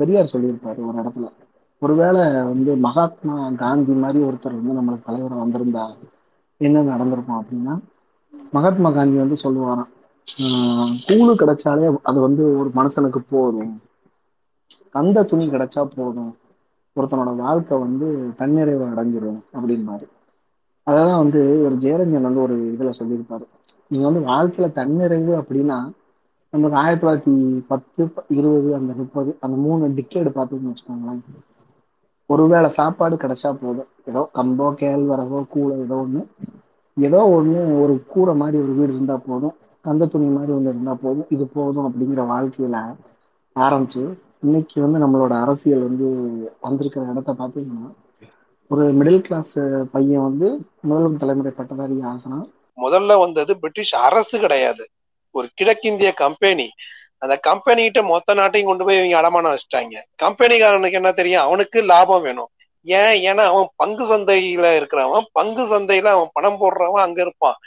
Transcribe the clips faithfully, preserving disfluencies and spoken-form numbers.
பெரியார் சொல்லியிருப்பாரு ஒரு இடத்துல, ஒருவேளை வந்து மகாத்மா காந்தி மாதிரி ஒருத்தர் வந்து நம்மளுக்கு தலைவர் வந்திருந்தா என்ன நடந்திருக்கும் அப்படின்னா, மகாத்மா காந்தி வந்து சொல்லுவாராம், ஆஹ் கூழு கிடைச்சாலே அது வந்து ஒரு மனுஷனுக்கு போதும், அந்த துணி கிடைச்சா போதும், ஒருத்தனோட வாழ்க்கை வந்து தன்னிறைவு அடைஞ்சிடும் அப்படின்னு மாதிரி. அததான் வந்து ஒரு ஜெயரஞ்சன் வந்து ஒரு இதுல சொல்லியிருப்பாரு, நீங்க வந்து வாழ்க்கையில தன்னிறைவு அப்படின்னா நம்மளுக்கு ஆயிரத்தி தொள்ளாயிரத்தி பத்து இருபது அந்த முப்பது அந்த மூணு டிக்கேடு பார்த்துன்னு வச்சுக்கோங்களேன், ஒருவேளை சாப்பாடு கிடைச்சா போதும், ஏதோ கம்போ கேழ்வரகோ கூழோ ஏதோ ஒண்ணு, ஏதோ ஒண்ணு ஒரு கூரை மாதிரி ஒரு வீடு இருந்தா போதும், கந்த துணி மாதிரி ஒண்ணு இருந்தா போதும், இது போதும் அப்படிங்கிற வாழ்க்கையில ஆரம்பிச்சு இன்னைக்கு வந்து நம்மளோட அரசியல் வந்து வந்திருக்கிற இடத்த பார்த்தீங்கன்னா, ஒரு மிடில் கிளாஸ் பையன் வந்து முதல் தலைமுறை பட்டதாரி ஆகணும். முதல்ல வந்தது பிரிட்டிஷ் அரசு கிடையாது, ஒரு கிழக்கிந்திய கம்பெனி. அந்த கம்பெனிகிட்ட மொத்த நாட்டையும் கொண்டு போய் இவங்க அடமானம் வச்சுட்டாங்க. கம்பெனிக்காரனுக்கு என்ன தெரியும், அவனுக்கு லாபம் வேணும். ஏன், ஏன்னா அவன் பங்கு சந்தையில இருக்கிறவன், பங்கு சந்தையில அவன் பணம் போடுறவன் அங்க இருப்பான்,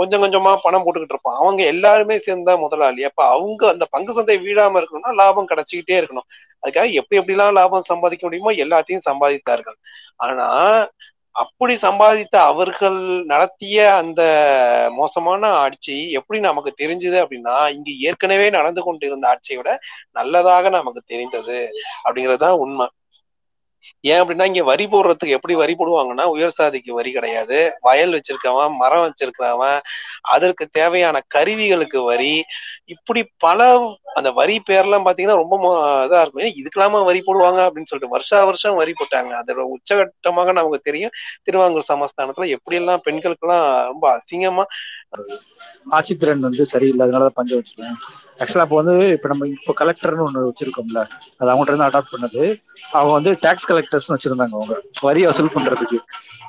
கொஞ்சம் கொஞ்சமா பணம் போட்டுக்கிட்டு இருப்பான். அவங்க எல்லாருமே சேர்ந்தா முதலாளி. அப்ப அவங்க அந்த பங்கு சந்தை வீழாம இருக்கணும்னா லாபம் கிடைச்சிக்கிட்டே இருக்கணும். அதுக்காக எப்படி எப்படிலாம் லாபம் சம்பாதிக்க முடியுமோ எல்லாத்தையும் சம்பாதித்தார்கள். ஆனா அப்படி சம்பாதித்த அவர்கள் நடத்திய அந்த மோசமான ஆட்சி எப்படி நமக்கு தெரிஞ்சது அப்படின்னா, இங்க ஏற்கனவே நடந்து கொண்டு இருந்த ஆட்சியை விட நல்லதாக நமக்கு தெரிந்தது அப்படிங்கறதுதான் உண்மை. ஏன் அப்படின்னா, இங்க வரி போடுறதுக்கு எப்படி வரி போடுவாங்கன்னா, உயர் சாதிக்கு வரி கிடையாது, வயல் வச்சிருக்கவன், மரம் வச்சிருக்கிறவன், அதற்கு தேவையான கருவிகளுக்கு வரி, இப்படி பல அந்த வரி பேர்லாம் பாத்தீங்கன்னா ரொம்ப இதா இருக்கும். இதுக்கெல்லாமா வரி போடுவாங்க அப்படின்னு சொல்லிட்டு வருஷா வருஷம் வரி போட்டாங்க. அதோட உச்சகட்டமாக நமக்கு தெரியும், திருவாங்கூர் சமஸ்தானத்துல எப்படி எல்லாம் பெண்களுக்கு எல்லாம் ரொம்ப அசிங்கமா ஆட்சித்திறன் வந்து சரியில்லாதனாலதான் பஞ்சம் வச்சிருக்கேன். ஆக்சுவலா இப்போ வந்து இப்ப நம்ம இப்போ கலெக்டர்னு ஒண்ணு வச்சிருக்கோம்ல, அது அவங்கள்ட்ட இருந்து அடாப்ட் பண்ணது. அவங்க வந்து டாக்ஸ் கலெக்டர்ஸ் வச்சிருந்தாங்க, அவங்க வரி வசூல் பண்றதுக்கு.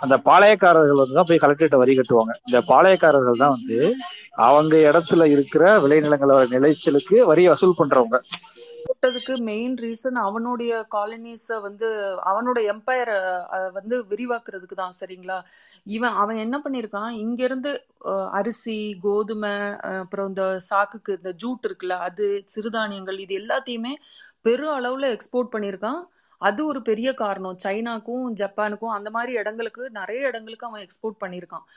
அந்த பாளையக்காரர்கள் வந்து தான் போய் கலெக்டர்கிட்ட வரி கட்டுவாங்க. இந்த பாளையக்காரர்கள் தான் வந்து அவங்க இடத்துல இருக்கிற விளைநிலங்களோட நிலைச்சலுக்கு வரி வசூல் பண்றவங்க. போட்டதுக்கு மெயின் ரீசன் அவனுடைய காலனிஸ வந்து அவனோட எம்பையரை வந்து விரிவாக்குறதுக்கு தான். சரிங்களா, இவன் அவன் என்ன பண்ணியிருக்கான், இங்கிருந்து அரிசி, கோதுமை, அப்புறம் இந்த சாக்குக்கு இந்த ஜூட் இருக்குல்ல, அது சிறுதானியங்கள், இது எல்லாத்தையுமே பெரு அளவுல எக்ஸ்போர்ட் பண்ணியிருக்கான். அது ஒரு பெரிய காரணம். சைனாக்கும் ஜப்பானுக்கும் அந்த மாதிரி இடங்களுக்கு, நிறைய இடங்களுக்கு அவன் எக்ஸ்போர்ட் பண்ணியிருக்கான்.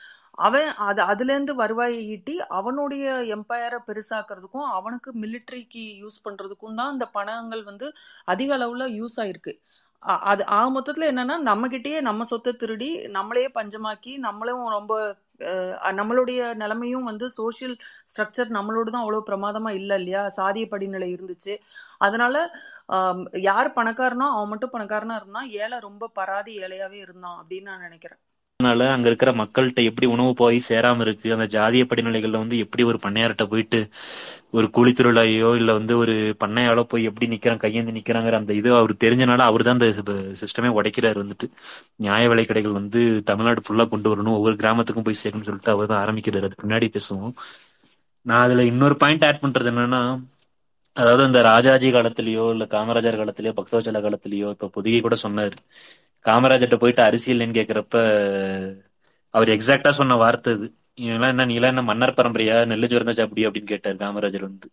அவன் அது அதுலேருந்து வருவாயை ஈட்டி அவனுடைய எம்பையரை பெருசாக்குறதுக்கும் அவனுக்கு மிலிட்ரிக்கு யூஸ் பண்ணுறதுக்கும் தான் இந்த பணங்கள் வந்து அதிக அளவில் யூஸ் ஆகிருக்கு. அது ஆக மொத்தத்தில் என்னென்னா, நம்மக்கிட்டேயே நம்ம சொத்தை திருடி நம்மளையே பஞ்சமாக்கி நம்மளும் ரொம்ப நம்மளுடைய நிலைமையும் வந்து சோஷியல் ஸ்ட்ரக்சர் நம்மளோட தான் அவ்வளோ பிரமாதமாக இல்லை இல்லையா, சாதிய படிநிலை இருந்துச்சு. அதனால யார் பணக்காரனோ அவன் மட்டும் பணக்காரனாக இருந்தான், ஏழை ரொம்ப பராதி ஏழையாகவே இருந்தான் அப்படின்னு நான் நினைக்கிறேன். அதனால அங்க இருக்கிற மக்கள்கிட்ட எப்படி உணவு போய் சேராம இருக்கு, அந்த ஜாதிய படிநிலைகள்ல வந்து எப்படி ஒரு பண்ணையார்கிட்ட போயிட்டு ஒரு கூலித்தொழிலாளியோ இல்ல வந்து ஒரு பண்ணையாலோ போய் எப்படி நிக்கிறான், கையேந்தி நிக்கிறாங்கிற அந்த இது அவரு தெரிஞ்சனால அவரு தான் அந்த சிஸ்டமே உடைக்கிறாரு. வந்துட்டு நியாய விலை கடைகள் வந்து தமிழ்நாடு ஃபுல்லா கொண்டு வரணும், ஒவ்வொரு கிராமத்துக்கும் போய் சேர்க்கணும்னு சொல்லிட்டு அவர் தான் ஆரம்பிக்கிறாரு. அது பின்னாடி பேசுவோம். நான் அதுல இன்னொரு பாயிண்ட் ஆட் பண்றது என்னன்னா, அதாவது அந்த ராஜாஜி காலத்திலயோ இல்ல காமராஜர் காலத்திலயோ பக்தவச்சல காலத்திலயோ இப்ப புதிய கூட சொன்னாரு, காமராஜர்கிட்ட போயிட்டு அரிசியில்ன்னு கேட்கிறப்ப அவர் எக்ஸாக்டா சொன்ன வார்த்தை இது, இவெல்லாம் என்ன நீலாம் என்ன மன்னர் பரம்பரையா, நெல்லு ஜோர்ந்தா சாப்பிடி அப்படின்னு கேட்டார் காமராஜர். வந்து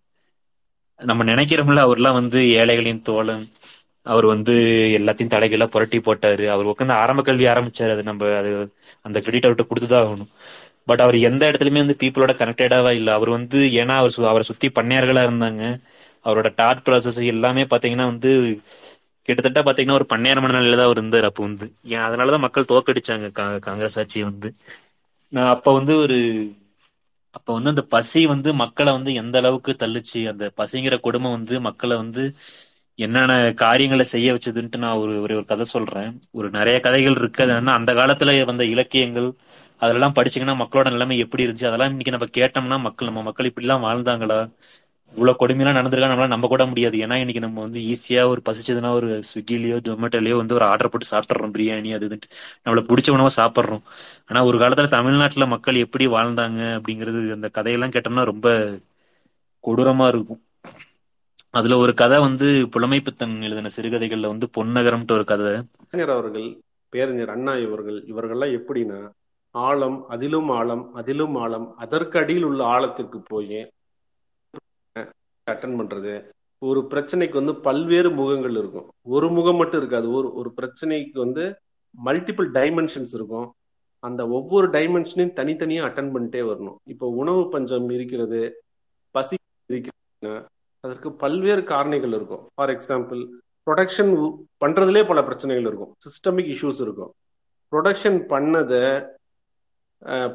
நம்ம நினைக்கிறோம்ல, அவர்லாம் வந்து ஏழைகளின் தோழன், அவர் வந்து எல்லாத்தையும் தலைகள்லாம் புரட்டி போட்டாரு, அவர் உட்காந்து ஆரம்ப கல்வி ஆரம்பிச்சாரு, அது நம்ம அது அந்த கிரெடிட் அவர்கிட்ட கொடுத்துதான் ஆகணும். பட் அவர் எந்த இடத்துலயுமே வந்து பீப்புளோட கனெக்டடாவா இல்லை. அவர் வந்து ஏன்னா அவர் அவரை சுத்தி பண்ணையார்களா இருந்தாங்க. அவரோட தாட் ப்ராசஸ் எல்லாமே பாத்தீங்கன்னா வந்து கிட்டத்தட்ட பாத்தீங்கன்னா ஒரு பன்னிரண்டு மணி நிலையில தான் இருந்தார். அப்போ வந்து ஏன் அதனாலதான் மக்கள் தோக்கடிச்சாங்க காங்கிரஸ் ஆட்சியை வந்து. நான் அப்ப வந்து ஒரு அப்ப வந்து அந்த பசி வந்து மக்களை வந்து எந்த அளவுக்கு தள்ளுச்சு, அந்த பசிங்கிற கொடுமை வந்து மக்களை வந்து என்னென்ன காரியங்களை செய்ய வச்சதுன்ட்டு நான் ஒரு ஒரு ஒரு கதை சொல்றேன். ஒரு நிறைய கதைகள் இருக்கு. அது என்ன, அந்த காலத்துல வந்த இலக்கியங்கள் அதெல்லாம் படிச்சீங்கன்னா மக்களோட நிலைமை எப்படி இருந்துச்சு, அதெல்லாம் இன்னைக்கு நம்ம கேட்டோம்னா மக்கள் நம்ம மக்கள் இப்படி எல்லாம் வாழ்ந்தாங்களா, இவ்வளவு கொடுமையெல்லாம் நடந்திருக்கா, நம்மளால நம்ப கூட முடியாது. ஏன்னா இன்னைக்கு நம்ம வந்து ஈஸியா ஒரு பசிச்சதுன்னா ஒரு ஸ்விக்கிலயோ ஜொமேட்டோலயோ வந்து ஒரு ஆர்டர் போட்டு சாப்பிட்றோம், பிரியாணி அது இதுட்டு நம்மள பிடிச்ச உணவை சாப்பிட்றோம். ஆனா ஒரு காலத்துல தமிழ்நாட்டுல மக்கள் எப்படி வாழ்ந்தாங்க அப்படிங்கிறது அந்த கதையெல்லாம் கேட்டோம்னா ரொம்ப கொடூரமா இருக்கும். அதுல ஒரு கதை வந்து புலமைப்பித்தன் எழுதின சிறுகதைகள்ல வந்து பொன்னகரம்ட்டு ஒரு கதை. கலைஞர் அவர்கள், பேரறிஞர் அண்ணா இவர்கள் இவர்கள்லாம் எப்படின்னா, ஆழம் அதிலும் ஆழம் அதிலும் ஆழம் அதற்கு அடியில் உள்ள ஆழத்திற்கு போய் அட்டன் பண்றது, ஒரு பிரச்சனைக்கு வந்து பல்வேறு முகங்கள் இருக்கும். ஒரு முகம் மட்டும் இருக்காது. ஒரு ஒரு பிரச்சனைக்கு வந்து மல்டிபிள் டைமென்ஷன்ஸ் இருக்கும். அந்த ஒவ்வொரு டைமென்ஷனையும் தனித்தனியாக அட்டன் பண்ணிட்டே வரணும். இப்போ உணவு பஞ்சம் இருக்கிறது, பசி இருக்கிறதுனா அதற்கு பல்வேறு காரணிகள் இருக்கும். ஃபார் எக்ஸாம்பிள், ப்ரொடக்ஷன் பண்ணுறதுலே பல பிரச்சனைகள் இருக்கும், சிஸ்டமிக் இஷ்யூஸ் இருக்கும். ப்ரொடக்ஷன் பண்ணதை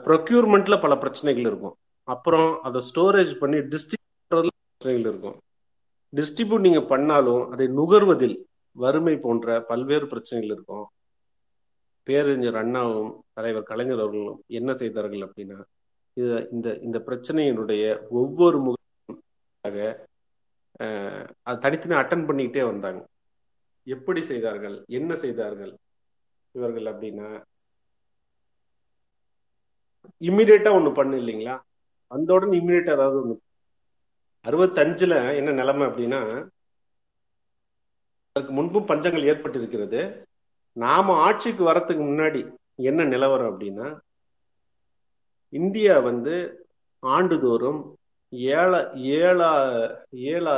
ப்ரொக்யூர்மெண்ட்டில் பல பிரச்சனைகள் இருக்கும். அப்புறம் அதை ஸ்டோரேஜ் பண்ணி டிஸ்ட்ரிபியூட் பண்ணுறதுல பிரச்சனைகள் இருக்கும். டிஸ்ட்ரிபியூட் நீங்கள் பண்ணாலும் அதை நுகர்வதில் வறுமை போன்ற பல்வேறு பிரச்சனைகள் இருக்கும். பேரறிஞர் அண்ணாவும் தலைவர் கலைஞர் அவர்களும் என்ன செய்தார்கள் அப்படின்னா, இது இந்த இந்த பிரச்சனையினுடைய ஒவ்வொரு முகமாக அது தனித்தனியாக அட்டன் பண்ணிக்கிட்டே வந்தாங்க. எப்படி செய்தார்கள், என்ன செய்தார்கள் இவர்கள் அப்படின்னா, இம்மிடியேட்டா ஒன்று பண்ணு இல்லைங்களா, அதோட இம்மிடியேட்டா ஏதாவது ஒன்று. அறுபத்தஞ்சுல என்ன நிலைமை அப்படின்னா, அதற்கு முன்பும் பஞ்சங்கள் ஏற்பட்டிருக்கிறது. நாம ஆட்சிக்கு வரத்துக்கு முன்னாடி என்ன நிலவரம் அப்படின்னா, இந்தியா வந்து ஆண்டுதோறும் ஏழா ஏழா ஏழா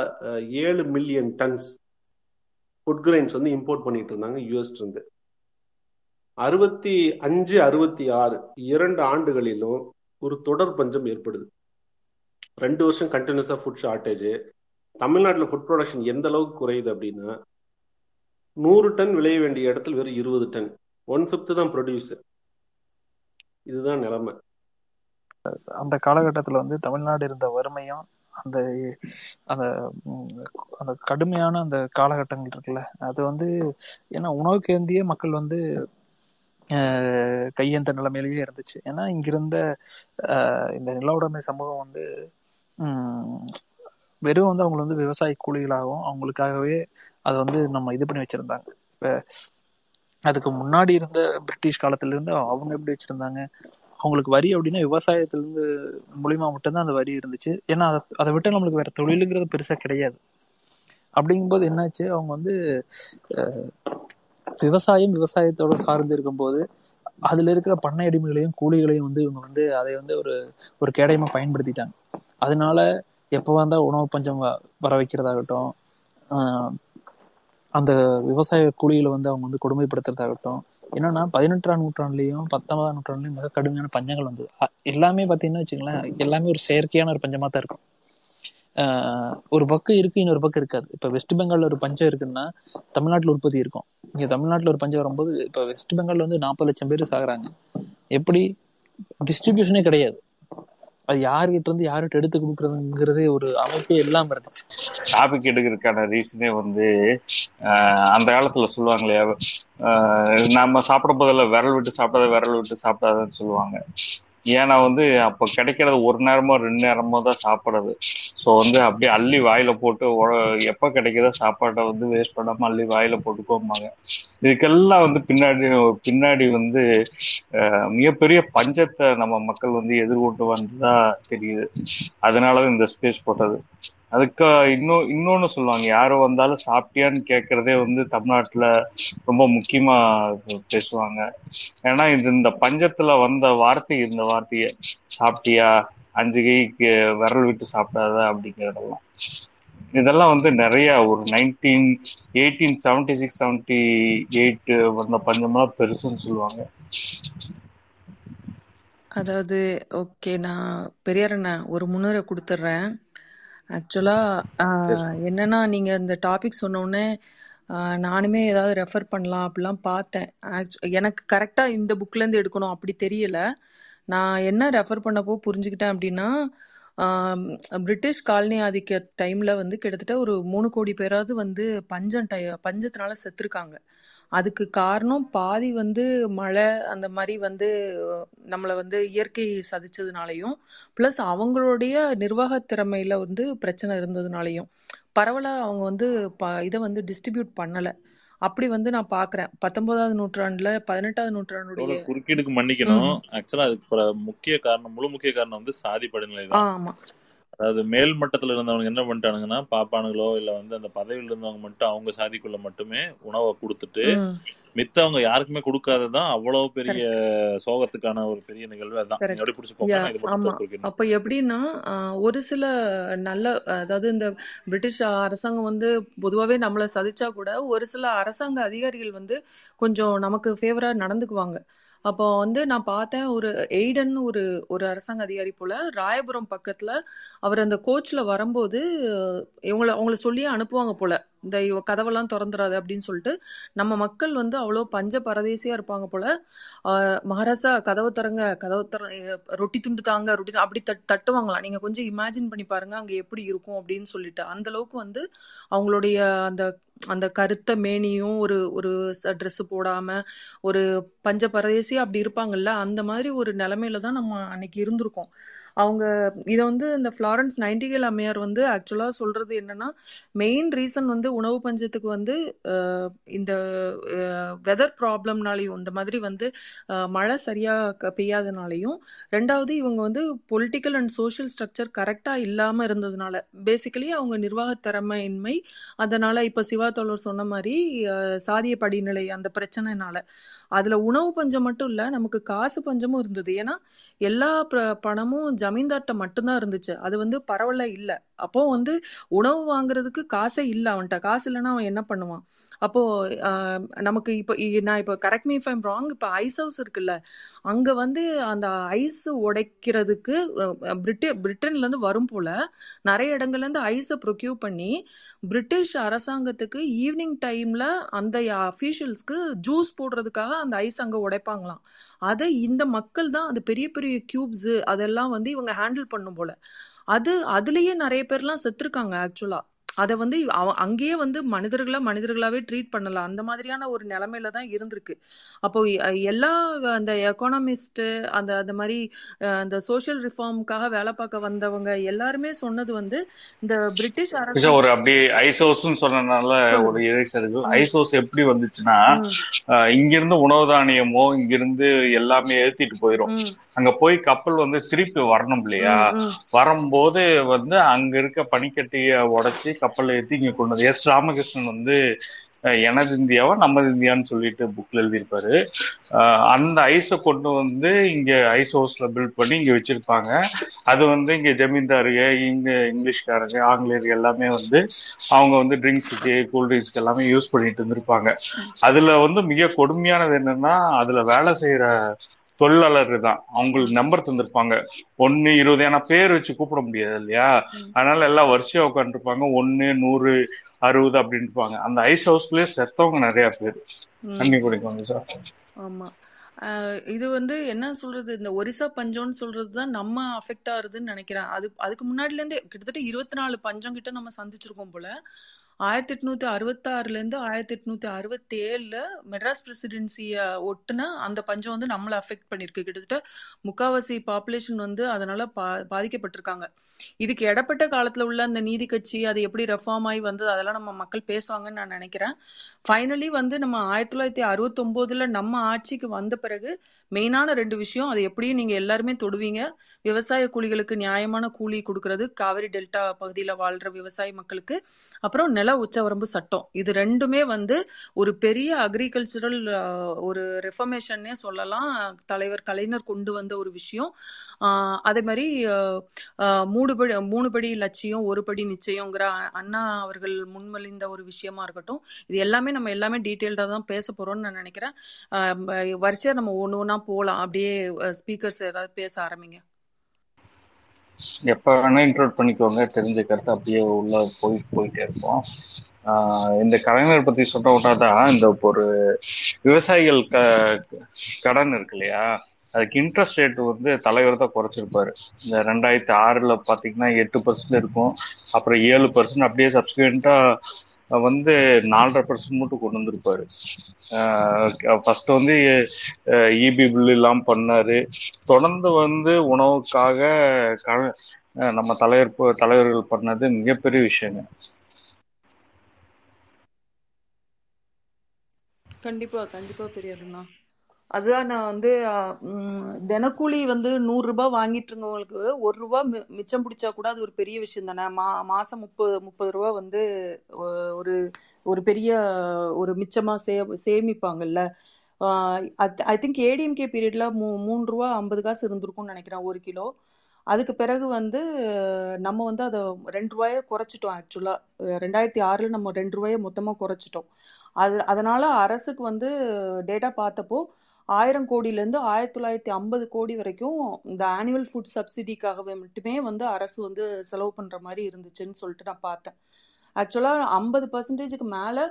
ஏழு மில்லியன் டன்ஸ் ஃபுட் கிரெயின்ஸ் வந்து இம்போர்ட் பண்ணிட்டு இருந்தாங்க யூஎஸ்ல இருந்து. அறுபத்தி அஞ்சு அறுபத்தி ஆறு இரண்டு ஆண்டுகளிலும் ஒரு தொடர் பஞ்சம் ஏற்படுது. ரெண்டு வருஷம் கண்டினியூஸா ஃபுட் ஷார்ட்டேஜ். தமிழ்நாட்டில் ஃபுட் ப்ரொடக்ஷன் எந்த அளவுக்கு குறையுது அப்படின்னா, நூறு டன் விளைய வேண்டிய இடத்துல வெறும் இருபது டன், ஒன் ஃபிஃப்த் தான் ப்ரொடியூஸ். இதுதான் நிலைமை. அந்த காலகட்டத்தில் வந்து தமிழ்நாடு இருந்த வறுமையும் அந்த அந்த அந்த கடுமையான அந்த காலகட்டங்கள் இருக்குல்ல, அது வந்து ஏன்னா உணவுக்கேந்திய மக்கள் வந்து கையெந்த நிலைமையிலேயே இருந்துச்சு. ஏன்னா இங்கிருந்த இந்த நில உடைமை சமூகம் வந்து வெறும் வந்து அவங்களை வந்து விவசாய கூலிகளாகவும் அவங்களுக்காகவே அதை வந்து நம்ம இது பண்ணி வச்சுருந்தாங்க. இப்போ அதுக்கு முன்னாடி இருந்த பிரிட்டிஷ் காலத்துலேருந்து அவங்க எப்படி வச்சுருந்தாங்க, அவங்களுக்கு வரி அப்படின்னா விவசாயத்துலேருந்து மூலிமா மட்டும்தான் அந்த வரி இருந்துச்சு. ஏன்னா அதை அதை விட்டு நம்மளுக்கு வேறு தொழிலுங்கிறது பெருசாக கிடையாது. அப்படிங்கும்போது என்னாச்சு, அவங்க வந்து விவசாயம் விவசாயத்தோடு சார்ந்து இருக்கும்போது அதில் இருக்கிற பண்ணை அடிமைகளையும் கூலிகளையும் வந்து இவங்க வந்து அதை வந்து ஒரு ஒரு கேடயமாக பயன்படுத்திட்டாங்க. அதனால எப்போ வந்தால் உணவு பஞ்சம் வ வர வைக்கிறதாகட்டும், அந்த விவசாய கூலிகளை வந்து அவங்க வந்து கொடுமைப்படுத்துறதாகட்டும். என்னன்னா பதினெட்டாம் நூற்றாண்டுலையும் பத்தொன்பதாம் நூற்றாண்டுலையும் மிக கடுமையான பஞ்சங்கள் வந்தது. எல்லாமே பார்த்தீங்கன்னா வச்சுங்களேன், எல்லாமே ஒரு செயற்கையான ஒரு பஞ்சமாக தான் இருக்கும். ஒரு பக்கம் இருக்கு, இன்னொரு பக்கம் இருக்காது. இப்போ வெஸ்ட் பெங்காலில் ஒரு பஞ்சம் இருக்குன்னா தமிழ்நாட்டில் உற்பத்தி இருக்கும். இங்கே தமிழ்நாட்டில் ஒரு பஞ்சம் வரும்போது இப்போ வெஸ்ட் பெங்காலில் வந்து நாற்பது லட்சம் பேர் சாகுறாங்க. எப்படி டிஸ்ட்ரிபியூஷனே கிடையாது. அது யாருகிட்ட இருந்து யார்கிட்ட எடுத்து கொடுக்குறதுங்கிறதே ஒரு அமைப்பே எல்லாம் இருந்துச்சு. டாபிக் எடுக்கிறதுக்கான ரீசனே வந்து அந்த காலத்துல சொல்லுவாங்களே, நம்ம சாப்பிட போதில் விரல் விட்டு சாப்பிடாத விரல் விட்டு சாப்பிடாதன்னு சொல்லுவாங்க. ஏன்னா வந்து அப்போ கிடைக்கிறது ஒரு நேரமோ ரெண்டு நேரமோ தான் சாப்பிட்றது. ஸோ வந்து அப்படியே அள்ளி வாயில போட்டு எப்போ கிடைக்கிறதோ சாப்பாட்டை வந்து வேஸ்ட் பண்ணாமல் அள்ளி வாயில போட்டுக்கோம்பாங்க. இதுக்கெல்லாம் வந்து பின்னாடி பின்னாடி வந்து மிகப்பெரிய பஞ்சத்தை நம்ம மக்கள் வந்து எதிர்கொண்டு வந்ததா தெரியுது. அதனால இந்த ஸ்பேஸ் போட்டது. அதுக்கு இன்னும் இன்னொன்னு சொல்லுவாங்க, யாரும் வந்தாலும் சாப்பிட்டியான்னு கேட்கறதே வந்து தமிழ்நாட்டில் ரொம்ப முக்கியமா பேசுவாங்க. ஏன்னா இது இந்த பஞ்சத்துல வந்த வார்த்தை, இந்த வார்த்தையை சாப்பிட்டியா, அஞ்சு கைக்கு விரல் விட்டு சாப்பிடாத அப்படிங்கிறதெல்லாம், இதெல்லாம் வந்து நிறைய ஒரு nineteen eighteen seventy six seventy eight வந்த பஞ்சம்லாம் பெருசுன்னு சொல்லுவாங்க. அதாவது ஓகே, நான் பெரியாரண்ணா ஒரு முன்னுரை கொடுத்துட்றேன். ஆக்சுவலாக என்னன்னா, நீங்கள் இந்த டாபிக் சொன்னோடனே நானுமே ஏதாவது ரெஃபர் பண்ணலாம் அப்படிலாம் பார்த்தேன். ஆக்சுவ எனக்கு கரெக்டாக இந்த புக்லேருந்து எடுக்கணும் அப்படி தெரியல. நான் என்ன ரெஃபர் பண்ணப்போ புரிஞ்சுக்கிட்டேன் அப்படின்னா, பிரிட்டிஷ் காலனி ஆதிக்க டைமில் வந்து கிட்டத்தட்ட ஒரு மூணு கோடி பேராவது வந்து பஞ்சம் டை பஞ்சத்தினால செத்துருக்காங்க. அதுக்கு காரணம் பாதி வந்து மழை அந்த மாதிரி வந்து நம்மளை வந்து இயற்கை சதிச்சதுனாலையும், ப்ளஸ் அவங்களுடைய நிர்வாக திறமையில் வந்து பிரச்சனை இருந்ததுனாலையும் பரவலாக அவங்க வந்து ப இதை வந்து டிஸ்ட்ரிபியூட் பண்ணலை. அப்படி வந்து நான் பார்க்குறேன் பத்தொன்பதாவது நூற்றாண்டுல பதினெட்டாவது நூற்றாண்டுடைய குறுக்கீடுக்கு மன்னிக்கணும். ஆக்சுவலாக அதுக்கு முக்கிய காரணம், முழு முக்கிய காரணம் வந்து சாதி படிநிலை தான். ஆமாம், அதாவது மேல் மட்டத்தில் இருந்தவங்க என்ன பண்ணிட்டானுங்கன்னா, பாப்பானுங்களோ இல்லை வந்து அந்த பதவியில் இருந்தவங்க மட்டும் அவங்க சாதிக்குள்ள மட்டுமே உணவை கொடுத்துட்டு மித்த அவங்க யாருக்குமே கொடுக்காததான் அவ்வளவு பெரிய சோகத்துக்கான ஒரு பெரிய நிகழ்வு. அதான் அப்ப எப்படின்னா ஒரு சில நல்ல, அதாவது இந்த பிரிட்டிஷ் அரசாங்கம் வந்து பொதுவாகவே நம்மளை சதிச்சா கூட ஒரு சில அரசாங்க அதிகாரிகள் வந்து கொஞ்சம் நமக்கு ஃபேவரா நடந்துக்குவாங்க. அப்போ வந்து நான் பார்த்தேன், ஒரு எய்டன் ஒரு ஒரு அரசாங்க அதிகாரி போல ராயபுரம் பக்கத்துல அவர் அந்த கோச்சில் வரும்போது இவங்கள அவங்கள சொல்லியே அனுப்புவாங்க போல, இந்த கதவெல்லாம் திறந்துடாது அப்படின்னு சொல்லிட்டு. நம்ம மக்கள் வந்து அவ்வளோ பஞ்ச பரதேசியா இருப்பாங்க போல. மகாராசா கதவை திறங்க, கதவை திற, ரொட்டி துண்டு தாங்க, ரொட்டி அப்படி தட் தட்டுவாங்களாம். நீங்க கொஞ்சம் இமேஜின் பண்ணி பாருங்க அங்கே எப்படி இருக்கும் அப்படின்னு சொல்லிட்டு. அந்த அளவுக்கு வந்து அவங்களுடைய அந்த அந்த கருத்த மேனியும் ஒரு ஒரு ட்ரெஸ் போடாம ஒரு பஞ்ச பரதேசியா அப்படி இருப்பாங்கல்ல, அந்த மாதிரி ஒரு நிலைமையில தான் நம்ம அன்னைக்கு இருந்திருக்கோம். அவங்க இதை வந்து இந்த ஃப்ளாரன்ஸ் நைன்டிகேல் அம்மையார் வந்து ஆக்சுவலாக சொல்கிறது என்னன்னா, மெயின் ரீசன் வந்து உணவு பஞ்சத்துக்கு வந்து இந்த வெதர் ப்ராப்ளம்னாலையும் இந்த மாதிரி வந்து மழை சரியாக பெய்யாதனாலையும், ரெண்டாவது இவங்க வந்து பொலிட்டிக்கல் அண்ட் சோஷியல் ஸ்ட்ரக்சர் கரெக்டாக இல்லாமல் இருந்ததுனால, பேசிக்கலி அவங்க நிர்வாகத்திறமையின்மை. அதனால் இப்போ சிவா தோழர் சொன்ன மாதிரி சாதிய படிநிலை அந்த பிரச்சனைனால, அதில் உணவு பஞ்சம் மட்டும் இல்லை, நமக்கு காசு பஞ்சமும் இருந்தது. ஏன்னா எல்லா பணமும் ஜமீன்தார்ட்ட மட்டும்தான் இருந்துச்சு, அது வந்து பரவல இல்லை. அப்போ வந்து உணவு வாங்குறதுக்கு காசே இல்லை அவன்கிட்ட. காசு இல்லைன்னா அவன் என்ன பண்ணுவான்? அப்போ நமக்கு இப்போ நான் இப்போ correct me if I'm wrong, இப்போ ஐஸ் ஹவுஸ் இருக்குல்ல, அங்கே வந்து அந்த ஐஸ் உடைக்கிறதுக்கு பிரிட்டி பிரிட்டன்லேருந்து வரும் போல நிறைய இடங்கள்லேருந்து ஐஸை ப்ரொக்யூர் பண்ணி பிரிட்டிஷ் அரசாங்கத்துக்கு ஈவினிங் டைமில் அந்த அஃபீஷியல்ஸ்க்கு ஜூஸ் போடுறதுக்காக அந்த ஐஸ் அங்கே உடைப்பாங்களாம். அதை இந்த மக்கள் தான், அது பெரிய பெரிய கியூப்ஸு அதெல்லாம் வந்து இவங்க ஹேண்டில் பண்ணும் போல். அது அதுலேயே நிறைய பேர்லாம் செத்துருக்காங்க ஆக்சுவலாக. அதை வந்து அங்கேயே வந்து மனிதர்களா மனிதர்களாவே ட்ரீட் பண்ணலாம், அந்த மாதிரியான ஒரு நிலைமையில தான் இருந்திருக்கு. அப்போ எல்லா அந்த எக்கானமிஸ்ட் அந்த அந்த மாதிரி அந்த சோஷியல் ரிஃபார்முக்காக வேலை பார்க்க வந்தவங்க எல்லாருமே சொன்னது வந்து இந்த பிரிட்டிஷ் அரசு ஒரு அப்படி ஐசோஸ்னு சொன்னதுனால ஒரு இறைச்சர்கள். ஐசோஸ் எப்படி வந்துச்சுன்னா, இங்கிருந்து உணவு தானியமோ இங்கிருந்து எல்லாமே ஏற்றிட்டு போயிடும். அங்க போய் கப்பல் வந்து திருப்பி வரணும் இல்லையா, வரும்போது வந்து அங்க இருக்க பனிக்கட்டிய உடைச்சி கப்பல் ஏற்றி இங்க கொண்டு வந்து எஸ் ராமகிருஷ்ணன் வந்து எனது இந்தியாவா நமது இந்தியான்னு சொல்லிட்டு புக்ல எழுதியிருப்பாரு. அந்த ஐஸை கொண்டு வந்து இங்க ஐஸ் ஹவுஸ்ல பில்ட் பண்ணி இங்க வச்சிருப்பாங்க. அது வந்து இங்க ஜமீன்தாருங்க, இங்க இங்கிலீஷ்காரங்க, ஆங்கிலேயர்கள் எல்லாமே வந்து அவங்க வந்து ட்ரிங்க்ஸுக்கு கூல்ட்ரிங்க்ஸ்க்கு எல்லாமே யூஸ் பண்ணிட்டு இருந்திருப்பாங்க. அதுல வந்து மிக கொடுமையானது என்னன்னா, அதுல வேலை செய்யற தொழிலாளர்கள் தான். அவங்களுக்கு நம்பர் தந்திருப்பாங்க ஒன்னு இருபது, ஏன்னா பேர் வச்சு கூப்பிட முடியாது இல்லையா, அதனால எல்லா வருஷம் உட்காந்துருப்பாங்க, ஒன்னு நூறு அறுபது அப்படின்னு இருப்பாங்க. அந்த ஐஸ் ஹவுஸ்லயே செத்தவங்க நிறைய பேர் தண்ணி குடிக்குவாங்க சார். ஆமா, இது வந்து என்ன சொல்றது, இந்த ஒரிசா பஞ்சம்னு சொல்றதுதான் நம்ம அஃபெக்ட் ஆகுதுன்னு நினைக்கிறேன். அது அதுக்கு முன்னாடில இருந்து கிட்டத்தட்ட இருபத்தி நாலு பஞ்சம் கிட்ட நம்ம சந்திச்சிருக்கோம் போல. ஆயிரத்தி எட்நூத்தி அறுபத்தி ஆறுல இருந்து ஆயிரத்தி எட்நூத்தி அறுபத்தி ஏழுல மெட்ராஸ் பிரசிடென்சிய ஒட்டுனா அந்த பஞ்சம் வந்து நம்மளை அஃபெக்ட் பண்ணிருக்கு. கிட்டத்தட்ட முக்காவாசி பாப்புலேஷன் வந்து அதனால பா பாதிக்கப்பட்டிருக்காங்க. இதுக்கு இடப்பட்ட காலத்துல உள்ள அந்த நீதி கட்சி அது எப்படி ரெஃபார்ம் ஆகி வந்தது அதெல்லாம் நம்ம மக்கள் பேசுவாங்கன்னு நான் நினைக்கிறேன். ஃபைனலி வந்து நம்ம ஆயிரத்தி தொள்ளாயிரத்தி அறுபத்தி ஒன்பதுல நம்ம ஆட்சிக்கு வந்த பிறகு மெயினான ரெண்டு விஷயம், அது எப்படியும் நீங்க எல்லாருமே தொடுவீங்க, விவசாய கூலிகளுக்கு நியாயமான கூலி கொடுக்கறது, காவிரி டெல்டா பகுதியில வாழ்ற விவசாய மக்களுக்கு, அப்புறம் நில உச்சவரம்பு சட்டம். இது ரெண்டுமே வந்து ஒரு பெரிய அக்ரிகல்ச்சரல் ஒரு ரெஃபர்மேஷன்னே சொல்லலாம், தலைவர் கலைஞர் கொண்டு வந்த ஒரு விஷயம். அதே மாதிரி மூடுபடி மூணுபடி லட்சியம் ஒரு படி நிச்சயங்கிற அண்ணா அவர்கள் முன்மொழிந்த ஒரு விஷயமா இருக்கட்டும், இது எல்லாமே நம்ம எல்லாமே டீட்டெயில்டாக தான் பேச போறோம்னு நான் நினைக்கிறேன். வரிசையா நம்ம ஒன்று ஒன்றா போகலாம், அப்படியே ஸ்பீக்கர்ஸ் ஏதாவது பேச ஆரம்பிங்க, எப்ப வேணா இன்ட்ரோட் பண்ணிக்கோங்க, தெரிஞ்ச கருத்து அப்படியே உள்ள போய் போயிட்டே இருப்போம். ஆஹ் இந்த கலைஞர் பத்தி சொன்ன உடனேதான் இந்த ஒரு விவசாயிகள் க கடன் இருக்கு இல்லையா, அதுக்கு இன்ட்ரெஸ்ட் ரேட் வந்து தலைவர் தான் குறைச்சிருப்பாரு. இந்த ரெண்டாயிரத்தி ஆறுல பாத்தீங்கன்னா எட்டு பர்சன்ட் இருக்கும், அப்புறம் ஏழு பர்சன்ட் அப்படியே சப்ஸ்கிரிப்டா வந்து நாலரை பர்சன்ட் மட்டும் கொண்டு வந்திருப்பாரு. ஃபர்ஸ்ட் வந்து இபி பில் எல்லாம் பண்ணாரு. தொடர்ந்து வந்து உணவுக்காக நம்ம தலைவர் தலைவர்கள் பண்ணது மிகப்பெரிய விஷயங்க. கண்டிப்பா கண்டிப்பா பெரியாருண்ணா. அதுதான் நான் வந்து தினக்கூலி வந்து நூறு ரூபாய் வாங்கிட்டு இருக்கவங்களுக்கு ஒரு ரூபா மி மிச்சம் பிடிச்சா கூட அது ஒரு பெரிய விஷயம் தானே. மா மாசம் முப்பது முப்பது ரூபா வந்து ஒரு ஒரு பெரிய ஒரு மிச்சமா சே சேமிப்பாங்கல்ல. ஐ திங்க் ஏடிஎம்கே பீரியட்ல மூ மூணு ரூபா ஐம்பது காசு இருந்திருக்கும்னு நினைக்கிறேன் ஒரு கிலோ. அதுக்கு பிறகு வந்து நம்ம வந்து அதை ரெண்டு ரூபாயை குறைச்சிட்டோம். ஆக்சுவலாக ரெண்டாயிரத்தி ஆறில் நம்ம ரெண்டு ரூபாயை மொத்தமாக குறைச்சிட்டோம். அது அதனால் அரசுக்கு வந்து டேட்டா பார்த்தப்போ ஆயிரம் கோடியிலேருந்து ஆயிரத்தி தொள்ளாயிரத்தி ஐம்பது கோடி வரைக்கும் இந்த ஆனுவல் ஃபுட் சப்சிடிக்காகவே மட்டுமே வந்து அரசு வந்து செலவு பண்ணுற மாதிரி இருந்துச்சுன்னு சொல்லிட்டு நான் பார்த்தேன். ஆக்சுவலாக ஐம்பது பர்சன்டேஜுக்கு மேலே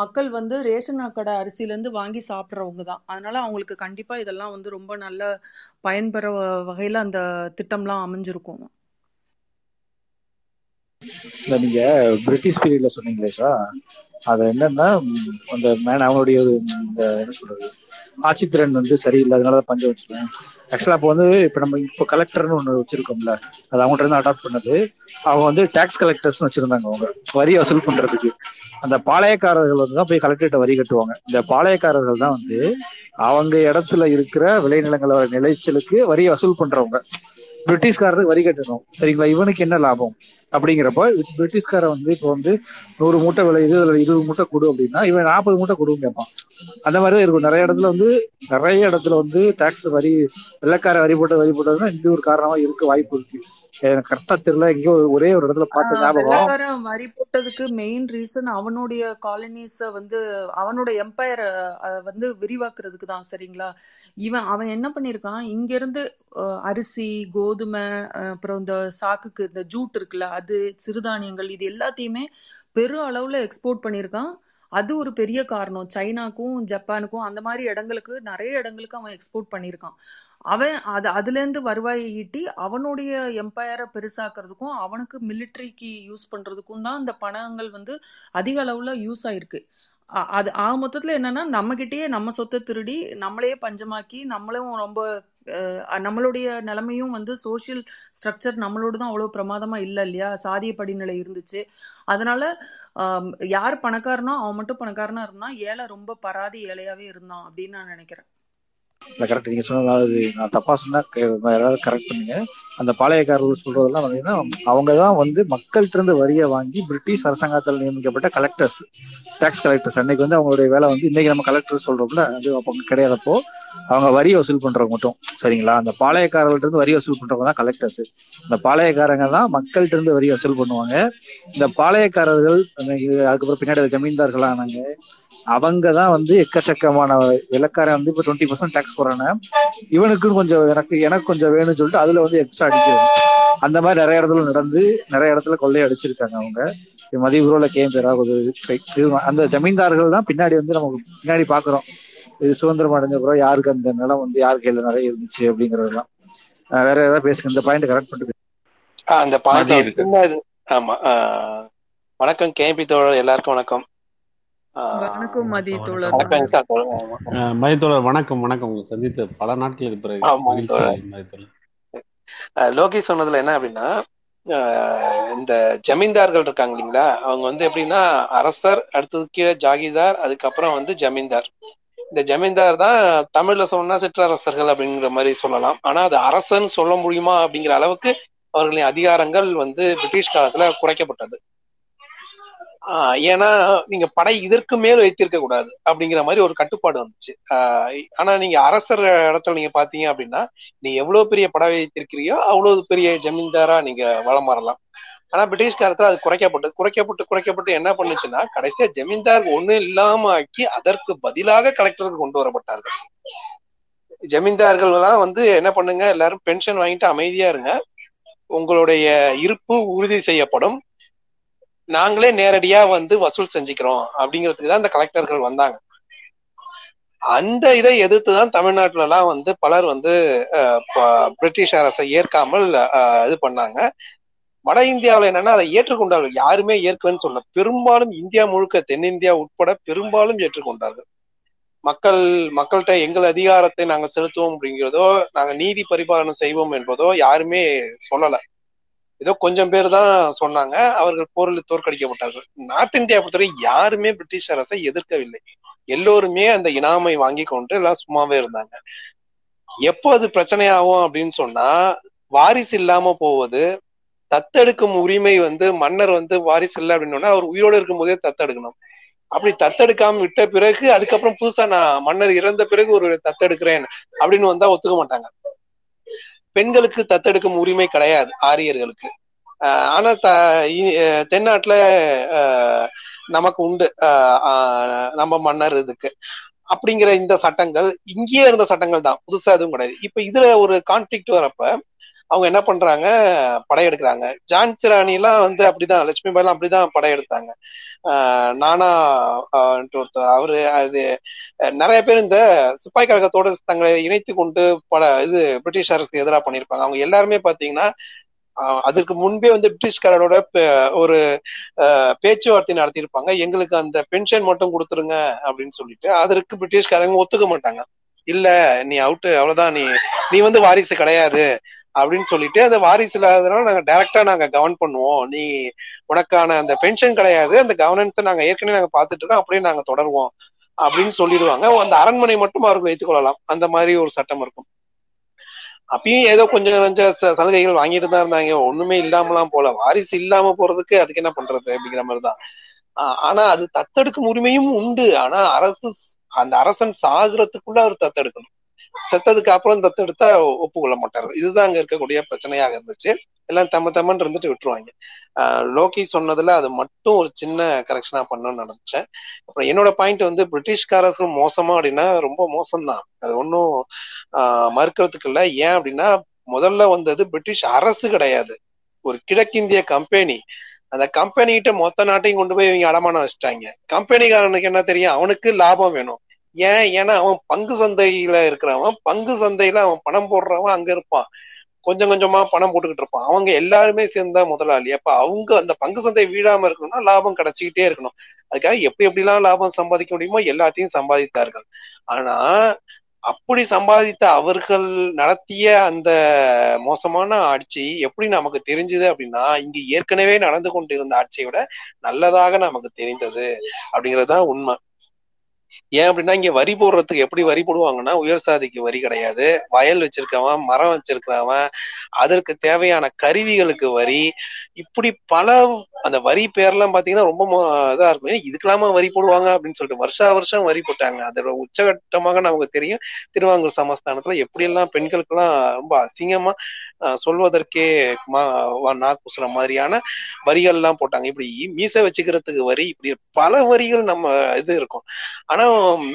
மக்கள் வந்து ரேஷன் கடை அரிசியிலேருந்து வாங்கி சாப்பிட்றவங்க தான். அதனால் அவங்களுக்கு கண்டிப்பாக இதெல்லாம் வந்து ரொம்ப நல்ல பயன்பெற வகையில் அந்த திட்டம்லாம் அமைஞ்சிருக்கும். நீங்கள் பிரிட்டிஷ் பீரியடில் சொன்னீங்களேஷா, அது என்னன்னா அந்த மேன் அவனுடைய என்ன சொல்றது ஆட்சித்திறன் வந்து சரியில்லாதனால தான் பஞ்சம் வச்சுருக்கேன். ஆக்சுவலாக இப்போ வந்து இப்போ நம்ம இப்போ கலெக்டர்னு ஒன்று வச்சிருக்கோம்ல, அது அவங்கள்ட்ட இருந்து அடாப்ட் பண்ணது. அவங்க வந்து டேக்ஸ் கலெக்டர்ஸ்னு வச்சுருந்தாங்க, அவங்க வரி வசூல் பண்ணுறதுக்கு. அந்த பாளையக்காரர்கள் வந்து தான் போய் கலெக்டர்கிட்ட வரி கட்டுவாங்க. இந்த பாளையக்காரர்கள் தான் வந்து அவங்க இடத்துல இருக்கிற விளைநிலங்களோட நிலைச்சலுக்கு வரி வசூல் பண்ணுறவங்க. பிரிட்டிஷ்காரருக்கு வரி கட்டணும் சரிங்களா, இவனுக்கு என்ன லாபம் அப்படிங்கிறப்ப பிரிட்டிஷ்கார வந்து இப்போ வந்து நூறு மூட்டை விளையுது இதுல இருபது மூட்டை கொடு அப்படின்னா இவன் நாற்பது மூட்டை கொடுன்னு கேட்பான். அந்த மாதிரிதான் இருக்கும். நிறைய இடத்துல வந்து நிறைய இடத்துல வந்து டாக்ஸ் வரி வெள்ளக்கார வரி போட்ட வரி போட்டதுன்னா இது ஒரு காரணமா இருக்க வாய்ப்பு இருக்கு. எனக்கு கரெக்டா தெரியல, எங்கேயோ ஒரே ஒரு இடத்துல பார்த்த ஞாபகம். வரி போட்டதுக்கு மெயின் ரீசன் அவனுடைய காலனிஸ வந்து அவனோட எம்பையர் வந்து விரிவாக்குறதுக்கு தான் சரிங்களா. இவன் அவன் என்ன பண்ணிருக்கான், இங்க இருந்து அரிசி கோதுமை அப்புறம் இந்த சாக்குக்கு இந்த ஜூட் இருக்குல்ல அது சிறுதானியங்கள் இது எல்லாத்தையுமே பெரு அளவுல எக்ஸ்போர்ட் பண்ணியிருக்கான். அது ஒரு பெரிய காரணம். சைனாக்கும் ஜப்பானுக்கும் அந்த மாதிரி இடங்களுக்கு நிறைய இடங்களுக்கு அவன் எக்ஸ்போர்ட் பண்ணியிருக்கான். அவன் அது அதுலேருந்து வருவாயை ஈட்டி அவனுடைய எம்பையரை பெருசாக்குறதுக்கும் அவனுக்கு மிலிட்ரிக்கு யூஸ் பண்ணுறதுக்கும் தான் இந்த பணங்கள் வந்து அதிக அளவில் யூஸ் ஆகிருக்கு. அது ஆக மொத்தத்தில் என்னென்னா நம்மக்கிட்டேயே நம்ம சொத்தை திருடி நம்மளையே பஞ்சமாக்கி நம்மளும் ரொம்ப நம்மளுடைய நிலைமையும் வந்து சோஷியல் ஸ்ட்ரக்சர் நம்மளோடு தான் அவ்வளோ பிரமாதமாக இல்லை இல்லையா, சாதிய படிநிலை இருந்துச்சு. அதனால் யார் பணக்காரனோ அவன் மட்டும் பணக்காரனாக இருந்தான், ஏழை ரொம்ப பராதி ஏழையாகவே இருந்தான் அப்படின்னு நான் நினைக்கிறேன். கரெக்ட், நீங்க சொன்னது நான் தப்பா சொன்னா யாராவது கரெக்ட் பண்ணுங்க. அந்த பாளையக்காரர்கள் சொல்றதெல்லாம் பாத்தீங்கன்னா அவங்கதான் வந்து மக்கள்கிட்ட இருந்து வரியை வாங்கி பிரிட்டிஷ் அரசாங்கத்தால் நியமிக்கப்பட்ட கலெக்டர்ஸ் டாக்ஸ் கலெக்டர்ஸ் அன்னைக்கு வந்து அவங்களுடைய வேலை வந்து இன்னைக்கு நம்ம கலெக்டர் சொல்றோம்ல அது அப்போ கிடையாதப்போ அவங்க வரி வசூல் பண்றவங்க மட்டும் சரிங்களா. அந்த பாளையக்காரர்கள்ட்ட இருந்து வரி வசூல் பண்றவங்க தான் கலெக்டர்ஸ். இந்த பாளையக்காரங்க தான் மக்கள்கிட்ட இருந்து வரி வசூல் பண்ணுவாங்க. இந்த பாளையக்காரர்கள் அதுக்கப்புறம் பின்னாடி ஜமீன்தார்களாக ஆனாங்க. அவங்க தான் வந்து எக்கச்சக்கமான வெள்ளக்காரன் வந்து இப்போ டுவெண்ட்டி பர்சன்ட் டேக்ஸ் போடுறானே இவனுக்குன்னு கொஞ்சம் எனக்கு எனக்கு கொஞ்சம் வேணும்னு சொல்லிட்டு அதுல வந்து எக்ஸ்ட்ரா அடிக்கிறது. அந்த மாதிரி நிறைய இடத்துல நடந்து நிறைய இடத்துல கொள்ளையை அடிச்சிருக்காங்க அவங்க. மதிய உருவல கேம் பேராக அந்த ஜமீன்தார்கள் தான் பின்னாடி வந்து நம்ம பின்னாடி பாக்குறோம் இது சுதந்திரம் அடைஞ்ச பிறகு யாருக்கு அந்த நிலம் வந்து யாருக்கு எல்லாம் நிறைய இருந்துச்சு அப்படிங்கறதுலாம். வேற ஏதாவது பேசுங்க, இந்த பாயிண்ட் கரெக்ட் பண்ணிட்டு. ஆமா, வணக்கம் கேபி தோழர், எல்லாருக்கும் வணக்கம். வணக்கம் மதிய தோழர். மதிய தோழர் வணக்கம். வணக்கம், உங்களை சந்தித்து பல நாட்களுக்கு பிறகு. லோகி சொன்னதுல என்ன அப்படின்னா இந்த ஜமீன்தார்கள் இருக்காங்க இல்லைங்களா, அவங்க வந்து எப்படின்னா அரசர், அடுத்தது கீழே ஜாகிதார், அதுக்கப்புறம் வந்து ஜமீன்தார். இந்த ஜமீன்தார் தான் தமிழ்ல சொன்னா சிற்றரசர்கள் அப்படிங்கிற மாதிரி சொல்லலாம். ஆனா அது அரசன்னு சொல்ல முடியுமா அப்படிங்கிற அளவுக்கு அவர்களின் அதிகாரங்கள் வந்து பிரிட்டிஷ் காலத்துல குறைக்கப்பட்டது. ஆஹ் ஏன்னா நீங்க படை இதற்கு மேல் வைத்திருக்க கூடாது அப்படிங்கிற மாதிரி ஒரு கட்டுப்பாடு வந்துச்சு. ஆஹ் ஆனா நீங்க அரசர் இடத்துல நீங்க பாத்தீங்க அப்படின்னா நீ எவ்வளவு பெரிய படை வைத்திருக்கிறியோ அவ்வளவு பெரிய ஜமீன்தாரா நீங்க வளம் வரலாம். ஆனா பிரிட்டிஷ் காலத்துல அது குறைக்கப்பட்டது. குறைக்கப்பட்டு குறைக்கப்பட்டு என்ன பண்ணுச்சுன்னா கடைசியா ஜமீன்தார் ஒண்ணு இல்லாம ஆக்கி அதற்கு பதிலாக கலெக்டருக்கு கொண்டு வரப்பட்டார்கள். ஜமீன்தார்கள் எல்லாம் வந்து என்ன பண்ணுங்க, எல்லாரும் பென்ஷன் வாங்கிட்டு அமைதியா இருங்க, உங்களுடைய இருப்பு உறுதி செய்யப்படும், நாங்களே நேரடியா வந்து வசூல் செஞ்சுக்கிறோம் அப்படிங்கிறதுக்கு தான் இந்த கலெக்டர்கள் வந்தாங்க. அந்த இதை எதிர்த்துதான் தமிழ்நாட்டுல எல்லாம் வந்து பலர் வந்து பிரிட்டிஷ் அரசை ஏற்காமல் இது பண்ணாங்க. வட இந்தியாவில் என்னன்னா அதை ஏற்றுக்கொண்டார்கள், யாருமே ஏற்கலன்னு சொல்ல, பெரும்பாலும் இந்தியா முழுக்க தென்னிந்தியா உட்பட பெரும்பாலும் ஏற்றுக்கொண்டார்கள். மக்கள் மக்கள்கிட்ட எங்கள் அதிகாரத்தை நாங்கள் செலுத்துவோம் அப்படிங்கிறதோ நாங்கள் நீதி பரிபாலனை செய்வோம் என்பதோ யாருமே சொல்லலை. ஏதோ கொஞ்சம் பேர் தான் சொன்னாங்க, அவர்கள் போரில் தோற்கடிக்கப்பட்டார்கள். நார்த் இந்தியா பொறுத்தவரை யாருமே பிரிட்டிஷ் அரசை எதிர்க்கவில்லை, எல்லோருமே அந்த இனாமை வாங்கி கொண்டு எல்லாம் சும்மாவே இருந்தாங்க. எப்போ அது பிரச்சனையாகும் அப்படின்னு சொன்னா, வாரிசு இல்லாம போவது, தத்தெடுக்கும் உரிமை வந்து மன்னர் வந்து வாரிசு இல்லை அப்படின்னா அவர் உயிரோடு இருக்கும் போதே தத்தெடுக்கணும். அப்படி தத்தெடுக்காம விட்ட பிறகு அதுக்கப்புறம் புதுசா நான் மன்னர் இறந்த பிறகு ஒரு தத்தெடுக்கிறேன் அப்படின்னு வந்தா ஒத்துக்க மாட்டாங்க. பெண்களுக்கு தத்தெடுக்கும் உரிமை கிடையாது ஆரியர்களுக்கு. ஆஹ் ஆனா த தென்னாட்டுல ஆஹ் நமக்கு உண்டு நம்ம மன்னர் இதுக்கு அப்படிங்கிற இந்த சட்டங்கள் இங்கேயே இருந்த சட்டங்கள் தான், புதுசா எதுவும் கிடையாது. இப்ப இதுல ஒரு கான்ஃபிளிக்ட் வரப்ப அவங்க என்ன பண்றாங்க, படையெடுக்கிறாங்க. ஜான்சி ராணி எல்லாம் வந்து அப்படிதான், லட்சுமி பாய் எல்லாம் அப்படிதான் படையெடுத்தாங்க. ஆஹ் நானா அவரு அது நிறைய பேர் இந்த சிப்பாய் கழகத்தோட தங்களை இணைத்து கொண்டு பட இது பிரிட்டிஷ் அரசுக்கு எதிராக பண்ணியிருப்பாங்க. அவங்க எல்லாருமே பாத்தீங்கன்னா அதற்கு முன்பே வந்து பிரிட்டிஷ்காரோட ஒரு பேச்சுவார்த்தை நடத்தியிருப்பாங்க. எங்களுக்கு அந்த பென்ஷன் மட்டும் கொடுத்துருங்க அப்படின்னு சொல்லிட்டு, அதற்கு பிரிட்டிஷ்காரங்க ஒத்துக்க மாட்டாங்க. இல்ல நீ அவுட்டு, அவ்வளவுதான், நீ நீ வந்து வாரிசு கிடையாது அப்படின்னு சொல்லிட்டு, அந்த வாரிசு இல்லாததுனால நாங்க டைரக்டா நாங்க கவர்ன் பண்ணுவோம், நீ உனக்கான அந்த பென்ஷன் கிடையாது, அந்த கவர்னன்ஸை நாங்க ஏற்கனவே நாங்க பாத்துட்டு இருக்கோம், அப்படியே நாங்க தொடருவோம் அப்படின்னு சொல்லிடுவாங்க. அந்த அரண்மனை மட்டும் அவர்கள் வைத்துக் கொள்ளலாம், அந்த மாதிரி ஒரு சட்டம் இருக்கும். அப்பயும் ஏதோ கொஞ்சம் கொஞ்சம் சலுகைகள் வாங்கிட்டு தான் இருந்தாங்க, ஒண்ணுமே இல்லாமலாம் போல. வாரிசு இல்லாம போறதுக்கு அதுக்கு என்ன பண்றது அப்படிங்கிற மாதிரிதான். ஆனா அது தத்தெடுக்கும் உரிமையும் உண்டு. ஆனா அரசு அந்த அரசன் சாகுறதுக்குள்ள அவர் தத்தெடுக்கணும், செத்ததுக்கு அப்புறம் தத்தெடுத்தா ஒப்புக்கொள்ள மாட்டார்கள். இதுதான் அங்க இருக்கக்கூடிய பிரச்சனையாக இருந்துச்சு. எல்லாம் தம்ம தம்மன்னு இருந்துட்டு விட்டுருவாங்க. ஆஹ் லோகி சொன்னதுல அது மட்டும் ஒரு சின்ன கரெக்ஷனா பண்ணணும்னு நினைச்சேன். அப்புறம் என்னோட பாயிண்ட் வந்து, பிரிட்டிஷ்காரர்கள் மோசமா அப்படின்னா ரொம்ப மோசம்தான், அது ஒன்றும் ஆஹ் மறுக்கிறதுக்கு இல்லை. ஏன் அப்படின்னா, முதல்ல வந்தது பிரிட்டிஷ் அரசு கிடையாது, ஒரு கிழக்கிந்திய கம்பெனி. அந்த கம்பெனிகிட்ட மொத்த நாட்டையும் கொண்டு போய் இவங்க அடமானம் வச்சுட்டாங்க. கம்பெனிக்காரனுக்கு என்ன தெரியும், அவனுக்கு லாபம் வேணும். ஏன், ஏன்னா அவன் பங்கு சந்தையில இருக்கிறவன், பங்கு சந்தையில அவன் பணம் போடுறவன் அங்க இருப்பான், கொஞ்சம் கொஞ்சமா பணம் போட்டுக்கிட்டு இருப்பான். அவங்க எல்லாருமே சேர்ந்தா முதலாளி. அப்ப அவங்க அந்த பங்கு சந்தை வீழாம இருக்கணும்னா லாபம் கிடைச்சிக்கிட்டே இருக்கணும். அதுக்காக எப்படி எப்படிலாம் லாபம் சம்பாதிக்க முடியுமோ எல்லாத்தையும் சம்பாதித்தார்கள். ஆனா அப்படி சம்பாதித்த அவர்கள் நடத்திய அந்த மோசமான ஆட்சி எப்படி நமக்கு தெரிஞ்சது அப்படின்னா, இங்க ஏற்கனவே நடந்து கொண்டிருந்த ஆட்சியை விட நல்லதாக நமக்கு தெரிந்தது அப்படிங்கறதுதான் உண்மை. ஏன் அப்படின்னா, இங்க வரி போடுறதுக்கு எப்படி வரி போடுவாங்கன்னா, உயர் சாதிக்கு வரி கிடையாது, வயல் வச்சிருக்கவன், மரம் வச்சிருக்கிறவன், அதற்கு தேவையான கருவிகளுக்கு வரி, இப்படி பல அந்த வரி பேர்லாம் பாத்தீங்கன்னா ரொம்ப இதா இருக்கும். இதுக்கெல்லாமா வரி போடுவாங்க அப்படின்னு சொல்லிட்டு வருஷா வருஷம் வரி போட்டாங்க. அதோட உச்சகட்டமாக நமக்கு தெரியும், திருவாங்கூர் சமஸ்தானத்துல எப்படி எல்லாம் பெண்களுக்கு எல்லாம் ரொம்ப அசிங்கமா சொல்வதற்கே நாக்குசுற மாதிரியான வரிகள் எல்லாம் போட்டாங்க. இப்படி மீசை வச்சுக்கிறதுக்கு வரி, இப்படி பல வரிகள் நம்ம இது இருக்கும். ஆனா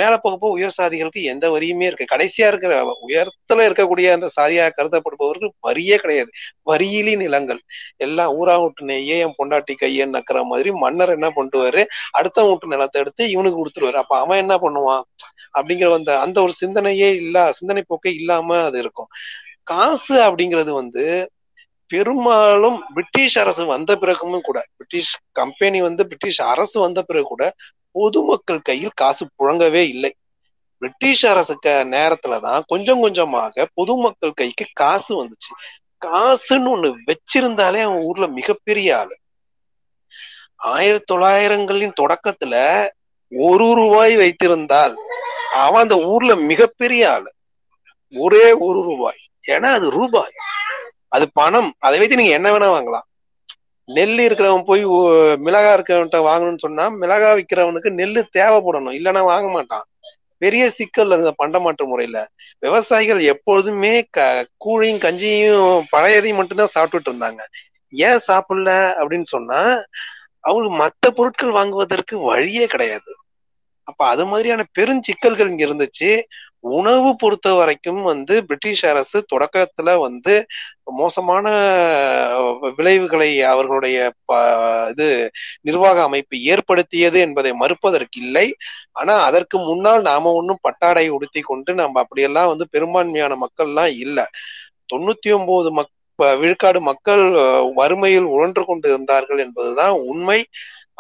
மேல போகப்போ உயர் சாதிகளுக்கு எந்த வரியுமே இருக்கு, கடைசியா இருக்கிற உயரத்துல இருக்கக்கூடிய அந்த சாதியாக கருதப்படுபவர்கள் வரியே கிடையாது. வரியிலி நிலங்கள் எல்லாம் ஊரா விட்டு நெய்யே என் பொண்டாட்டி கையன்னு நக்கிற மாதிரி மன்னர் என்ன பண்ணுவாரு, அடுத்த வீட்டு நிலத்தை எடுத்து இவனுக்கு கொடுத்துருவாரு. அப்ப அவன் என்ன பண்ணுவான் அப்படிங்கிற அந்த அந்த ஒரு சிந்தனையே இல்ல, சிந்தனை போக்கே இல்லாம அது இருக்கும். காசு அப்படிங்கிறது வந்து பெரும்பாலும் பிரிட்டிஷ் அரசு வந்த பிறகுமே கூட, பிரிட்டிஷ் கம்பெனி வந்து பிரிட்டிஷ் அரசு வந்த பிறகு கூட பொதுமக்கள் கையில் காசு புழங்கவே இல்லை. பிரிட்டிஷ் அரசு நேரத்துலதான் கொஞ்சம் கொஞ்சமாக பொதுமக்கள் கைக்கு காசு வந்துச்சு. காசுன்னு ஒண்ணு வச்சிருந்தாலே அவன் ஊர்ல மிகப்பெரிய ஆளு. ஆயிரத்தி தொள்ளாயிரங்களின் தொடக்கத்துல ஒரு ரூபாய் வைத்திருந்தால் அவன் அந்த ஊர்ல மிகப்பெரிய ஆளு. ஒரே ஒரு ரூபாய், ஏன்னா அது ரூபாய், அது பணம், அதை வைத்து நீங்க என்ன வேணா வாங்கலாம். நெல் இருக்கிறவன் போய் மிளகா இருக்கிறவன்ட்ட வாங்கணும்னு சொன்னா, மிளகா விற்கிறவனுக்கு நெல் தேவைப்படணும், இல்லைன்னா வாங்க மாட்டான். பெரிய சிக்கல் அந்த பண்டமாற்று முறையில. விவசாயிகள் எப்பொழுதுமே க கூழையும் கஞ்சியும் பழையதையும் மட்டும்தான் சாப்பிட்டுட்டு இருந்தாங்க. ஏன் சாப்பிடல அப்படின்னு சொன்னா, அவங்களுக்கு மற்ற பொருட்கள் வாங்குவதற்கு வழியே கிடையாது. அப்ப அது மாதிரியான பெருஞ்சிக்கல்கள் இங்க இருந்துச்சு. உணவு பொறுத்த வரைக்கும் வந்து பிரிட்டிஷ் அரசு தொடக்கத்துல வந்து மோசமான விளைவுகளை அவர்களுடைய இது நிர்வாக அமைப்பு ஏற்படுத்தியது என்பதை மறுப்பதற்கு இல்லை. ஆனா அதற்கு முன்னால் நாம ஒன்றும் பட்டாடை உடுத்தி கொண்டு நம்ம அப்படியெல்லாம் வந்து பெரும்பான்மையான மக்கள்லாம் இல்லை. தொண்ணூத்தி ஒன்பது மக் விழுக்காடு மக்கள் வறுமையில் உழன்று கொண்டு இருந்தார்கள் என்பதுதான் உண்மை.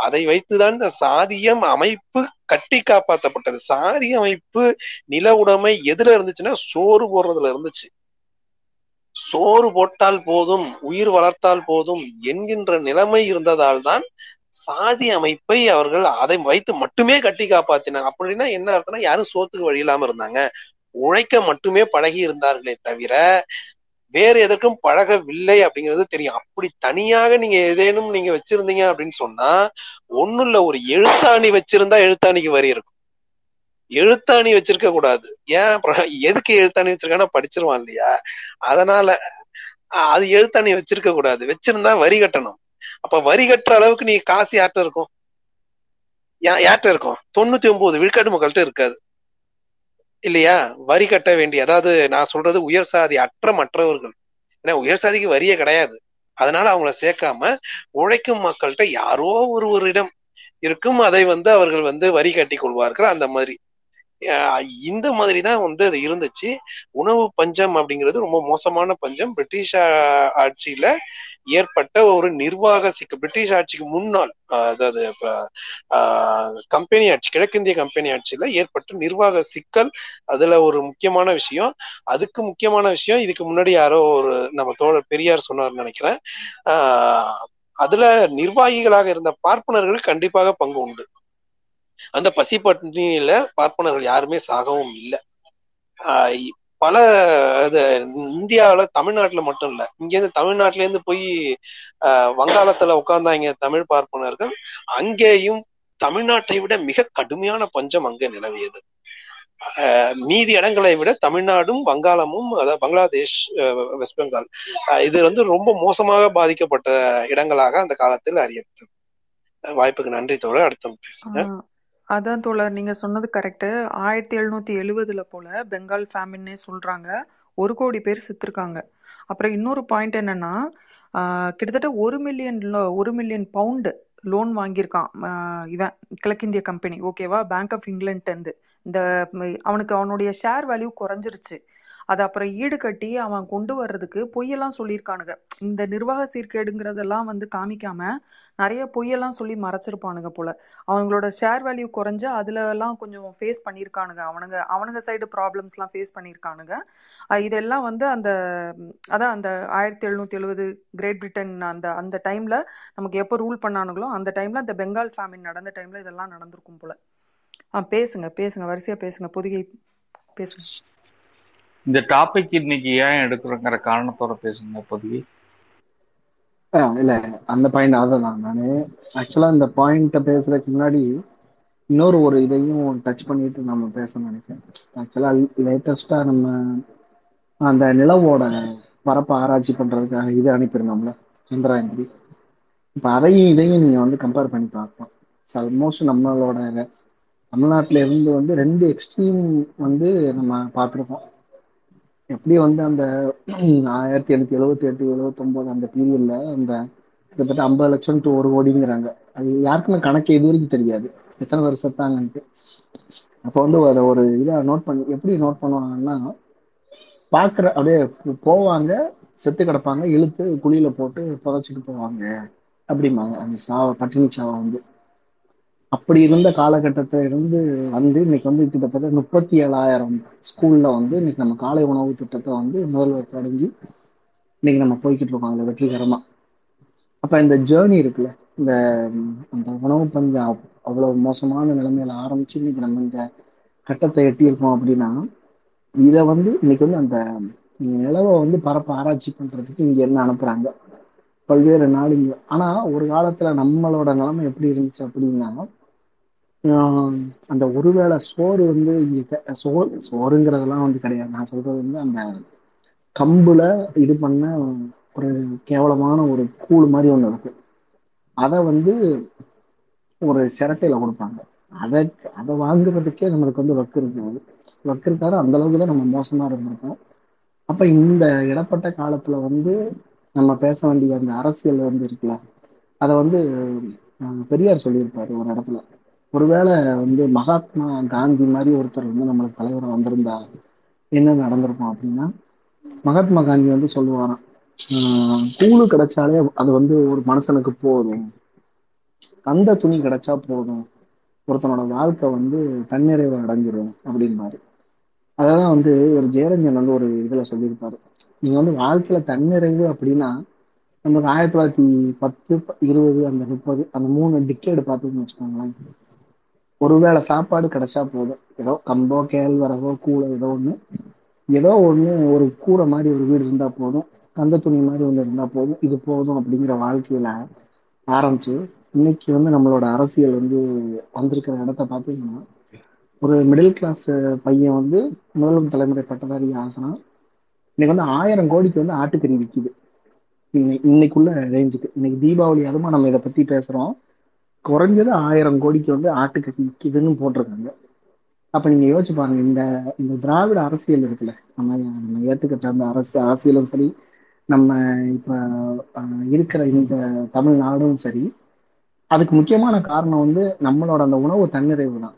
அதை வைத்துதான் இந்த சாதியம் அமைப்பு கட்டி காப்பாற்றப்பட்டது. சாதிய அமைப்பு நில உடைமை எதுல இருந்துச்சுன்னா, சோறு போடுறதுல இருந்துச்சு. சோறு போட்டால் போதும், உயிர் வளர்த்தால் போதும் என்கின்ற நிலைமை இருந்ததால் தான் சாதி அமைப்பை அவர்கள் அதை வைத்து மட்டுமே கட்டி காப்பாத்தினாங்க. அப்படின்னா என்ன அர்த்தம்னா, யாரும் சோத்துக்கு வழி இல்லாம இருந்தாங்க, உழைக்க மட்டுமே பழகி இருந்தார்களே தவிர வேறு எதற்கும் பழகவில்லை அப்படிங்கிறது தெரியும். அப்படி தனியாக நீங்க ஏதேனும் நீங்க வச்சிருந்தீங்க அப்படின்னு சொன்னா, ஒண்ணும் இல்ல, ஒரு எழுத்தாணி வச்சிருந்தா எழுத்தாணிக்கு வரி இருக்கும், எழுத்தாணி வச்சிருக்க கூடாது. ஏன் எதுக்கு எழுத்தாணி வச்சிருக்கான்னா படிச்சிருவான் இல்லையா, அதனால அது எழுத்தாணி வச்சிருக்க கூடாது, வச்சிருந்தா வரி கட்டணும். அப்ப வரி கட்டுற அளவுக்கு நீ காசு யார்கிட்ட இருக்கும், யார்கிட்ட இருக்கும்? தொண்ணூத்தி ஒன்பது விழுக்காட்டு மக்கள்கிட்ட இருக்காது இல்லையா. வரி கட்ட வேண்டிய, அதாவது நான் சொல்றது உயர் சாதி அற்ற மற்றவர்கள், ஏன்னா உயர் சாதிக்கு வரியே கிடையாது, அதனால அவங்கள சேர்க்காம உழைக்கும் மக்கள்கிட்ட யாரோ ஒரு ஒரு இடம் இருக்கும், அதை வந்து அவர்கள் வந்து வரி கட்டி கொள்வார்கள். அந்த மாதிரி இந்த மாதிரி தான் வந்து அது இருந்துச்சு. உணவு பஞ்சம் அப்படிங்கிறது ரொம்ப மோசமான பஞ்சம். பிரிட்டிஷ் ஆட்சியில ஏற்பட்ட ஒரு நிர்வாக சிக்கல். பிரிட்டிஷ் ஆட்சிக்கு முன்னால், அதாவது கம்பெனி ஆட்சி, கிழக்கிந்திய கம்பெனி ஆட்சியில ஏற்பட்ட நிர்வாக சிக்கல் அதுல ஒரு முக்கியமான விஷயம். அதுக்கு முக்கியமான விஷயம் இதுக்கு முன்னாடி யாரோ ஒரு நம்ம தோழர் பெரியார் சொன்னார்னு நினைக்கிறேன். ஆஹ் அதுல நிர்வாகிகளாக இருந்த பார்ப்பனர்கள் கண்டிப்பாக பங்கு உண்டு. அந்த பசி பட்டினியில பார்ப்பனர்கள் யாருமே சாகவும் இல்லை. ஆஹ் பல இது இந்தியாவில, தமிழ்நாட்டுல மட்டும் இல்ல, இங்க இருந்து தமிழ்நாட்டுல இருந்து போய் அஹ் வங்காளத்துல உட்கார்ந்தாங்க தமிழ் பார்ப்பனர்கள். அங்கேயும் தமிழ்நாட்டை விட மிக கடுமையான பஞ்சம் அங்கே நிலவியது. அஹ் மீதி இடங்களை விட தமிழ்நாடும் வங்காளமும், அதாவது பங்களாதேஷ், வெஸ்ட் பெங்கால், இது வந்து ரொம்ப மோசமாக பாதிக்கப்பட்ட இடங்களாக அந்த காலத்தில் அறியப்பட்டது. வாய்ப்புக்கு நன்றி தோழர், அடுத்த பேசுங்க. அதான் தோழர், நீங்கள் சொன்னது கரெக்டு. ஆயிரத்தி எழுநூற்றி எழுபதுல போல் பெங்கால் ஃபேமின்னே சொல்கிறாங்க. ஒரு கோடி பேர் செத்துருக்காங்க. அப்புறம் இன்னொரு பாயிண்ட் என்னென்னா, கிட்டத்தட்ட ஒரு மில்லியன் ஒரு மில்லியன் பவுண்டு லோன் வாங்கியிருக்கான் இவன், கிழக்கிந்திய கம்பெனி, ஓகேவா, பேங்க் ஆஃப் இங்கிலாண்ட்லேருந்து. இந்த அவனுக்கு அவனுடைய ஷேர் வேல்யூ குறைஞ்சிருச்சு. அது அப்புறம் ஈடு கட்டி அவன் கொண்டு வர்றதுக்கு பொய்யெல்லாம் சொல்லியிருக்கானுங்க. இந்த நிர்வாக சீர்கேடுங்கிறதெல்லாம் வந்து காமிக்காமல் நிறைய பொய்யெல்லாம் சொல்லி மறைச்சிருப்பானுங்க போல். அவங்களோட ஷேர் வேல்யூ குறைஞ்சு அதிலலாம் கொஞ்சம் ஃபேஸ் பண்ணியிருக்கானுங்க. அவனுங்க அவனுங்க சைடு ப்ராப்ளம்ஸ்லாம் ஃபேஸ் பண்ணியிருக்கானுங்க. இதெல்லாம் வந்து அந்த அதான் அந்த ஆயிரத்தி எழுநூற்றி எழுபது கிரேட் பிரிட்டன் அந்த அந்த டைமில் நமக்கு எப்போ ரூல் பண்ணானுங்களோ அந்த டைமில், அந்த பெங்கால் ஃபேமின் நடந்த டைமில் இதெல்லாம் நடந்திருக்கும் போல். ஆ பேசுங்க பேசுங்க, வரிசையாக பேசுங்க, பொதுகை பேசுங்க. இந்த டாபிக் இன்னைக்கு ஏன் எடுக்கிறோங்கிற காரணத்தோட பேசுங்க பொதுவி. இல்ல அந்த பாயிண்ட் அதான் நானு ஆக்சுவலா இந்த பாயிண்ட பேசுறதுக்கு முன்னாடி இன்னொரு ஒரு இதையும் டச் பண்ணிட்டு நம்ம பேசணும்னு நினைக்கிறேன். ஆக்சுவலா லேட்டஸ்டா நம்ம அந்த நிலவோட பரப்பை ஆராய்ச்சி பண்றதுக்காக இது அனுப்பியிருந்தோம்ல, சந்திராயந்திரி. இப்ப அதையும் இதையும் நீங்க வந்து கம்பேர் பண்ணி பார்க்கலாம். ஆல்மோஸ்ட் நம்மளோட தமிழ்நாட்டுல இருந்து வந்து ரெண்டு எக்ஸ்ட்ரீம் வந்து நம்ம பார்த்துருக்கோம். எப்படி வந்து அந்த ஆயிரத்தி எண்ணூத்தி எழுபத்தி எட்டு எழுபத்தி ஒன்பது அந்த பீரியட்ல அந்த கிட்டத்தட்ட ஐம்பது லட்சம் டு ஒரு கோடிங்கிறாங்க. அது யாருக்குன்னு கணக்கு இது வரைக்கும் தெரியாது, எத்தனை பேர் செத்தாங்கன்ட்டு. அப்போ வந்து அதை ஒரு இதை நோட் பண்ணி எப்படி நோட் பண்ணுவாங்கன்னா, பார்க்குற அப்படியே போவாங்க, செத்து கிடப்பாங்க, இழுத்து குழியில போட்டு புதைச்சிட்டு போவாங்க அப்படிம்பாங்க. அந்த சாவை, பட்டினி சாவை வந்து அப்படி இருந்த காலகட்டத்தில இருந்து வந்து இன்னைக்கு வந்து கிட்டத்தட்ட முப்பத்தி ஏழாயிரம் ஸ்கூல்ல வந்து இன்னைக்கு நம்ம காலை உணவு திட்டத்தை வந்து முதல்வர் தொடங்கி இன்னைக்கு நம்ம போய்கிட்டு இருக்கோம் அதுல வெற்றிகரமா. அப்ப இந்த ஜேர்னி இருக்குல்ல, இந்த அந்த உணவு பஞ்சம் அவ்வளவு மோசமான நிலைமையில ஆரம்பிச்சு இன்னைக்கு நம்ம இந்த கட்டத்தை எட்டியிருக்கோம். அப்படின்னா இதை வந்து இன்னைக்கு வந்து அந்த நிலவை வந்து பரப்ப ஆராய்ச்சி பண்றதுக்கு இங்க என்ன அனுப்புறாங்க பல்வேறு நாடுங்க. ஆனா ஒரு காலத்துல நம்மளோட நிலைமை எப்படி இருந்துச்சு அப்படின்னா, ஆஹ் அந்த ஒருவேளை சோறு வந்து இங்க சோறு சோறுங்கிறதெல்லாம் வந்து கிடையாது. நான் சொல்றது வந்து அந்த கம்புல இது பண்ண ஒரு கேவலமான ஒரு கூழ் மாதிரி ஒண்ணு இருக்கும். அதை வந்து ஒரு சிரட்டையில கொடுப்பாங்க. அதை அதை வாங்குறதுக்கே நம்மளுக்கு வந்து வக்கு இருக்காது, வக்கு இருக்காது. அந்த அளவுக்கு தான் நம்ம மோசமா இருந்திருக்கோம். அப்ப இந்த இடப்பட்ட காலத்துல வந்து நம்ம பேச வேண்டிய அந்த அரசியல் வந்து இருக்குல்ல, அதை வந்து பெரியார் சொல்லியிருப்பாரு ஒரு இடத்துல, ஒருவேளை வந்து மகாத்மா காந்தி மாதிரி ஒருத்தர் வந்து நம்மளுக்கு தலைவராக வந்திருந்தா என்ன நடந்திருக்கும் அப்படின்னா, மகாத்மா காந்தி வந்து சொல்லுவாராம், ஆஹ் கூழு கிடைச்சாலே அது வந்து ஒரு மனுஷனுக்கு போதும், அந்த துணி கிடைச்சா போதும், ஒருத்தனோட வாழ்க்கை வந்து தன்னிறைவு அடைஞ்சிடும் அப்படின்னு மாதிரி. அதான் வந்து ஒரு ஜெயரஞ்சன் வந்து ஒரு இதுல சொல்லியிருப்பாரு, நீங்க வந்து வாழ்க்கையில தன்னிறைவு அப்படின்னா நமக்கு ஆயிரத்தி தொள்ளாயிரத்தி பத்து இருபது அந்த முப்பது அந்த மூணு டிக்கேடு பார்த்துன்னு வச்சுக்கோங்களேன். ஒருவேளை சாப்பாடு கிடைச்சா போதும், ஏதோ கம்போ கேழ்வரகோ கூழோ ஏதோ ஒன்று ஏதோ ஒன்று ஒரு கூரை மாதிரி ஒரு வீடு இருந்தால் போதும், கந்த துணி மாதிரி ஒன்று இருந்தால் போதும், இது போதும் அப்படிங்கிற வாழ்க்கையில் ஆரம்பிச்சு இன்னைக்கு வந்து நம்மளோட அரசியல் வந்து வந்திருக்கிற இடத்த பார்த்தீங்கன்னா, ஒரு மிடில் கிளாஸ் பையன் வந்து முதலும் தலைமுறை பட்டதாரி ஆகிறான். இன்னைக்கு வந்து ஆயிரம் கோடிக்கு வந்து ஆட்டுக்கறி விற்கிது இன்னைக்குள்ள ரேஞ்சுக்கு. இன்னைக்கு தீபாவளி அதுமா நம்ம இதை பற்றி பேசுகிறோம். குறைஞ்சது ஆயிரம் கோடிக்கு வந்து ஆட்டுக்கறி விற்கிதுன்னு போட்டிருக்காங்க. அப்போ நீங்கள் யோசிச்சு பாருங்க, இந்த இந்த திராவிட அரசியல் இருக்குல்ல, நம்ம நம்ம ஏற்றுக்கிட்ட அந்த அரசு அரசியலும் சரி, நம்ம இப்போ இருக்கிற இந்த தமிழ்நாடும் சரி, அதுக்கு முக்கியமான காரணம் வந்து நம்மளோட அந்த உணவு தன்னிறைவு தான்.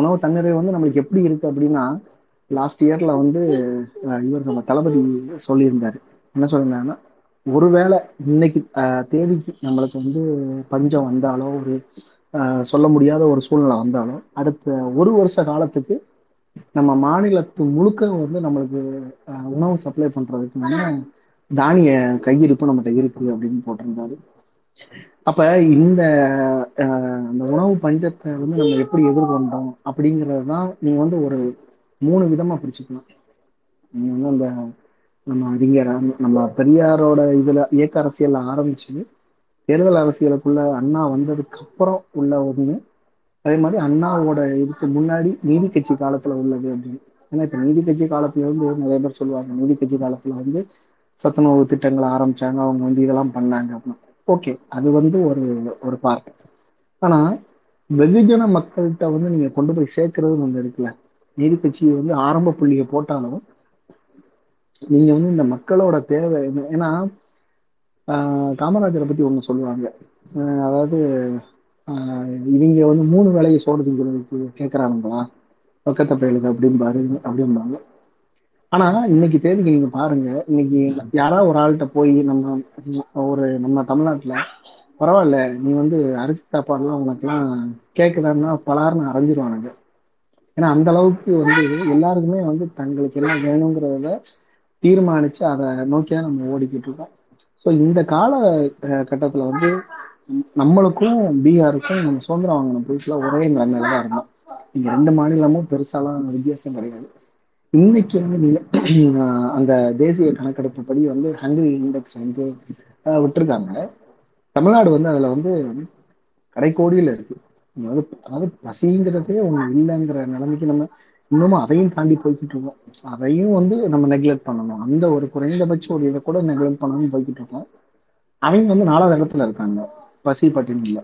உணவு தன்னிறைவு வந்து நம்மளுக்கு எப்படி இருக்கு அப்படின்னா, லாஸ்ட் இயர்ல வந்து இவர் நம்ம தளபதி சொல்லியிருந்தாரு. என்ன சொல்லியிருந்தாருன்னா, ஒருவேளை இன்னைக்கு தேதிக்கு நம்மளுக்கு வந்து பஞ்சம் வந்தாலோ ஒரு சொல்ல முடியாத ஒரு சூழ்நிலை வந்தாலும் அடுத்த ஒரு வருஷ காலத்துக்கு நம்ம மாநிலத்து முழுக்க வந்து நம்மளுக்கு உணவு சப்ளை பண்றதுக்கான தானிய கையிருப்பு நம்மகிட்ட இருக்கு அப்படின்னு போட்டிருந்தாரு. அப்ப இந்த அந்த உணவு பஞ்சத்தை வந்து நம்ம எப்படி எதிர்கொண்டோம் அப்படிங்கிறது தான். நீங்க வந்து ஒரு மூணு விதமா பிரிச்சுக்கலாம். நீங்க வந்து அந்த நம்ம அறிஞர் நம்ம பெரியாரோட இதுல இயக்க அரசியல்ல ஆரம்பிச்சு தேர்தல் அரசியலுக்குள்ள அண்ணா வந்ததுக்கு அப்புறம் உள்ள ஒண்ணு, அதே மாதிரி அண்ணாவோட இதுக்கு முன்னாடி நீதி கட்சி காலத்துல உள்ளது அப்படின்னு. ஏன்னா இப்ப நீதி கட்சி காலத்துல வந்து நிறைய பேர் சொல்லுவாங்க, நீதி கட்சி காலத்துல வந்து சத்துணவு திட்டங்களை ஆரம்பிச்சாங்க, அவங்க வந்து இதெல்லாம் பண்ணாங்க அப்படின்னு. ஓகே, அது வந்து ஒரு ஒரு பார்ட். ஆனா வெகுஜன மக்கள்கிட்ட வந்து நீங்க கொண்டு போய் சேர்க்கறதுன்னு ஒண்ணு இருக்குல்ல. நீதி கட்சி வந்து ஆரம்ப புள்ளியை போட்டாலும் நீங்க வந்து இந்த மக்களோட தேவை என்ன, ஏன்னா ஆஹ் காமராஜரை பத்தி ஒண்ணு சொல்லுவாங்க, அதாவது ஆஹ் இவங்க வந்து மூணு வேலையை சோடு திங்கிறதுக்கு கேட்கறானுங்களா பக்கத்த பயலுக்கு அப்படின்னு பாருங்க அப்படின்பாங்க. ஆனா இன்னைக்கு தேதிக்கு நீங்க பாருங்க, இன்னைக்கு யாராவது ஒரு ஆள்கிட்ட போய் நம்ம ஒரு நம்ம தமிழ்நாட்டுல பரவாயில்ல நீ வந்து அரிசி சாப்பாடுலாம் உனக்குலாம் கேக்குதான்னா பலாருன்னு அரைஞ்சிருவானுங்க. ஏன்னா அந்த அளவுக்கு வந்து எல்லாருக்குமே வந்து தங்களுக்கு என்ன வேணுங்கிறத தீர்மானிச்சு அதை நோக்கிதான் நம்ம ஓடிக்கிட்டு இருக்கோம். ஸோ இந்த கால கட்டத்துல வந்து நம்மளுக்கும் பீகாருக்கும் நம்ம சுதந்திரம் வாங்கின புதுசுல ஒரே நிலைமையில தான் இருந்தோம். இங்க ரெண்டு மாநிலமும் பெருசாலாம் வித்தியாசம் கிடையாது. இன்னைக்கு வந்து நீங்க அந்த தேசிய கணக்கெடுப்பு படி வந்து ஹங்கரி இண்டெக்ஸ் வந்து விட்டுருக்காங்க. தமிழ்நாடு வந்து அதுல வந்து கடைக்கோடியில இருக்கு. அதாவது அதாவது பசிங்கிறதே ஒண்ணு இல்லைங்கிற நிலைமைக்கு நம்ம இன்னமும் அதையும் தாண்டி போய்கிட்டு இருக்கோம். அதையும் வந்து நம்ம நெக்லெக்ட் பண்ணணும், அந்த ஒரு குறைந்தபட்ச ஒரு இதை கூட நெக்லெக்ட் பண்ணணும்னு போய்கிட்டு இருக்கோம். அவங்க வந்து நாலாவது இடத்துல இருக்காங்க பசி பட்டினியில.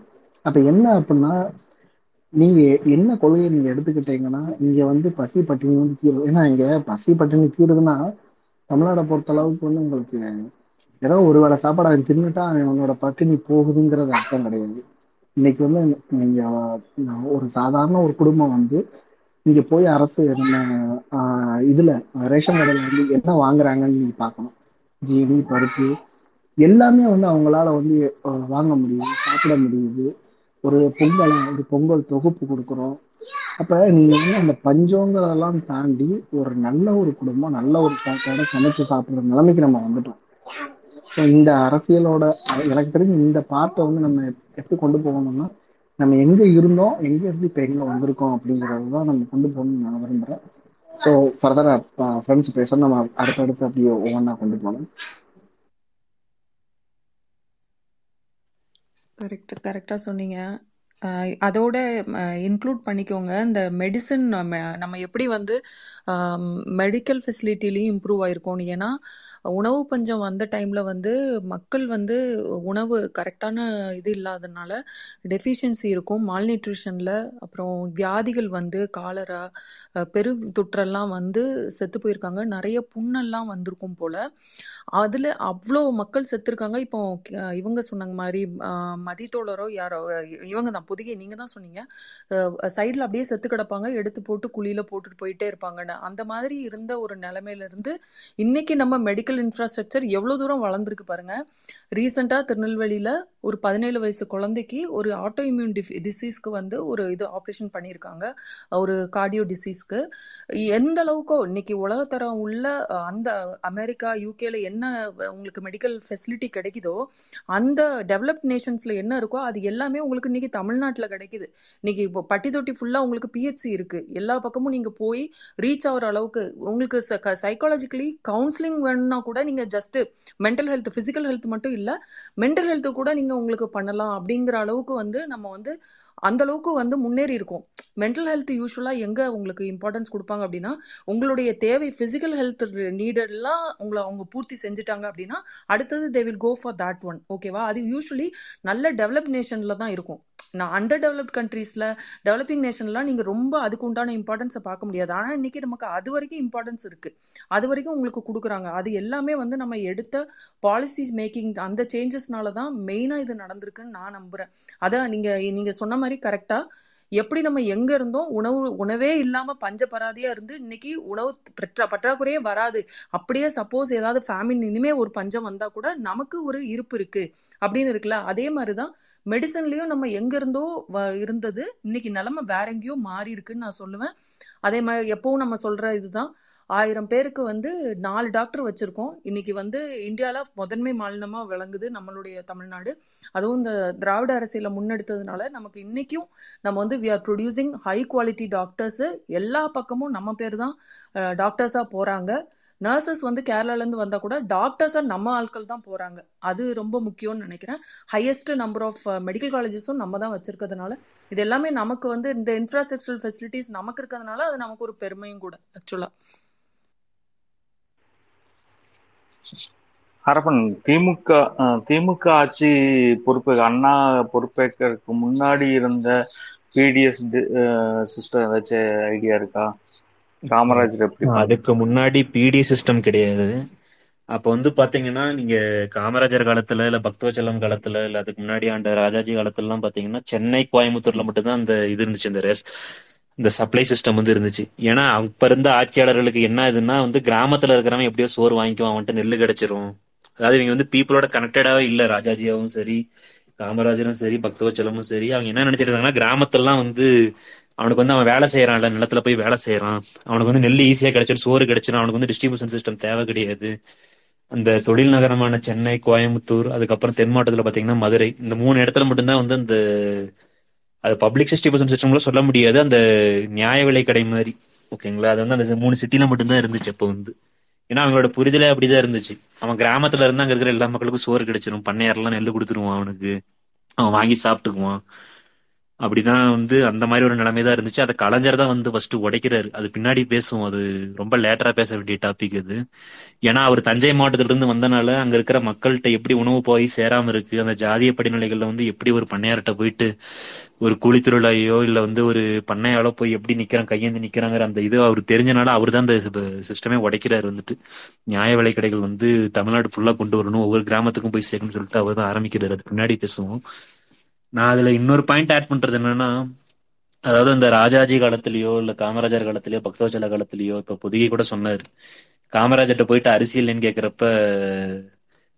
அப்ப என்ன அப்படின்னா, நீங்க என்ன கொள்கையை நீங்க எடுத்துக்கிட்டீங்கன்னா இங்க வந்து பசி பட்டினி வந்து தீரும். ஏன்னா இங்க பசி பட்டினி தீருதுன்னா தமிழ்நாடை பொறுத்த அளவுக்கு வந்து உங்களுக்கு ஏதோ ஒரு வேளை சாப்பாடு அவன் தின்னுட்டா அவனோட பட்டினி போகுதுங்கிறது அர்த்தம் கிடையாது. இன்னைக்கு வந்து நீங்க ஒரு சாதாரண ஒரு குடும்பம் வந்து இங்க போய் அரசு நம்ம ஆஹ் இதுல ரேஷன் கடையில வந்து என்ன வாங்குறாங்கன்னு நீங்க பார்க்கணும். ஜீனி பருப்பு எல்லாமே வந்து அவங்களால வந்து வாங்க முடியுது, சாப்பிட முடியுது. ஒரு பொங்கல் ஒரு பொங்கல் தொகுப்பு கொடுக்குறோம். அப்ப நீங்க வந்து அந்த பஞ்சங்கிறதெல்லாம் தாண்டி ஒரு நல்ல ஒரு குடும்பம் நல்ல ஒரு சாப்பாடை சமைச்சு சாப்பிடுற நிலைமைக்கு நம்ம வந்துட்டோம். ஸோ இந்த அரசியலோட எனக்கு தெரிஞ்சு இந்த பார்ட்டை வந்து நம்ம எப்படி கொண்டு போகணும்னா, நம்ம எங்க இருந்தோம் எங்க இருந்து இப்ப எங்க வந்திருக்கோம் அப்படிங்கறதுதான் நம்ம கொண்டு போகணும்னு நான் விரும்புறேன். ஸோ ஃபர்தரா ஃப்ரெண்ட்ஸ் பேசணும், நம்ம அடுத்தடுத்து அப்படியே ஒவ்வொன்னா கொண்டு போகணும். கரெக்ட் கரெக்டாக சொன்னீங்க. அதோட இன்க்ளூட் பண்ணிக்கோங்க இந்த மெடிசன். நம்ம நம்ம எப்படி வந்து மெடிக்கல் ஃபெசிலிட்டிலையும் இம்ப்ரூவ் ஆகிருக்கோன்னு. ஏன்னா உணவு பஞ்சம் வந்த டைமில் வந்து மக்கள் வந்து உணவு கரெக்டான இது இல்லாததுனால டெஃபிஷியன்சி இருக்கும், மால்நியூட்ரிஷனில், அப்புறம் வியாதிகள் வந்து காலரா பெரு தொற்றெல்லாம் வந்து செத்து போயிருக்காங்க. நிறைய புண்ணெல்லாம் வந்திருக்கும் போல். அதில் அவ்வளோ மக்கள் செத்துருக்காங்க. இப்போ இவங்க சொன்னாங்க மாதிரி மதித்தோழரோ யாரோ இவங்க தான் புதிய நீங்கள் தான் சொன்னீங்க, சைடில் அப்படியே செத்து கிடப்பாங்க, எடுத்து போட்டு குழியில் போட்டுட்டு போயிட்டே இருப்பாங்கன்னு. அந்த மாதிரி இருந்த ஒரு நிலைமையிலேருந்து இன்னைக்கு நம்ம மெடிக்கல் மெடிக்கல் இன்ஃப்ராஸ்ட்ரக்சர் எவ்வளோ தூரம் வளர்ந்துருக்கு பாருங்க. ரீசெண்டாக திருநெல்வேலியில் ஒரு பதினேழு வயசு குழந்தைக்கு ஒரு ஆட்டோ இம்யூன் டிஃப் டிசீஸ்க்கு வந்து ஒரு இது ஆப்ரேஷன் பண்ணியிருக்காங்க, ஒரு கார்டியோ டிசீஸ்க்கு. எந்த அளவுக்கோ இன்னைக்கு உலகத்தரம் உள்ள அந்த அமெரிக்கா யூகேல என்ன உங்களுக்கு மெடிக்கல் ஃபெசிலிட்டி கிடைக்குதோ, அந்த டெவலப்ட் நேஷன்ஸ்ல என்ன இருக்கோ அது எல்லாமே உங்களுக்கு இன்னைக்கு தமிழ்நாட்டில் கிடைக்குது. இன்னைக்கு இப்போ பட்டி தொட்டி ஃபுல்லா உங்களுக்கு பிஹெச்சி இருக்கு, எல்லா பக்கமும் நீங்க போய் ரீச் ஆகிற அளவுக்கு. உங்களுக்கு சைக்காலஜிக்கலி கவுன்சிலிங் வேணும்னா கூட நீங்க just mental health, physical health மட்டும் இல்ல மென்டல் ஹெல்த் கூட நீங்க உங்களுக்கு பண்ணலாம் அப்படிங்கிற அளவுக்கு வந்து நம்ம வந்து அந்த அளவுக்கு வந்து முன்னேறி இருக்கும். மென்டல் ஹெல்த் யூஸ்வலா எங்க உங்களுக்கு இம்பார்ட்டன்ஸ் கொடுப்பாங்க அப்படின்னா, உங்களுடைய தேவை பிசிக்கல் ஹெல்த் நீடெல்லாம் உங்களை அவங்க பூர்த்தி செஞ்சுட்டாங்க அப்படின்னா அடுத்தது they will go for that one. ஓகேவா, அது யூஸ்வலி நல்ல டெவலப்ட் நேஷன்ல தான் இருக்கும். நான் அண்டர் டெவலப்ட் கண்ட்ரீஸ்ல, டெவலப்பிங் நேஷன்லாம் நீங்க ரொம்ப அதுக்கு உண்டான இம்பார்ட்டன்ஸை பார்க்க முடியாது. ஆனா இன்னைக்கு நமக்கு அது வரைக்கும் இம்பார்ட்டன்ஸ் இருக்கு, அது வரைக்கும் உங்களுக்கு கொடுக்குறாங்க. அது எல்லாமே வந்து நம்ம எடுத்த பாலிசி மேக்கிங் அந்த சேஞ்சஸ்னாலதான் மெயினா இது நடந்திருக்குன்னு நான் நம்புறேன். அதான் நீங்க நீங்க சொன்ன மாதிரி கரெக்டா, எப்படி நம்ம எங்க இருந்தோம் உணவு உணவே இல்லாம பஞ்சபராதியா இருந்து இன்னைக்கு உணவு பற்றா பற்றாக்குறையே வராது. அப்படியே சப்போஸ் ஏதாவது ஃபேமிலி இனிமே ஒரு பஞ்சம் வந்தா கூட நமக்கு ஒரு இருப்பு இருக்கு அப்படின்னு இருக்குல்ல, அதே மாதிரிதான் மெடிசன்லயும் நம்ம எங்க இருந்தோ இருந்தது இன்னைக்கு நிலைமை வேற எங்கேயோ மாறி இருக்குன்னு நான் சொல்லுவேன். அதே மாதிரி எப்பவும் நம்ம சொல்ற இதுதான், ஆயிரம் பேருக்கு வந்து நாலு டாக்டர் வச்சிருக்கோம். இன்னைக்கு வந்து இந்தியால முதன்மை மாநிலமா விளங்குது நம்மளுடைய தமிழ்நாடு. அதுவும் இந்த திராவிட அரசியல முன்னெடுத்ததுனால நமக்கு இன்னைக்கும் நம்ம வந்து we are producing high quality doctors. எல்லா பக்கமும் நம்ம பேர் தான் டாக்டர்ஸா போறாங்க. நர்சஸ் வந்து கேரளால இருந்து வந்தா கூட டாக்டர்ஸா நம்ம ஆட்கள் தான் போறாங்க, அது ரொம்ப முக்கியம்னு நினைக்கிறேன். ஹையஸ்ட் நம்பர் ஆஃப் மெடிக்கல் காலேஜஸும் நம்ம தான் வச்சிருக்கிறதுனால இது எல்லாமே நமக்கு வந்து இந்த இன்ஃப்ராஸ்ட்ரக்சரல் ஃபெசிலிட்டிஸ் நமக்கு இருக்கிறதுனால அது நமக்கு ஒரு பெருமையும் கூட. ஆக்சுவலா ஹரப்பன் திமுக திமுக ஆட்சி பொறுப்பே அண்ணா பொறுப்பேற்கிறதுக்கு முன்னாடி இருந்த பிடிஎஸ் சிஸ்டம் ஏதாச்சும் ஐடியா இருக்கா? காமராஜர் அதுக்கு முன்னாடி பிடி சிஸ்டம் கிடையாது. அப்ப வந்து பாத்தீங்கன்னா நீங்க காமராஜர் காலத்துல இல்ல பக்தவச்சலம் காலத்துல இல்ல அதுக்கு முன்னாடி ஆண்ட ராஜாஜி காலத்துல எல்லாம் பாத்தீங்கன்னா சென்னை கோயம்புத்தூர்ல மட்டும்தான் அந்த இது இருந்துச்சு, இந்த ரேஸ் இந்த சப்ளை சிஸ்டம் வந்து இருந்துச்சு. ஏன்னா அப்ப இருந்த ஆட்சியாளர்களுக்கு என்ன இதுன்னா வந்து கிராமத்துல இருக்கிறவங்க எப்படியோ சோறு வாங்கிக்குவான் வந்துட்டு நெல்லு கிடைச்சிரும். அதாவது இவங்க வந்து பீப்புளோட கனெக்டடாவே இல்ல, ராஜாஜியாவும் சரி காமராஜரும் சரி பக்தவச்சலமும் சரி. அவங்க என்ன நினைச்சிட்டு இருக்காங்கன்னா கிராமத்திலாம் வந்து அவனுக்கு வந்து அவன் வேலை செய்யறான், இல்ல நிலத்துல போய் வேலை செய்யறான், அவனுக்கு வந்து நெல் ஈஸியா கிடைச்சிடும், சோறு கிடைச்சிடும், அவனுக்கு வந்து டிஸ்ட்ரிபியூஷன் சிஸ்டம் தேவை கிடையாது. அந்த தொழில் நகரமான சென்னை, கோயம்புத்தூர், அதுக்கப்புறம் தென் மாவட்டத்துல பாத்தீங்கன்னா மதுரை, இந்த மூணு இடத்துல மட்டும்தான் வந்து அந்த அது பப்ளிக் டிஸ்ட்ரிபியூஷன் சிஸ்டம்ல சொல்ல முடியாது, அந்த நியாய விலை கடை மாதிரி. ஓகேங்களா, அது வந்து அந்த மூணு சிட்டில மட்டும்தான் இருந்துச்சு அப்போ வந்து. ஏன்னா அவங்களோட புரிதலே அப்படிதான் இருந்துச்சு, அவன் கிராமத்துல இருந்து அங்க இருக்கிற எல்லா மக்களுக்கும் சோறு கிடைச்சிடும், பண்ணையாரெல்லாம் நெல் கொடுத்துருவான், அவனுக்கு அவன் வாங்கி சாப்பிட்டுக்குவான். அப்படிதான் வந்து அந்த மாதிரி ஒரு நிலைமைதான் இருந்துச்சு. அதை கலைஞர் தான் வந்து ஃபர்ஸ்ட் உடைக்கிறாரு, அது பின்னாடி பேசுவோம், அது ரொம்ப லேட்டரா பேச வேண்டிய டாபிக் அது. ஏன்னா அவர் தஞ்சை மாவட்டத்தில இருந்து வந்தனால அங்க இருக்கிற மக்கள்கிட்ட எப்படி உணவு போய் சேராம இருக்கு, அந்த ஜாதிய படிநிலைகள்ல வந்து எப்படி ஒரு பண்ணையார்கிட்ட போயிட்டு ஒரு கூலித்தொழிலாளியோ இல்ல வந்து ஒரு பண்ணையாலோ போய் எப்படி நிக்கிறான், கையேந்து நிக்கிறாங்கிற அந்த இது அவர் தெரிஞ்சனால அவர் தான் அந்த சிஸ்டமே உடைக்கிறாரு. வந்துட்டு நியாய விலை கடைகள் வந்து தமிழ்நாடு ஃபுல்லா கொண்டு வரணும், ஒவ்வொரு கிராமத்துக்கும் போய் சேர்க்கணும்னு சொல்லிட்டு அவர் தான் ஆரம்பிக்கிறாரு, அது பின்னாடி பேசுவோம். நான் அதுல இன்னொரு பாயிண்ட் ஆட் பண்றது என்னன்னா, அதாவது இந்த ராஜாஜி காலத்திலயோ இல்ல காமராஜர் காலத்திலயோ பக்தவச்சல காலத்திலயோ இப்ப பொதிகை கூட சொன்னாரு, காமராஜர்கிட்ட போயிட்டு அரிசி இல்லைன்னு கேக்குறப்ப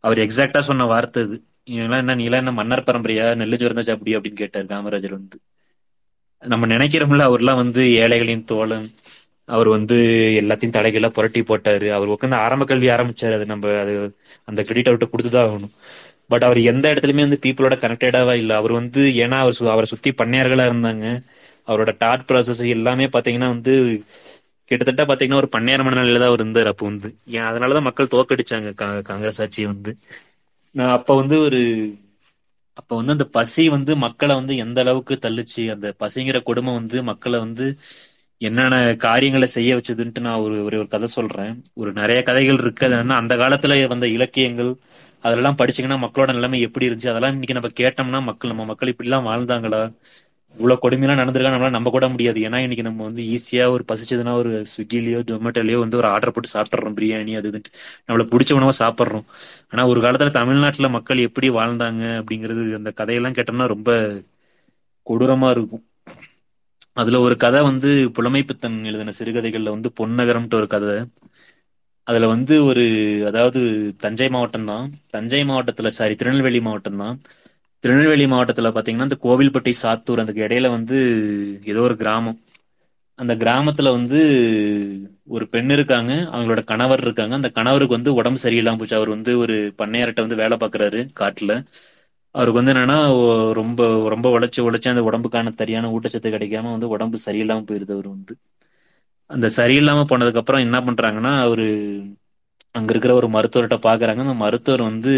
அவர் எக்ஸாக்டா சொன்ன வார்த்தை இது, நீங்களா என்ன நீங்களா என்ன மன்னர் பரம்பரையா, நெல்லு சோறு இருந்தாச்சு அப்படி அப்படின்னு கேட்டாரு காமராஜர் வந்து. நம்ம நினைக்கிறோம்ல அவர்லாம் வந்து ஏழைகளின் தோழன், அவர் வந்து எல்லாத்தையும் தலைகள்லாம் புரட்டி போட்டாரு, அவர் உட்காந்து ஆரம்ப கல்வி ஆரம்பிச்சாரு, அது நம்ம அது அந்த கிரெடிட் அவர்கிட்ட கொடுத்துதான் ஆகணும். பட் அவர் எந்த இடத்துலயுமே வந்து பீப்புளோட கனெக்டடாவா இல்லை. அவர் வந்து ஏன்னா அவர் அவரை சுத்தி பண்ணையார்களா இருந்தாங்க, அவரோட தாட் ப்ராசஸ் எல்லாமே பாத்தீங்கன்னா வந்து கிட்டத்தட்ட பாத்தீங்கன்னா ஒரு பண்ணையார் மனநிலையில தான் அவர் இருந்தார் அப்போ வந்து. ஏன் அதனாலதான் மக்கள் தோக்கடிச்சாங்க காங்கிரஸ் ஆட்சியை வந்து. நான் அப்ப வந்து ஒரு அப்ப வந்து அந்த பசி வந்து மக்களை வந்து எந்த அளவுக்கு தள்ளுச்சு, அந்த பசிங்கிற கொடுமை வந்து மக்களை வந்து என்னென்ன காரியங்களை செய்ய வச்சதுன்ட்டு நான் ஒரு ஒரு கதை சொல்றேன். ஒரு நிறைய கதைகள் இருக்கு, அது என்ன அந்த காலத்துல வந்த இலக்கியங்கள் அதெல்லாம் படிச்சீங்கன்னா மக்களோட நிலைமை எப்படி இருந்துச்சு, அதெல்லாம் இன்னைக்கு நம்ம கேட்டோம்னா மக்கள் நம்ம மக்கள் இப்படி எல்லாம் வாழ்ந்தாங்களா, இவ்வளவு கொடுமையெல்லாம் நடந்திருக்கா, நம்மளால நம்ப கூட முடியாது. ஏன்னா இன்னைக்கு நம்ம வந்து ஈஸியா ஒரு பசிச்சதுன்னா ஒரு ஸ்விக்கிலயோ ஜொமேட்டோலயோ வந்து ஒரு ஆர்டர் போட்டு சாப்பிட்றோம், பிரியாணி அது இதுன்ட்டு நம்மள பிடிச்ச உணவை சாப்பிட்றோம். ஆனா ஒரு காலத்துல தமிழ்நாட்டுல மக்கள் எப்படி வாழ்ந்தாங்க அப்படிங்கிறது அந்த கதையெல்லாம் கேட்டோம்னா ரொம்ப கொடூரமா இருக்கும். அதுல ஒரு கதை வந்து புலமைப்பித்தன் எழுதின சிறுகதைகள்ல வந்து பொன்னகரம்ட்டு ஒரு கதை, அதுல வந்து ஒரு அதாவது தஞ்சை மாவட்டம் தான் தஞ்சை மாவட்டத்துல சாரி திருநெல்வேலி மாவட்டம் தான் திருநெல்வேலி மாவட்டத்துல பாத்தீங்கன்னா இந்த கோவில்பட்டி சாத்தூர் அதுக்கு இடையில வந்து ஏதோ ஒரு கிராமம். அந்த கிராமத்துல வந்து ஒரு பெண் இருக்காங்க, அவங்களோட கணவர் இருக்காங்க. அந்த கணவருக்கு வந்து உடம்பு சரியில்லாம போச்சு. அவர் வந்து ஒரு பண்ணையார்ட்ட வந்து வேலை பார்க்கறாரு காட்டுல. அவருக்கு வந்து என்னன்னா ஒ- ரொம்ப ரொம்ப உழைச்சு உழைச்சு அந்த உடம்புக்கான சரியான ஊட்டச்சத்து கிடைக்காம வந்து உடம்பு சரியில்லாம போயிருது. அவர் வந்து அந்த சரியில்லாம போனதுக்கு அப்புறம் என்ன பண்றாங்கன்னா அவரு அங்க இருக்கிற ஒரு மருத்துவர்கிட்ட பாக்குறாங்க. அந்த மருத்துவர் வந்து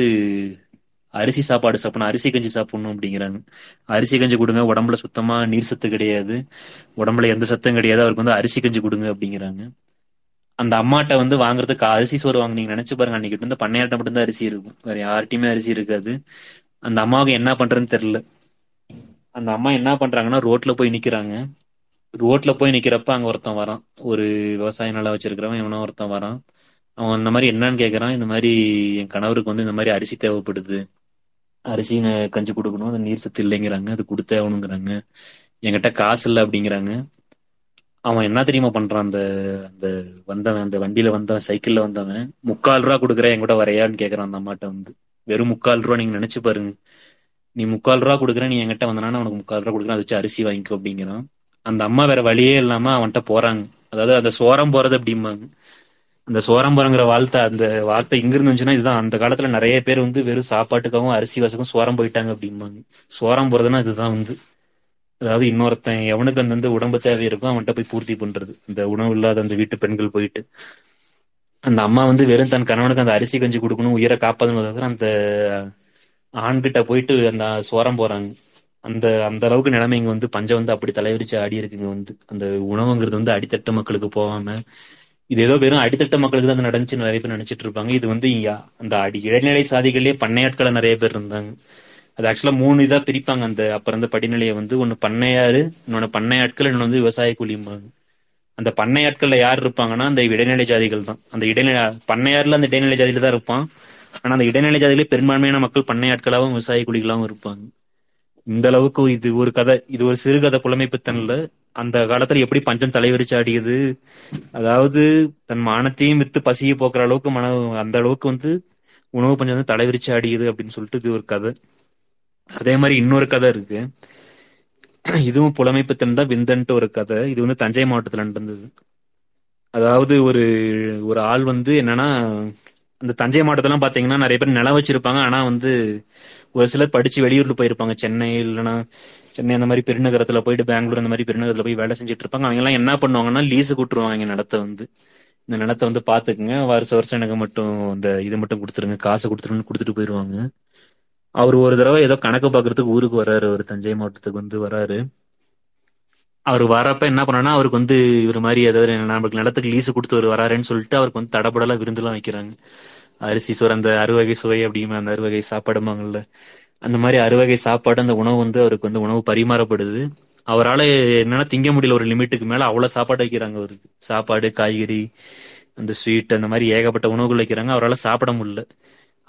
அரிசி சாப்பாடு சாப்பிடணும், அரிசி கஞ்சி சாப்பிடணும் அப்படிங்கிறாங்க. அரிசி கஞ்சி கொடுங்க, உடம்புல சுத்தமா நீர் சத்து கிடையாது, உடம்புல எந்த சத்தும் கிடையாது, அவருக்கு வந்து அரிசி கஞ்சி கொடுங்க அப்படிங்கிறாங்க. அந்த அம்மாட்ட வந்து வாங்குறதுக்கு அரிசி சோறு வாங்குனீங்க நினைச்சு பாருங்க, அன்னைக்கு வந்து பண்ணையாட்ட மட்டும்தான் அரிசி இருக்கும், வேற யார்கிட்டயுமே அரிசி இருக்காது. அந்த அம்மாவுக்கு என்ன பண்றதுன்னு தெரியல. அந்த அம்மா என்ன பண்றாங்கன்னா ரோட்ல போய் நிக்கிறாங்க. ரோட்ல போய் நிக்கிறப்ப அங்க ஒருத்தன் வரான், ஒரு விவசாய நிலம் வச்சிருக்கிறவன் எவனோ ஒருத்தன் வரான். அவன் இந்த மாதிரி என்னன்னு கேக்குறான். இந்த மாதிரி என் கணவருக்கு வந்து இந்த மாதிரி அரிசி தேவைப்படுது, அரிசி ந- கஞ்சி கொடுக்கணும், அது நீர் சத்து இல்லைங்கிறாங்க, அது கொடுத்தே ஆகணுங்கிறாங்க, என்கிட்ட காசு இல்லை அப்படிங்கிறாங்க. அவன் என்ன தெரியுமா பண்றான், அந்த அந்த வந்தவன் அந்த வண்டியில வந்தவன் சைக்கிள்ல வந்தவன் முக்கால் ரூபா கொடுக்குறேன் என் கூட வரையான்னு கேக்குறான் அந்த அம்மாட்ட வந்து. வெறும் முக்கால் ரூபா, நீங்க நினைச்சு பாருங்க, நீ முக்கால் ரூபா கொடுக்குற, நீ என்கிட்ட வந்தனா உனக்கு முக்கால் ரூபா கொடுக்குறேன், அதை வச்சு அரிசி வாங்கிக்கோ அப்படிங்கிறான். அந்த அம்மா வேற வழியே இல்லாம அவன்கிட்ட போறாங்க. அதாவது அந்த சோரம் போறது அப்படிம்பாங்க, அந்த சோரம் போறங்கிற வார்த்தை, அந்த வார்த்தை இங்க இருந்து வந்துச்சுன்னா இதுதான். அந்த காலத்துல நிறைய பேர் வந்து வெறும் சாப்பாட்டுக்காகவும் அரிசி வசக்கும் சோரம் போயிட்டாங்க அப்படிம்பாங்க. சோரம் போறதுன்னா இதுதான் வந்து, அதாவது இன்னொருத்தன் எவனுக்கு அந்த வந்து உடம்பு தேவை இருக்கோ அவன்கிட்ட போய் பூர்த்தி பண்றது. இந்த உணவு இல்லாத அந்த வீட்டு பெண்கள் போயிட்டு அந்த அம்மா வந்து வெறும் தன் கணவனுக்கு அந்த அரிசி கஞ்சி கொடுக்கணும், உயிரை காப்பாதுங்கிறதுக்கு அந்த ஆண்கிட்ட போயிட்டு அந்த சோரம் போறாங்க. அந்த அந்த அளவுக்கு நிலைமை இங்க வந்து பஞ்சம் வந்து அப்படி தலைவிரிச்சு ஆடி இருக்குங்க வந்து. அந்த உணவுங்கிறது வந்து அடித்தட்டு மக்களுக்கு போகாம இது ஏதோ வெறும் அடித்தட்டு மக்களுக்கு தான் அது நடந்துச்சு நிறைய பேர் நினைச்சிட்டு இருப்பாங்க. இது வந்து இங்க அந்த அடி இடைநிலை சாதிகள்லயே பண்ணையாட்களா நிறைய பேர் இருந்தாங்க. அது ஆக்சுவலா மூணு இதா பிரிப்பாங்க அந்த அப்புறம் அந்த படிநிலையை வந்து. ஒன்னு பண்ணையாரு, இன்னொன்னு பண்ணையாட்கள், இன்னொன்னு வந்து விவசாய கூலிம்பாங்க. அந்த பண்ணையாட்கள்ல யார் இருப்பாங்கன்னா அந்த இடைநிலை ஜாதிகள் தான். அந்த இடைநிலை பண்ணையார்ல அந்த இடைநிலை ஜாதியில தான் இருப்பான். ஆனா அந்த இடைநிலை ஜாதியிலே பெரும்பான்மையான மக்கள் பண்ணையாட்களாகவும் விவசாய கூலிகளாகவும் இருப்பாங்க. இந்த அளவுக்கு இது ஒரு கதை, இது ஒரு சிறுகதை புலமைப்பித்தன்ல. அந்த காலத்துல எப்படி பஞ்சம் தலைவிரிச்சு ஆடியது, அதாவது தன் மானத்தையும் வித்து பசியை போக்குற அளவுக்கு மன அந்த அளவுக்கு வந்து உணவு பஞ்சம் வந்து தலைவிரிச்சு ஆடியது அப்படின்னு சொல்லிட்டு இது ஒரு கதை. அதே மாதிரி இன்னொரு கதை இருக்கு, இதுவும் புலமைப்பித்தன் தான், விந்தன்ட்டு ஒரு கதை. இது வந்து தஞ்சை மாவட்டத்துல நடந்தது. அதாவது ஒரு ஒரு ஆள் வந்து என்னன்னா அந்த தஞ்சை மாவட்டத்தெல்லாம் பாத்தீங்கன்னா நிறைய பேர் நிலம் வச்சிருப்பாங்க. ஆனா வந்து ஒரு சிலர் படிச்சு வெளியூர்ல போயிருப்பாங்க, சென்னை இல்லைன்னா சென்னை அந்த மாதிரி பெருநகரத்துல போயிட்டு பெங்களூர் அந்த மாதிரி பெருநகரத்துல போய் வேலை செஞ்சுட்டு இருப்பாங்க. அவங்க எல்லாம் என்ன பண்ணுவாங்கன்னா லீஸு கூட்டுருவாங்க. இங்க நிலத்தை வந்து இந்த நிலத்தை வந்து பாத்துக்குங்க, வருஷம் வருஷம் எனக்கு மட்டும் இந்த இது மட்டும் கொடுத்துருங்க, காசு கொடுத்துருன்னு கொடுத்துட்டு போயிருவாங்க. அவர் ஒரு தடவை ஏதோ கணக்கு பாக்குறதுக்கு ஊருக்கு வராரு, ஒரு தஞ்சை மாவட்டத்துக்கு வந்து வராரு. அவர் வரப்ப என்ன பண்ணனா அவருக்கு வந்து இவர் மாதிரி ஏதாவது நம்மளுக்கு நிலத்துக்கு லீஸ் கொடுத்து ஒரு வராருன்னு சொல்லிட்டு அவருக்கு வந்து தடபடலா விருந்துலாம் வைக்கிறாங்க. அரிசி சோறு, அந்த அறுவகை சுவை அப்படிங்கிற அந்த அறுவகை சாப்பாடுமாங்கல்ல, அந்த மாதிரி அறுவகை சாப்பாடு, அந்த உணவு வந்து அவருக்கு வந்து உணவு பரிமாறப்படுது. அவரால் என்னன்னா திங்க முடியல, ஒரு லிமிட்டுக்கு மேல அவ்வளவு சாப்பாடு வைக்கிறாங்க அவருக்கு. சாப்பாடு, காய்கறி, அந்த ஸ்வீட், அந்த மாதிரி ஏகப்பட்ட உணவுகள் வைக்கிறாங்க. அவரால் சாப்பிட முடியல.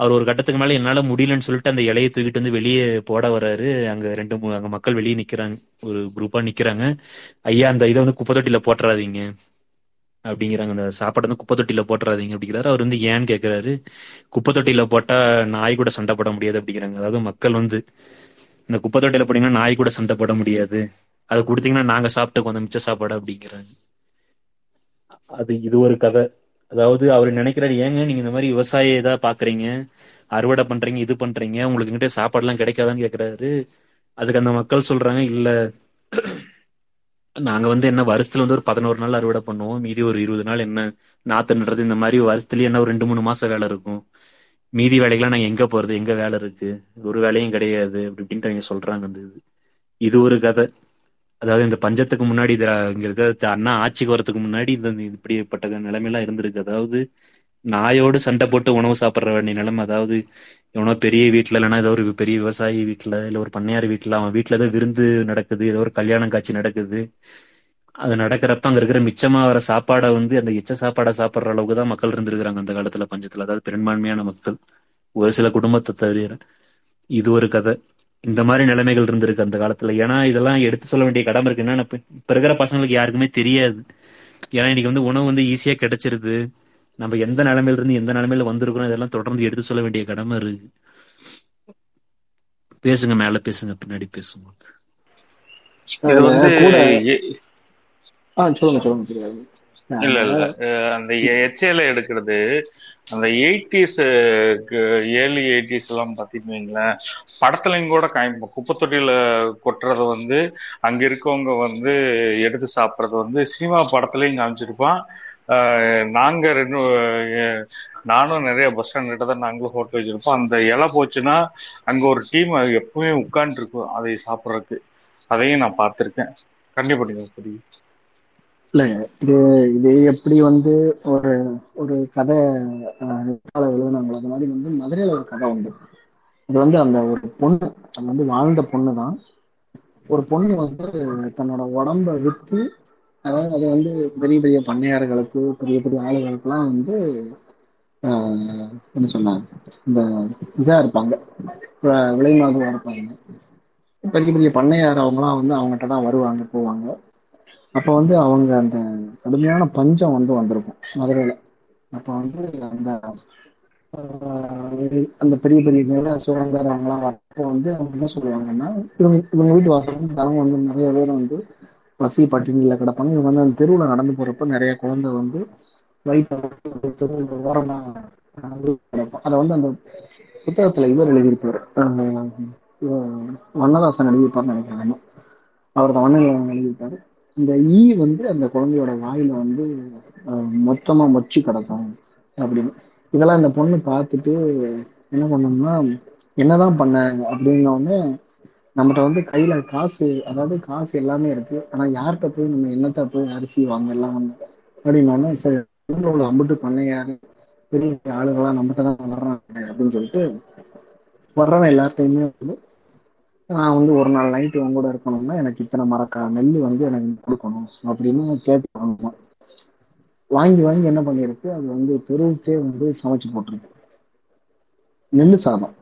அவர் ஒரு கட்டத்துக்கு மேல என்னால முடியலன்னு சொல்லிட்டு அந்த இலையை தூக்கிட்டு வந்து வெளியே போட வராரு. அங்க ரெண்டு மூணு அங்க மக்கள் வெளியே நிக்கிறாங்க, ஒரு குரூப்பா நிக்கிறாங்க. ஐயா அந்த இதை வந்து குப்பை தொட்டியில போட்டுறாதீங்க அப்படிங்கிறாங்க, அந்த சாப்பாடு வந்து குப்பை தொட்டியில போட்டுறாதீங்க அப்படிங்கிறாரு. அவர் வந்து ஏன்னு கேக்குறாரு. குப்பை தொட்டியில போட்டா நாய் கூட சண்டை போட முடியாது அப்படிங்கிறாங்க. அதாவது மக்கள் வந்து இந்த குப்பை தொட்டியில போட்டீங்கன்னா நாய் கூட சண்டை போட முடியாது, அதை கொடுத்தீங்கன்னா நாங்க சாப்பிட்டுக்கோ அந்த மிச்ச சாப்பாடு அப்படிங்கிறாங்க. அது இது ஒரு கதை. அதாவது அவர் நினைக்கிறாரு, ஏங்க நீங்க இந்த மாதிரி விவசாய இதா பாக்குறீங்க, அறுவடை பண்றீங்க, இது பண்றீங்க, உங்களுக்கு எங்கிட்ட சாப்பாடு எல்லாம் கிடைக்காதான்னு கேக்குறாரு. அதுக்கு அந்த மக்கள் சொல்றாங்க, இல்ல நாங்க வந்து என்ன வருஷத்துல வந்து ஒரு பதினோரு நாள் அறுவடை பண்ணுவோம், மீதி ஒரு இருபது நாள் என்ன நாத்து நடுறது, இந்த மாதிரி வருஷத்துலயே என்ன ஒரு ரெண்டு மூணு மாசம் வேலை இருக்கும், மீதி வேலைக்கெல்லாம் நாங்க எங்க போறது, எங்க வேலை இருக்கு, ஒரு வேலையும் கிடையாது அப்படி இப்படின்ட்டு அவங்க சொல்றாங்க. அந்த இது இது ஒரு கதை. அதாவது இந்த பஞ்சத்துக்கு முன்னாடி இதுல இங்க இருக்கிற அண்ணா ஆட்சிக்கு வரதுக்கு முன்னாடி இந்த இந்த இப்படிப்பட்ட நிலைமையெல்லாம் இருந்திருக்கு. அதாவது நாயோடு சண்டை போட்டு உணவு சாப்பிட்ற வேண்டிய நிலைமை. அதாவது எவனோ பெரிய வீட்ல இல்லைன்னா ஏதோ ஒரு பெரிய விவசாயி வீட்ல இல்ல ஒரு பண்ணையார் வீட்ல அவன் வீட்ல ஏதோ விருந்து நடக்குது, ஏதோ ஒரு கல்யாணம் காட்சி நடக்குது. அது நடக்கிறப்ப அங்க இருக்கிற மிச்சமா வர சாப்பாடை வந்து அந்த எச்ச சாப்பாடை சாப்பிட்ற அளவுக்கு தான் மக்கள் இருந்திருக்கிறாங்க அந்த காலத்துல பஞ்சத்துல. அதாவது பெரும்பான்மையான மக்கள், ஒரு சில குடும்பத்தை தவிர. இது ஒரு கதை. இந்த மாதிரி நிலைமைகள் இருந்திருக்கு அந்த காலத்துல. ஏன்னா இதெல்லாம் எடுத்து சொல்ல வேண்டிய கடமை இருக்கு. என்னன்னா இப்ப இப்ப இருக்கிற பசங்களுக்கு யாருக்குமே தெரியாது. ஏன்னா இன்னைக்கு வந்து உணவு வந்து ஈஸியா கிடைச்சிருது, நம்ம எந்த நிலைமையில இருந்து எந்த நிலைமையில வந்திருக்கிறோம் இதெல்லாம் தொடர்ந்து எடுத்து சொல்ல வேண்டிய கடமை இருக்கு. பேசுங்க, மேல பேசுங்க, பின்னாடி பேசுங்க. இது வந்து சொல்லுங்க சொல்லுங்க. இல்ல இல்ல அந்த எச்ஏல எடுக்கிறது அந்த எயிட்டிஸ் ஏர்லி எயிட்டிஸ் எல்லாம் பாத்தீங்களேன், படத்துலயும் கூட காய்ப்போம். குப்பை தொட்டியில கொட்டுறது வந்து அங்க இருக்கவங்க வந்து எடுத்து சாப்பிட்றது வந்து சினிமா படத்துலயும் காமிச்சிருப்பான். நாங்க ரெண்டு நானும் நிறைய பஸ் ஸ்டாண்ட் கிட்ட தான் நாங்களும் ஹோட்டல் வச்சிருப்போம். அந்த இலை போச்சுன்னா அங்க ஒரு டீம் அது எப்பவுமே உட்கார்ந்து இருக்கும் அதை சாப்பிட்றதுக்கு. அதையும் நான் பார்த்திருக்கேன். கண்டிப்பா நீங்க இல்ல இது இது எப்படி வந்து ஒரு ஒரு கதை எழுதுனாங்களோ அந்த மாதிரி வந்து மதுரையில ஒரு கதை உண்டு. அது வந்து அந்த ஒரு பொண்ணு, அது வந்து வாழ்ந்த பொண்ணு தான். ஒரு பொண்ணு வந்து தன்னோட உடம்ப விற்று, அதாவது அது வந்து பெரிய பெரிய பண்ணையார்களுக்கு பெரிய பெரிய ஆளுகளுக்குலாம் வந்து ஆஹ் என்ன சொன்னாங்க, இந்த இதா இருப்பாங்க, விலைமாதுவா இருப்பாங்க, பெரிய பெரிய பண்ணையார் அவங்களாம் வந்து அவங்ககிட்ட தான் வருவாங்க போவாங்க. அப்போ வந்து அவங்க அந்த கடுமையான பஞ்சம் வந்து வந்திருக்கும் மதுரையில. அப்போ வந்து அந்த அந்த பெரிய பெரிய நில சுரந்தார் அவங்களாம் வரப்போ வந்து அவங்க என்ன சொல்லுவாங்கன்னா, இவங்க இவங்க வீட்டு வாசல் தரம் வந்து நிறைய பேர் வந்து பசி பட்டினியில கிடப்பாங்க. இவங்க வந்து அந்த தெருவுல நடந்து போறப்ப நிறைய குழந்தை வந்து வயிற்று தெருவில் ஓரமா கிடப்போம். அதை வந்து அந்த புத்தகத்துல இவர் எழுதியிருப்பார், வண்ணதாசன் எழுதியிருப்பாருன்னு நினைக்கிறாங்க. அவர் தான் வண்ணதாசன் எழுதியிருப்பாரு. இந்த ஈ வந்து அந்த குழந்தையோட வாயில வந்து மொத்தமா மொச்சி கிடக்கும் அப்படின்னு. இதெல்லாம் இந்த பொண்ணு பார்த்துட்டு என்ன பண்ணோம்னா, என்னதான் பண்ண அப்படின்னோடனே நம்மகிட்ட வந்து கையில காசு, அதாவது காசு எல்லாமே இருக்கு, ஆனா யார்கிட்ட போய் நம்ம என்னத்த போய் அரிசி வாங்க எல்லாம் வந்து அப்படின்னோடனே, சரி உள்ள அம்பிட்டு பண்ண யாரு பெரிய ஆளுகளா நம்மகிட்ட தான் வர்றாங்க அப்படின்னு சொல்லிட்டு வர்றவன் எல்லார்ட்டையுமே வந்து, நான் வந்து ஒரு நாள் நைட்டு உங்க கூட இருக்கணும்னா எனக்கு இத்தனை மரக்கா நெல் வந்து எனக்கு கொடுக்கணும் அப்படின்னு கேட்டு வாங்குவோம். வாங்கி வாங்கி என்ன பண்ணிருக்கு, அது வந்து தெருவுக்கே வந்து சமைச்சு போட்டிருக்கு. நெல் சாதம்,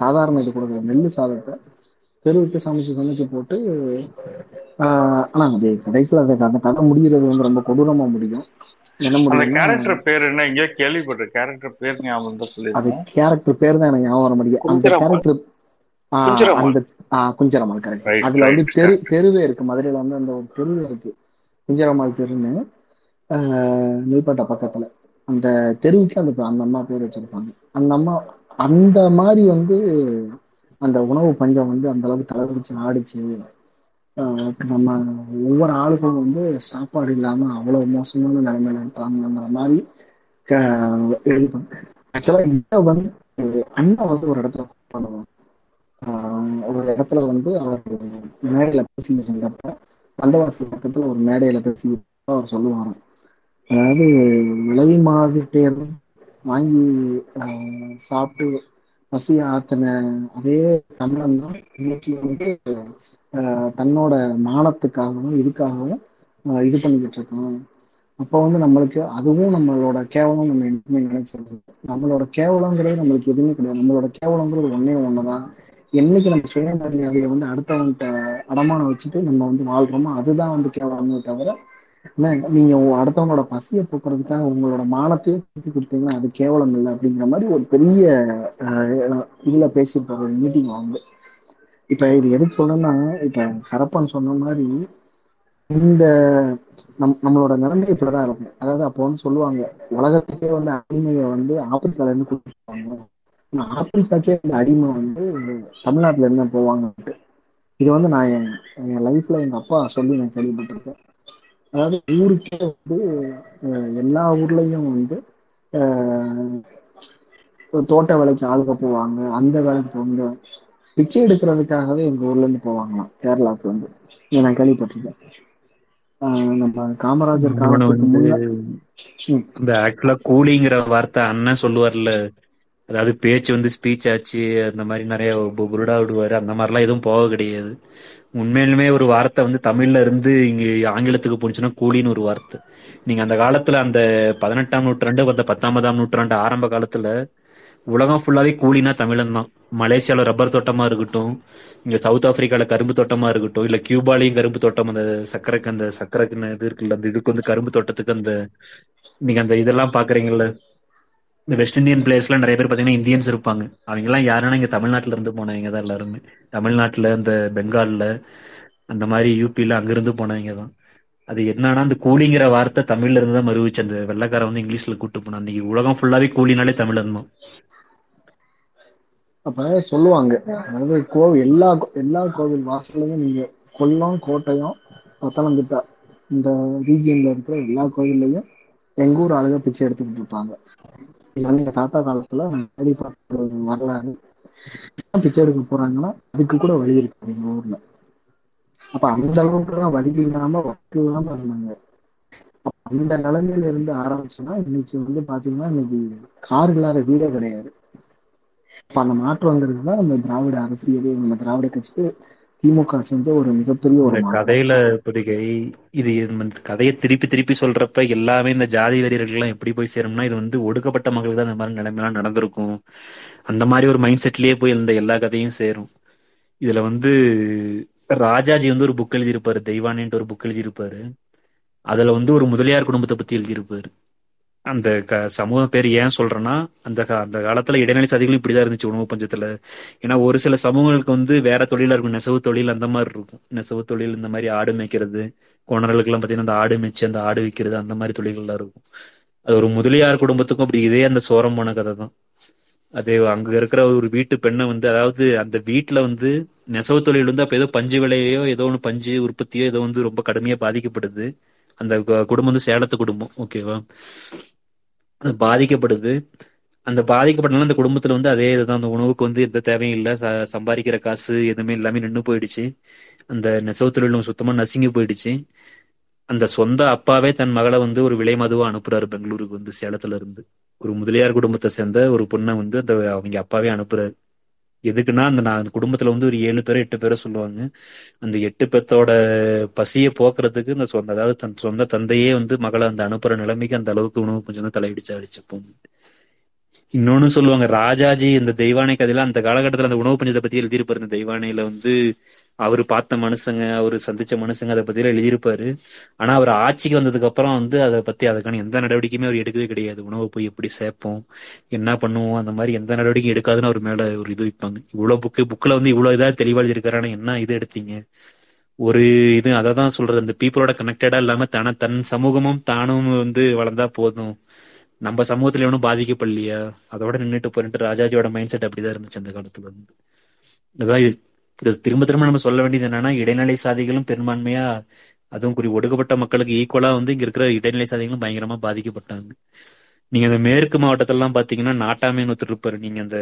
சாதாரண இது கொடுக்குறது நெல் சாதத்தை தெருவுக்கு சமைச்சு சமைச்சு போட்டு ஆஹ் ஆனா அது கடைசியில் அதை அந்த கதை முடிகிறது வந்து ரொம்ப கொடூரமா முடியும். கேரக்டர் பேர் என்ன, இங்க கேள்விப்பட்டிருக்கேன், கேரக்டர் பேர் ஞாபகம் சொல்லி, அது கேரக்டர் பேர் தான் எனக்கு ஞாபகம் வர முடியும். அந்த கேரக்டர் குஞ்சரம்மாள், கரெக்ட். அதுல வந்து தெரு தெருவே இருக்கு மதுரையில வந்து, அந்த ஒரு தெருவே இருக்கு குஞ்சரம்மாள் தெருன்னு, ஆஹ் நெல்பேட்டை பக்கத்துல. அந்த தெருவுக்கு அந்த அந்த அம்மா பேர் வச்சிருப்பாங்க. அந்த அம்மா அந்த மாதிரி வந்து அந்த உணவு பஞ்சம் வந்து அந்த அளவுக்கு தலைவிச்சு ஆடிச்சு. ஆஹ் நம்ம ஒவ்வொரு ஆளுக்கும் வந்து சாப்பாடு இல்லாம அவ்வளவு மோசமான நிலைமையில இருப்பாங்கிற மாதிரி எழுதிப்பாங்க. ஆக்சுவலா இதை வந்து அண்ணா வந்து ஒரு இடத்துல பண்ணுவாங்க. ஒரு இடத்துல வந்து அவர் மேடையில பேசியிருந்தப்ப வந்தவாசி பக்கத்துல ஒரு மேடையில பேசியிருந்தப்ப அவர் சொல்லுவாங்க, அதாவது விலை மாதுட்டே வாங்கி சாப்பிட்டு பசி ஆத்தின அதே தமிழன் தான் இன்னைக்கு வந்து தன்னோட மானத்துக்காகவும் இதுக்காகவும் இது பண்ணிக்கிட்டு இருக்கோம். அப்போ வந்து நம்மளுக்கு அதுவும் நம்மளோட கேவலம் நம்ம எதுவுமே நினைச்சிருக்கோம். நம்மளோட கேவலங்கிறது நம்மளுக்கு எதுவுமே கிடையாது. நம்மளோட கேவலங்கிறது ஒன்னே ஒண்ணுதான், என்னைக்கு நம்ம சுயமரியாதையை வந்து அடுத்தவன்கிட்ட அடமானம் வச்சுட்டு நம்ம வந்து வாழ்றோமோ அதுதான் வந்து கேவலமே தவிர, நீங்க அடுத்தவங்களோட பசியை போக்குறதுக்காக உங்களோட மானத்தையே தூக்கி கொடுத்தீங்கன்னா அது கேவலம் இல்லை அப்படிங்கிற மாதிரி ஒரு பெரிய இதுல பேசியிருப்பாரு ஒரு மீட்டிங் வந்து. இப்ப இது எதுக்கு சொன்னோம்னா, இப்ப கரப்பன் சொன்ன மாதிரி இந்த நம் நம்மளோட நிலைமை இப்படிதான் இருக்கும். அதாவது அப்போ வந்து சொல்லுவாங்க, உலகத்துக்கே வந்து அடிமையை வந்து ஆப்பிரிக்கால இருந்து கொடுத்துருவாங்க, ஆப்பிரிக்காக்கே வந்து அடிமை வந்து தமிழ்நாட்டுல இருந்து போவாங்கட்டு. இது வந்து நான் என் என் லைஃப்ல எங்க அப்பா சொல்லி நான் கேள்விப்பட்டிருக்கேன். அதாவது ஊருக்கே வந்து எல்லா ஊர்லயும் வந்து தோட்ட வேலைக்கு ஆளுக போவாங்க, அந்த வேலைக்கு வந்து பிச்சை எடுக்கிறதுக்காகவே எங்க ஊர்ல இருந்து போவாங்களாம் கேரளாவுக்கு வந்து. இதை நான் கேள்விப்பட்டிருக்கேன். நம்ம காமராஜர் காலத்துக்கு முன்னாடி இந்த ஆக்சுவலா கூலிங்கிற வார்த்தை அண்ணன் சொல்லுவார்ல, அதாவது பேச்சு வந்து ஸ்பீச் ஆச்சு அந்த மாதிரி நிறைய புருடா விடுவாரு, அந்த மாதிரிலாம் எதுவும் போக கிடையாது. உண்மையிலுமே ஒரு வார்த்தை வந்து தமிழ்ல இருந்து இங்க ஆங்கிலத்துக்கு போச்சுன்னா கூலின்னு ஒரு வார்த்தை. நீங்க அந்த காலத்துல அந்த பதினெட்டாம் நூற்றாண்டு அந்த பத்தொன்பதாம் நூற்றாண்டு ஆரம்ப காலத்துல உலகம் ஃபுல்லாவே கூலினா தமிழன் தான். மலேசியாவில் ரப்பர் தோட்டமா இருக்கட்டும், இங்க சவுத் ஆப்பிரிக்கால கரும்பு தோட்டமா இருக்கட்டும், இல்ல கியூபாலையும் கரும்பு தோட்டம், அந்த சக்கரைக்கு அந்த சக்கரைக்கு இது இருக்குல்ல அந்த இதுக்கு வந்து கரும்பு தோட்டத்துக்கு அந்த நீங்க அந்த இதெல்லாம் பாக்குறீங்கல்ல, இந்த வெஸ்ட் இண்டியன் பிளேஸ்ல நிறைய பேர் பாத்தீங்கன்னா இந்தியன்ஸ் இருப்பாங்க. அவங்க எல்லாம் யாருன்னா இங்க தமிழ்நாட்டுல இருந்து போனவங்க தான் எல்லாருமே. தமிழ்நாட்டுல, இந்த பெங்கால்ல, அந்த மாதிரி யூபியில அங்கிருந்து போனவங்க தான். அது என்னன்னா, அந்த கூலிங்கிற வார்த்தை தமிழ்ல இருந்து தான் மறுவிச்சு. அந்த வெள்ளைக்கார வந்து இங்கிலீஷ்ல கூப்பிட்டு போனான். அன்னைக்கு உலகம் ஃபுல்லாவே கூலினாலே தமிழன் தான். அப்ப சொல்லுவாங்க, அதாவது கோவில் எல்லா எல்லா கோவில் வாசல்லையும் நீங்க கொல்லம், கோட்டையம், பத்தனம்திட்டா இந்த ரீஜியன்ல இருக்கிற எல்லா கோவில்லையும் எங்க ஊர் அழகா பிச்சை எடுத்துக்கிட்டு இருப்பாங்க. இது வந்து எங்க தாத்தா காலத்துல வெளிப்பாட்டு வரலாறு. பிச்சை எடுக்க போறாங்கன்னா அதுக்கு கூட வழி இருக்கு எங்க ஊர்ல. அப்ப அந்த அளவுக்கு தான் வழி இல்லாம வக்கு இல்லாம இருந்தாங்க. அந்த நிலைமையில இருந்து ஆரம்பிச்சுன்னா இன்னைக்கு வந்து பாத்தீங்கன்னா இன்னைக்கு கார் இல்லாத வீடே கிடையாது. இப்ப அந்த மாற்றங்கிறது தான் இந்த திராவிட அரசியல், நம்ம திராவிட கட்சிக்கு திமுக செஞ்ச ஒரு மிகப்பெரிய ஒரு கதையில புதுகை. இது கதையை திருப்பி திருப்பி சொல்றப்ப எல்லாமே இந்த ஜாதி வெறியர்கள் எல்லாம் எப்படி போய் சேரும்னா, இது வந்து ஒடுக்கப்பட்ட மக்கள் தான் இந்த மாதிரி நிலைமையெல்லாம் நடந்திருக்கும். அந்த மாதிரி ஒரு மைண்ட் செட்லயே போய் இந்த எல்லா கதையும் சேரும். இதுல வந்து ராஜாஜி வந்து ஒரு புக் எழுதியிருப்பாரு, தெய்வானின்ட்டு ஒரு புக் எழுதியிருப்பாரு. அதுல வந்து ஒரு முதலியார் குடும்பத்தை பத்தி எழுதியிருப்பாரு. அந்த க சமூக பேர் ஏன் சொல்றேன்னா, அந்த அந்த காலத்துல இடைநிலை சாதிகளும் இப்படிதான் இருந்துச்சு உணவு பஞ்சத்துல. ஏன்னா ஒரு சில சமூகங்களுக்கு வந்து வேற தொழிலா இருக்கும், நெசவு தொழில் அந்த மாதிரி இருக்கும். நெசவு தொழில், இந்த மாதிரி ஆடு மேய்க்கிறது, கொணர்களுக்கு எல்லாம் பாத்தீங்கன்னா அந்த ஆடு மேய்ச்சி அந்த ஆடு விற்கிறது, அந்த மாதிரி தொழில்கள்லாம் இருக்கும். அது ஒரு முதலியார் குடும்பத்துக்கும் அப்படி இதே அந்த சோரம் போன கதை தான். அது அங்க இருக்கிற ஒரு வீட்டு பெண்ணை வந்து, அதாவது அந்த வீட்டுல வந்து நெசவு தொழில் வந்து அப்ப ஏதோ பஞ்சு விலையோ ஏதோ ஒன்று பஞ்சு உற்பத்தியோ ஏதோ வந்து ரொம்ப கடுமையா பாதிக்கப்படுது. அந்த குடும்பம் வந்து சேலத்து குடும்பம், ஓகேவா, அது பாதிக்கப்படுது. அந்த பாதிக்கப்பட்டனால அந்த குடும்பத்துல வந்து அதே இதுதான், அந்த உணவுக்கு வந்து எந்த தேவையும் இல்லை, ச சம்பாதிக்கிற காசு எதுவுமே எல்லாமே நின்று போயிடுச்சு. அந்த நெசவு தொழில் சுத்தமா நசுங்கி போயிடுச்சு. அந்த சொந்த அப்பாவே தன் மகளை வந்து ஒரு விலை மதுவா அனுப்புறாரு பெங்களூருக்கு வந்து, சேலத்துல இருந்து. ஒரு முதலியார் குடும்பத்தை சேர்ந்த ஒரு பொண்ணை வந்து அந்த அவங்க அப்பாவே அனுப்புறாரு. எதுக்குன்னா, அந்த நான் அந்த குடும்பத்துல வந்து ஒரு ஏழு பேரோ எட்டு பேரோ சொல்லுவாங்க. அந்த எட்டு பேர்த்தோட பசியை போக்குறதுக்கு இந்த சொந்த, அதாவது தன் சொந்த தந்தையே வந்து மகளை அந்த அனுப்புற நிலைமைக்கு அந்த அளவுக்கு உணவு கொஞ்சம் தலையிடிச்சு அடிச்சப்போ. இன்னொன்னு சொல்லுவாங்க, ராஜாஜி இந்த தெய்வானை கதையில அந்த காலகட்டத்துல அந்த உணவு பஞ்சத்தை பத்தி எழுதியிருப்பாரு. இந்த தெய்வானையில வந்து அவரு பார்த்த மனுஷங்க, அவரு சந்திச்ச மனுஷங்க, அதை பத்தியெல்லாம் எழுதியிருப்பாரு. ஆனா அவர் ஆட்சிக்கு வந்ததுக்கு அப்புறம் வந்து அதை பத்தி அதுக்கான எந்த நடவடிக்கையுமே அவர் எடுக்கவே கிடையாது. உணவை போய் எப்படி சேர்ப்போம், என்ன பண்ணுவோம், அந்த மாதிரி எந்த நடவடிக்கையும் எடுக்காதுன்னு அவர் மேல ஒரு இது வைப்பாங்க. இவ்வளவு புக்கு புக்ல வந்து இவ்வளவு இதா தெளிவா எழுதியிருக்காரு, ஆனா என்ன இது எடுத்தீங்க ஒரு இது. அதான் சொல்றது, அந்த பீப்புளோட கனெக்டடா இல்லாம தான தன் சமூகமும் தானும் வந்து வளர்ந்தா போதும், நம்ம சமூகத்துல ஒன்றும் பாதிக்கப்படலையா, அதோட நின்றுட்டு போயிட்டு ராஜாஜியோட மைண்ட் செட் அப்படிதான் இருந்துச்சு அந்த காலத்துல இருந்து. அதான் இது திரும்ப திரும்ப நம்ம சொல்ல வேண்டியது என்னன்னா, இடைநிலை சாதிகளும் பெரும்பான்மையா, அதுவும் குறி ஒடுக்கப்பட்ட மக்களுக்கு ஈக்குவலா வந்து இங்க இருக்கிற இடைநிலை சாதிகளும் பயங்கரமா பாதிக்கப்பட்டாங்க. நீங்க அந்த மேற்கு மாவட்டத்திலாம் பாத்தீங்கன்னா நாட்டாமைன்னு ஒருத்தர் இருப்பாரு. நீங்க அந்த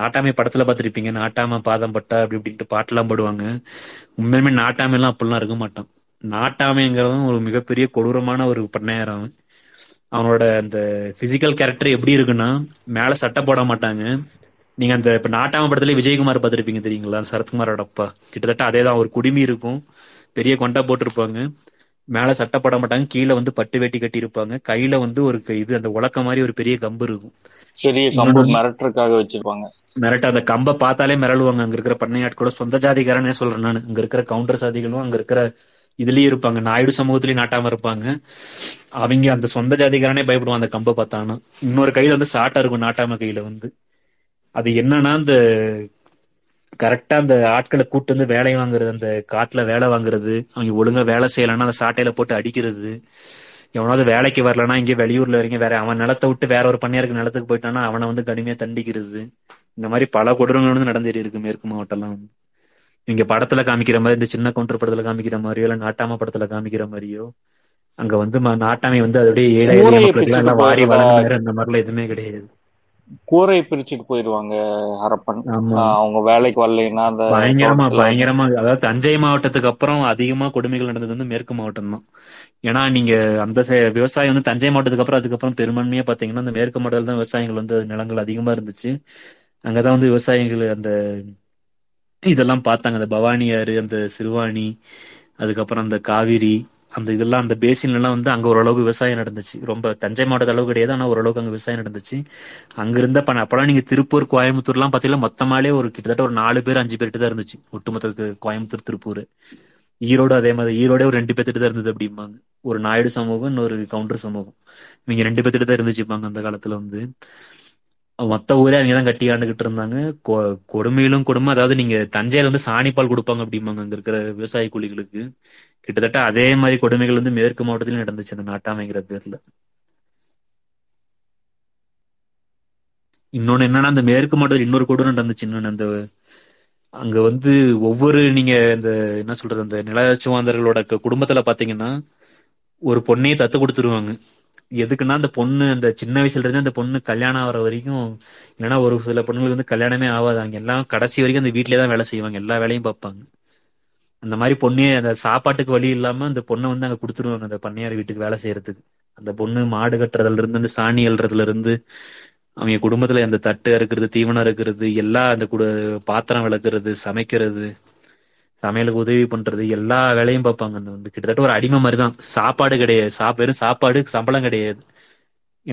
நாட்டாமை படத்துல பாத்துருப்பீங்க, நாட்டாம பாதம் பட்டா அப்படி இப்படின்ட்டு பாட்டெல்லாம் பாடுவாங்க. உண்மையுமே நாட்டாமை எல்லாம் அப்படிலாம் இருக்க மாட்டான். நாட்டாமைங்கிறதும் ஒரு மிகப்பெரிய கொடூரமான ஒரு பண்ணையார். அவன் அவனோட அந்த பிசிக்கல் கேரக்டர் எப்படி இருக்குன்னா, மேல சட்டை போட மாட்டாங்க. நீங்க அந்த இப்ப நாட்டாம படத்துல விஜயகுமார் பாத்திருப்பீங்க தெரியுங்களா, சரத்குமாரோட அப்பா, கிட்டத்தட்ட அதேதான். ஒரு குடுமி இருக்கும், பெரிய கொண்டை போட்டிருப்பாங்க, மேல சட்டை போட மாட்டாங்க, கீழே வந்து பட்டு வெட்டி கட்டி இருப்பாங்க, கையில வந்து ஒரு இது அந்த உலக்க மாதிரி ஒரு பெரிய கம்பு இருக்கும், பெரிய கம்பு மிரட்டுறதுக்காக வச்சிருப்பாங்க. மிரட்ட அந்த கம்பை பார்த்தாலே மிரளுவாங்க அங்க இருக்கிற பண்ணையாட்களோட சொந்த ஜாதிகாரனே சொல்றேன் நான். அங்க இருக்கிற கவுண்டர் சாதிகளும் அங்க இருக்கிற இதுலயே இருப்பாங்க, நாயுடு சமூகத்திலயும் நாட்டாம இருப்பாங்க. அவங்க அந்த சொந்த ஜாதிகாரனே பயப்படுவான் அந்த கம்பை பார்த்தானா. இன்னொரு கையில வந்து சாட்டா இருக்கும் நாட்டாம கையில வந்து. அது என்னன்னா, அந்த கரெக்டா அந்த ஆட்களை கூட்டு வந்து வேலை வாங்குறது, அந்த காட்டுல வேலை வாங்குறது, அவங்க ஒழுங்கா வேலை செய்யலைன்னா அந்த சாட்டையில போட்டு அடிக்கிறது. எவனாவது வேலைக்கு வரலன்னா இங்கே வெளியூர்ல வரைக்கும் வேற அவன் நிலத்தை விட்டு வேற ஒரு பண்ணையாருக்கு நிலத்துக்கு போயிட்டான்னா அவனை வந்து கடுமையா தண்டிக்கிறது. இந்த மாதிரி பல கொடூரங்கள் வந்து நடந்துட்டு இருக்கு மேற்கு மாவட்டம்லாம். இங்க படத்துல காமிக்கிற மாதிரி, இந்த சின்ன கவுண்டர் படத்துல காமிக்கிற மாதிரியோ இல்ல நாட்டாம படத்துல காமிக்கிற மாதிரியோ அங்க வந்து நாட்டாமை வந்து அதோடைய ஏழை வாரி வளர்ந்து அந்த மாதிரிலாம் எதுவுமே கிடையாது. கூரை பிரிச்சுட்டு போயிருவாங்க ஹரப்பன், அவங்க வேலைக்கு வரலைன்னா பயங்கரமா பயங்கரமா. அதாவது தஞ்சை மாவட்டத்துக்கு அப்புறம் அதிகமா கொடுமைகள் நடந்தது வந்து மேற்கு மாவட்டம் தான். ஏன்னா நீங்க அந்த விவசாயம் வந்து தஞ்சை மாவட்டத்துக்கு அப்புறம் அதுக்கப்புறம் பெரும்பான்மையா பாத்தீங்கன்னா அந்த மேற்கு மாவட்டத்தில் தான் விவசாயிகள் வந்து நிலங்கள் அதிகமா இருந்துச்சு. அங்கதான் வந்து விவசாயிகள் அந்த இதெல்லாம் பார்த்தாங்க, அந்த பவானி ஆறு, அந்த சிறுவாணி, அதுக்கப்புறம் அந்த காவிரி, அந்த இதெல்லாம் அந்த பேசின்ல எல்லாம் வந்து அங்க ஓரளவுக்கு விவசாயம் நடந்துச்சு. ரொம்ப தஞ்சை மாவட்டத்து அளவு கிடையாது, ஆனா ஓரளவுக்கு அங்க விவசாயம் நடந்துச்சு. அங்க இருந்த பண்ண அப்பெல்லாம் நீங்க திருப்பூர், கோயம்புத்தூர் எல்லாம் பாத்தீங்கன்னா மொத்தமாலே ஒரு கிட்டத்தட்ட ஒரு நாலு பேர் அஞ்சு பேர்ட்டு தான் இருந்துச்சு ஒட்டுமொத்த கோயம்புத்தூர், திருப்பூர். ஈரோடு அதே மாதிரி, ஈரோடே ஒரு ரெண்டு பேர்த்துட்டு தான் இருந்தது அப்படிம்பாங்க. ஒரு நாயுடு சமூகம், இன்னொரு கவுண்டர் சமூகம், இவங்க ரெண்டு பேர்த்துட்டு தான் இருந்துச்சுப்பாங்க அந்த காலத்துல. வந்து மொத்த ஊரே அவங்க தான் கட்டி ஆண்டுகிட்டு இருந்தாங்க. கொ கொடுமையிலும் கொடுமை. அதாவது நீங்க தஞ்சையில வந்து சாணிப்பால் கொடுப்பாங்க அப்படிம்பாங்க அங்க இருக்கிற விவசாய கூலிகளுக்கு. கிட்டத்தட்ட அதே மாதிரி கொடுமைகள் வந்து மேற்கு மாவட்டத்திலும் நடந்துச்சு அந்த நாட்டாமைங்கிற பேர்ல. இன்னொன்னு என்னன்னா, அந்த மேற்கு மாவட்டத்தில் இன்னொரு கொடுமை நடந்துச்சு. இன்னொன்னு, அந்த அங்க வந்து ஒவ்வொரு நீங்க இந்த என்ன சொல்றது, அந்த நிலச்சுவாந்தர்களோட குடும்பத்துல பாத்தீங்கன்னா ஒரு பொண்ணையே தத்து கொடுத்துருவாங்க. எதுக்குன்னா அந்த பொண்ணு அந்த சின்ன வயசுல இருந்து அந்த பொண்ணு கல்யாணம் ஆகிற வரைக்கும், இல்லைன்னா ஒரு சில பொண்ணுங்களுக்கு வந்து கல்யாணமே ஆகாது. அவங்க எல்லாம் கடைசி வரைக்கும் அந்த வீட்டிலே தான் வேலை செய்வாங்க, எல்லா வேலையும் பார்ப்பாங்க. அந்த மாதிரி பொண்ணே அந்த சாப்பாட்டுக்கு வழி இல்லாம அந்த பொண்ணை வந்து அங்க கொடுத்துருவாங்க அந்த பண்ணையார் வீட்டுக்கு வேலை செய்யறதுக்கு. அந்த பொண்ணு மாடு கட்டுறதுல இருந்து, அந்த சாணி அல்றதுல இருந்து, அவங்க குடும்பத்துல அந்த தட்டு அறுக்கிறது, தீவனம் அறுக்கிறது, எல்லா அந்த குடு பாத்திரம் விளக்குறது, சமைக்கிறது, சமையலுக்கு உதவி பண்றது, எல்லா வேலையும் பார்ப்பாங்க. அந்த வந்து கிட்டத்தட்ட ஒரு அடிமை மாதிரி தான். சாப்பாடு கிடையாது, சாப் வெறும் சாப்பாடு, சம்பளம் கிடையாது.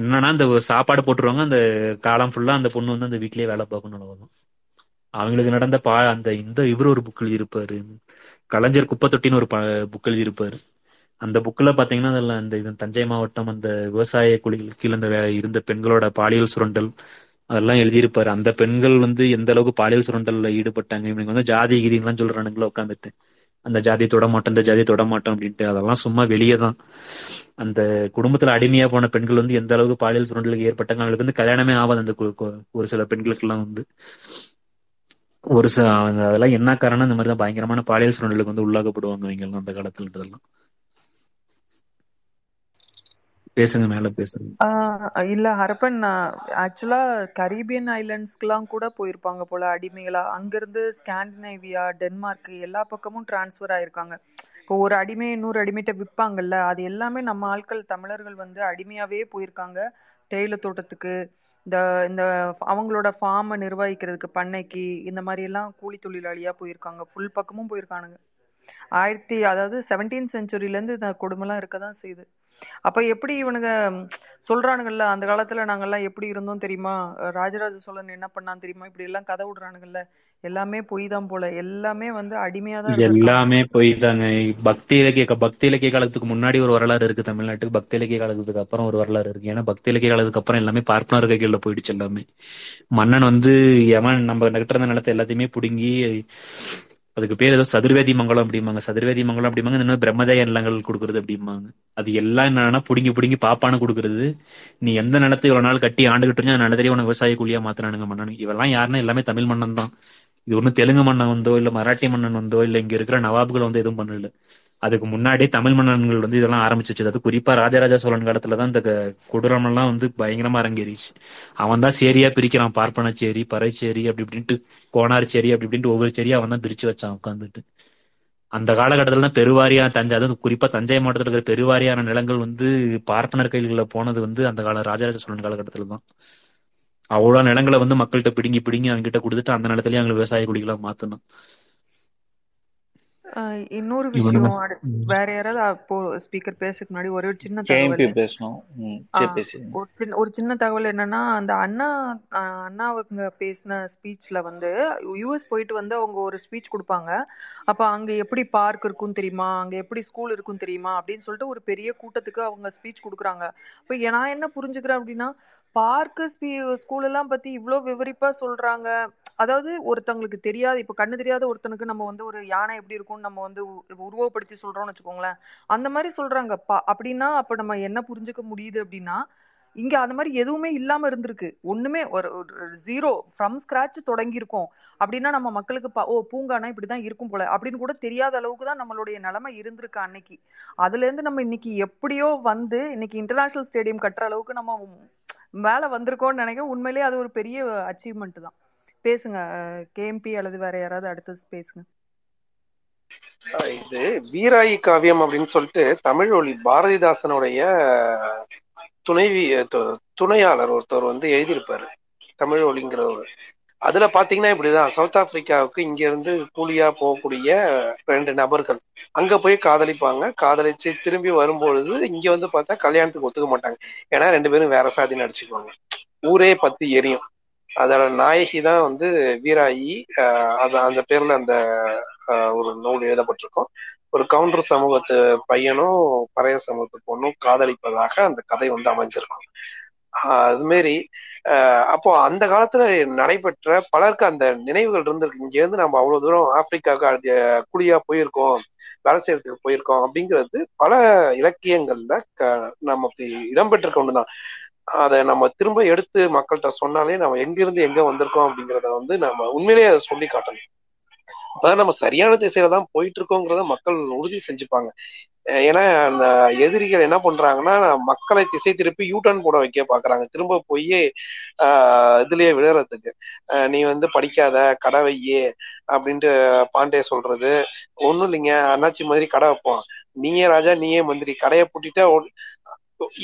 என்னன்னா அந்த சாப்பாடு போட்டுருவாங்க, அந்த காலம் ஃபுல்லா அந்த பொண்ணு வந்து அந்த வீட்லயே வேலை பார்க்கணும். அவ்வளவுதான் அவங்களுக்கு நடந்த பா. அந்த இந்த இவர் ஒரு புக் எழுதியிருப்பாரு, கலைஞர் குப்பத்தொட்டின்னு ஒரு ப புக் எழுதியிருப்பாரு. அந்த புக்கில் பார்த்தீங்கன்னா அதில் அந்த இது தஞ்சை மாவட்டம் அந்த விவசாய குழிகள் கீழே அந்த இருந்த பெண்களோட பாலியல் சுரண்டல் அதெல்லாம் எழுதியிருப்பாரு. அந்த பெண்கள் வந்து எந்த அளவுக்கு பாலியல் சுரண்டலில் ஈடுபட்டாங்க. இவங்க வந்து ஜாதி கீதிங்கெல்லாம் சொல்கிறானுங்களா உட்காந்துட்டு, அந்த ஜாதி தொடமாட்டோம், இந்த ஜாதி தொடமாட்டோம் அப்படின்ட்டு. அதெல்லாம் சும்மா வெளியே தான். அந்த குடும்பத்தில் அடிமையாக போன பெண்கள் வந்து எந்த அளவுக்கு பாலியல் சுரண்டலுக்கு ஏற்பட்டாங்க. அவங்களுக்கு வந்து கல்யாணமே ஆகாது அந்த ஒரு சில பெண்களுக்கெல்லாம் வந்து ஒரு ச அதெல்லாம் என்ன காரணம், இந்த மாதிரி தான் பயங்கரமான பாலியல் சுரண்டலுக்கு வந்து உள்ளாகப்படுவாங்க இவங்கெல்லாம் அந்த காலத்தில். இதெல்லாம் பேசுங்க, மேல பேசுங்க. இல்ல ஹரப்பன், ஆக்சுவலா கரீபியன் ஐலண்ட்ஸ்க்குலாம் கூட போயிருப்பாங்க போல அடிமைகளா. அங்கிருந்து ஸ்காண்டினேவியா, டென்மார்க் எல்லா பக்கமும் டிரான்ஸ்ஃபர் ஆயிருக்காங்க. இப்போ ஒரு அடிமை இன்னொரு அடிமைட்ட விற்பாங்கல்ல, அது எல்லாமே நம்ம ஆட்கள் தமிழர்கள் வந்து அடிமையாவே போயிருக்காங்க. தேயிலை தோட்டத்துக்கு, இந்த இந்த அவங்களோட ஃபார்மை நிர்வகிக்கிறதுக்கு, பண்ணைக்கு, இந்த மாதிரி எல்லாம் கூலி தொழிலாளியா போயிருக்காங்க. ஃபுல் பக்கமும் போயிருக்கானுங்க. ஆயிரத்தி அதாவது செவன்டீன் சென்ச்சுரியிலேருந்து இந்த கொடுமைலாம் இருக்க தான் செய்யுது. அப்ப எப்படி இவனுங்க சொல்றானுங்கல்ல, அந்த காலத்துல நாங்கெல்லாம் எப்படி இருந்தோம் தெரியுமா, ராஜராஜ சோழன் என்ன பண்ணான்னு தெரியுமா, இப்படி எல்லாம் கதை விடுறானுங்கல்ல. எல்லாமே பொய் தான் போல, எல்லாமே வந்து அடிமையாதான், எல்லாமே பொய் தாங்க. பக்தி இலக்கிய பக்தி இலக்கிய காலத்துக்கு முன்னாடி ஒரு வரலாறு இருக்கு தமிழ்நாட்டுக்கு, பக்தி இலக்கிய காலத்துக்கு அப்புறம் ஒரு வரலாறு இருக்கு. ஏன்னா பக்தி இலக்கிய காலத்துக்கு அப்புறம் எல்லாமே பார்ப்பனர் கைகள்ல போயிடுச்சு. எல்லாமே மன்னன் வந்து எவன் நம்ம நகிட்ட இருந்த நிலத்தை எல்லாத்தையுமே புடுங்கி, அதுக்கு பேர் ஏதோ சதுர்வேதி மங்கலம் அப்படிம்பாங்க, சதுர்வேதி மங்கலம் அப்படிம்பாங்க. இந்த மாதிரி பிரம்மதேய நிலங்கள் கொடுக்குறது அப்படிம்பாங்க. அது எல்லாம் என்னன்னா புடுங்கி புடுங்கி பாப்பானு கொடுக்குறது. நீ எந்த நிலத்தை இவ்வளவு நாள் கட்டி ஆண்டுகிட்டு இருந்தோ அந்த நிலத்திலேயே உனக்கு விவசாய கூலியா மாத்தினானுங்க மன்னன். இவெல்லாம் யாருன்னா எல்லாமே தமிழ் மன்னன் தான். இது ஒன்றும் தெலுங்கு மன்னன் வந்தோ, இல்லை மராட்டி மன்னன் வந்தோ, இல்லை இங்க இருக்கிற நவாபுகள் வந்து எதுவும் பண்ணல. அதுக்கு முன்னாடியே தமிழ் மன்னன்கள் வந்து இதெல்லாம் ஆரம்பிச்சு வச்சு. அது குறிப்பா ராஜராஜ சோழன் காலத்துலதான் இந்த கொடூரமெல்லாம் வந்து பயங்கரமா அரங்கேறிச்சு. அவன் தான் சேரியா பிரிக்கிறான், பார்ப்பனச்சேரி, பறைச்சேரி, அப்படி இப்படின்ட்டு கோனார்ச்சேரி, அப்படி இப்படின்ட்டு ஒவ்வொரு சேரியா அவன் தான் பிரிச்சு வச்சான் உட்காந்துட்டு. அந்த காலகட்டத்துல தான் பெருவாரியா தஞ்சை, அதாவது குறிப்பா தஞ்சை மாவட்டத்தில் இருக்கிற பெருவாரியான நிலங்கள் வந்து பார்ப்பனர் கைகளில போனது வந்து அந்த கால ராஜராஜ சோழன் காலகட்டத்துல தான். அவ்வளோ நிலங்களை வந்து மக்கள்கிட்ட பிடுங்கி பிடுங்கி அவங்ககிட்ட கொடுத்துட்டு அந்த நிலத்திலேயே அவங்க விவசாய குடிகளை மாத்தணும். இன்னொரு விஷயம், வேற யாராவது பேசுக்கு முன்னாடி ஒரு சின்ன தகவல், ஒரு சின்ன தகவல் என்னன்னா, அந்த அண்ணா அண்ணாவுக்கு பேசின ஸ்பீச்ல வந்து யூஎஸ் போயிட்டு வந்து அவங்க ஒரு ஸ்பீச் கொடுப்பாங்க. அப்ப அங்க எப்படி பார்க் இருக்கும் தெரியுமா, அங்க எப்படி ஸ்கூல் இருக்கும் தெரியுமா அப்படின்னு சொல்லிட்டு ஒரு பெரிய கூட்டத்துக்கு அவங்க ஸ்பீச் கொடுக்குறாங்க. இப்ப நான் என்ன புரிஞ்சுக்கிறேன் அப்படின்னா, பார்க்கு ஸ்கூல் எல்லாம் பத்தி இவ்வளோ விவரிப்பா சொல்றாங்க. அதாவது ஒருத்தங்களுக்கு தெரியாது, இப்போ கண்ணு தெரியாத ஒருத்தனுக்கு நம்ம வந்து ஒரு யானை எப்படி இருக்கும்னு நம்ம வந்து உருவப்படுத்தி சொல்றோம்னு வச்சுக்கோங்களேன், அந்த மாதிரி சொல்றாங்க. அப்படின்னா அப்ப நம்ம என்ன புரிஞ்சுக்க முடியுது அப்படின்னா, இங்க அந்த மாதிரி எதுவுமே இல்லாம இருந்திருக்கு, ஒண்ணுமே ஒரு ஜீரோ ஃப்ரம் ஸ்கிராச் தொடங்கி இருக்கோம். அப்படின்னா நம்ம மக்களுக்கு ஓ பூங்கானா இப்படிதான் இருக்கும் போல அப்படின்னு கூட தெரியாத அளவுக்கு தான் நம்மளுடைய நிலைமை இருந்திருக்கு அன்னைக்கு. அதுல இருந்து நம்ம இன்னைக்கு எப்படியோ வந்து இன்னைக்கு இன்டர்நேஷனல் ஸ்டேடியம் கட்டுற அளவுக்கு நம்ம மேல வந்திருக்கோம்னு நினைக்கிறேன். உண்மையிலேயே அது ஒரு பெரிய அச்சீவ்மெண்ட் தான். பேசுங்க கேஎம்பி அல்லது வேற யாராவது அடுத்தது பேசுங்க. இது வீராயி காவியம் அப்படின்னு சொல்லிட்டு தமிழ் ஒளி பாரதிதாசனுடைய துணைவி துணையாளர் ஒருத்தர் வந்து எழுதியிருப்பாரு, தமிழ் ஒளிங்கிறவர். அதுல பாத்தீங்கன்னா இப்படிதான், சவுத் ஆப்பிரிக்காவுக்கு இங்க இருந்து கூலியா போகக்கூடிய ரெண்டு நபர்கள் அங்க போய் காதலிப்பாங்க, காதலிச்சு திரும்பி வரும்பொழுது இங்க வந்து பார்த்தா கல்யாணத்துக்கு ஒத்துக்க மாட்டாங்க. ஏன்னா ரெண்டு பேரும் வேற சாதின்னு அடிச்சுக்குவாங்க, ஊரே பத்தி எரியும். அதோட நாயகி தான் வந்து வீராயி, அஹ் அந்த பேர்ல அந்த ஒரு நூல் எழுதப்பட்டிருக்கும். ஒரு கவுண்டர் சமூகத்து பையனும் பறைய சமூகத்து பொண்ணும் காதலிப்பதாக அந்த கதை வந்து அமைஞ்சிருக்கும். அது மாரி அஹ் அப்போ அந்த காலத்துல நடைபெற்ற பலருக்கு அந்த நினைவுகள் இருந்திருக்கு. இங்க இருந்து நம்ம அவ்வளவு தூரம் ஆப்பிரிக்காவுக்கு குழியா போயிருக்கோம், வேலை செய்யறதுக்கு போயிருக்கோம் அப்படிங்கிறது பல இலக்கியங்கள்ல க நமக்கு இடம்பெற்றிருக்க ஒண்ணுதான். அதை நம்ம திரும்ப எடுத்து மக்கள்கிட்ட சொன்னாலே நம்ம எங்கிருந்து எங்க வந்திருக்கோம் அப்படிங்கிறத வந்து நம்ம உண்மையிலேயே அதை சொல்லி காட்டணும். அப்பதான் நம்ம சரியான திசையில தான் போயிட்டு இருக்கோங்கிறத மக்கள் உறுதி செஞ்சுப்பாங்க. ஏன்னா அந்த எதிரிகள் என்ன பண்றாங்கன்னா மக்களை திசை திருப்பி யூட்டர்ன் போட வைக்க பாக்குறாங்க, திரும்ப போய் ஆஹ் இதுலயே விழுறதுக்கு. நீ வந்து படிக்காத கடவையே அப்படின்ட்டு பாண்டே சொல்றது ஒண்ணும் இல்லைங்க, அண்ணாச்சி மாதிரி கடை வைப்போம், நீயே ராஜா நீயே மந்திரி, கடையை பூட்டிட்டா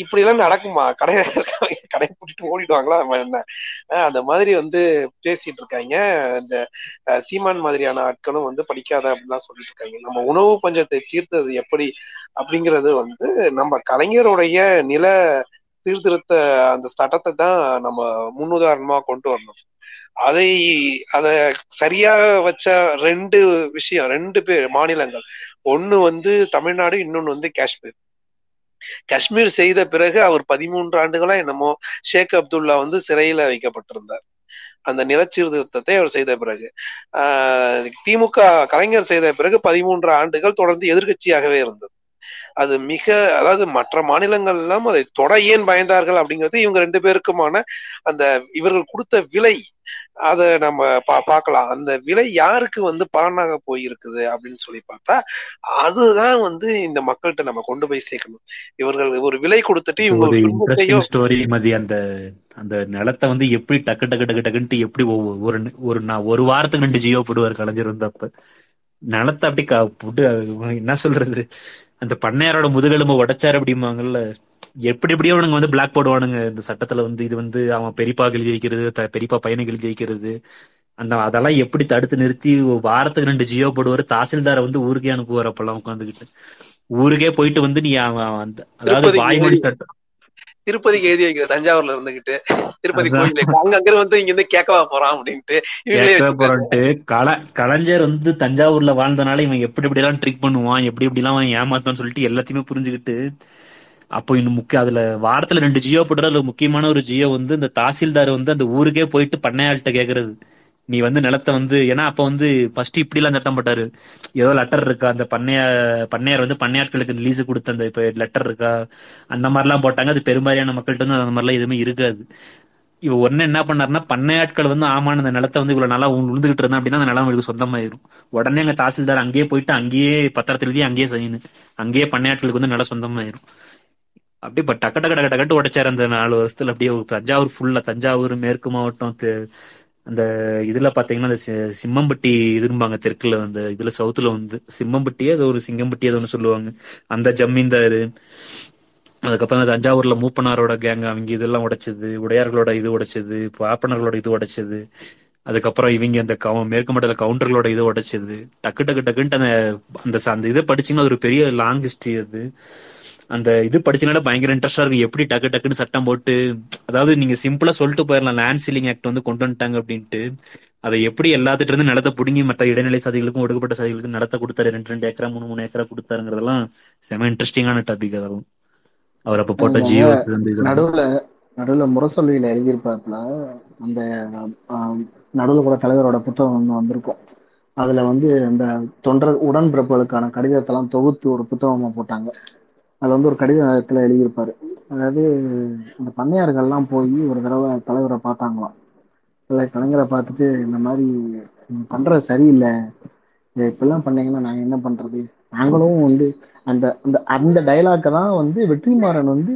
இப்படி எல்லாம் நடக்குமா, கடையை கடையை போட்டுட்டு ஓடிடுவாங்களா என்ன, அந்த மாதிரி வந்து பேசிட்டு இருக்காங்க. இந்த சீமான் மாதிரியான ஆட்களும் வந்து படிக்காத அப்படின்லாம் சொல்லிட்டு இருக்காங்க. நம்ம உணவு பஞ்சத்தை தீர்த்தது எப்படி அப்படிங்கிறது வந்து நம்ம கலைஞருடைய நில சீர்திருத்த அந்த சட்டத்தை தான் நம்ம முன்னுதாரணமா கொண்டு வரணும். அதை அத சரியா வச்ச ரெண்டு விஷயம், ரெண்டு பேர் மாநிலங்கள், ஒண்ணு வந்து தமிழ்நாடு, இன்னொன்னு வந்து காஷ்மீர். காஷ்மீர் செய்த பிறகு அவர் பதிமூன்று ஆண்டுகளா என்னமோ ஷேக் அப்துல்லா வந்து சிறையில வைக்கப்பட்டிருந்தார். அந்த நிலச்சீர்திருத்தத்தை அவர் செய்த பிறகு ஆஹ் திமுக கலைஞர் செய்த பிறகு பதிமூன்று ஆண்டுகள் தொடர்ந்து எதிர்கட்சியாகவே இருந்தது. அது மிக, அதாவது மற்ற மாநிலங்கள் எல்லாம் அதை தொட ஏன் பயந்தார்கள் அப்படிங்கிறது இவங்க ரெண்டு பேருக்குமான அந்த இவர்கள் கொடுத்த விலை, அதை நம்ம பா பார்க்கலாம் அந்த விலை யாருக்கு வந்து பலனாக போயிருக்குது அப்படின்னு சொல்லி பார்த்தா அதுதான் வந்து இந்த மக்கள்கிட்ட நம்ம கொண்டு போய் சேர்க்கணும். இவர்கள் ஒரு விலை கொடுத்துட்டு இவங்க ஸ்டோரி மாதிரி அந்த அந்த நிலத்தை வந்து எப்படி டக்கு டக்கு டக்கு டக்குன்ட்டு எப்படி ஒரு ஒரு நான் ஒரு வாரத்துக்கு ரெண்டு ஜியோ போடுவார் கலைஞர் வந்து. அப்ப நிலத்தை அப்படி புட்டு என்ன சொல்றது, அந்த பண்ணையாரோட முதுகெலும்பு உடைச்சாரு அப்படிம்பாங்கல்ல, எப்படி எப்படியோ அவனுங்க வந்து பிளாக் போடுவானுங்க இந்த சட்டத்துல வந்து. இது வந்து அவன் பெரியப்பா எழுதி வைக்கிறது, பெரியப்பா பையனை எழுதி வைக்கிறது, அந்த அதெல்லாம் எப்படி தடுத்து நிறுத்தி வாரத்துக்கு ரெண்டு ஜியோ போடுவாரு. தாசில்தாரை வந்து ஊருக்கே அனுப்புவார். அப்பெல்லாம் உட்காந்துக்கிட்டு ஊருக்கே போயிட்டு வந்து நீ அவன் அதாவது வாய்மொழி சட்டம் திருப்பதிக்கு எழுதி வைக்கிற தஞ்சாவூர்ல இருந்துகிட்டு திருப்பதி போயிட்டு கல கலைஞர் வந்து தஞ்சாவூர்ல வாழ்ந்தனால இவன் எப்படி எப்படி எல்லாம் ட்ரிக் பண்ணுவான், எப்படி எப்படி எல்லாம் ஏமாத்தான்னு சொல்லிட்டு எல்லாத்தையுமே புரிஞ்சுக்கிட்டு அப்போ இன்னும் முக்கிய அதுல வாரத்துல ரெண்டு ஜியோ போடுற முக்கியமான ஒரு ஜியோ வந்து இந்த தாசில்தார் வந்து அந்த ஊருக்கே போயிட்டு பண்ணையாள்கிட்ட கேக்குறது நீ வந்து நிலத்தை வந்து. ஏன்னா அப்ப வந்து ஃபர்ஸ்ட் இப்படி எல்லாம் சட்டம் போட்டாரு, ஏதோ லெட்டர் இருக்கா அந்த பண்ணைய பண்ணையார் வந்து பண்ணையாட்களுக்கு லீஸு கொடுத்த அந்த இப்ப லெட்டர் இருக்கா அந்த மாதிரி எல்லாம் போட்டாங்க. அது பெரும்பாலான மக்கள்கிட்ட வந்து அந்த மாதிரிலாம் எதுவுமே இருக்காது. இவ ஒன்னு என்ன பண்ணாருன்னா பண்ணையாட்கள் வந்து ஆமான அந்த நிலத்தை வந்து இவ்வளவு நல்லா உழுந்துகிட்டு இருந்தா அப்படின்னா அந்த நிலம் அவங்களுக்கு சொந்தமாயிரும். உடனே எங்க தாசில்தார் அங்கேயே போயிட்டு அங்கேயே பத்திரத்துல எழுதி அங்கேயே சைனு, அங்கேயே பண்ணையாட்களுக்கு வந்து நிலம் சொந்தமாயிரும். அப்படியே இப்ப டக்க டக்க டக்க டக்கட்டு உடைச்சாரு அந்த நாலு வருஷத்துல. அப்படியே தஞ்சாவூர் ஃபுல்லா, தஞ்சாவூர் மேற்கு மாவட்டம், அந்த இதுல பாத்தீங்கன்னா அந்த சிம்மம்பட்டி இதும்பாங்க தெற்குல, அந்த இதுல சவுத்துல வந்து சிம்மம்பட்டியே அது ஒரு சிங்கம்பட்டி அது ஒன்று சொல்லுவாங்க, அந்த ஜமீன்தாரு. அதுக்கப்புறம் தஞ்சாவூர்ல மூப்பனாரோட கேங்க அவங்க இதெல்லாம் உடைச்சது, உடையார்களோட இது உடைச்சது, பாப்பனர்களோட இது உடைச்சது. அதுக்கப்புறம் இவங்க அந்த கவு மேற்கு மண்டல கவுண்டர்களோட இது உடைச்சது. டக்கு டக்கு டக்குன்ட்டு அந்த அந்த அந்த இதை படிச்சுன்னா அது ஒரு பெரிய லாங் ஹிஸ்டரி. அது அந்த இது படிச்சனால பயங்கர இன்ட்ரெஸ்டா இருக்கும் எப்படி டக்கு டக்குன்னு சட்டம் போட்டு. அதாவது நீங்க சிம்பிளா சொல்லிட்டு போயிடலாம் லேண்ட் சீலிங் ஆக்ட் வந்து கொண்டு வந்துட்டாங்க அப்படின்ட்டு, அதை எப்படி எல்லாத்துட்டு இருந்து நிலத்தை பிடுங்கி மற்ற இடைநிலை சாதிகளுக்கும் ஒடுக்கப்பட்ட சாதிகளுக்கும் நிலத்தை கொடுத்தாரு. ரெண்டு ரெண்டு ஏக்கரா மூணு மூணு ஏக்கரா கொடுத்தாருங்கிறதெல்லாம் செம இன்ட்ரெஸ்டிங்கான டாபிக். அதாவது அவர் அப்ப போட்ட ஜியோ நடுவுல நடுவுல முரசொல்லியில எழுதியிருப்பாப்புல அந்த நடுவுல கூட தலைவரோட புத்தகம் ஒன்று வந்திருக்கும். அதுல வந்து இந்த தொண்டர் உடன்பிறப்புகளுக்கான கடிதத்தெல்லாம் தொகுத்து ஒரு புத்தகமா போட்டாங்க. அதில் வந்து ஒரு கடிதத்தில் எழுதியிருப்பாரு, அதாவது இந்த பண்ணையார்கள்லாம் போய் ஒரு தடவை தலைவரை பார்த்தாங்களாம். இல்லை கலைஞரை பார்த்துட்டு இந்த மாதிரி பண்ணுறது சரியில்லை, இதை இப்படிலாம் பண்ணீங்கன்னா நாங்கள் என்ன பண்ணுறது, நாங்களும் வந்து அந்த அந்த அந்த டைலாக்கை தான் வந்து வெற்றிமாறன் வந்து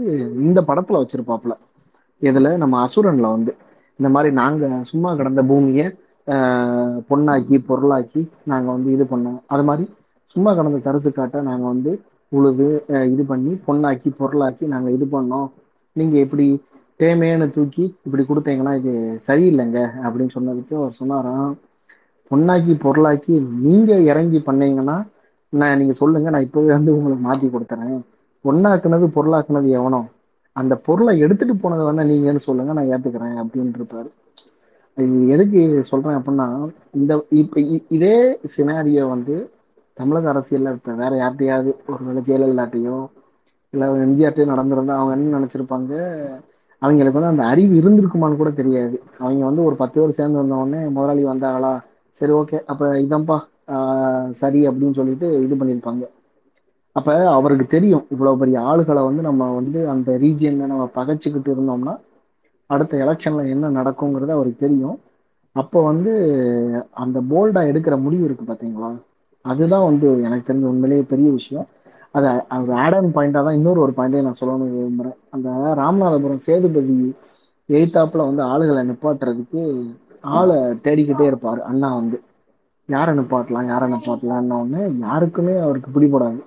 இந்த படத்தில் வச்சுருப்பாப்புல. இதில் நம்ம அசுரனில் வந்து இந்த மாதிரி நாங்கள் சும்மா கிடந்த பூமியை பொண்ணாக்கி பொருளாக்கி நாங்கள் வந்து இது பண்ணோம், அது மாதிரி சும்மா கிடந்த தரிசு காட்டை நாங்கள் வந்து உழுது இது பண்ணி பொண்ணாக்கி பொருளாக்கி நாங்கள் இது பண்ணோம், நீங்கள் இப்படி தேமையான தூக்கி இப்படி கொடுத்தீங்கன்னா இது சரியில்லைங்க அப்படின்னு சொன்னதுக்கு அவர் சொன்னாராம், பொண்ணாக்கி பொருளாக்கி நீங்கள் இறங்கி பண்ணீங்கன்னா நான் நீங்கள் சொல்லுங்கள் நான் இப்போவே வந்து உங்களுக்கு மாற்றி கொடுத்துறேன். பொண்ணாக்குனது பொருளாக்குனது எவனோ, அந்த பொருளை எடுத்துகிட்டு போனது வேணால் நீங்கன்னு சொல்லுங்கள் நான் ஏற்றுக்கிறேன் அப்படின்ட்டு இருப்பார். எதுக்கு சொல்றேன் அப்படின்னா, இந்த இப்ப இ- இதே சினாரியோ வந்து தமிழக அரசியல்ல இப்ப வேற யார்ட்டையாவது ஒருவேளை ஜெயலலிதாட்டையோ இல்லை எம்ஜிஆர்ட்டே நடந்திருந்தா அவங்க என்ன நினைச்சிருப்பாங்க, அவங்களுக்கு வந்து அந்த அறிவு இருந்திருக்குமான்னு கூட தெரியாது. அவங்க வந்து ஒரு பத்து பேர் சேர்ந்து வந்த உடனே முதலாளி வந்தாங்களா சரி ஓகே அப்ப இதான்ப்பா ஆஹ் சரி அப்படின்னு சொல்லிட்டு இது பண்ணியிருப்பாங்க. அப்ப அவருக்கு தெரியும் இவ்வளவு பெரிய ஆளுகளை வந்து நம்ம வந்து அந்த ரீஜியன்ல நம்ம பகைச்சுக்கிட்டு இருந்தோம்னா அடுத்த எலெக்ஷன்ல என்ன நடக்குங்கிறது அவருக்கு தெரியும். அப்போ வந்து அந்த போல்டா எடுக்கிற முடிவு இருக்கு பாத்தீங்களா, அதுதான் வந்து எனக்கு தெரிஞ்ச உண்மையிலேயே பெரிய விஷயம். அது அது ஆட் ஆன் பாயிண்டா தான் இன்னொரு ஒரு பாயிண்டே நான் சொல்லணும்னு விரும்புறேன். அந்த ராமநாதபுரம் சேதுபதி எய்தாப்புல வந்து ஆளுகளை நிப்பாட்டுறதுக்கு ஆளை தேடிக்கிட்டே இருப்பாரு அண்ணா, வந்து யாரை நிப்பாட்டலாம் யாரை நிப்பாட்டலாம்னு ஒன்று யாருக்குமே அவருக்கு பிடிபடாது.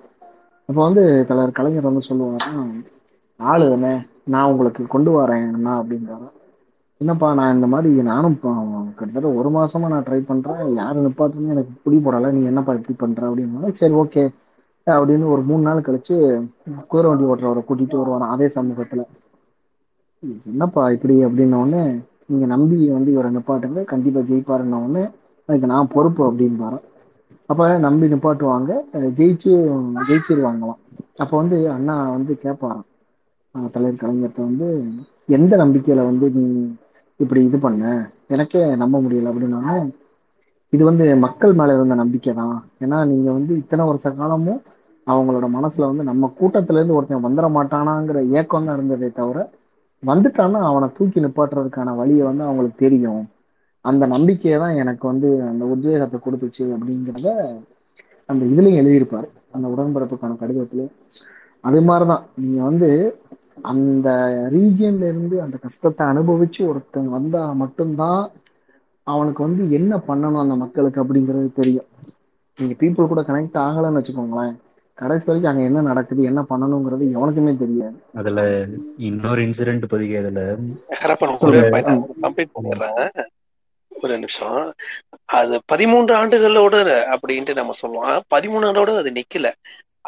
அப்போ வந்து தலைவர் கலைஞர் வந்து சொல்லுவாருன்னா, ஆளு தானே நான் உங்களுக்கு கொண்டு வரேன் அண்ணா அப்படின்றாரு. என்னப்பா நான் இந்த மாதிரி நானும் இப்போ கிட்டத்தட்ட ஒரு மாசமா நான் ட்ரை பண்றேன், யாரை நிப்பாட்டுன்னு எனக்கு பிடிபடலை, நீ என்னப்பா இப்படி பண்ற அப்படின்னா சரி ஓகே அப்படின்னு ஒரு மூணு நாள் கழிச்சு குதிரை வண்டி ஓட்டுறவரை கூட்டிட்டு வருவாராம் அதே சமூகத்துல. என்னப்பா இப்படி அப்படின்ன உடனே, நீங்க நம்பி வந்து இவரை நிப்பாட்டுங்க கண்டிப்பா ஜெயிப்பாருன்ன உடனே அதுக்கு நான் பொறுப்பு அப்படின்னு அப்ப நம்பி நிப்பாட்டுவாங்க. அஹ் ஜெயிச்சு ஜெயிச்சிருவாங்களாம். அப்ப வந்து அண்ணா வந்து கேட்பாராம் அஹ் தலைவர் கலைஞர்கிட்ட வந்து, எந்த நம்பிக்கையில வந்து நீ இப்படி இது பண்ண எனக்கே நம்ப முடியல அப்படின்னா, இது வந்து மக்கள் மேல இருந்த நம்பிக்கை தான், ஏன்னா நீங்க வந்து இத்தனை வருஷ காலமும் அவங்களோட மனசுல வந்து நம்ம கூட்டத்துல இருந்து ஒருத்தன் வந்துட மாட்டானாங்கிற ஏக்கம் தான் இருந்ததே தவிர வந்துட்டான்னா அவனை தூக்கி நிப்பாட்டுறதுக்கான வழியை வந்து அவங்களுக்கு தெரியும். அந்த நம்பிக்கையை தான் எனக்கு வந்து அந்த உத்வேகத்தை கொடுத்துச்சு அப்படிங்கிறத அந்த இதுலயும் எழுதியிருப்பாரு அந்த உடன்பிறப்புக்கான கடிதத்திலே. அது மாதிரிதான் நீங்க வந்து அந்த ரீஜியன்ல இருந்து அந்த கஷ்டத்தை அனுபவிச்சு ஒருத்தன் வந்தா மட்டும்தான் அவனுக்கு வந்து என்ன பண்ணணும் அந்த மக்களுக்கு அப்படிங்கிறது தெரியும். நீங்க பீப்புள் கூட கனெக்ட் ஆகலைன்னு வச்சுக்கோங்களேன், கடைசி வரைக்கும் அங்க என்ன நடக்குது என்ன பண்ணணுங்கிறது எவனுக்குமே தெரியாது. அதுல இன்னொரு இன்சிடென்ட் பதிக்கிறதுல ஒரே சொல்லுங்க. பாயிண்ட் கம்ப்ளீட் பண்ணிடுறாங்க ஒரு நிமிஷம். அது பதிமூன்று ஆண்டுகளோட அப்படின்ட்டு நம்ம சொல்லுவோம், பதிமூணு ஆண்டோட அது நிக்கல.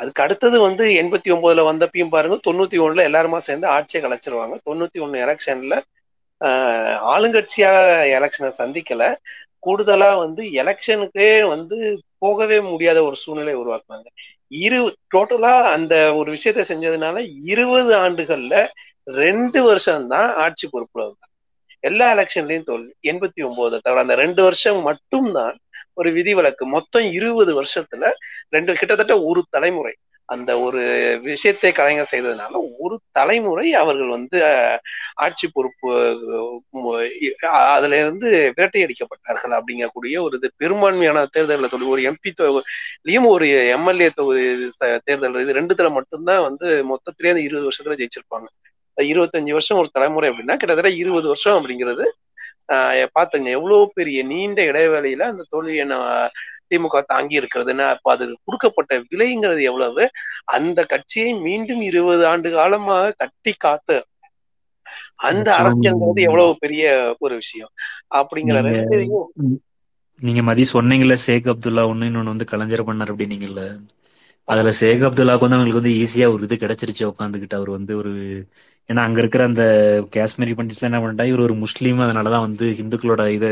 அதுக்கு அடுத்தது வந்து எண்பத்தி ஒன்பதுல வந்தப்பையும் பாருங்க, தொண்ணூத்தி ஒண்ணுல எல்லாருமா சேர்ந்து ஆட்சியை கலைச்சிருவாங்க. தொண்ணூத்தி ஒண்ணு எலெக்ஷன்ல ஆஹ் ஆளுங்கட்சியாக எலெக்ஷனை சந்திக்கல, கூடுதலா வந்து எலெக்ஷனுக்கே வந்து போகவே முடியாத ஒரு சூழ்நிலை உருவாக்குனாங்க. இரு டோட்டலா அந்த ஒரு விஷயத்த செஞ்சதுனால இருபது ஆண்டுகள்ல ரெண்டு வருஷம்தான் ஆட்சி பொறுப்புல இருந்தாங்க. எல்லா எலெக்ஷன்லயும் தோல்வி. எண்பத்தி ஒன்பதுல தவிர அந்த ரெண்டு வருஷம் மட்டும்தான் ஒரு விதிவிலக்கு. மொத்தம் இருபது வருஷத்துல ரெண்டு கிட்டத்தட்ட ஒரு தலைமுறை அந்த ஒரு விஷயத்தை கலைஞர் செய்ததுனால ஒரு தலைமுறை அவர்கள் வந்து ஆட்சி பொறுப்பு அதுல இருந்து விரட்டை அடிக்கப்பட்டார்கள் அப்படிங்கக்கூடிய ஒரு இது பெரும்பான்மையான தேர்தலில் தொகுதி ஒரு எம்பி தொகுதியிலையும் ஒரு எம்எல்ஏ தொகுதி தேர்தல் இது ரெண்டுத்துல மட்டும்தான் வந்து மொத்தத்திலேயே அந்த இருபது வருஷத்துல ஜெயிச்சிருப்பாங்க. இருபத்தஞ்சு வருஷம் ஒரு தலைமுறை அப்படின்னா கிட்டத்தட்ட இருபது வருஷம் அப்படிங்கிறது ஆஹ் பாத்துங்க எவ்வளவு பெரிய நீண்ட இடைவேளையில அந்த தோல்வியை திமுக தாங்கி இருக்கிறதுன்னா அப்ப அது கொடுக்கப்பட்ட விலைங்கிறது எவ்வளவு. அந்த கட்சியை மீண்டும் இருபது ஆண்டு காலமாக கட்டி காத்து அந்த அரசியல்ங்கிறது எவ்வளவு பெரிய ஒரு விஷயம் அப்படிங்கிற ரெண்டையும் நீங்க மதி சொன்னீங்கல்ல. ஷேக் அப்துல்லா ஒண்ணு இன்னொன்னு வந்து கலைஞர் பண்ணார் அப்படின்னீங்கல்ல. அதுல ஷேக் அப்துல்லாவுக்கு வந்து அவங்களுக்கு வந்து ஈஸியா ஒரு இது கிடைச்சிருச்சு உட்காந்துக்கிட்டு. அவர் வந்து ஒரு ஏன்னா அங்க இருக்கிற அந்த காஷ்மீரி பண்டிட்ஸ் என்ன பண்ணிட்டா இவர் ஒரு முஸ்லீம் அதனாலதான் வந்து ஹிந்துக்களோட இதை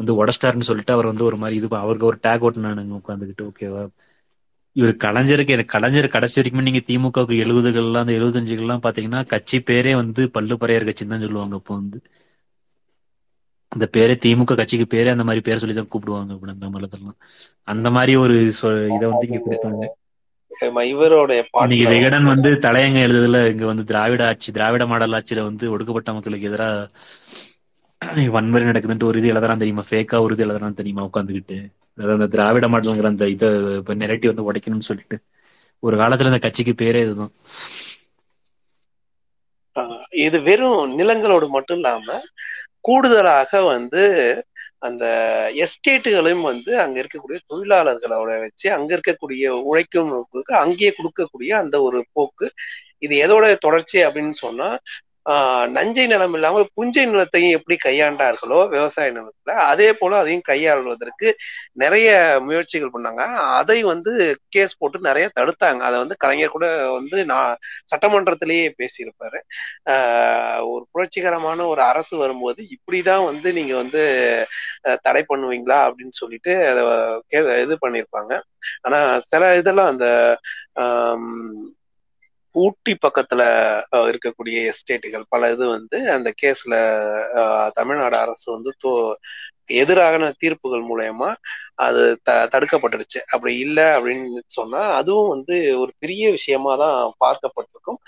வந்து உடஸ்டார்ன்னு சொல்லிட்டு அவர் வந்து ஒரு மாதிரி இது அவருக்கு ஒரு டேக் அவுட் நானுங்க உட்காந்துக்கிட்டு ஓகேவா. இவர் கலைஞருக்கு எனக்கு கலைஞர் கடைசி வரைக்குமே நீங்க திமுகவுக்கு எழுபதுகள்லாம் அந்த எழுபத்தஞ்சுகள்லாம் பாத்தீங்கன்னா கட்சி பேரே வந்து பல்லு பறையர் கட்சின்னு தான் சொல்லுவாங்க. இப்போ வந்து அந்த பேரே திமுக கட்சிக்கு பேரே அந்த மாதிரி பேர் சொல்லிதான் கூப்பிடுவாங்க அப்படின்னு அந்த மாதிரிலாம் அந்த மாதிரி ஒரு இதை வந்து இங்க கொடுத்தாங்க. இவருடைய விகடன் வந்து தலையங்க எழுதுல இங்க வந்து திராவிட ஆட்சி திராவிட மாடல் ஆட்சியில வந்து ஒடுக்கப்பட்ட மக்களுக்கு எதிராக வன்முறை நடக்குதுன்ட்டு ஒரு இது எழுதுறான் தெரியுமா, ஃபேக்கா ஒரு இது எழுதுறான் தெரியுமா உட்காந்துக்கிட்டு. அதாவது அந்த திராவிட மாடல்ங்கிற அந்த இதை இப்போ நெரேட்டிவ் வந்து உடைக்கணும்னு சொல்லிட்டு ஒரு காலத்துல அந்த கட்சிக்கு பேரே இதுதான். இது வெறும் நிலங்களோடு மட்டும் இல்லாம கூடுதலாக வந்து அந்த எஸ்டேட்டுகளையும் வந்து அங்க இருக்கக்கூடிய தொழிலாளர்களோட வச்சு அங்க இருக்கக்கூடிய உழைக்கும் அங்கேயே கொடுக்கக்கூடிய அந்த ஒரு போக்கு இது எதோட தொடர்ச்சி அப்படின்னு சொன்னா ஆஹ் நஞ்சை நிலம் இல்லாமல் புஞ்சை நிலத்தையும் எப்படி கையாண்டார்களோ விவசாய நிலத்துல, அதே போல அதையும் கையாள்வதற்கு நிறைய முயற்சிகள் பண்ணாங்க. அதை வந்து கேஸ் போட்டு நிறைய தடுத்தாங்க. அதை வந்து கலைஞர் கூட வந்து நான் சட்டமன்றத்திலேயே பேசியிருப்பாரு. ஆஹ் ஒரு புரட்சிகரமான ஒரு அரசு வரும்போது இப்படிதான் வந்து நீங்க வந்து தடை பண்ணுவீங்களா அப்படின்னு சொல்லிட்டு அதை கே இது பண்ணியிருப்பாங்க. ஆனா சில இதெல்லாம் அந்த ஆஹ் ஊட்டி பக்கத்துல இருக்கக்கூடிய எஸ்டேட்டுகள் பல இது வந்து அந்த கேஸ்ல தமிழ்நாடு அரசு வந்து தோ எதிரான தீர்ப்புகள் மூலயமா அது த தடுக்கப்பட்டுடுச்சு. அப்படி இல்லை அப்படின்னு சொன்னா அதுவும் வந்து ஒரு பெரிய விஷயமா தான் பார்க்கப்பட்டிருக்கும்.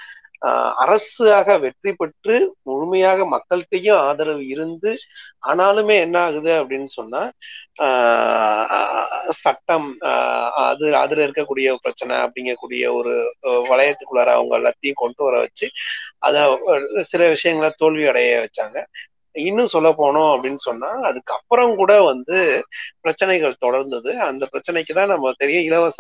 ஆஹ் அரசாக வெற்றி பெற்று முழுமையாக மக்கள்கிட்டையும் ஆதரவு இருந்து ஆனாலுமே என்ன ஆகுது அப்படின்னு சொன்னா ஆஹ் சட்டம் ஆஹ் அது அதுல இருக்கக்கூடிய பிரச்சனை அப்படிங்கக்கூடிய ஒரு வளையத்துக்குள்ளார அவங்க எல்லாத்தையும் கொண்டு வர வச்சு அதை சில விஷயங்களை தோல்வி அடைய வச்சாங்க. இன்னும் சொல்ல போனோம் அப்படின்னு சொன்னா அதுக்கப்புறம் கூட வந்து பிரச்சனைகள் தொடர்ந்தது. அந்த பிரச்சனைக்குதான் நம்ம தெரியும், இலவச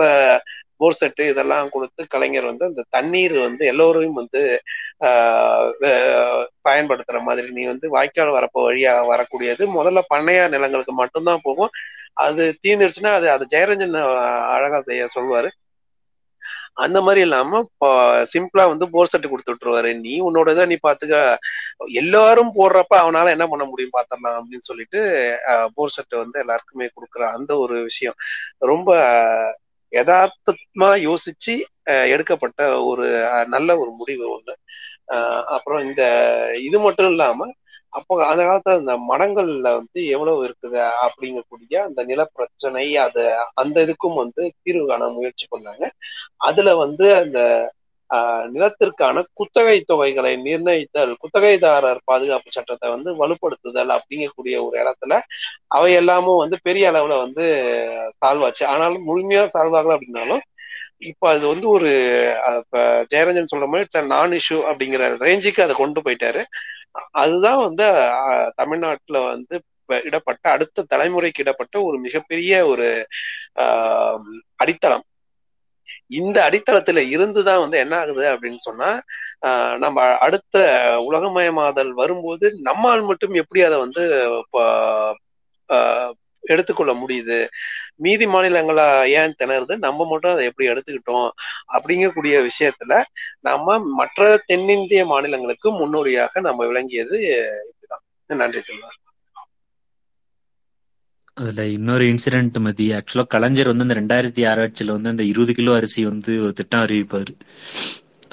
போர் செட்டு இதெல்லாம் கொடுத்து கலைஞர் வந்து அந்த தண்ணீர் வந்து எல்லோரையும் வந்து ஆஹ் பயன்படுத்துற மாதிரி, நீ வந்து வாய்க்கால் வரப்போ வழியா வரக்கூடியது முதல்ல பண்ணையார் நிலங்களுக்கு மட்டும்தான் போகும், அது தீர்ந்துருச்சுன்னா அது அது ஜெயரஞ்சன் அழகா சொல்லுவாரு. அந்த மாதிரி இல்லாம சிம்பிளா வந்து போர் செட்டு கொடுத்து விட்டுருவாரு, நீ உன்னோட இதை நீ பாத்துக்க, எல்லாரும் போடுறப்ப அவனால என்ன பண்ண முடியும் பாத்திரலாம் அப்படின்னு சொல்லிட்டு போர் செட்டை வந்து எல்லாருக்குமே கொடுக்குற அந்த ஒரு விஷயம் ரொம்ப யதார்த்தமா யோசிச்சு எடுக்கப்பட்ட ஒரு நல்ல ஒரு முடிவு ஒண்ணு. ஆஹ் அப்புறம் இந்த இது மட்டும் இல்லாம அப்போ அந்த காலத்துல இந்த மடங்கள்ல வந்து எவ்வளவு இருக்குது அப்படிங்கக்கூடிய அந்த நிலப்பிரச்சனை அது அந்த இதுக்கும் வந்து தீர்வு காண முயற்சி பண்ணாங்க. அதுல வந்து அந்த ஆஹ் நிலத்திற்கான குத்தகை தொகைகளை நிர்ணயித்தல், குத்தகைதாரர் பாதுகாப்பு சட்டத்தை வந்து வலுப்படுத்துதல் அப்படிங்கக்கூடிய ஒரு இடத்துல அவை எல்லாமும் வந்து பெரிய அளவுல வந்து சால்வாச்சு. ஆனாலும் முழுமையா சால்வாகல அப்படின்னாலும் இப்ப அது வந்து ஒரு ஜெயரஞ்சன் சொல்ற மாதிரி நான் இஷ்யூ அப்படிங்கிற ரேஞ்சுக்கு அதை கொண்டு போயிட்டாரு. அதுதான் வந்து தமிழ்நாட்டுல வந்து இடப்பட்ட அடுத்த தலைமுறைக்கு இடப்பட்ட ஒரு மிகப்பெரிய ஒரு ஆஹ் அடித்தளம். இந்த அடித்தளத்துல இருந்துதான் வந்து என்ன ஆகுது அப்படின்னு சொன்னா ஆஹ் நம்ம அடுத்த உலகமயமாதல் வரும்போது நம்மால் மட்டும் எப்படி அதை வந்து எடுத்துக்கொள்ள முடியுது, மீதி மாநிலங்களா ஏன் திணறுது, நம்ம மட்டும் அதை எப்படி எடுத்துக்கிட்டோம் அப்படிங்கக்கூடிய விஷயத்துல நம்ம மற்ற தென்னிந்திய மாநிலங்களுக்கு முன்னோடியாக நம்ம விளங்கியது இதுதான். நன்றி சொல்லுவார். அதுல இன்னொரு இன்சிடென்ட் மதி, ஆக்சுவலா கலைஞர் வந்து இந்த ரெண்டாயிரத்தி ஆறு ஆட்சியில வந்து அந்த இருபது கிலோ அரிசி வந்து ஒரு திட்டம் அறிவிப்பாரு.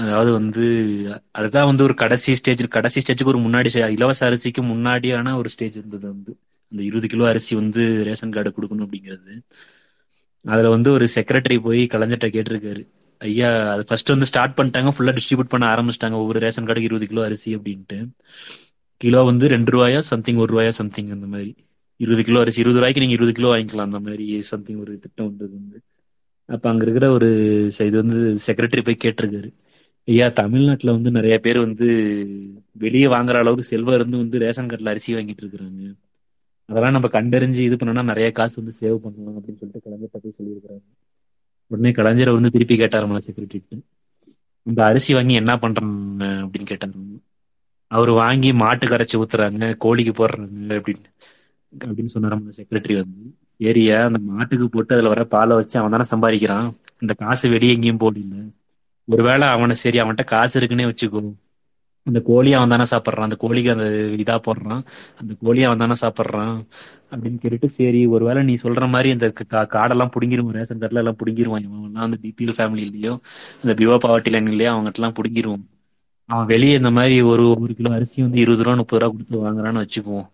அதாவது வந்து அதுதான் வந்து ஒரு கடைசி ஸ்டேஜ், கடைசி ஸ்டேஜுக்கு ஒரு முன்னாடி இலவச அரிசிக்கு முன்னாடியான ஒரு ஸ்டேஜ் இருந்தது வந்து அந்த இருபது கிலோ அரிசி வந்து ரேஷன் கார்டு கொடுக்கணும் அப்படிங்கிறது. அதுல வந்து ஒரு செக்ரட்டரி போய் கலைஞர்கிட்ட கேட்டிருக்காரு, ஐயா அது ஃபர்ஸ்ட் வந்து ஸ்டார்ட் பண்ணிட்டாங்க, ஃபுல்லா டிஸ்ட்ரிபியூட் பண்ண ஆரம்பிச்சிட்டாங்க ஒவ்வொரு ரேஷன் கார்டுக்கு இருபது கிலோ அரிசி அப்படின்ட்டு, கிலோ வந்து ரெண்டு ரூபாயா சம்திங் ஒரு ரூபாயா சம்திங் அந்த மாதிரி இருபது கிலோ அரிசி இருபது ரூபாய்க்கு நீங்க இருபது கிலோ வாங்கிக்கலாம் அந்த மாதிரி சம்திங் ஒரு திட்டம் வந்தது வந்து. அப்ப அங்க இருக்கிற ஒரு இது வந்து செக்ரட்டரி போய் கேட்டிருக்காரு, ஐயா தமிழ்நாட்டுல வந்து நிறைய பேர் வந்து வெளியே வாங்குற அளவுக்கு செல்வம் இருந்து வந்து ரேஷன் கார்டுல அரிசி வாங்கிட்டு இருக்கிறாங்க, அதெல்லாம் நம்ம கண்டறிஞ்சு இது பண்ணோம்னா நிறைய காசு வந்து சேவ் பண்ணலாம் அப்படின்னு சொல்லிட்டு கலைஞர் பத்தி சொல்லியிருக்கிறாங்க. உடனே கலைஞரை வந்து திருப்பி கேட்டாருமா செக்ரட்டரிட்டு, இந்த அரிசி வாங்கி என்ன பண்றாங்க அப்படின்னு கேட்டாங்க. அவரு வாங்கி மாட்டு கரைச்சி ஊத்துறாங்க, கோழிக்கு போடுறாங்க அப்படின்னு அப்படின்னு சொன்னாராம செக்ரட்டரி வந்து. சரியா அந்த மாட்டுக்கு போட்டு அதுல வர பாலை வச்சு அவன் தானே சம்பாதிக்கிறான், இந்த காசு வெளியே எங்கேயும் போடல, ஒருவேளை அவனை சரி அவன்கிட்ட காசு இருக்குன்னே வச்சுக்கோ, அந்த கோழி அவன் தானே சாப்பிட்றான், அந்த கோழிக்கு அந்த இதா போடுறான், அந்த கோழி அவன் தானே சாப்பிட்றான் அப்படின்னு கேட்டுட்டு, சரி ஒருவேளை நீ சொல்ற மாதிரி இந்த காடெல்லாம் பிடுங்கிடுவோம், ரேஷன் கார்டுல எல்லாம் பிடுங்கிடுவான், இவன்லாம் அந்த பிபிஎல் ஃபேமிலியிலயோ அந்த பிவோ பாவர்ட்டி லைன்லயோ அவங்ககிட்ட எல்லாம் பிடுங்கிடுவோம், அவன் வெளியே இந்த மாதிரி ஒரு ஒரு கிலோ அரிசி வந்து இருபது ரூபா முப்பது ரூபா கொடுத்து வாங்குறான்னு வச்சுக்குவோம்,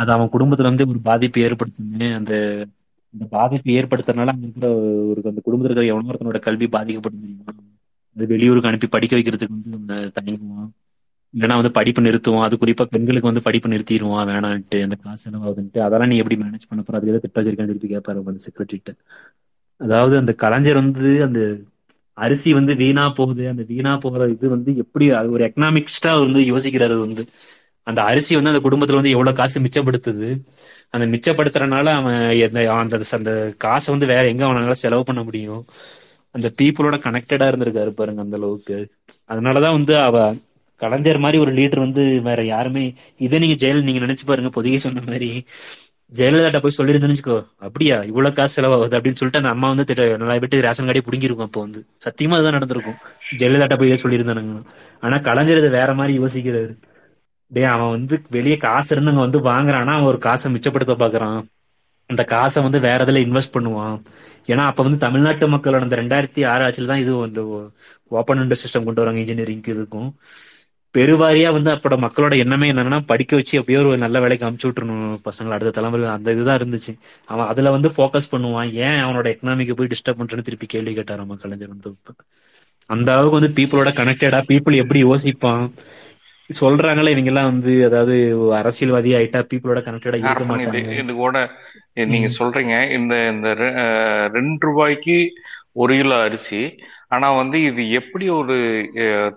அது அவன் குடும்பத்துல வந்து ஒரு பாதிப்பு ஏற்படுத்துமே, அந்த அந்த பாதிப்பு ஏற்படுத்துறதுனால அங்க இருக்கிற ஒரு அந்த குடும்பத்துல இருக்கிற எவனோ ஒருத்தனோட கல்வி பாதிக்கப்படுமா, அது வெளியூருக்கு அனுப்பி படிக்க வைக்கிறதுக்கு வந்து தயங்குவான், இல்லைன்னா வந்து படிப்பு நிறுத்துவோம், அது குறிப்பா பெண்களுக்கு வந்து படிப்பு நிறுத்திடுவான் வேணான்ட்டு, அந்த காசு செலவாகுதுன்ட்டு, அதெல்லாம் நீ எப்படி மேனேஜ் பண்ண போற, அதுக்கு ஏதாவது திட்டம் வச்சிருக்கான்னு திருப்பி கேட்பாரு அந்த செக்ரட்டரிட்ட. அதாவது அந்த கலைஞர் வந்து அந்த அரிசி வந்து வீணா போகுது, அந்த வீணா போகிற இது வந்து எப்படி அது ஒரு எக்கனாமிக்ஸ்டா வந்து யோசிக்கிறாரு வந்து, அந்த அரிசி வந்து அந்த குடும்பத்துல வந்து எவ்வளவு காசு மிச்சப்படுத்துது, அந்த மிச்சப்படுத்துறதுனால அவன் அந்த அந்த காசை வந்து வேற எங்க அவனால செலவு பண்ண முடியும், அந்த பீப்புளோட கனெக்டடா இருந்திருக்காரு பாருங்க அந்த அளவுக்கு. அதனாலதான் வந்து அவ கலைஞர் மாதிரி ஒரு லீடர் வந்து வேற யாருமே. இதை நீங்க ஜெயல நீங்க நினைச்சு பாருங்க, பொதுகை சொன்ன மாதிரி ஜெயலலிதாட்ட போய் சொல்லியிருந்தேன்னு வச்சுக்கோ, அப்படியா இவ்வளவு காசு செலவாகுது அப்படின்னு சொல்லிட்டு அந்த அம்மா வந்து நல்லா விட்டு ரேஷன் கார்டே பிடிங்கிருக்கும். அப்போ வந்து சத்தியமா அதுதான் நடந்திருக்கும், ஜெயலலிதாட்ட போய் சொல்லியிருந்தானுங்க. ஆனா கலைஞர் இதை வேற மாதிரி யோசிக்கிறாரு, டே அவன் வந்து வெளியே காசு இருந்து அங்க வந்து வாங்குறான்னா அவன் ஒரு காசை மிச்சப்படுத்த பாக்குறான், அந்த காசை வந்து வேற இதுல இன்வெஸ்ட் பண்ணுவான். ஏன்னா அப்ப வந்து தமிழ்நாட்டு மக்களோட அந்த ரெண்டாயிரத்தி ஆறு ஆட்சியில தான் இது வந்து ஓப்பன் இண்டர் சிஸ்டம் கொண்டு வராங்க இன்ஜினியரிங்க்கு. இதுக்கும் பெருவாரியா வந்து அப்பட மக்களோட எண்ணமே என்னன்னா படிக்க வச்சு அப்படியே ஒரு நல்ல வேலைக்கு அமுச்சு விட்டுருணும் பசங்களை அடுத்த தலைமுறை, அந்த இதுதான் இருந்துச்சு. அவன் அதுல வந்து போக்கஸ் பண்ணுவான், ஏன் அவனோட எக்கனாமிக்கு போய் டிஸ்டர்ப் பண்றேன்னு திருப்பி கேள்வி கேட்டார் நம்ம கலைஞர் வந்து. அந்த அளவுக்கு வந்து பீப்புளோட கனெக்டடா பீப்புள் எப்படி யோசிப்பான் சொல்றாங்களே இவங்க எல்லாம் வந்து, அதாவது அரசியல்வாதி ஆயிட்டா பீப்புளோட கனெக்டடா இருக்க மாட்டாங்க. இது கூட நீங்க சொல்றீங்க இந்த இந்த ரெண்டு ரூபாய்க்கு ஒரு கிலோ அரிசி, ஆனா வந்து இது எப்படி ஒரு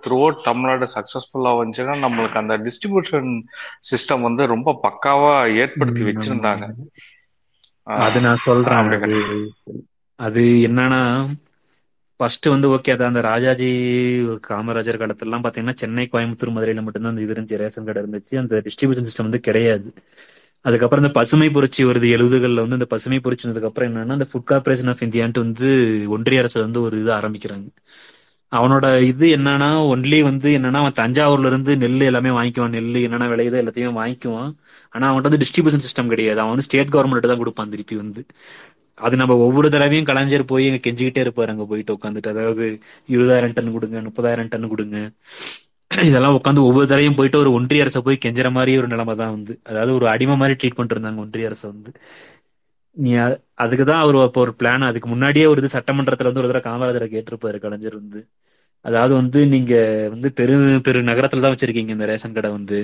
த்ரூ அவுட் தமிழ்நாடு சக்சஸ்ஃபுல்லா வந்துச்சுன்னா நம்மளுக்கு அந்த டிஸ்ட்ரிபியூஷன் சிஸ்டம் வந்து ரொம்ப பக்காவா ஏற்படுத்தி வச்சிருந்தாங்க. அது நான் சொல்றேன், அது என்னன்னா ஃபர்ஸ்ட் வந்து ஓகே அதான் அந்த ராஜாஜி காமராஜர் காலத்துல எல்லாம் பாத்தீங்கன்னா சென்னை கோயம்புத்தூர் மதுரையில மட்டும்தான் அந்த இது இருந்துச்சு, ரேஷன் கடை இருந்துச்சு, அந்த டிஸ்ட்ரிபியூஷன் சிஸ்டம் வந்து கிடையாது. அதுக்கப்புறம் இந்த பசுமை புரட்சி வருது எழுபதுகள்ல வந்து, அந்த பசுமை புரட்சினதுக்கு அப்புறம் என்னன்னா அந்த ஃபுட் கார்பரேஷன் ஆஃப் இந்தியான்ட்டு வந்து ஒன்றிய அரசு வந்து ஒரு இது ஆரம்பிக்கிறாங்க. அவனோட இது என்னன்னா ஒன்லி வந்து என்னன்னா அவன் தஞ்சாவூர்ல இருந்து நெல் எல்லாமே வாங்கிக்குவான், நெல் என்னென்ன விளையுதோ எல்லாத்தையுமே வாங்கிக்குவான். ஆனா அவன்கிட்ட வந்து டிஸ்ட்ரிபியூஷன் சிஸ்டம் கிடையாது, அவன் வந்து ஸ்டேட் கவர்மெண்ட் தான் கொடுப்பான் திருப்பி வந்து. அது நம்ம ஒவ்வொரு தடவையும் கலைஞர் போய் எங்க கெஞ்சிக்கிட்டே இருப்பாரு அங்க போயிட்டு உட்காந்துட்டு, அதாவது இருபதாயிரம் டன் கொடுங்க, முப்பதாயிரம் டன் கொடுங்க, இதெல்லாம் உட்காந்து ஒவ்வொரு தடவையும் போயிட்டு ஒரு ஒன்றிய அரசை போய் கெஞ்சுற மாதிரி ஒரு நிலைமை தான் வந்து. அதாவது ஒரு அடிமை மாதிரி ட்ரீட் பண்ணிட்டு இருந்தாங்க ஒன்றிய அரசை வந்து. நீ அதுக்குதான் அவர் இப்போ ஒரு பிளான், அதுக்கு முன்னாடியே ஒரு இது சட்டமன்றத்துல வந்து ஒரு தடவை காமராஜரை கேட்டிருப்பாரு கலைஞர் வந்து, அதாவது வந்து நீங்க வந்து பெரு பெரு நகரத்துல தான் வச்சிருக்கீங்க இந்த ரேஷன் கடை வந்து,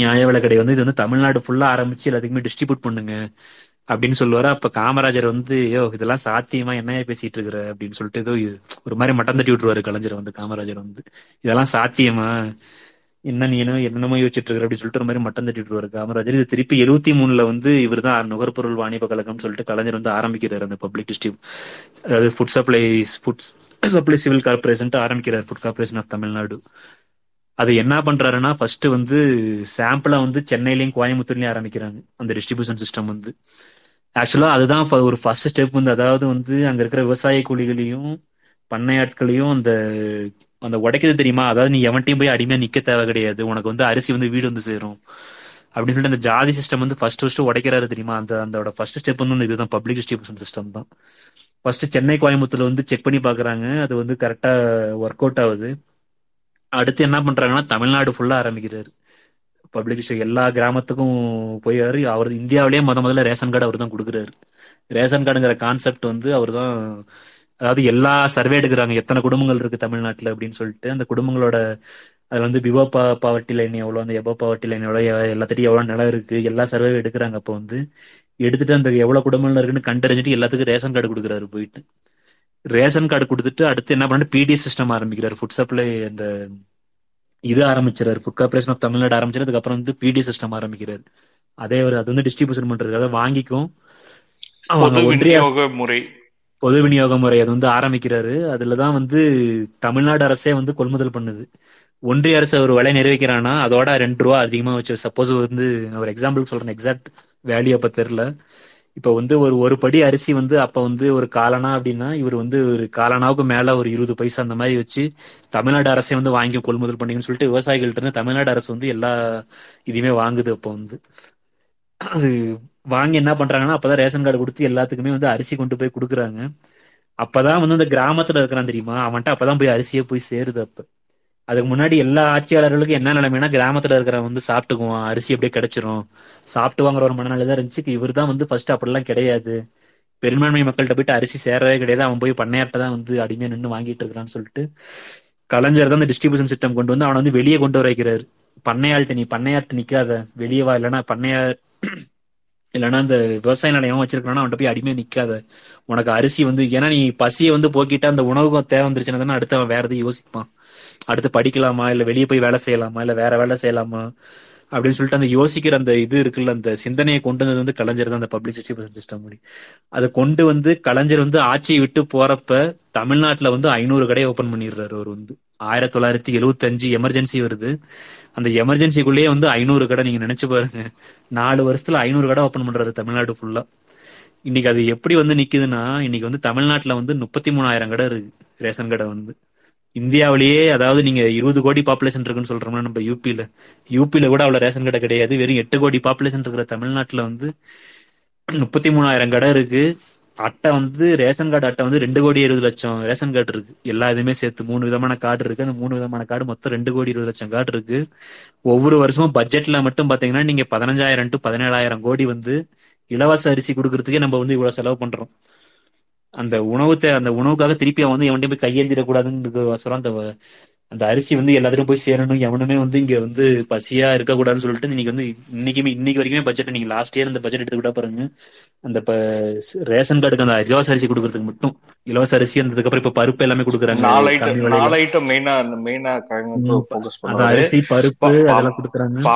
நியாய விலை கடை வந்து இது வந்து தமிழ்நாடு ஃபுல்லா ஆரம்பிச்சு எல்லாத்துக்குமே டிஸ்ட்ரிபியூட் பண்ணுங்க அப்படின்னு சொல்லுவாரு. அப்ப காமராஜர் வந்து யோ இதெல்லாம் சாத்தியமா என்னையா பேசிட்டு இருக்கிற அப்படின்னு சொல்லிட்டு ஏதோ ஒரு மாதிரி மட்டம் தட்டி விட்டுருவாரு கலைஞர் வந்து காமராஜர் வந்து, இதெல்லாம் சாத்தியமா என்ன நீ என்ன என்னமோ யோசிச்சுட்டு இருக்கிற அப்படின்னு சொல்லிட்டு ஒரு மாதிரி மட்டம் தட்டி விட்டுருவாரு காமராஜர். இது திருப்பி எழுபத்தி மூணுல வந்து இவர் தான் நுகர்பொருள் வாணிப கழகம்னு சொல்லிட்டு கலைஞர் வந்து ஆரம்பிக்கிறார் அந்த பப்ளிக் டிஸ்ட்ரிப், அதாவது food supply food supply civil corporation ஆரம்பிக்கிறார், ஃபுட் கார்பரேஷன் ஆஃப் தமிழ்நாடு. அது என்ன பண்றாருன்னா ஃபர்ஸ்ட் வந்து சாம்பிளா வந்து சென்னையிலயும் கோயம்புத்தூர்லயும் ஆரம்பிக்கிறாங்க அந்த டிஸ்ட்ரிபியூஷன் சிஸ்டம் வந்து. ஆக்சுவலா அதுதான் ஒரு ஃபர்ஸ்ட் ஸ்டெப் வந்து, அதாவது வந்து அங்க இருக்கிற விவசாய கூலிகளையும் பண்ணையாட்களையும் அந்த அந்த உடைக்கிறது தெரியுமா, அதாவது நீ எவன்ட்டையும் போய் அடிமையா நிக்க தேவை கிடையாது, உனக்கு வந்து அரிசி வந்து வீடு வந்து சேரும் அப்படின்னு சொல்லிட்டு அந்த ஜாதி சிஸ்டம் வந்து ஃபர்ஸ்ட் ஃபர்ஸ்ட் உடைக்கிறாரு தெரியுமா. அந்த அதோட ஃபர்ஸ்ட் ஸ்டெப் வந்து இதுதான் பப்ளிக் டிஸ்ட்ரிபியூஷன் சிஸ்டம் தான். ஃபர்ஸ்ட் சென்னை கோயம்புத்தூர்ல வந்து செக் பண்ணி பாக்குறாங்க, அது வந்து கரெக்டா ஒர்க் அவுட் ஆகுது. அடுத்து என்ன பண்றாங்கன்னா தமிழ்நாடு ஃபுல்லா ஆரம்பிக்கிறாரு பப்ளிக் டிஸ்ட்ரிபியூஷன், எல்லா கிராமத்துக்கும் போயாரு. அவர் இந்தியாவிலேயே முத முதல்ல ரேஷன் கார்டு அவர் தான் கொடுக்குறாரு. ரேஷன் கார்டுங்கிற கான்செப்ட் வந்து அவர் தான், அதாவது எல்லா சர்வே எடுக்கிறாங்க எத்தனை குடும்பங்கள் இருக்கு தமிழ்நாட்டில் அப்படின்னு சொல்லிட்டு, அந்த குடும்பங்களோட அதில் வந்து பிபோ பா பாவர்ட்டி லைன் எவ்வளோ, அந்த எபோ பாவர்ட்டி லைன் எவ்வளோ, எல்லாத்திட்டையும் எவ்வளோ நிலம் இருக்கு, எல்லா சர்வே எடுக்கிறாங்க. அப்போ வந்து எடுத்துட்டு அந்த எவ்வளோ குடும்பங்கள் இருக்குன்னு கண்டறிஞ்சிட்டு எல்லாத்துக்கும் ரேஷன் கார்டு கொடுக்குறாரு போயிட்டு. ரேஷன் கார்டு கொடுத்துட்டு அடுத்து என்ன பண்ணிட்டு பிடிஎஸ் சிஸ்டம் ஆரம்பிக்கிறார், ஃபுட் சப்ளை அந்த இது ஆரம்பிச்சிடாரு, ஃபுட் கார்பரேஷன் ஆஃப் தமிழ்நாடு ஆரம்பிச்சிடாரு. அதுக்கப்புறம் வந்து பிடி சிஸ்டம் ஆரம்பிக்கிறாரு, அதே ஒரு அது வந்து டிஸ்ட்ரிபியூஷன் பண்றது, அதை வாங்கிக்கும் பொது விநியோக முறை அது வந்து ஆரம்பிக்கிறாரு. அதுலதான் வந்து தமிழ்நாடு அரசே வந்து கொள்முதல் பண்ணுது. ஒன்றிய அரசு ஒரு விலை நிறைவேற்றானா அதோட ரெண்டு ரூபா அதிகமா வச்சு, சப்போஸ் வந்து ஒரு எக்ஸாம்பிள் சொல்றேன், எக்ஸாக்ட் வேல்யூ அப்ப தெரியல. இப்ப வந்து ஒரு ஒரு படி அரிசி வந்து அப்ப வந்து ஒரு காலனா அப்படின்னா இவர் வந்து ஒரு காலனாவுக்கு மேல ஒரு இருபது பைசா அந்த மாதிரி வச்சு தமிழ்நாடு அரசை வந்து வாங்கி கொள்முதல் பண்ணிங்கன்னு சொல்லிட்டு விவசாயிகள்ட்ட இருந்து தமிழ்நாடு அரசு வந்து எல்லா இதுவுமே வாங்குது. அப்போ வந்து அது வாங்கி என்ன பண்றாங்கன்னா அப்பதான் ரேஷன் கார்டு கொடுத்து எல்லாத்துக்குமே வந்து அரிசி கொண்டு போய் கொடுக்குறாங்க. அப்பதான் வந்து அந்த கிராமத்துல இருக்கிறான் தெரியுமா அவன்கிட்ட அப்பதான் போய் அரிசியை போய் சேருது. அப்ப அதுக்கு முன்னாடி எல்லா ஆட்சியாளர்களுக்கும் என்ன நிலைமைன்னா கிராமத்துல இருக்கிற வந்து சாப்பிட்டுக்குவான், அரிசி அப்படியே கிடைச்சிரும், சாப்பிட்டுவாங்கிற ஒரு மனநிலை தான் இருந்துச்சு. இவர் தான் வந்து ஃபர்ஸ்ட் அப்படிலாம் கிடையாது, பெரும்பான்மை மக்கள்கிட்ட போயிட்டு அரிசி சேரவே கிடையாது, அவன் போய் பண்ணையாட்ட தான் வந்து அடிமையா நின்று வாங்கிட்டு இருக்கிறான்னு சொல்லிட்டு கலைஞர் தான் அந்த டிஸ்ட்ரிபியூஷன் சிஸ்டம் கொண்டு வந்து அவனை வந்து வெளியே கொண்டு வர வைக்கிறாரு. பண்ணையாள்கிட்ட நீ பண்ணையாட்டு நிக்காத வெளியே வா, இல்லைன்னா பண்ணையார் இல்லைன்னா அந்த விவசாய நிலையம் வச்சிருக்கானா அவன்கிட்ட போய் அடிமையா நிக்காத, உனக்கு அரிசி வந்து ஏன்னா நீ பசியை வந்து போக்கிட்டு அந்த உணவுக்கு தேவை வந்துருச்சுன்னா தானே அடுத்து அவன் வேற எதுவும் யோசிப்பான், அடுத்து படிக்கலாமா இல்ல வெளியே போய் வேலை செய்யலாமா இல்ல வேற வேலை செய்யலாமா அப்படின்னு சொல்லிட்டு அந்த யோசிக்கிற அந்த இது இருக்குல்ல அந்த சிந்தனையை கொண்டு வந்தது வந்து கலைஞர் தான் அந்த பப்ளிக் டிஸ்ட்ரிபியூஷன் சிஸ்டம் மூடி. அதை கொண்டு வந்து கலைஞர் வந்து ஆட்சியை விட்டு போறப்ப தமிழ்நாட்டுல வந்து ஐநூறு கடையை ஓபன் பண்ணிடுறாரு அவர் வந்து. ஆயிரத்தி தொள்ளாயிரத்தி எழுவத்தி அஞ்சு எமர்ஜென்சி வருது. அந்த எமர்ஜென்சிக்குள்ளேயே வந்து ஐநூறு கடை, நீங்க நினைச்சு பாருங்க, நாலு வருஷத்துல ஐநூறு கடை ஓப்பன் பண்றாரு தமிழ்நாடு ஃபுல்லா. இன்னைக்கு அது எப்படி வந்து நிக்குதுன்னா, இன்னைக்கு வந்து தமிழ்நாட்டுல வந்து முப்பத்தி மூணாயிரம் கடை இருக்கு ரேஷன் கடை வந்து இந்தியாவிலேயே. அதாவது நீங்க இருபது கோடி பாப்புலேஷன் இருக்குன்னு சொல்றோம்னா, நம்ம யூபியில யூபியில கூட அவ்வளவு ரேஷன் கடை கிடையாது. வெறும் எட்டு கோடி பாப்புலேஷன் இருக்கிற தமிழ்நாட்டுல வந்து முப்பத்தி மூணாயிரம் கடை இருக்கு. அட்டை வந்து ரேஷன் கார்டு அட்டை வந்து ரெண்டு கோடி இருபது லட்சம் ரேஷன் கார்டு இருக்கு. எல்லா இதுவுமே சேர்த்து மூணு விதமான கார்டு இருக்கு. அந்த மூணு விதமான கார்டு மொத்தம் ரெண்டு கோடி இருபது லட்சம் கார்டு இருக்கு. ஒவ்வொரு வருஷமும் பட்ஜெட்ல மட்டும் பாத்தீங்கன்னா நீங்க பதினஞ்சாயிரம் டு பதினேழாயிரம் கோடி வந்து இலவச அரிசி கொடுக்கறதுக்கே நம்ம வந்து இவ்வளவு செலவு பண்றோம். அந்த உணவு அந்த உணவுக்காக திருப்பி அவன் வந்து எவன்டையும் போய் கையெழுந்திடக்கூடாதுன்னு அந்த அந்த அரிசி வந்து எல்லாத்திலும் போய் சேரணும், எவனுமே வந்து இங்க வந்து பசியா இருக்கக்கூடாதுன்னு சொல்லிட்டு இன்னைக்கு வந்து இன்னைக்குமே இன்னைக்கு வரைக்குமே பட்ஜெட், நீங்க லாஸ்ட் இயர் அந்த பட்ஜெட் எடுத்து கூட பாருங்க, அந்த ரேஷன் கார்டுக்கு அந்த இலவச அரிசி கொடுக்கறதுக்கு மட்டும் இலவச அரிசி இருந்ததுக்கு அப்புறம் இப்ப பருப்பு எல்லாமே கொடுக்குறாங்க. அரிசி பருப்பு அதெல்லாம் கொடுக்குறாங்க,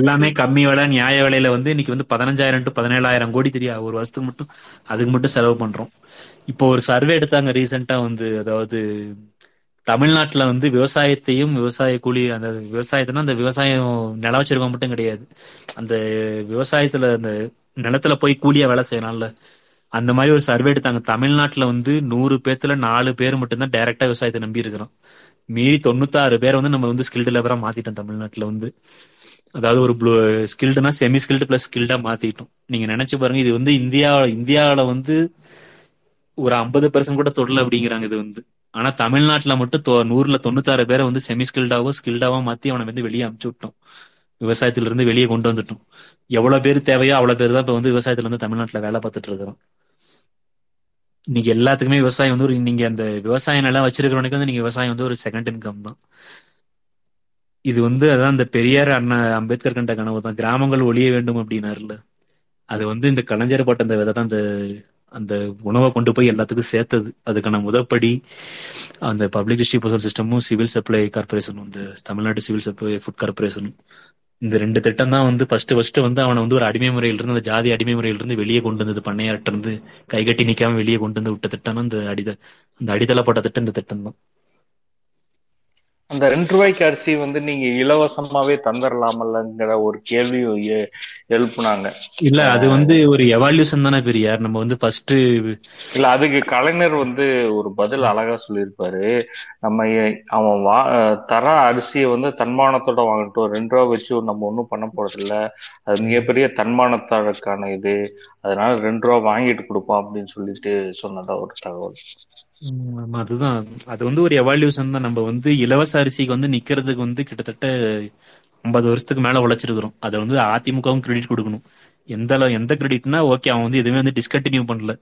எல்லாமே கம்மி விலை நியாய விலையில வந்து இன்னைக்கு வந்து பதினஞ்சாயிரம் டு பதினேழாயிரம் கோடி தெரியாது ஒரு வருஷத்துக்கு மட்டும், அதுக்கு மட்டும் செலவு பண்றோம். இப்போ ஒரு சர்வே எடுத்தாங்க ரீசெண்டா வந்து, அதாவது தமிழ்நாட்டுல வந்து விவசாயத்தையும் விவசாய கூலி, அந்த விவசாயத்தினா அந்த விவசாயம் நில வச்சிருக்க மட்டும் கிடையாது, அந்த விவசாயத்துல அந்த நிலத்துல போய் கூலியா வேலை செய்யலாம்ல, அந்த மாதிரி ஒரு சர்வே எடுத்தாங்க. தமிழ்நாட்டுல வந்து நூறு பேர்த்துல நாலு பேர் மட்டும்தான் டைரக்டா விவசாயத்தை நம்பி இருக்கிறோம். மீறி தொண்ணூத்தாறு பேர் வந்து நம்ம வந்து ஸ்கில்டு லெவலா மாத்திட்டோம் தமிழ்நாட்டுல வந்து. அதாவது ஒரு ப்ளூ ஸ்கில்டுனா செமி ஸ்கில்டு பிளஸ் ஸ்கில்டா மாத்திட்டோம். நீங்க நினைச்சு பாருங்க, இது வந்து இந்தியா இந்தியாவில வந்து ஒரு ஐம்பது பெர்சன்ட் கூட தொடல அப்படிங்கிறாங்க இது வந்து. ஆனா தமிழ்நாட்டுல மட்டும் நூறுல தொண்ணூத்தாறு பேரை வந்து செமி ஸ்கில்டாவோ ஸ்கில்டாவோ மாத்தி அவனை வந்து வெளியே அமுச்சு விட்டோம், விவசாயத்துல இருந்து வெளியே கொண்டு வந்துட்டோம். எவ்வளவு பேர் தேவையோ அவ்வளவு பேர் தான் இப்ப வந்து விவசாயத்துல இருந்து தமிழ்நாட்டுல வேலை பார்த்துட்டு இருக்கிறோம். இன்னைக்கு எல்லாத்துக்குமே விவசாயம் வந்து ஒரு, நீங்க அந்த விவசாயம் நல்லா வச்சிருக்கிறவனுக்கு வந்து நீங்க விவசாயம் வந்து ஒரு செகண்ட் இன்கம் தான் இது வந்து. அதான் அந்த பெரியார் அண்ணா அம்பேத்கர் கண்ட கனவு தான் கிராமங்கள் ஒழிய வேண்டும் அப்படின்னாருல, அது வந்து இந்த கலைஞர் போட்ட அந்த விதை தான் அந்த அந்த உணவை கொண்டு போய் எல்லாத்துக்கும் சேர்த்தது. அதுக்கான முதற்படி அந்த பப்ளிக் டிஸ்ட்ரிபியூஷன் சிஸ்டமும் சிவில் சப்ளை கார்பரேஷனும், இந்த தமிழ்நாடு சிவில் சப்ளை ஃபுட் கார்பரேஷனும், இந்த ரெண்டு திட்டம் தான் வந்து ஃபர்ஸ்ட் ஃபர்ஸ்ட் வந்து அவனை வந்து ஒரு அடிமை முறையிலிருந்து, அந்த ஜாதி அடிமை முறையிலிருந்து வெளியே கொண்டு வந்தது. பண்ணையாட்ட இருந்து கை கட்டி நிக்காம வெளியே கொண்டு வந்து விட்ட திட்டம்னா இந்த அடித அந்த அடித்தள போட்ட திட்டம் இந்த திட்டம் தான். அந்த ரெண்டு ரூபாய்க்கு அரிசி வந்து நீங்க இலவசமாவே தந்துடலாமல்லங்கிற ஒரு கேள்வியும் எழுப்புனாங்க. இல்ல அது வந்து ஒரு எவால்யூஷன் தானே பெரியார். நம்ம வந்து ஃபர்ஸ்ட் இல்ல அதுக்கு கலைஞர் வந்து ஒரு பதில் அழகா சொல்லியிருப்பாரு. நம்ம அவன் வா தர அரிசியை வந்து தன்மானத்தோட வாங்கிட்டோம், ரெண்டு ரூபா வச்சு நம்ம ஒன்றும் பண்ண போறது இல்லை, அது மிகப்பெரிய தன்மானத்தான இது, அதனால ரெண்டு ரூபா வாங்கிட்டு கொடுப்போம் அப்படின்னு சொல்லிட்டு சொன்னதா ஒரு தகவல். அதுதான் அது வந்து ஒரு எவால்யூஷன் தான். நம்ம வந்து இலவச அரிசிக்கு வந்து நிக்கிறதுக்கு வந்து கிட்டத்தட்ட ஐம்பது வருஷத்துக்கு மேல உழைச்சிருக்கிறோம். அதை வந்து அதிமுகவும் கிரெடிட் கொடுக்கணும். எந்த எந்த கிரெடிட்னா, ஓகே அவன் வந்து எதுவுமே வந்து டிஸ்கண்டினியூ பண்ணல,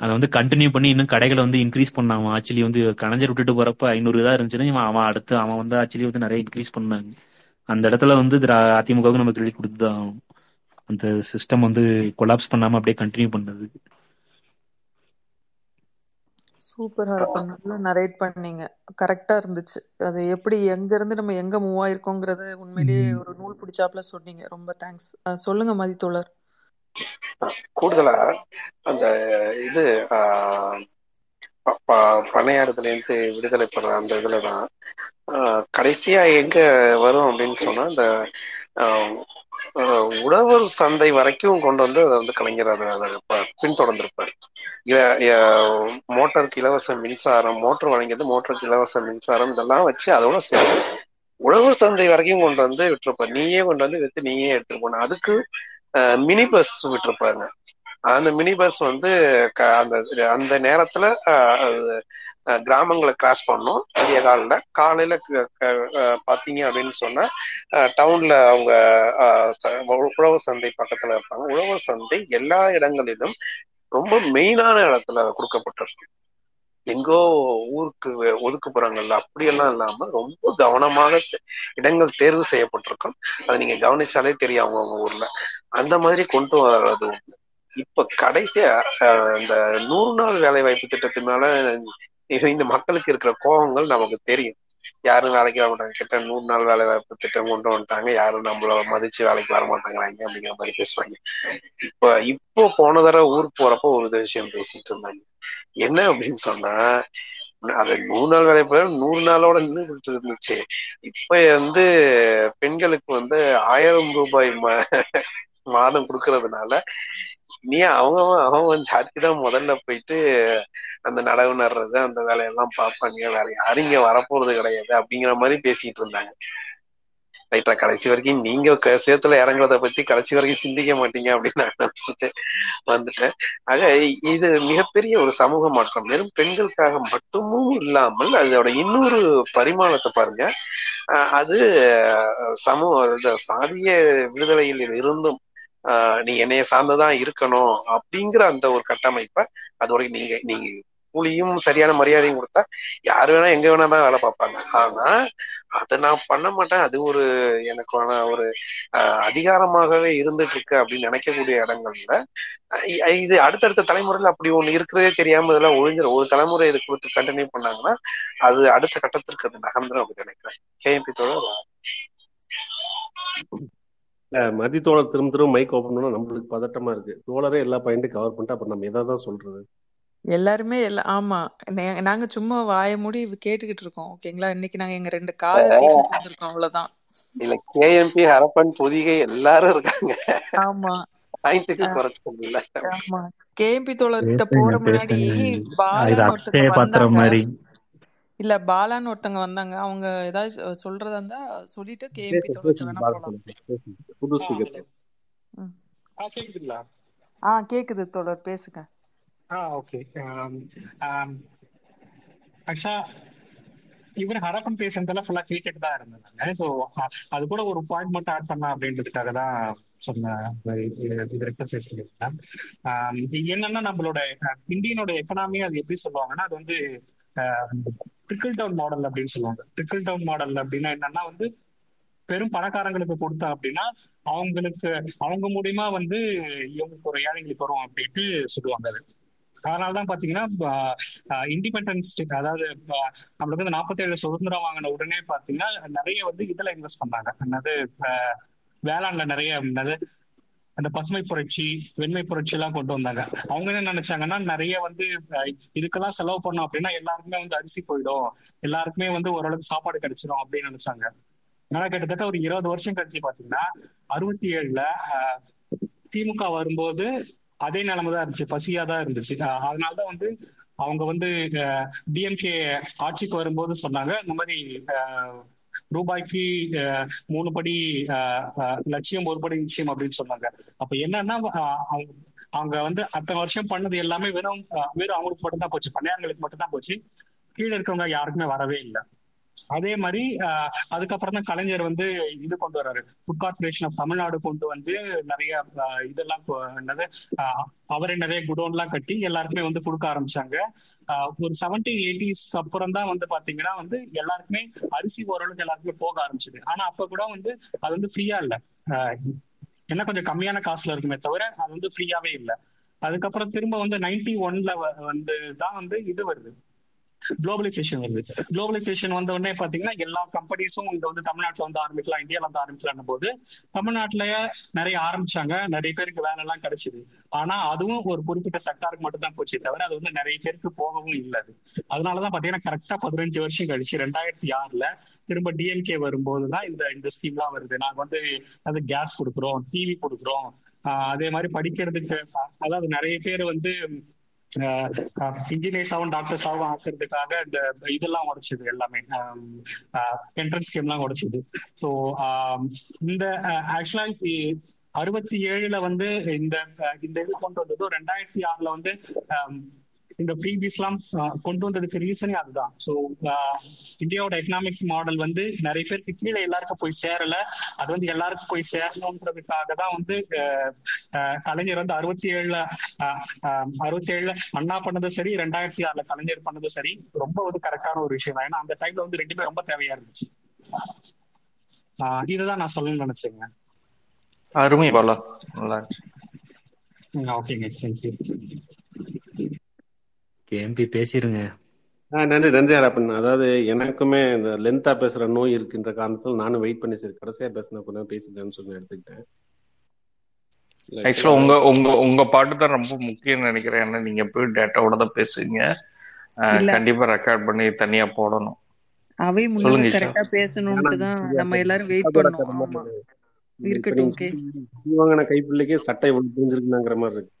அதை வந்து கண்டினியூ பண்ணி இன்னும் கடைகளை வந்து இன்க்ரீஸ் பண்ணான். அவன் ஆக்சுவலி வந்து கலைஞர் விட்டுட்டு போறப்ப ஐநூறு தான் இருந்துச்சுன்னா அவன் அடுத்து அவன் வந்து ஆக்சுவலி வந்து நிறைய இன்க்ரீஸ் பண்ணாங்க. அந்த இடத்துல வந்து அதிமுகவுக்கு நம்ம கிரெடிட் கொடுத்துதான் அந்த சிஸ்டம் வந்து கொலாப்ஸ் பண்ணாம அப்படியே கண்டினியூ பண்ணதுக்கு. சூப்பரா இருக்கும், நரேட் பண்ணீங்க, கரெக்டா இருந்துச்சு. அது எப்படி எங்க இருந்து நம்ம எங்க மூவ் ஆயிருக்கோங்கிறத உண்மையிலேயே ஒரு நூல் பிடிச்சாப்ல சொன்னீங்க. ரொம்ப தேங்க்ஸ். சொல்லுங்க மதித்தோழர். கூடுதலா அந்த இது பண்ணையாரத்துலேருந்து விடுதலை பண்ற அந்த இதுலதான் கடைசியா எங்க வரும் அப்படின்னு சொன்னா, இந்த உணவு சந்தை வரைக்கும் கொண்டு வந்து அதை வந்து கலைஞர் அதை பின்தொடர்ந்திருப்பார். மோட்டருக்கு இலவச மின்சாரம், மோட்டர் வழங்கியது, மோட்டருக்கு இலவச மின்சாரம், இதெல்லாம் வச்சு அதோட சேர்த்து உழவு சந்தை வரைக்கும் கொண்டு வந்து விட்டுருப்பாரு. நீயே கொண்டு வந்து வித்து நீயே எடுத்துட்டு போன. அதுக்கு மினி பஸ் விட்டுருப்பாருங்க. அந்த மினி பஸ் வந்து அந்த அந்த நேரத்துல கிராமங்களை கிராஸ் பண்ணோம். பெரிய காலில் காலையில பார்த்தீங்க அப்படின்னு சொன்னா டவுன்ல அவங்க உழவு சந்தை பக்கத்துல இருப்பாங்க. உழவு சந்தை எல்லா இடங்களிலும் ரொம்ப மெயினான இடத்துல கொடுக்கப்பட்டிருக்கு. எங்கோ ஊருக்கு ஒதுக்குப்புறங்கள்ல அப்படியெல்லாம் இல்லாம ரொம்ப கவனமாக இடங்கள் தேர்வு செய்யப்பட்டிருக்கும். அதை நீங்க கவனிச்சாலே தெரியும் அவங்கவுங்க ஊர்ல. அந்த மாதிரி கொண்டு வர்றது உண்டு. இப்ப கடைசியா இந்த நூறு நாள் வேலை வாய்ப்பு திட்டத்தினால இந்த மக்களுக்கு இருக்கிற கோபங்கள் நமக்கு தெரியும். யாரும் வேலைக்கு வர மாட்டாங்க. கிட்ட நூறு நாள் வேலை வாய்ப்பு திட்டம் கொண்டு வந்துட்டாங்க. யாரும் நம்மள மதிச்சு வேலைக்கு வர மாட்டாங்கிறாங்க அப்படிங்கிற மாதிரி பேசுவாங்க. இப்போ இப்போ போன தடவை ஊருக்கு போறப்போ ஒரு விஷயம் பேசிட்டு இருந்தாங்க. என்ன அப்படின்னு சொன்னா, அது நூறு நாள் வேலை போய் நூறு நாளோட நின்று கொடுத்து இருந்துச்சு. இப்ப வந்து பெண்களுக்கு வந்து ஆயிரம் ரூபாய் மாதம் கொடுக்கறதுனால நீ அவங்க அவன் ஜாதிக்கு தான் முதல்ல போயிட்டு அந்த நடவு நடுறது அந்த வேலையெல்லாம் பார்ப்பாங்க, வேற யாரும் இங்க வரப்போறது கிடையாது அப்படிங்கிற மாதிரி பேசிட்டு இருந்தாங்க. ரைட்டா, கடைசி வரைக்கும் நீங்க சேத்துல இறங்குறத பத்தி கடைசி வரைக்கும் சிந்திக்க மாட்டீங்க அப்படின்னு நான் நினைச்சிட்டு வந்துட்டேன். ஆக இது மிகப்பெரிய ஒரு சமூக மாற்றம். வெறும் பெண்களுக்காக மட்டுமும் இல்லாமல் அதோட இன்னொரு பரிமாணத்தை பாருங்க. அது சமூக சாதிய விடுதலையில் இருந்தும் நீ என்னைய சார்ந்துதான் இருக்கணும் அப்படிங்கிற அந்த ஒரு கட்டமைப்ப, அதோட நீங்க நீங்க கூலியும் சரியான மரியாதையும் கொடுத்தா யாரு வேணா எங்க வேணாதான் வேலை பார்ப்பாங்க. ஆனா அதை நான் பண்ண மாட்டேன், அது ஒரு எனக்கான ஒரு அஹ் அதிகாரமாகவே இருந்துட்டு இருக்கு அப்படின்னு நினைக்கக்கூடிய இடங்கள்ல இது அடுத்தடுத்த தலைமுறையில அப்படி ஒண்ணு இருக்கிறதே தெரியாம இதெல்லாம் ஒழிஞ்சிடும். ஒரு தலைமுறை இது கொடுத்து கண்டினியூ பண்ணாங்கன்னா அது அடுத்த கட்டத்திற்கு அது நகர்ந்துடும் அப்படின்னு நினைக்கிறேன். கேபி தோழர். மதி தோழர் திரும்ப திரும்ப மைக் ஓபன் பண்ணா நம்மளுக்கு பதட்டமா இருக்கு. தோழரே எல்லா பாயிண்ட்டும் கவர் பண்ணிட்டு அப்புறம் நம்ம எதாவது தான் சொல்றது. எல்லாருமே எல்லா ஆமா நாங்க சும்மா வாய மூடி கேட்டுக்கிட்டு இருக்கோம். ஓகேங்களா, இன்னைக்கு நாங்க எங்க ரெண்டு கால தீக்கிட்டு வந்திருக்கோம், அவ்வளவுதான். இல்ல கேஎம்பி ஹரப்பன் பொதிகை எல்லாரும் இருக்காங்க. ஆமா, ஆமா, கேஎம்பி தோழர்கிட்ட போற முன்னாடி பாலு இல்ல பாலான்னு ஒருத்தவங்க வந்தாங்க. அவங்க ஏதாவது சொல்றதா இருந்தா சொல்லிட்டு கேபி தோழர் வேணா போலாம். ஆ கேக்குது தோழர், பேசுங்க. ஆ ஓகே. ஆக்சுவலா இவர் ஹரப்பன் பேசுறதெல்லாம் ஃபுல்லா கிரிக்கெட் தான் இருந்தாங்க. ஸோ அது கூட ஒரு பாயிண்ட் மட்டும் ஆட் பண்ணலாம் அப்படின்றதுக்காக தான் சொன்னேன். என்னன்னா நம்மளோட இந்தியனோட எக்கனாமி அது எப்படி சொல்லுவாங்கன்னா அது வந்து ட்ரிக்கிள் டவுன் மாடல் அப்படின்னு சொல்லுவாங்க. ட்ரிக்கிள் டவுன் மாடல் அப்படின்னா என்னன்னா வந்து பெரும் பணக்காரங்களுக்கு கொடுத்தா அப்படின்னா அவங்களுக்கு அவங்க மூலியமா வந்து இவங்களுக்கு ஒரு ஏழைகளுக்கு வரும் அப்படின்ட்டு சொல்லுவாங்க. அது அதனாலதான் பாத்தீங்கன்னா இண்டிபெண்டன்ஸ், அதாவது நம்மளுக்கு வந்து நாற்பத்தி ஏழு சுதந்திரம் வாங்கின உடனே பாத்தீங்கன்னா நிறைய வந்து இதுல இன்வெஸ்ட் பண்ணாங்க. அதாவது வேளாண்ல நிறைய என்னது அந்த பசுமை புரட்சி, வெண்மை புரட்சி எல்லாம் கொண்டு வந்தாங்க. அவங்க என்ன நினைச்சாங்கன்னா நிறைய வந்து இதுக்கெல்லாம் செலவு பண்ணோம் அப்படின்னா எல்லாருக்குமே வந்து அரிசி போயிடும், எல்லாருக்குமே வந்து ஓரளவுக்கு சாப்பாடு கிடைச்சிடும் அப்படின்னு நினைச்சாங்க. ஆனா கிட்டத்தட்ட ஒரு இருபது வருஷம் கழிச்சு பாத்தீங்கன்னா அறுபத்தி ஏழுல திமுக வரும்போது அதே நிலைமைதான் இருந்துச்சு, பசியாதான் இருந்துச்சு. அதனாலதான் வந்து அவங்க வந்து டிஎம்கே ஆட்சிக்கு வரும்போது சொன்னாங்க, இந்த மாதிரி ரூபாய்க்கு மூணு படி லட்சியம் ஒரு படி நிச்சயம் அப்படின்னு சொன்னாங்க. அப்ப என்னன்னா அவங்க வந்து அத்தனை வருஷம் பண்ணது எல்லாமே வெறும் வெறும் அவங்களுக்கு மட்டும்தான் போச்சு, பண்ணையார்களுக்கு மட்டும்தான் போச்சு, கீழே இருக்கவங்க யாருக்குமே வரவே இல்லை. அதே மாதிரி அஹ் அதுக்கப்புறம் தான் கலைஞர் வந்து இது கொண்டு வர்றாரு, ஃபுட் கார்பரேஷன் ஆஃப் தமிழ்நாடு கொண்டு வந்து நிறைய இதெல்லாம் என்னது அவரே நிறைய குடோன் எல்லாம் கட்டி எல்லாருக்குமே வந்து கொடுக்க ஆரம்பிச்சாங்க. ஆஹ் ஒரு செவன்டீன் எயிட்டிஸ் அப்புறம் தான் வந்து பாத்தீங்கன்னா வந்து எல்லாருக்குமே அரிசி ஓரளவுக்கு எல்லாருக்குமே போக ஆரம்பிச்சது. ஆனா அப்ப கூட வந்து அது வந்து ஃப்ரீயா இல்லை, ஏன்னா கொஞ்சம் கம்மியான காசுல இருக்குமே தவிர அது வந்து ஃப்ரீயாவே இல்லை. அதுக்கப்புறம் திரும்ப வந்து நைன்டி ஒன்ல வந்து தான் வந்து இது வருது, குளோபலைசேஷன் வருது. குளோபலைசேஷன் வந்த உடனே பாத்தீங்கன்னா எல்லா கம்பெனிஸும் இங்க வந்து தமிழ்நாட்டுல வந்து ஆரம்பிக்கலாம், இந்தியாவில வந்து ஆரம்பிக்கலாம்னு போது தமிழ்நாட்டிலேயே நிறைய ஆரம்பிச்சாங்க, நிறைய பேருக்கு வேலை எல்லாம் கிடைச்சிது. ஆனா அதுவும் ஒரு குறிப்பிட்ட செக்டாருக்கு மட்டும் தான் போச்சு தவிர அது வந்து நிறைய பேருக்கு போகவும் இல்லை. அதனாலதான் பாத்தீங்கன்னா கரெக்டா பதினஞ்சு வருஷம் கழிச்சு ரெண்டாயிரத்தி ஆறுல திரும்ப டிஎம்கே வரும்போதுதான் இந்த இந்த ஸ்கீம் எல்லாம் வருது. நாங்க வந்து அது கேஸ் கொடுக்குறோம், டிவி கொடுக்குறோம், அதே மாதிரி படிக்கிறதுக்கு, அதாவது நிறைய பேர் வந்து இன்ஜினியர்ஸ் ஆகும் டாக்டர்ஸ் ஆகும் ஆக்குறதுக்காக இந்த இதெல்லாம் உடைச்சது, எல்லாமே என்ட்ரன்ஸ் ஸ்கீம் எல்லாம் உடைச்சது. ஸோ இந்த ஆக்சுவலா அறுபத்தி ஏழுல வந்து இந்த இந்த இது கொண்டு வந்ததும் ரெண்டாயிரத்தி ஆறுல வந்து இந்த ஃப்ரீ பீஸ்லாம் கொண்டு வந்ததுக்கு ரீசனே அதுதான். ஸோ இந்தியாவோட எக்கனாமிக் மாடல் வந்து நிறைய பேருக்கு கீழே எல்லாருக்கும் போய் சேரல, அது வந்து எல்லாருக்கும் போய் சேரணும்ன்றதுக்காக தான் வந்து கலைஞர் வந்து அறுபத்தி ஏழுல அறுபத்தி ஏழுல அண்ணா பண்ணதும் சரி, ரெண்டாயிரத்தி ஆறுல கலைஞர் பண்ணதும் சரி, ரொம்ப வந்து கரெக்டான ஒரு விஷயம் தான். ஏன்னா அந்த டைம்ல வந்து ரெண்டுமே ரொம்ப தேவையா இருந்துச்சு. ஆஹ் இதுதான் நான் சொல்லணும்னு நினைச்சேங்க. அருமை பாலா, நல்லா இருக்கு. ஓகேங்க, தேங்க்யூ. கேம்பி பேசிருங்க. ஆ, நன்றி நன்றி அரப்பன். அதாவது எனக்குமே இந்த லென்த்தா பேசுற நோய் இருக்கின்ற காரணத்தில் நானும் வெயிட் பண்ணி சரி கடைசியா பேசின கூட பேசிட்டேன்னு சொல்லி எடுத்துக்கிட்டேன். ஆக்சுவலா உங்க உங்க உங்க பாட்டு தான் ரொம்ப முக்கியம் நினைக்கிறேன். ஏன்னா நீங்க போய் டேட்டாவோட தான் பேசுவீங்க. அஹ், இல்ல கண்டிப்பா ரெக்கார்ட் பண்ணி தனியா போடணும். அவை முன்னமே சொல்லுங்க ஈஷா. கரெக்டா பேசணும்ட்டு தான் நம்ம எல்லாரும் வெயிட் பண்ணோம். ஆமா இப்ப இருக்கட்டும். நீங்க ஓகே சொல்லி வாங்கின கைப்பிள்ளைக்கே சட்டை இவ்வளவு புரிஞ்சிருக்குங்கிற மாதிரி இருக்கு.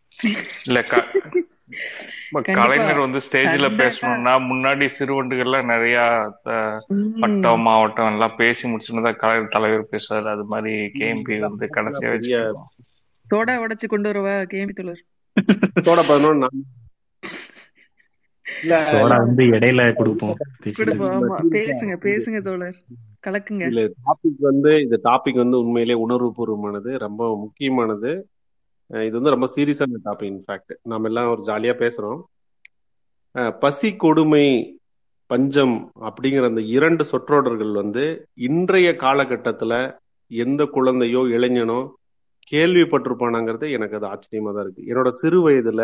இல்ல க- இப்ப கண்டிப்பா கலைஞர் வந்து ஸ்டேஜ்ல சரண்டரா. பேசணும்னா முன்னாடி சிறுவண்டுகள்லாம் நிறைய அஹ், உம் வட்டம் மாவட்டம் எல்லாம் பேசி முடிச்சுன்னு கலைஞர் தலைவர் பேசுவாரு. அது மாதிரி கேஎம்பி இதெல்லாம் வந்து பார்த்தீங்கன்னா கடைசியா பெரிய வச்சுட்டு போவோம். சோடா உடைச்சு கொண்டு வருவா கேமி தோழர். தோட பதினொன்னு நான் இல்ல சோடா நான் வந்து இடையில கொடுப்போம் பேசிட்டு கொடுப்போம். இருக்கும். ஆமா பேசுங்க இது பேசுங்க தோழர், கலக்குங்க. இதுல டாபிக் வந்து இந்த டாபிக் வந்து உண்மையிலே உணர்வுபூர்வமானது, ரொம்ப முக்கியமானது. அஹ் இது வந்து ரொம்ப சீரியஸான டாபிக். இன்ஃபேக்ட் நாம எல்லாம் ஒரு ஜாலியா பேசுறோம். அஹ் பசி, கொடுமை, பஞ்சம் அப்படிங்கிற அந்த இரண்டு சொற்றொடர்கள் வந்து இன்றைய காலகட்டத்துல எந்த குழந்தையோ இளைஞனோ கேள்விப்பட்டிருப்பானாங்கிறது எனக்கு அது ஆச்சரியமா தான் இருக்கு. என்னோட சிறு வயதுல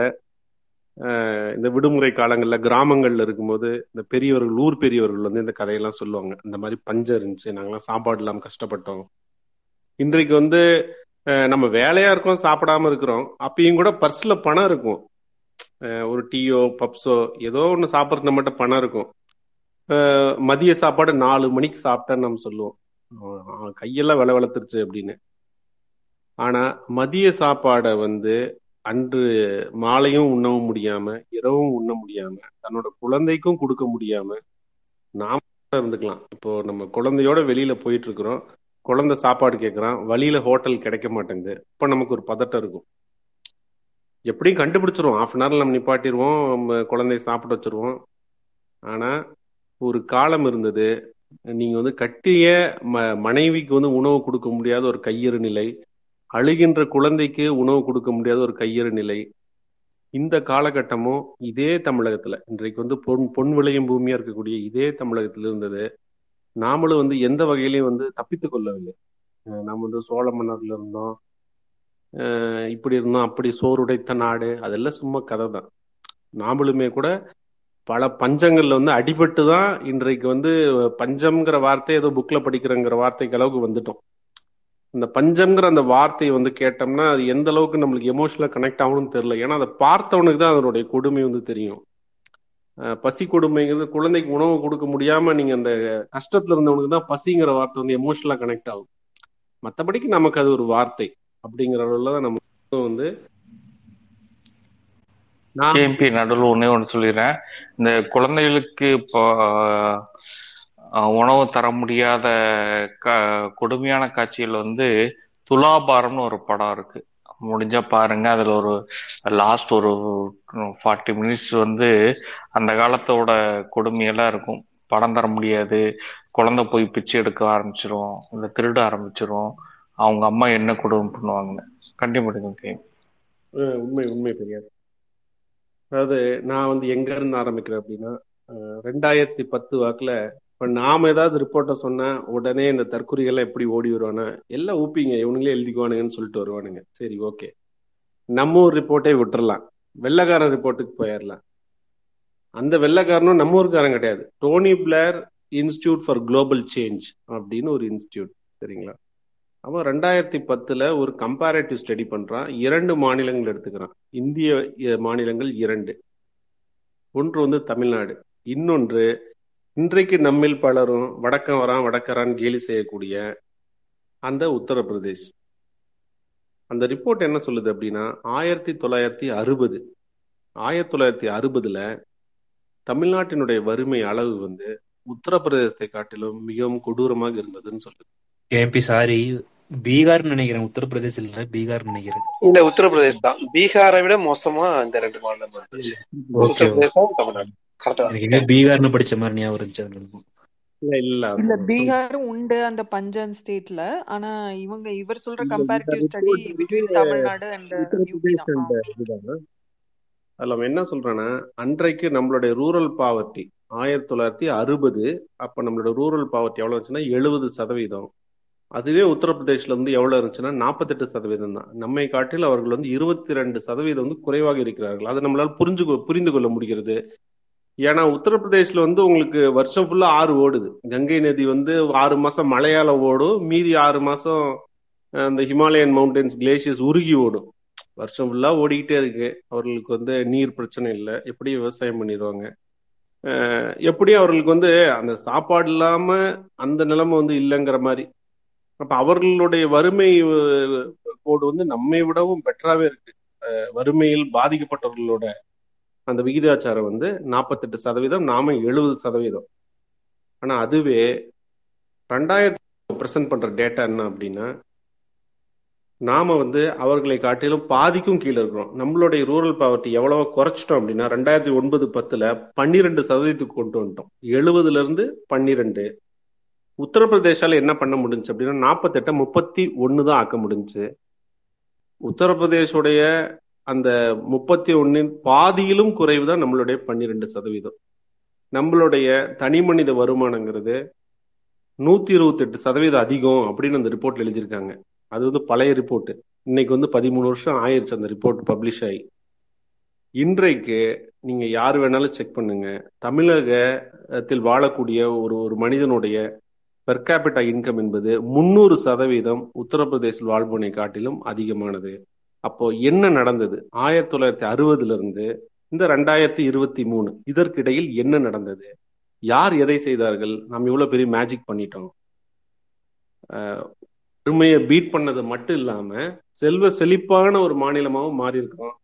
அஹ் இந்த விடுமுறை காலங்கள்ல கிராமங்கள்ல இருக்கும்போது இந்த பெரியவர்கள் ஊர் பெரியவர்கள் வந்து இந்த கதையெல்லாம் சொல்லுவாங்க. இந்த மாதிரி பஞ்சம் இருந்துச்சு, நாங்களாம் சாப்பாடு இல்லாம கஷ்டப்பட்டோம். இன்றைக்கு வந்து அஹ் நம்ம வேலையா இருக்கோம், சாப்பிடாம இருக்கிறோம், அப்பயும் கூட பர்ஸ்ல பணம் இருக்கும். அஹ் ஒரு டீயோ பப்ஸோ ஏதோ ஒன்று சாப்பிட்றது மட்டும் பணம் இருக்கும். அஹ் மதிய சாப்பாடு நாலு மணிக்கு சாப்பிட்டேன்னு நம்ம சொல்லுவோம். அவன் அவன் கையெல்லாம் வில வளர்த்துருச்சு அப்படின்னு. ஆனா மதிய சாப்பாடை வந்து அன்று மாலையும் உண்ணவும் முடியாம இரவும் உண்ண முடியாம தன்னோட குழந்தைக்கும் கொடுக்க முடியாம நாம இருந்துக்கலாம். இப்போ நம்ம குழந்தையோட வெளியில போயிட்டு இருக்கிறோம், குழந்தை சாப்பாடு கேட்குறான், வழியில ஹோட்டல் கிடைக்க மாட்டேங்குது. இப்போ நமக்கு ஒரு பதட்டம் இருக்கும். எப்படியும் கண்டுபிடிச்சிருவோம், ஆஃப் அன் ஹவர்ல நம்ம நிப்பாட்டிடுவோம், நம்ம குழந்தைய சாப்பிட வச்சிருவோம். ஆனா ஒரு காலம் இருந்தது, நீங்க வந்து கட்டிய ம மனைவிக்கு வந்து உணவு கொடுக்க முடியாத ஒரு கையறு நிலை, அழுகின்ற குழந்தைக்கு உணவு கொடுக்க முடியாத ஒரு கையறு நிலை. இந்த காலகட்டமும் இதே தமிழகத்துல இன்றைக்கு வந்து பொன் பொன் விளையும் பூமியா இருக்கக்கூடிய இதே தமிழகத்துல இருந்தது. நாமளும் வந்து எந்த வகையிலையும் வந்து தப்பித்து கொள்ளவில்லை. அஹ் நம்ம வந்து சோழ மன்னர்ல இருந்தோம், அஹ் இப்படி இருந்தோம், அப்படி சோறுடைத்த நாடு, அதெல்லாம் சும்மா கதை தான். நாமளுமே கூட பல பஞ்சங்கள்ல வந்து அடிபட்டு தான் இன்றைக்கு வந்து பஞ்சம்ங்கிற வார்த்தை ஏதோ புக்ல படிக்கிறங்கிற வார்த்தைக்கு அளவுக்கு வந்துட்டோம். இந்த பஞ்சம்ங்கிற அந்த வார்த்தையை வந்து கேட்டோம்னா அது எந்த அளவுக்கு நம்மளுக்கு எமோஷனலா கனெக்ட் ஆகணும்னு தெரியல. ஏன்னா அதை பார்த்தவனுக்கு தான் அதனுடைய கொடுமை வந்து தெரியும். அஹ் பசி கொடுமைங்கிறது குழந்தைக்கு உணவு கொடுக்க முடியாம நீங்க அந்த கஷ்டத்துல இருந்தவனுக்கு தான் பசிங்கிற வார்த்தை வந்து எமோஷனலா கனெக்ட் ஆகும். மற்றபடிக்கு நமக்கு அது ஒரு வார்த்தை அப்படிங்கிற அளவுல தான் நம்ம வந்து நான் கேஎம்பி நடுவில் ஒன்னே ஒன்று சொல்லிடுறேன். இந்த குழந்தைகளுக்கு இப்போ அஹ், உணவு தர முடியாத க கொடுமையான காட்சிகள் வந்து துலாபாரம்னு ஒரு படம் இருக்கு, முடிஞ்சா பாருங்க. அதுல ஒரு லாஸ்ட் ஒரு ஃபார்ட்டி மினிட்ஸ் வந்து அந்த காலத்தோட கொடுமையெல்லாம் இருக்கும். படம் தர முடியாது, குழந்தை போய் பிச்சை எடுக்க ஆரம்பிச்சிரும், இல்லை திருட ஆரம்பிச்சிரும், அவங்க அம்மா என்ன கொடுமை பண்ணுவாங்க. கண்டிப்பாக கேம் அஹ் உண்மை உண்மை பெரியார். அதாவது நான் வந்து எங்க இருந்து ஆரம்பிக்கிறேன் அப்படின்னா, அஹ் ரெண்டாயிரத்தி பத்து வாக்குல இப்ப நாம ஏதாவது ரிப்போர்ட்டை சொன்னா உடனே இந்த தற்குறிகள்லாம் எப்படி ஓடி வருவானா, எல்லாம் ஊப்பிங்க இவனுங்களே எழுதிக்குவானுங்கன்னு சொல்லிட்டு வருவானுங்க. சரி ஓகே, நம்ம ஊர் ரிப்போர்ட்டே விட்டுறலாம், வெள்ளைக்காரன் ரிப்போர்ட்டுக்கு போயிடலாம். அந்த வெள்ளைக்காரனும் நம்ம ஊருக்காரன் கிடையாது. Tony Blair institute for global change அப்படின்னு ஒரு இன்ஸ்டிடியூட், சரிங்களா? அவன் ரெண்டாயிரத்தி பத்துல ஒரு கம்பேரேட்டிவ் ஸ்டடி பண்றான். இரண்டு மாநிலங்கள் எடுத்துக்கிறான். இந்திய அஹ், மாநிலங்கள் இரண்டு. ஒன்று வந்து தமிழ்நாடு, இன்னொன்று இன்றைக்கு நம்மில் பலரும் வடக்கம் வரான் வடக்கரான் கேலி செய்யக்கூடிய அந்த உத்தரப்பிரதேஷ். அந்த ரிப்போர்ட் என்ன சொல்லுது அப்படின்னா, ஆயிரத்தி தொள்ளாயிரத்தி அறுபது ஆயிரத்தி தொள்ளாயிரத்தி அறுபதுல தமிழ்நாட்டினுடைய வறுமை அளவு வந்து உத்தரப்பிரதேசத்தை காட்டிலும் மிகவும் கொடூரமாக இருந்ததுன்னு சொல்லுது. கேபி சாரி பீகார்னு நினைக்கிறேன், உத்தரப்பிரதேஷ் இல்ல பீகார்னு நினைக்கிறேன். இல்ல உத்தரப்பிரதேஷ் தான் பீகாரை விட மோசமா இந்த ரெண்டு மாநிலம் இருந்துச்சு. ஓகே ஓகே உத்தரப்பிரதேசம் தமிழ்நாடு கரெக்டா தான். எனக்கு இன்னும் பீகார்னு படிச்ச மாதிரி ஞாபகம் இருந்துச்சு. அதுல இருக்கும். இல்ல இல்ல இல்ல அது சொல்லு. பீகாரும் உண்டு அந்த பஞ்சம் ஸ்டேட்ல. ஆனா இவங்க இவர் சொல்ற இந்த இந்த கம்பேரிட்டிவ் ஸ்டடி ரிப்போர்ட் வந்து between Tamil Nadu and UP Uttar Pradesh தான். ஆ, and இதுதான். அதுல அவன் என்ன சொல்றான்னா, அன்றைக்கு நம்மளுடைய ரூரல் பாவர்ட்டி ஆயிரத்தி தொள்ளாயிரத்தி அறுபது அப்ப நம்மளோட ரூரல் பாவர்ட்டி எவ்வளவு இருந்துச்சுன்னா எழுபது சதவீதம். அதுவே உத்தரப்பிரதேஷ்ல வந்து எவ்வளவு இருந்துச்சுன்னா நாற்பத்தெட்டு சதவீதம் தான். நம்மை காட்டில் அவர்கள் வந்து இருபத்தி ரெண்டு சதவீதம் வந்து குறைவாக இருக்கிறார்கள். அதை நம்மளால புரிஞ்சு கொ- புரிந்து கொள்ள முடிகிறது. ஏன்னா உத்தரப்பிரதேஷ்ல வந்து உங்களுக்கு வருஷம் ஃபுல்லா ஆறு ஓடுது. கங்கை நதி வந்து ஆறு மாசம் மழையால ஓடும், மீதி ஆறு மாசம் அந்த ஹிமாலயன் மவுண்டன்ஸ் கிளேஷியர்ஸ் உருகி ஓடும். வருஷம் ஃபுல்லா ஓடிக்கிட்டே இருக்கு. அவர்களுக்கு வந்து நீர் பிரச்சனை இல்லை, எப்படி விவசாயம் பண்ணிடுவாங்க, எப்படி அவர்களுக்கு வந்து அந்த சாப்பாடு இல்லாம அந்த நிலைமை வந்து இல்லைங்கிற மாதிரி. அப்ப அவர்களுடைய வறுமை கோடு வந்து நம்மை விடவும் பெட்டராகவே இருக்கு. வறுமையில் பாதிக்கப்பட்டவர்களோட அந்த விகிதாச்சாரம் வந்து நாற்பத்தெட்டு சதவீதம், நாம எழுபது சதவீதம். ஆனா அதுவே ரெண்டாயிரத்தி பிரசன்ட் பண்ற டேட்டா என்ன அப்படின்னா, நாம வந்து அவர்களை காட்டிலும் பாதிக்கும் கீழே இருக்கிறோம். நம்மளுடைய ரூரல் பாவர்ட்டி எவ்வளவோ குறைச்சிட்டோம் அப்படின்னா ரெண்டாயிரத்தி ஒன்பது பத்துல பன்னிரெண்டு சதவீதத்துக்கு கொண்டு வந்துட்டோம், எழுபதுல இருந்து பன்னிரெண்டு. உத்தரப்பிரதேசால என்ன பண்ண முடிஞ்சு அப்படின்னா நாற்பத்தெட்ட முப்பத்தி ஒன்னு தான் ஆக்க முடிஞ்சு. உத்தரப்பிரதேஷுடைய அந்த முப்பத்தி ஒன்னின் பாதியிலும் குறைவுதான் நம்மளுடைய பன்னிரெண்டு சதவீதம். நம்மளுடைய தனி மனித வருமானங்கிறது நூத்தி இருபத்தி எட்டு சதவீதம் அதிகம் அப்படின்னு அந்த ரிப்போர்ட்ல எழுதியிருக்காங்க. அது வந்து பழைய ரிப்போர்ட், இன்னைக்கு வந்து பதிமூணு வருஷம் ஆயிடுச்சு அந்த ரிப்போர்ட் பப்ளிஷ் ஆகி. இன்றைக்கு நீங்க யார் வேணாலும் செக் பண்ணுங்க, தமிழகத்தில் வாழக்கூடிய ஒரு ஒரு மனிதனுடைய பெர் கேபிட்டா இன்கம் என்பது முன்னூறு சதவீதம் உத்தரப்பிரதேசில் வாழ்வோனை காட்டிலும் அதிகமானது. அப்போ என்ன நடந்தது ஆயிரத்தி தொள்ளாயிரத்தி அறுபதுல இருந்து இந்த ரெண்டாயிரத்தி இருபத்தி மூணு இதற்கிடையில் என்ன நடந்தது, யார் எதை செய்தார்கள், நாம் இவ்வளவு பெரிய மேஜிக் பண்ணிட்டோம். பெருமையை பீட் பண்ணது மட்டும் இல்லாம செல்வ செழிப்பான ஒரு மாநிலமாகவும் மாறி இருக்கிறோம்.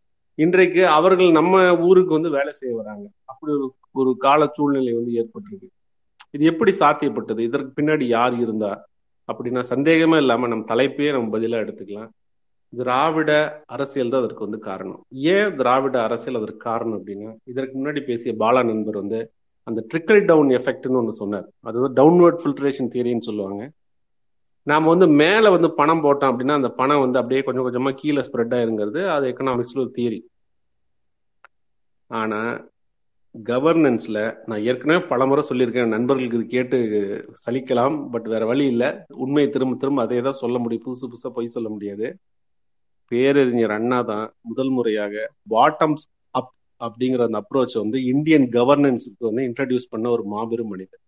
இன்றைக்கு அவர்கள் நம்ம ஊருக்கு வந்து வேலை செய்ய வராங்க. அப்படி ஒரு ஒரு கால சூழ்நிலை வந்து ஏற்பட்டிருக்கு. இது எப்படி சாத்தியப்பட்டது, இதற்கு பின்னாடி யார் இருந்தா அப்படின்னா சந்தேகமே இல்லாம நம்ம தலைப்பையே நம்ம பதிலா எடுத்துக்கலாம். திராவிட அரசியல் தான் அதற்கு வந்து காரணம். ஏன் திராவிட அரசியல் அதற்கு காரணம் அப்படின்னா, இதற்கு முன்னாடி பேசிய பாலா நண்பர் வந்து அந்த ட்ரிக்கிள் டவுன் எஃபெக்ட்னு ஒன்று சொன்னார். அது வந்து டவுன்வர்ட் ஃபில்ட்ரேஷன் தியரின்னு சொல்லுவாங்க. நாம் வந்து மேலே வந்து பணம் போட்டோம் அப்படின்னா அந்த பணம் வந்து அப்படியே கொஞ்சம் கொஞ்சமாக கீழே ஸ்ப்ரெட் ஆயிருங்கிறது அது எக்கனாமிக்ஸில் ஒரு தியரி. ஆனால் கவர்னன்ஸ்ல நான் ஏற்கனவே பலமுறை சொல்லியிருக்கேன், நண்பர்களுக்கு இது கேட்டு சலிக்கலாம், பட் வேற வழி இல்லை, உண்மையை திரும்ப திரும்ப அதே தான் சொல்ல முடியும், புதுசு புதுசாக போய் சொல்ல முடியாது. பேரறிஞர் அண்ணா தான் முதல் முறையாக பாட்டம்ஸ் அப் அப்படிங்கிற அந்த அப்ரோச் வந்து இந்தியன் கவர்னன்ஸுக்கு வந்து இன்ட்ரடியூஸ் பண்ண ஒரு மாபெரும் மனிதர்.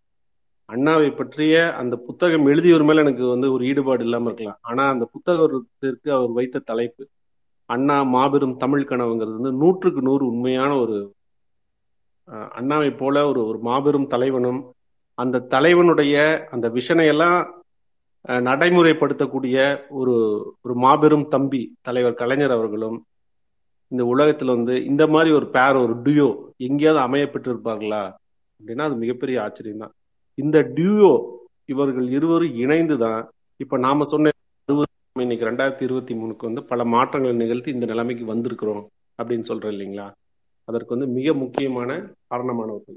அண்ணாவை பற்றிய அந்த புத்தகம் எழுதியவர் மேல எனக்கு வந்து ஒரு ஈடுபாடு இல்லாமல் இருக்கலாம், ஆனா அந்த புத்தகத்திற்கு அவர் வைத்த தலைப்பு அண்ணா மாபெரும் தமிழ் கனவுங்கிறது வந்து நூற்றுக்கு நூறு உண்மையான ஒரு அண்ணாவை போல ஒரு ஒரு மாபெரும் தலைவனும் அந்த தலைவனுடைய அந்த விஷனையெல்லாம் நடைமுறைப்படுத்தக்கூடிய ஒரு ஒரு மாபெரும் தம்பி தலைவர் கலைஞர் அவர்களும் இந்த உலகத்துல வந்து இந்த மாதிரி ஒரு பேர் ஒரு டியூயோ எங்கேயாவது அமையப்பட்டு இருப்பார்களா அப்படின்னா அது மிகப்பெரிய ஆச்சரியம்தான். இந்த டியூயோ இவர்கள் இருவரும் இணைந்துதான் இப்ப நாம சொன்ன இன்னைக்கு ரெண்டாயிரத்தி இருபத்தி மூணுக்கு வந்து பல மாற்றங்களை நிகழ்த்தி இந்த நிலைமைக்கு வந்திருக்கிறோம் அப்படின்னு சொல்றேன் இல்லைங்களா. அதற்கு வந்து மிக முக்கியமான காரணமானவர்கள்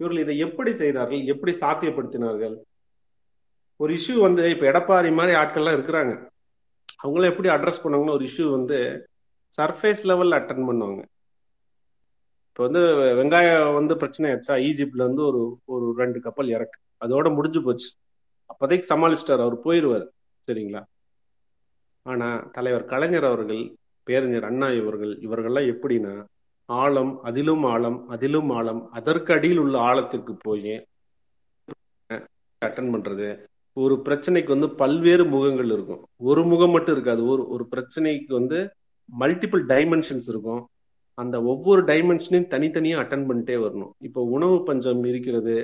இவர்கள். இதை எப்படி செய்தார்கள், எப்படி சாத்தியப்படுத்தினார்கள்? ஒரு இஷ்யூ வந்து இப்போ எடப்பாடி மாதிரி ஆட்கள்லாம் இருக்கிறாங்க, அவங்கள எப்படி அட்ரஸ் பண்ணுவாங்கன்னா ஒரு இஷ்யூ வந்து சர்ஃபேஸ் லெவலில் அட்டன் பண்ணுவாங்க. இப்போ வந்து வெங்காயம் வந்து பிரச்சனை ஆச்சா, ஈஜிப்ட்ல வந்து ஒரு ஒரு ரெண்டு கப்பல் இறக்கு, அதோட முடிஞ்சு போச்சு, அப்போதைக்கு சமாளிச்சிட்டார், அவர் போயிடுவார், சரிங்களா. ஆனால் தலைவர் கலைஞர் அவர்கள், பேரறிஞர் அண்ணா இவர்கள் இவர்கள்லாம் எப்படின்னா ஆழம், அதிலும் ஆழம், அதிலும் ஆழம், அதற்கு அடியில் உள்ள ஆழத்திற்கு போய் அட்டன் பண்றது. ஒரு பிரச்சனைக்கு வந்து பல்வேறு முகங்கள் இருக்கும், ஒரு முகம் மட்டும் இருக்காது. ஒரு ஒரு பிரச்சனைக்கு வந்து மல்டிபிள் டைமென்ஷன்ஸ் இருக்கும், அந்த ஒவ்வொரு டைமென்ஷனையும் தனித்தனியாக அட்டன் பண்ணிட்டே வரணும். இப்போ உணவு பஞ்சம் இருக்கிறது,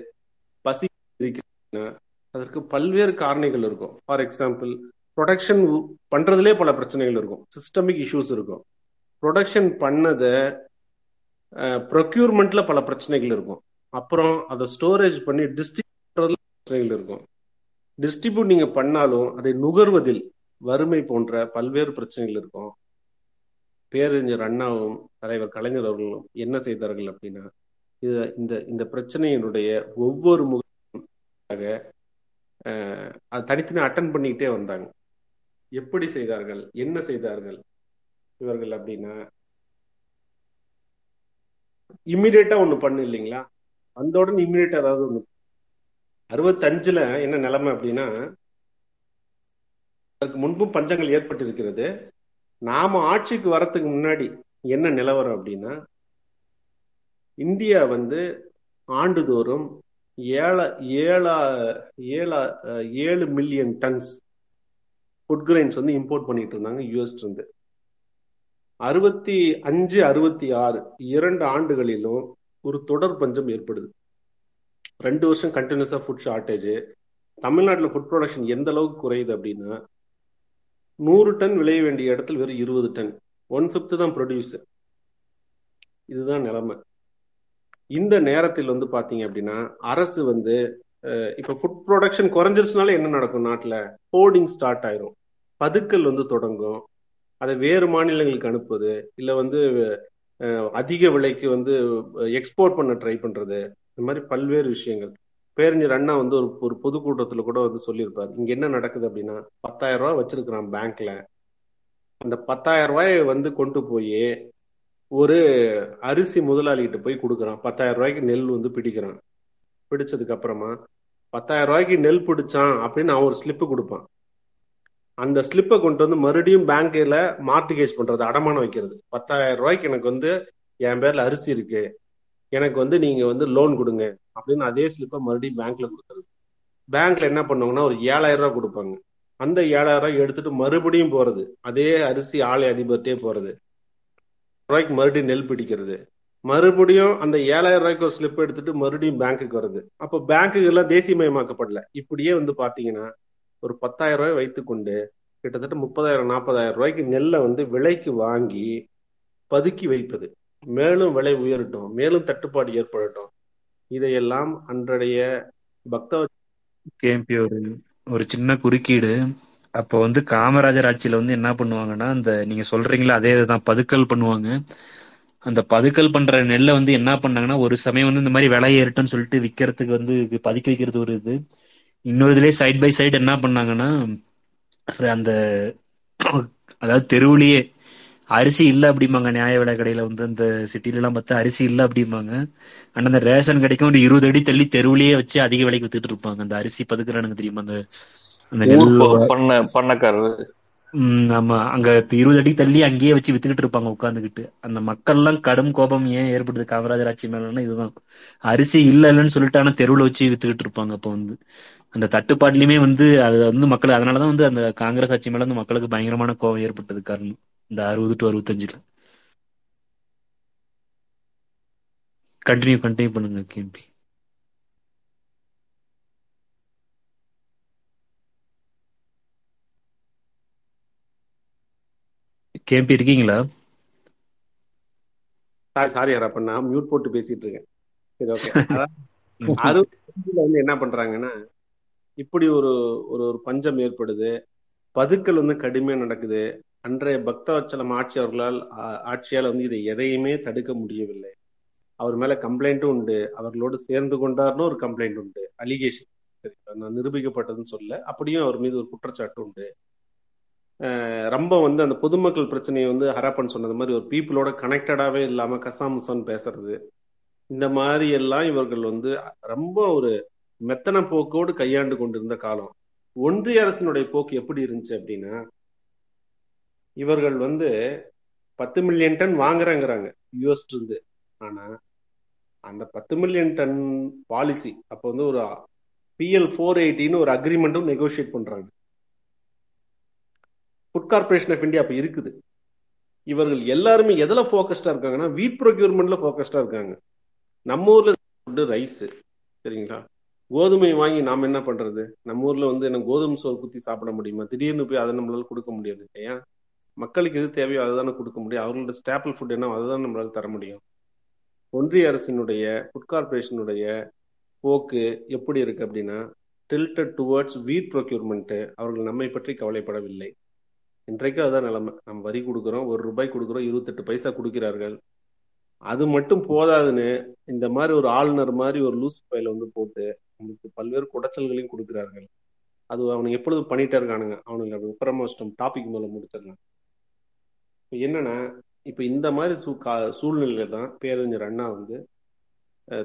பசி இருக்கிறதுனா அதற்கு பல்வேறு காரணிகள் இருக்கும். ஃபார் எக்ஸாம்பிள், ப்ரொடக்ஷன் பண்றதுலேயே பல பிரச்சனைகள் இருக்கும், சிஸ்டமிக் இஷ்யூஸ் இருக்கும். ப்ரொடக்ஷன் பண்ணதை ப்ரொக்யூர்மெண்ட்ல பல பிரச்சனைகள் இருக்கும். அப்புறம் அதை ஸ்டோரேஜ் பண்ணி டிஸ்ட்ரிபியூட் பிரச்சனைகள் இருக்கும். டிஸ்ட்ரிபியூட் நீங்க பண்ணாலும் அதை நுகர்வதில் வறுமை போன்ற பல்வேறு பிரச்சனைகள் இருக்கும். பேரறிஞர் அண்ணாவும் தலைவர் கலைஞர் அவர்களும் என்ன செய்தார்கள் அப்படின்னா இந்த இந்த பிரச்சனையினுடைய ஒவ்வொரு முகமாக அதை தனித்தனி அட்டன் பண்ணிக்கிட்டே வந்தாங்க. எப்படி செய்தார்கள், என்ன செய்தார்கள் இவர்கள் அப்படின்னா இம்மிடியேட்டா ஒண்ணு பண்ணு இல்லைங்களா, அந்த உடனே இம்மிடியேட்டா ஏதாவது ஒண்ணு. அறுபத்தஞ்சுல என்ன நிலைமை அப்படின்னா, அதுக்கு முன்பும் பஞ்சங்கள் ஏற்பட்டு இருக்கிறது. நாம ஆட்சிக்கு வரத்துக்கு முன்னாடி என்ன நிலவரம் அப்படின்னா, இந்தியா வந்து ஆண்டுதோறும் ஏழா ஏழா ஏழா ஏழு மில்லியன் டன்ஸ் ஃபுட் கிரைன்ஸ் வந்து இம்போர்ட் பண்ணிட்டு இருந்தாங்க யூஎஸ்ல இருந்து. அறுபத்தி அஞ்சு அறுபத்தி ஆறு இரண்டு ஆண்டுகளிலும் ஒரு தொடர் பஞ்சம் ஏற்படுது. ரெண்டு வருஷம் கண்டினியூஸா ஃபுட் ஷார்டேஜ். தமிழ்நாட்டில் ஃபுட் ப்ரொடக்ஷன் எந்த அளவுக்கு குறையுது அப்படின்னா, நூறு டன் விளைய வேண்டிய இடத்துல வெறும் இருபது டன், ஒன் பிப்து தான் ப்ரொடியூஸ். இதுதான் நிலைமை. இந்த நேரத்தில் வந்து பாத்தீங்க அப்படின்னா, அரசு வந்து இப்ப ஃபுட் ப்ரொடக்ஷன் குறைஞ்சிருச்சுனால என்ன நடக்கும், நாட்டில் ஹோர்டிங் ஸ்டார்ட் ஆயிரும், பதுக்கல் வந்து தொடங்கும், அதை வேறு மாநிலங்களுக்கு அனுப்புது, இல்லை வந்து அதிக விலைக்கு வந்து எக்ஸ்போர்ட் பண்ண ட்ரை பண்றது, இந்த மாதிரி பல்வேறு விஷயங்கள். பேரறிஞர் அண்ணா வந்து ஒரு ஒரு பொதுக்கூட்டத்தில் கூட வந்து சொல்லியிருப்பார், இங்க என்ன நடக்குது அப்படின்னா, பத்தாயிரம் ரூபாய் வச்சிருக்கிறான் பேங்க்ல, அந்த பத்தாயிரம் ரூபாயை வந்து கொண்டு போய் ஒரு அரிசி முதலாளிகிட்ட போய் கொடுக்குறான். பத்தாயிரம் ரூபாய்க்கு நெல் வந்து பிடிக்கிறான். பிடிச்சதுக்கு அப்புறமா பத்தாயிரம் ரூபாய்க்கு நெல் பிடிச்சான் அப்படின்னு அவன் ஒரு ஸ்லிப்பு கொடுப்பான். அந்த ஸ்லிப்பை கொண்டு வந்து மறுபடியும் பேங்க்ல மார்டிகேஜ் பண்றது, அடமானம் வைக்கிறது. பத்தாயிரம் ரூபாய்க்கு எனக்கு வந்து என் பேர்ல அரிசி இருக்கு, எனக்கு வந்து நீங்க வந்து லோன் கொடுங்க அப்படின்னு அதே ஸ்லிப்பை மறுபடியும் பேங்க்ல கொடுக்குறது. பேங்க்ல என்ன பண்ணுவாங்கன்னா, ஒரு ஏழாயிரம் ரூபாய் கொடுப்பாங்க. அந்த ஏழாயிரம் ரூபாய் எடுத்துட்டு மறுபடியும் போறது, அதே அரிசி ஆலை அதிபர்கிட்டே போறது, ரூபாய்க்கு மறுபடியும் நெல் பிடிக்கிறது, மறுபடியும் அந்த ஏழாயிரம் ரூபாய்க்கு ஒரு ஸ்லிப் எடுத்துட்டு மறுபடியும் பேங்க்குக்கு வருது. அப்போ பேங்க்குகள்லாம் தேசியமயமாக்கப்படல. இப்படியே வந்து பாத்தீங்கன்னா, ஒரு பத்தாயிரம் ரூபாய் வைத்துக்கொண்டு கிட்டத்தட்ட முப்பதாயிரம் நாற்பதாயிரம் ரூபாய்க்கு நெல்லை வந்து விலைக்கு வாங்கி பதுக்கி வைப்பது, மேலும் விலை உயரட்டும், மேலும் தட்டுப்பாடு ஏற்படட்டும், இதையெல்லாம் அன்றைய பக்த கேம்பி ஒரு ஒரு சின்ன குறுக்கீடு. அப்போ வந்து காமராஜர் ஆட்சியில வந்து என்ன பண்ணுவாங்கன்னா, அந்த நீங்க சொல்றீங்களா அதே இதுதான் பதுக்கல் பண்ணுவாங்க. அந்த பதுக்கல் பண்ற நெல்லை வந்து என்ன பண்ணாங்கன்னா, ஒரு சமயம் வந்து இந்த மாதிரி விலை ஏறிட்டோன்னு சொல்லிட்டு விற்கிறதுக்கு வந்து பதுக்கி வைக்கிறது ஒரு இது. இன்னொரு இதுலயே சைட் பை சைடு என்ன பண்ணாங்கன்னா, அந்த அதாவது தெருவுலயே அரிசி இல்லை அப்படிம்பாங்க, நியாய விலை கடையில வந்து அந்த சிட்டில எல்லாம் பார்த்தா அரிசி இல்லை அப்படிம்பாங்க. ஆனா அந்த ரேஷன் கடைக்கும் ஒரு இருபது அடி தள்ளி தெருவுலயே வச்சு அதிக விலைக்கு வித்துட்டு இருப்பாங்க. அந்த அரிசி பதுக்குறானுங்க தெரியுமா, அந்த இருபது அடி தள்ளி அங்கேயே வச்சு வித்துக்கிட்டு இருப்பாங்க உட்காந்துக்கிட்டு. அந்த மக்கள் எல்லாம் கடும் கோபம் ஏன் ஏற்படுது காமராஜர் ஆட்சி மேலன்னா இதுதான், அரிசி இல்ல இல்லன்னு சொல்லிட்டு ஆனா தெருவில் வச்சு வித்துக்கிட்டு இருப்பாங்க. அப்ப வந்து அந்த தட்டுப்பாட்டுலயுமே வந்து அது வந்து மக்கள், அதனாலதான் வந்து அந்த காங்கிரஸ் ஆட்சி மேல வந்து மக்களுக்கு பயங்கரமான கோபம் ஏற்பட்டது காரணம் இந்த அறுபது டு அறுபத்தஞ்சுல. கண்டினியூ கண்டினியூ பண்ணுங்க கேம்பி. கேம்பி இருக்கீங்களா? சாரி யாரா பண்ணா மியூட் போட்டு பேசிட்டு இருக்கேன். சரி, ஓகே. அறுபதுல வந்து என்ன பண்றாங்கன்னா, இப்படி ஒரு ஒரு பஞ்சம் ஏற்படுது, பதுக்கல் வந்து கடுமையா நடக்குது. அன்றைய பக்தவச்சலம் ஆட்சியவர்களால் ஆட்சியால் வந்து இதை எதையுமே தடுக்க முடியவில்லை. அவர் மேல கம்ப்ளைண்ட்டும் உண்டு, அவர்களோடு சேர்ந்து கொண்டார்னு ஒரு கம்ப்ளைண்ட் உண்டு, அலிகேஷன் நான் நிரூபிக்கப்பட்டதுன்னு சொல்ல, அப்படியும் அவர் மீது ஒரு குற்றச்சாட்டு உண்டு. ரொம்ப வந்து அந்த பொதுமக்கள் பிரச்சனையை வந்து ஹராப்பன் சொன்னது மாதிரி ஒரு பீப்புளோட கனெக்டடாகவே இல்லாமல் கசாமுசான்னு பேசுறது, இந்த மாதிரி எல்லாம் இவர்கள் வந்து ரொம்ப ஒரு மெத்தன போக்கோடு கையாண்டு கொண்டிருந்த காலம். ஒன்றிய அரசினுடைய போக்கு எப்படி இருந்துச்சு அப்படின்னா, இவர்கள் வந்து பத்து மில்லியன் டன் வாங்குறாங்கிறாங்க யூஎஸ் இருந்து. ஆனால் அந்த பத்து மில்லியன் டன் பாலிசி அப்போ வந்து ஒரு பிஎல் ஃபோர் எயிட்டின்னு ஒரு அக்ரிமெண்ட்டும் நெகோஷியேட் பண்றாங்க. ஃபுட் கார்பரேஷன் ஆஃப் இந்தியா அப்போ இருக்குது. இவர்கள் எல்லாருமே எதில் ஃபோக்கஸ்டாக இருக்காங்கன்னா, வீட் ப்ரொக்யூர்மெண்ட்ல ஃபோக்கஸ்டாக இருக்காங்க. நம்ம ஊரில் ஃபுட்டு ரைஸு சரிங்களா, கோதுமை வாங்கி நாம் என்ன பண்ணுறது, நம்ம ஊரில் வந்து என்ன கோதுமை சோறு குத்தி சாப்பிட முடியுமா, திடீர்னு போய் அதை நம்மளால் கொடுக்க முடியாது இல்லையா. மக்களுக்கு எது தேவையோ அதை தானே கொடுக்க முடியும், அவர்களோட ஸ்டாப்பிள் ஃபுட் என்ன அதை தான் நம்மளால் தர முடியும். ஒன்றிய அரசினுடைய ஃபுட் கார்பரேஷனுடைய போக்கு எப்படி இருக்குது அப்படின்னா, டில்டட் டுவர்ட்ஸ் வீட் ப்ரொக்யூர்மெண்ட்டு. அவர்கள் நம்மை பற்றி கவலைப்படவில்லை. இன்றைக்கு அதுதான் நிலைமை. நம்ம வரி கொடுக்குறோம், ஒரு ரூபாய் கொடுக்குறோம், இருபத்தெட்டு பைசா கொடுக்கிறார்கள். அது மட்டும் போதாதுன்னு இந்த மாதிரி ஒரு ஆளுநர் மாதிரி ஒரு லூஸ் பையில வந்து போட்டு அவனுக்கு பல்வேறு குடைச்சல்களையும் கொடுக்குறார்கள். அது அவனுக்கு எப்பொழுதும் பண்ணிட்டே இருக்கானுங்க. அவனுக்கு அப்படி உப்பரமோஷ்டம் டாபிக் மூலம் முடிச்சிடலாம். இப்போ என்னன்னா, இப்போ இந்த மாதிரி சூ கா சூழ்நிலையில தான் பேரறிஞர் அண்ணா வந்து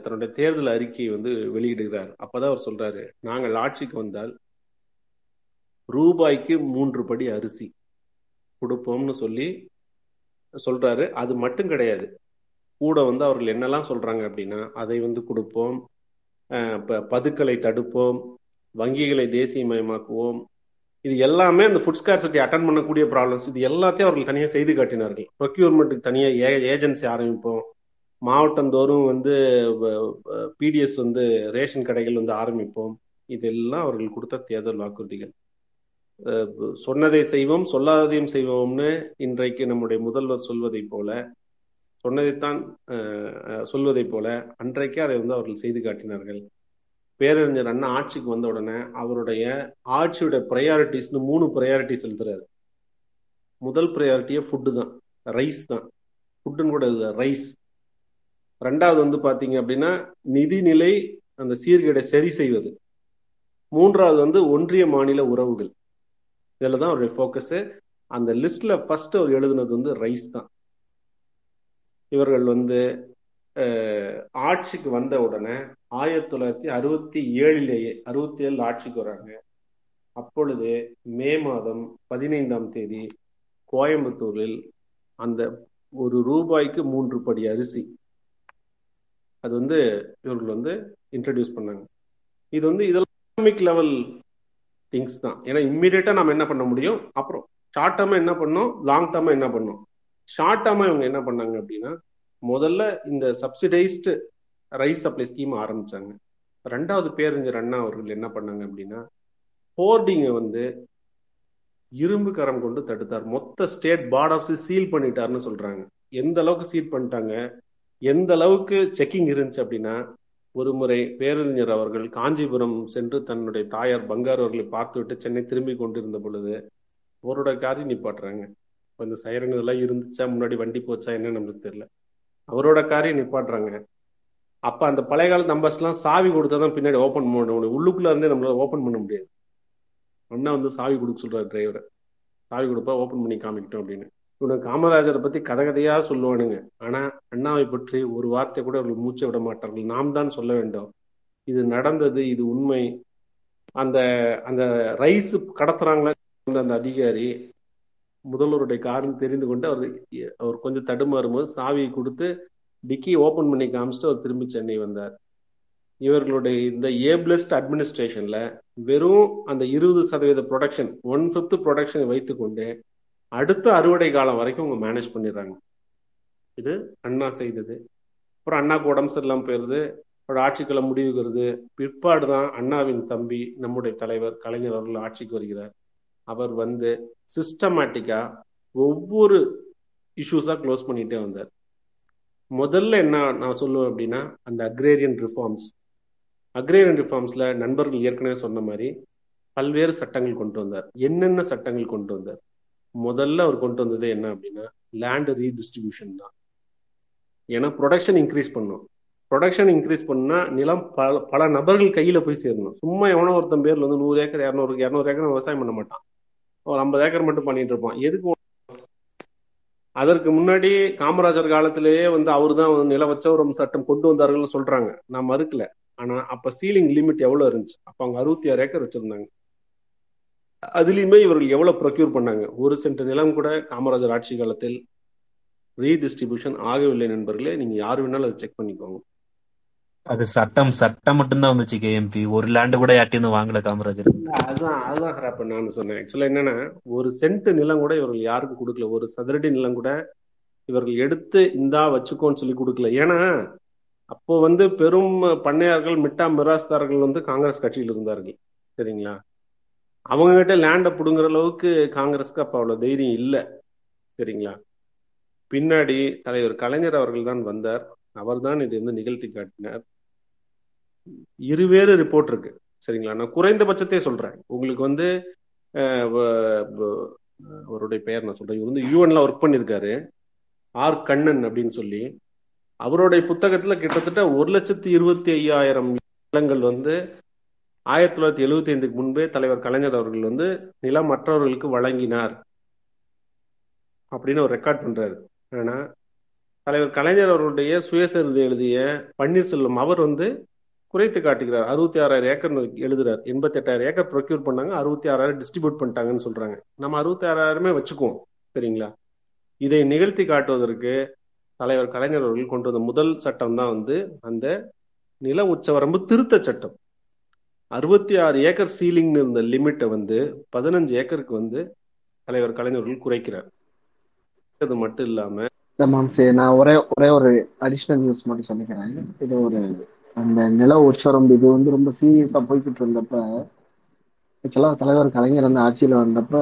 தன்னுடைய தேர்தல் அறிக்கையை வந்து வெளியிடுகிறார். அப்போதான் அவர் சொல்றாரு, நாங்கள் ஆட்சிக்கு வந்தால் ரூபாய்க்கு மூன்று படி அரிசி கொடுப்போம்னு சொல்லி சொல்றாரு. அது மட்டும் கிடையாது, கூட வந்து அவர்கள் என்னெல்லாம் சொல்றாங்க அப்படின்னா அதை வந்து கொடுப்போம், பதுக்களை தடுப்போம், வங்கிகளை தேசியமயமாக்குவோம், இது எல்லாமே அந்த ஃபுட் ஸ்கார்சிட்டி அட்டெண்ட் பண்ணக்கூடிய ப்ராப்ளம்ஸ், இது எல்லாத்தையும் அவர்கள் தனியாக செய்து காட்டினார்கள். ப்ரொக்யூர்மெண்ட்டுக்கு தனியாக ஏஜென்சி ஆரம்பிப்போம், மாவட்டந்தோறும் வந்து பிடிஎஸ் வந்து ரேஷன் கடைகள் வந்து ஆரம்பிப்போம், இதெல்லாம் அவர்கள் கொடுத்த தேர்தல் வாக்குறுதிகள். சொன்னதை செய்வோம் சொல்லாததையும் செய்வோம்னு இன்றைக்கு நம்முடைய முதல்வர் சொல்வதை போல, சொன்னதைத்தான் சொல்வதை போல அன்றைக்கே அதை வந்து அவர்கள் செய்து காட்டினார்கள். பேரறிஞர் அண்ணா ஆட்சிக்கு வந்த உடனே அவருடைய ஆட்சியோட ப்ரையாரிட்டிஸ்னு மூணு ப்ரையாரிட்டிஸ் எழுதுறாரு. முதல் ப்ரையாரிட்டியே ஃபுட்டு தான், ரைஸ் தான், ஃபுட்டுன்னு கூட எழுதுற ரைஸ். ரெண்டாவது வந்து பார்த்தீங்க அப்படின்னா நிதிநிலை அந்த சீர்கேடை சரி செய்வது. மூன்றாவது வந்து ஒன்றிய மாநில உறவுகள். இதில் தான் அவருடைய ஃபோக்கஸு. அந்த லிஸ்ட்ல ஃபர்ஸ்ட் அவர் எழுதுனது வந்து ரைஸ் தான். இவர்கள் வந்து ஆட்சிக்கு வந்த உடனே ஆயிரத்தி தொள்ளாயிரத்தி அறுபத்தி ஏழுலேயே அறுபத்தி ஏழு ஆட்சிக்கு வராங்க. அப்பொழுது மே மாதம் பதினைந்தாம் தேதி கோயம்புத்தூரில் அந்த ஒரு ரூபாய்க்கு மூன்று படி அரிசி அது வந்து இவர்கள் வந்து இன்ட்ரடியூஸ் பண்ணாங்க. இது வந்து இதெல்லாம் எக்கனாமிக் லெவல் திங்ஸ் தான். ஏன்னா இம்மிடியேட்டா நம்ம என்ன பண்ண முடியும், அப்புறம் ஷார்ட் டேர்மா என்ன பண்ணோம், லாங் டேர்மா என்ன பண்ணோம். ஷார்ட் டேர்மா இவங்க என்ன பண்ணாங்க அப்படின்னா முதல்ல இந்த சப்சிடைஸ்டு ரைஸ் சப்ளை ஸ்கீம் ஆரம்பிச்சாங்க. ரெண்டாவது பேரறிஞர் அண்ணா அவர்கள் என்ன பண்ணாங்க அப்படின்னா ஹோர்டிங்கை வந்து இரும்பு கரம் கொண்டு தடுத்தார். மொத்த ஸ்டேட் பார்டர்ஸ் சீல் பண்ணிட்டாருன்னு சொல்றாங்க. எந்த அளவுக்கு சீல் பண்ணிட்டாங்க, எந்த அளவுக்கு செக்கிங் இருந்துச்சு அப்படின்னா, ஒரு முறை பேரறிஞர் அவர்கள் காஞ்சிபுரம் சென்று தன்னுடைய தாயார் பங்கார் அவர்களை பார்த்து விட்டு சென்னை திரும்பி கொண்டிருந்த பொழுது அவரோட காரை நிப்பாட்டுறாங்க. இந்த சைரன் இதெல்லாம் இருந்துச்சா, முன்னாடி வண்டி போச்சா என்ன நம்மளுக்கு தெரியல, அவரோட காரை நிப்பாட்டுறாங்க. அப்போ அந்த பழைய காலத்து நம்பர்ஸ்லாம் சாவி கொடுத்தா தான் பின்னாடி ஓப்பன் பண்ண முடியும், உள்ளுக்குள்ளே இருந்தே நம்மளால் ஓப்பன் பண்ண முடியாது. அண்ணா வந்து சாவி கொடுக்க சொல்கிறார் டிரைவரை, சாவி கொடுப்பா ஓப்பன் பண்ணி காமிக்கிட்டோம் அப்படின்னு. இவனுக்கு காமராஜரை பற்றி கதை கதையாக சொல்லுவானுங்க. ஆனால் அண்ணாவை பற்றி ஒரு வார்த்தை கூட அவர்கள் மூச்சை விட மாட்டார்கள். நாம் தான் சொல்ல வேண்டும் இது நடந்தது, இது உண்மை. அந்த அந்த ரைஸ் கடத்துறாங்களா அந்த அதிகாரி முதல்வருடைய காரணம் தெரிந்து கொண்டு அவர் அவர் கொஞ்சம் தடுமாறும் போது சாவியை கொடுத்து டிக்கி ஓப்பன் பண்ணி காமிச்சிட்டு அவர் திரும்பி சென்னை வந்தார். இவர்களுடைய இந்த ஏபிளஸ்ட் அட்மினிஸ்ட்ரேஷன்ல வெறும் அந்த இருபது சதவீத ப்ரொடக்ஷன், ஒன் ஃபிஃப்த் ப்ரொடக்ஷனை வைத்துக்கொண்டு அடுத்த அறுவடை காலம் வரைக்கும் அவங்க மேனேஜ் பண்ணிடுறாங்க. இது அண்ணா செய்தது. அப்புறம் அண்ணாவுக்கு உடம்பு சரியில்லாமல் போயிடுது, அவரோட ஆட்சிக்கால முடிவுகிறது. பிற்பாடு தான் அண்ணாவின் தம்பி நம்முடைய தலைவர் கலைஞர் அவர்கள் ஆட்சிக்கு வருகிறார். அவர் வந்து சிஸ்டமேட்டிக்கா ஒவ்வொரு இஷ்யூஸா க்ளோஸ் பண்ணிட்டே வந்தார். முதல்ல என்ன நான் சொல்லுவேன் அப்படின்னா அந்த அக்ரேரியன் ரிஃபார்ம்ஸ். அக்ரேரியன் ரிஃபார்ம்ஸ்ல நண்பர்கள் ஏற்கனவே சொன்ன மாதிரி பல்வேறு சட்டங்கள் கொண்டு வந்தார். என்னென்ன சட்டங்கள் கொண்டு வந்தார், முதல்ல அவர் கொண்டு வந்தது என்ன அப்படின்னா லேண்ட் ரீடிஸ்ட்ரிபியூஷன் தான். ஏன்னா ப்ரொடக்ஷன் இன்க்ரீஸ் பண்ணணும். ப்ரொடக்ஷன் இன்க்ரீஸ் பண்ணா நிலம் பல பல நபர்கள் கையில போய் சேரணும். சும்மா எவனோ ஒருத்தன் பேர்ல வந்து நூறு ஏக்கர் இரநூறு இரநூறு ஏக்கர் விவசாயம் பண்ண மாட்டான், ஒரு ஐம்பது ஏக்கர் மட்டும் பண்ணிட்டு இருப்பான். எதுக்கு? அதற்கு முன்னாடி காமராஜர் காலத்திலேயே வந்து அவரு தான் நில வச்சவரம் சட்டம் கொண்டு வந்தார்கள் சொல்றாங்க, நான் மறுக்கல. ஆனா அப்ப சீலிங் லிமிட் எவ்வளவு இருந்துச்சு, அப்ப அவங்க அறுபத்தி ஆறு ஏக்கர் வச்சிருந்தாங்க. அதுலேயுமே இவர்கள் எவ்வளவு ப்ரொக்யூர் பண்ணாங்க, ஒரு சென்ட் நிலம் கூட காமராஜர் ஆட்சி காலத்தில் ரீடிஸ்ட்ரிபியூஷன் ஆகவில்லை. நண்பர்களே, நீங்க யாரு வேணாலும் அதை செக் பண்ணிக்கோங்க. அது சட்டம் சட்டம் மட்டும்தான் வந்துச்சு. கேஎம்பி ஒரு லேண்டு கூட யார்ட்டிருந்து வாங்கல காமராஜர். அதுதான் அதுதான் நான் சொன்னேன். ஆக்சுவலா என்னன்னா ஒரு சென்ட் நிலம் கூட இவர்கள் யாருக்கும் கொடுக்கல, ஒரு சதுரடி நிலம் கூட இவர்கள் எடுத்து இந்தா வச்சுக்கோன்னு சொல்லி கொடுக்கல. ஏன்னா அப்போ வந்து பெரும் பண்ணையார்கள் மிட்டா மிராஸ்தார்கள் வந்து காங்கிரஸ் கட்சியில் இருந்தார்கள். சரிங்களா, அவங்ககிட்ட லேண்டை பிடுங்குற அளவுக்கு காங்கிரஸ்க்கு அப்போ அவ்வளோ தைரியம் இல்லை. சரிங்களா, பின்னாடி தலைவர் கலைஞர் அவர்கள் தான் வந்தார். அவர் தான் இதை வந்து நிகழ்த்தி காட்டினார். இருவேறு ரிப்போர்ட் இருக்கு. சரிங்களா, நான் குறைந்தபட்சத்தையே சொல்றேன். உங்களுக்கு வந்து அவருடைய பெயர் நான் சொல்றேன், இவர் வந்து யூஎன்ல ஒர்க் பண்ணியிருக்காரு, ஆர் கண்ணன் அப்படின்னு சொல்லி. அவருடைய புத்தகத்துல கிட்டத்தட்ட ஒரு லட்சத்தி இருபத்தி ஐயாயிரம் நிலங்கள் வந்து ஆயிரத்தி தொள்ளாயிரத்தி எழுபத்தி ஐந்துக்கு முன்பே தலைவர் கலைஞர் அவர்கள் வந்து நிலம் மற்றவர்களுக்கு வழங்கினார் அப்படின்னு அவர் ரெக்கார்ட் பண்றாரு. ஏன்னா தலைவர் கலைஞர் அவருடைய சுயசரிதை எழுதிய பன்னீர்செல்வம் அவர் வந்து குறைத்து காட்டுகிறார். அறுபத்தி ஆறாயிரம் ஏக்கர் எழுதுறார். எண்பத்தி எட்டாயிரம் ஏக்கர் ப்ரொக்யூர் பண்ணாங்க, அறுபத்தி ஆறாயிரம் டிஸ்ட்ரிபியூட் பண்ணிட்டாங்கன்னு சொல்றாங்க. நம்ம அறுபத்தி ஆறாயிரமே வச்சுக்குவோம். சரிங்களா, இதை நிகழ்த்தி காட்டுவதற்கு தலைவர் கலைஞர் அவர்கள் கொண்டு வந்த முதல் சட்டம் தான் வந்து அந்த நில உச்சவரம்பு திருத்த சட்டம். அறுபத்தி ஆறு ஏக்கர் சீலிங்னு இருந்த லிமிட்டை வந்து பதினஞ்சு ஏக்கருக்கு வந்து தலைவர் கலைஞர் அவர்கள் குறைக்கிறார். அது மட்டும் இல்லாம நான் ஒரே ஒரே ஒரு அடிஷனல் நியூஸ் மட்டும் சொல்லிக்கிறேன். இது ஒரு அந்த நில உச்சவரம்பு இது வந்து ரொம்ப சீரியஸா போய்கிட்டு இருந்தப்ப ஆக்சுவலாக தலைவர் கலைஞர் வந்து ஆட்சியில் வந்தப்ப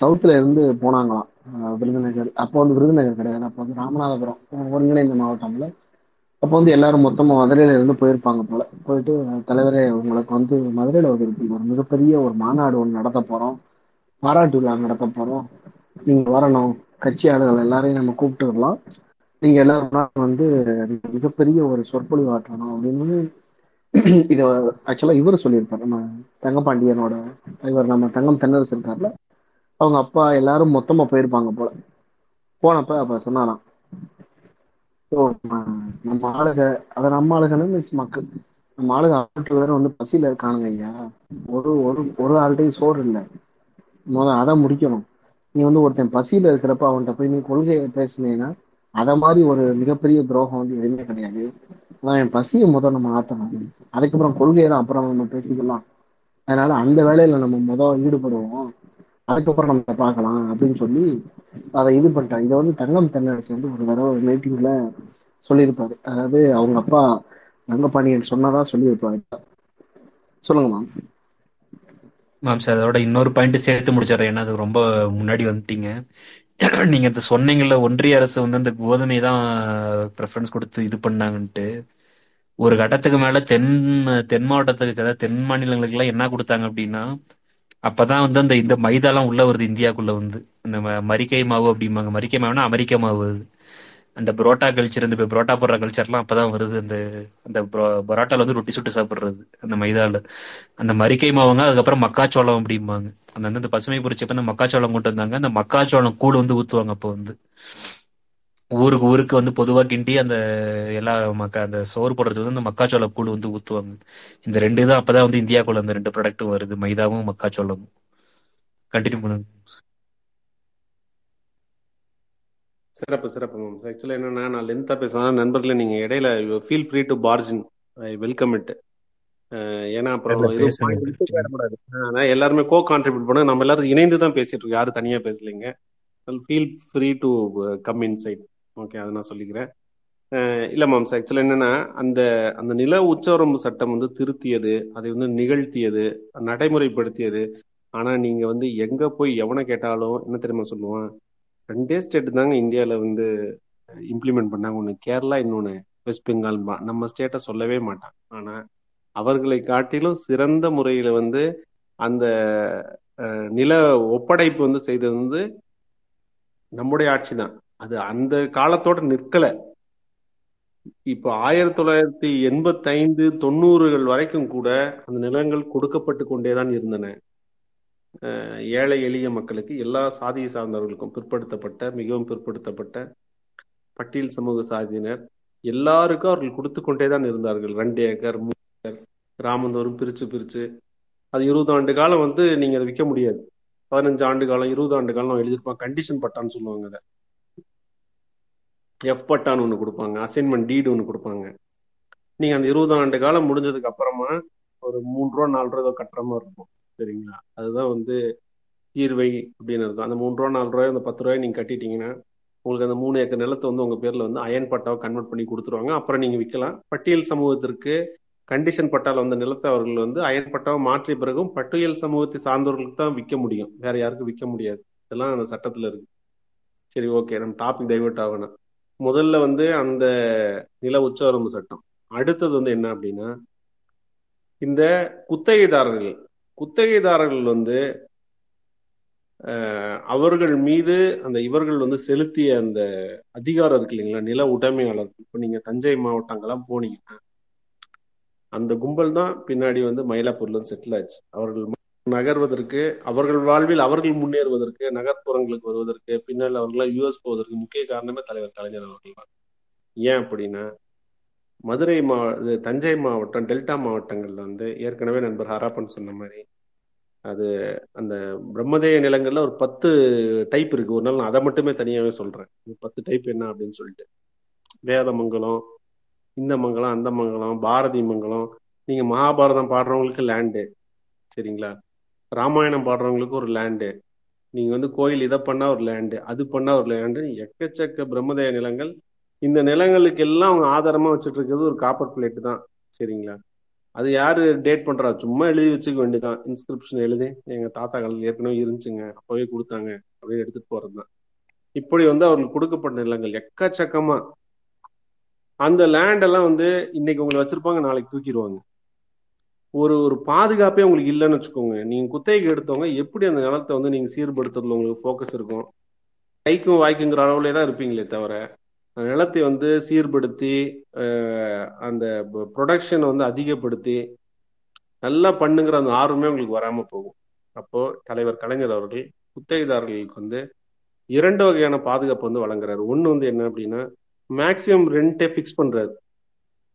சவுத்துல இருந்து போனாங்களாம் விருதுநகர். அப்போ வந்து விருதுநகர் கிடையாது, அப்போ வந்து ராமநாதபுரம் ஒருங்கிணைந்த மாவட்டம்ல. அப்போ வந்து எல்லாரும் மொத்தமாக மதுரையில இருந்து போயிருப்பாங்க போல. போயிட்டு தலைவரே உங்களுக்கு வந்து மதுரையில ஒரு மிகப்பெரிய ஒரு மாநாடு ஒன்று நடத்த போறோம், பாராட்டு விழா நடத்த போறோம், நீங்க வரணும், கட்சியாளர்கள் எல்லாரையும் நம்ம கூப்பிட்டு வரலாம், நீங்க எல்லாரும் வந்து மிகப்பெரிய ஒரு சொற்பொழிவு ஆற்றணும் அப்படின்னு இதை ஆக்சுவலா இவர் சொல்லியிருப்பாரு. நம்ம தங்கப்பாண்டியனோட இவர் நம்ம தங்கம் தென்னரசு இருக்காருல, அவங்க அப்பா எல்லாரும் மொத்தமா போயிருப்பாங்க போல. போனப்ப அப்ப சொன்னாராம், நம்ம ஆளுக அத நம்ம ஆளுகன்னு மீன்ஸ் மக்கள், நம்ம ஆளுக ஆளுக்கு வேற வந்து பசியில இருக்கானுங்க ஐயா, ஒரு ஒரு ஆள்கிட்டையும் சோறு இல்லை, முதல்ல அதை முடிக்கணும். நீ வந்து ஒருத்தன் பசியில இருக்கிறப்ப அவன்கிட்ட போய் நீ கொள்கையை பேசினீங்கன்னா அதை மாதிரி ஒரு மிகப்பெரிய துரோகம் வந்து எதுவுமே கிடையாது. அதான் என் பசியை முதல் நம்ம ஆத்தணும், அதுக்கப்புறம் கொள்கையெல்லாம் அப்புறம் நம்ம பேசிக்கலாம், அதனால அந்த வேலையில நம்ம முதல் ஈடுபடுவோம், அதுக்கப்புறம் நம்ம பார்க்கலாம் அப்படின்னு சொல்லி அதை இது பண்ணிட்டாங்க. இதை வந்து தங்கம் தென்னரசு வந்து ஒரு தடவை ஒரு மீட்டிங்ல சொல்லியிருப்பாரு. அதாவது அவங்க அப்பா தங்கப்பாண்டியன் சொன்னதா சொல்லியிருப்பாரு. சொல்லுங்க மேம். மேம் சார், அதோட இன்னொரு பாயிண்ட் சேர்த்து முடிச்சிடறேன், ஏன்னா அது ரொம்ப முன்னாடி வந்துட்டீங்க. நீங்க இந்த சொன்னீங்கல்ல, ஒன்றிய அரசு வந்து அந்த கோதுமை தான் ப்ரிஃபரன்ஸ் கொடுத்து இது பண்ணாங்கன்ட்டு. ஒரு கட்டத்துக்கு மேல தென் தென் மாவட்டத்துக்கு, அதாவது தென் மாநிலங்களுக்கு எல்லாம் என்ன கொடுத்தாங்க அப்படின்னா, அப்பதான் வந்து அந்த இந்த மைதாலாம் உள்ள வருது இந்தியாவுக்குள்ள வந்து, இந்த மரிக்கை மாவு அப்படிம்பாங்க. மரிக்கை மாவுனா அமெரிக்கா மாவு. அந்த புரோட்டா கல்ச்சர், இந்த புரோட்டா போடுற கல்ச்சர்லாம் அப்பதான் வருது. அந்த அந்த பரோட்டால வந்து ரொட்டி சுட்டு சாப்பிடுறது அந்த மைதால, அந்த மரிக்கை மாவுங்க. அதுக்கப்புறம் மக்காச்சோளம் அப்படிம்பாங்க. அந்த வந்து இந்த பசுமை புரட்சியப்ப அந்த மக்காச்சோளம் கொண்டு வந்தாங்க. அந்த மக்காச்சோளம் கூழ் வந்து ஊத்துவாங்க. அப்போ வந்து ஊருக்கு ஊருக்கு வந்து பொதுவாக கிண்டி அந்த எல்லா மக்கா அந்த சோறு போடுறதுக்கு வந்து அந்த மக்காச்சோள கூழ் வந்து ஊற்றுவாங்க. இந்த ரெண்டு தான் அப்போதான் வந்து இந்தியாவுக்குள்ள அந்த ரெண்டு ப்ராடக்ட்டும் வருது, மைதாவும் மக்காச்சோளமும். கண்டினியூ பண்ணுங்க. சிறப்பு சிறப்பு மேம். ஆக்சுவலாக என்னன்னா, நான் லென்த்தாக பேசுகிறேன் நண்பர்களே, நீங்கள் இடையில feel free to barge in, I welcome it. ஏன்னா அப்புறம் ஆனால் எல்லாருமே கோ கான்ட்ரிபியூட் பண்ண, நம்ம எல்லாரும் இணைந்து தான் பேசிட்டு இருக்கோம், யாரும் தனியாக பேசலைங்க. Feel free to come inside. Okay, அதை நான் சொல்லிக்கிறேன். இல்லை மேம், ஆக்சுவலாக என்னென்னா, அந்த அந்த நில உச்சவரம்பு சட்டம் வந்து திருத்தியது, அதை வந்து நிகழ்த்தியது, நடைமுறைப்படுத்தியது. ஆனால் நீங்கள் வந்து எங்கே போய் எவனை கேட்டாலும் என்ன தெரியுமா சொல்லுவான், ரெண்டே ஸ்டேட்டு தாங்க இந்தியாவில் வந்து இம்ப்ளிமெண்ட் பண்ணாங்க, ஒன்று கேரளா, இன்னொன்று வெஸ்ட் பெங்கால்பா. நம்ம ஸ்டேட்டை சொல்லவே மாட்டான். ஆனால் அவர்களை காட்டிலும் சிறந்த முறையில் வந்து அந்த நில ஒப்படைப்பு வந்து செய்தது வந்து நம்முடைய ஆட்சி தான். அது அந்த காலத்தோட நிற்கல. இப்போ ஆயிரத்தி தொள்ளாயிரத்தி எண்பத்தி ஐந்து தொண்ணூறுகள் வரைக்கும் கூட அந்த நிலங்கள் கொடுக்கப்பட்டு கொண்டேதான் இருந்தன. ஏழை எளிய மக்களுக்கு, எல்லா சாதியை சார்ந்தவர்களுக்கும், பிற்படுத்தப்பட்ட, மிகவும் பிற்படுத்தப்பட்ட, பட்டியல் சமூக சாதியினர் எல்லாருக்கும் அவர்கள் கொடுத்து கொண்டே தான் இருந்தார்கள். ரெண்டு ஏக்கர், மூணு ஏக்கர், கிராமந்தோறும் பிரிச்சு பிரிச்சு. அது இருபது ஆண்டு காலம் வந்து நீங்க அதை விற்க முடியாது. பதினஞ்சு ஆண்டு காலம், இருபது ஆண்டு காலம் எழுதியிருப்பாங்க. கண்டிஷன் பட்டான்னு சொல்லுவாங்க, அதை எஃப் பட்டான்னு ஒன்று கொடுப்பாங்க, அசைன்மெண்ட் டீடு ஒன்று கொடுப்பாங்க. நீங்கள் அந்த இருபது ஆண்டு காலம் முடிஞ்சதுக்கு அப்புறமா ஒரு மூணு ரூபா நாலு ரூபா ஏதோ கட்டுற மாதிரி இருக்கும், சரிங்களா? அதுதான் வந்து தீர்வை அப்படின்னு இருக்கும். அந்த மூணு ரூபா நாலு ரூபாய் அந்த பத்து ரூபாய் நீங்கள் கட்டிட்டீங்கன்னா உங்களுக்கு அந்த மூணு ஏக்கர் நிலத்தை வந்து உங்கள் பேரில் வந்து அயன் பட்டாவை கன்வெர்ட் பண்ணி கொடுத்துருவாங்க. அப்புறம் நீங்கள் விற்கலாம். பட்டியல் சமூகத்திற்கு கண்டிஷன் பட்டாவில் வந்த நிலத்தை அவர்கள் வந்து அயன் பட்டாவை மாற்றிய பிறகும் பட்டியல் சமூகத்தை சார்ந்தவர்களுக்கு தான் விற்க முடியும், வேற யாருக்கும் விற்க முடியாது. இதெல்லாம் அந்த சட்டத்தில் இருக்கு. சரி, ஓகே, நம்ம டாபிக் டைவர்ட் ஆகணும். முதல்ல வந்து அந்த நில உச்சவரம்பு சட்டம். அடுத்தது வந்து என்ன அப்படின்னா, இந்த குத்தகைதாரர்கள் குத்தகைதாரர்கள் வந்து அவர்கள் மீது அந்த இவர்கள் வந்து செலுத்திய அந்த அதிகாரம் இருக்கு இல்லைங்களா, நில உடைமையாளர்கள். இப்போ நீங்க தஞ்சை மாவட்டங்கள்லாம் போனீங்கன்னா அந்த கும்பல் தான் பின்னாடி வந்து மயிலாப்பூர்ல செட்டில் ஆச்சு. அவர்கள் நகர்வதற்கு, அவர்கள் வாழ்வில் அவர்கள் முன்னேறுவதற்கு, நகர்ப்புறங்களுக்கு வருவதற்கு, பின்னால் அவர்களாம் யூஎஸ் போவதற்கு முக்கிய காரணமே தலைவர் கலைஞர் அவர்கள் தான். ஏன் அப்படின்னா, மதுரை மாவட்ட, தஞ்சை மாவட்டம், டெல்டா மாவட்டங்கள்ல வந்து ஏற்கனவே நண்பர் ஹராப்பன் சொன்ன மாதிரி அது அந்த பிரம்மதேய நிலங்கள்ல ஒரு பத்து டைப் இருக்கு. ஒரு நாள் நான் அதை மட்டுமே தனியாவே சொல்றேன். பத்து டைப் என்ன அப்படின்னு சொல்லிட்டு, வேத மங்கலம், இந்த மங்கலம், அந்த மங்கலம், பாரதி மங்கலம். நீங்க மகாபாரதம் பாடுறவங்களுக்கு லேண்டு, சரிங்களா? ராமாயணம் பாடுறவங்களுக்கு ஒரு லேண்டு. நீங்க வந்து கோயில் இதை பண்ணா ஒரு லேண்டு, அது பண்ணா ஒரு லேண்டு, எக்கச்சக்க பிரம்மதேய நிலங்கள். இந்த நிலங்களுக்கு எல்லாம் அவங்க ஆதாரமா வச்சுட்டு இருக்கிறது ஒரு காப்பர் பிளேட்டு தான், சரிங்களா? அது யாரு டேட் பண்றா? சும்மா எழுதி வச்சுக்க வேண்டியதான். இன்ஸ்கிரிப்ஷன் எழுதி எங்க தாத்தா காலத்துல ஏற்கனவே இருந்துச்சுங்க, அப்பவே கொடுத்தாங்க அப்படின்னு எடுத்துட்டு போறதுதான். இப்படி வந்து அவர்களுக்கு கொடுக்கப்பட்ட நிலங்கள் எக்கச்சக்கமா. அந்த லேண்ட் எல்லாம் வந்து இன்னைக்கு உங்களுக்கு வச்சிருப்பாங்க, நாளைக்கு தூக்கிடுவாங்க. ஒரு ஒரு பாதுகாப்பே உங்களுக்கு இல்லைன்னு வச்சுக்கோங்க. நீங்க குத்தகைக்கு எடுத்தவங்க எப்படி அந்த நிலத்தை வந்து நீங்க சீர்படுத்துறதுல உங்களுக்கு ஃபோக்கஸ் இருக்கும்? கைக்கும் வாய்க்குங்கிற அளவுலே தான் இருப்பீங்களே தவிர நிலத்தை வந்து சீர்படுத்தி அந்த ப்ரொடக்ஷனை வந்து அதிகப்படுத்தி நல்லா பண்ணுங்கிற அந்த ஆர்வமே உங்களுக்கு வராமல் போகும். அப்போது தலைவர் கலைஞர் அவர்கள் குத்தகைதாரர்களுக்கு வந்து இரண்டு வகையான பாதுகாப்பு வந்து வழங்குறாரு. ஒன்று வந்து என்ன அப்படின்னா, மேக்சிமம் ரெண்டே ஃபிக்ஸ் பண்ணுறாரு.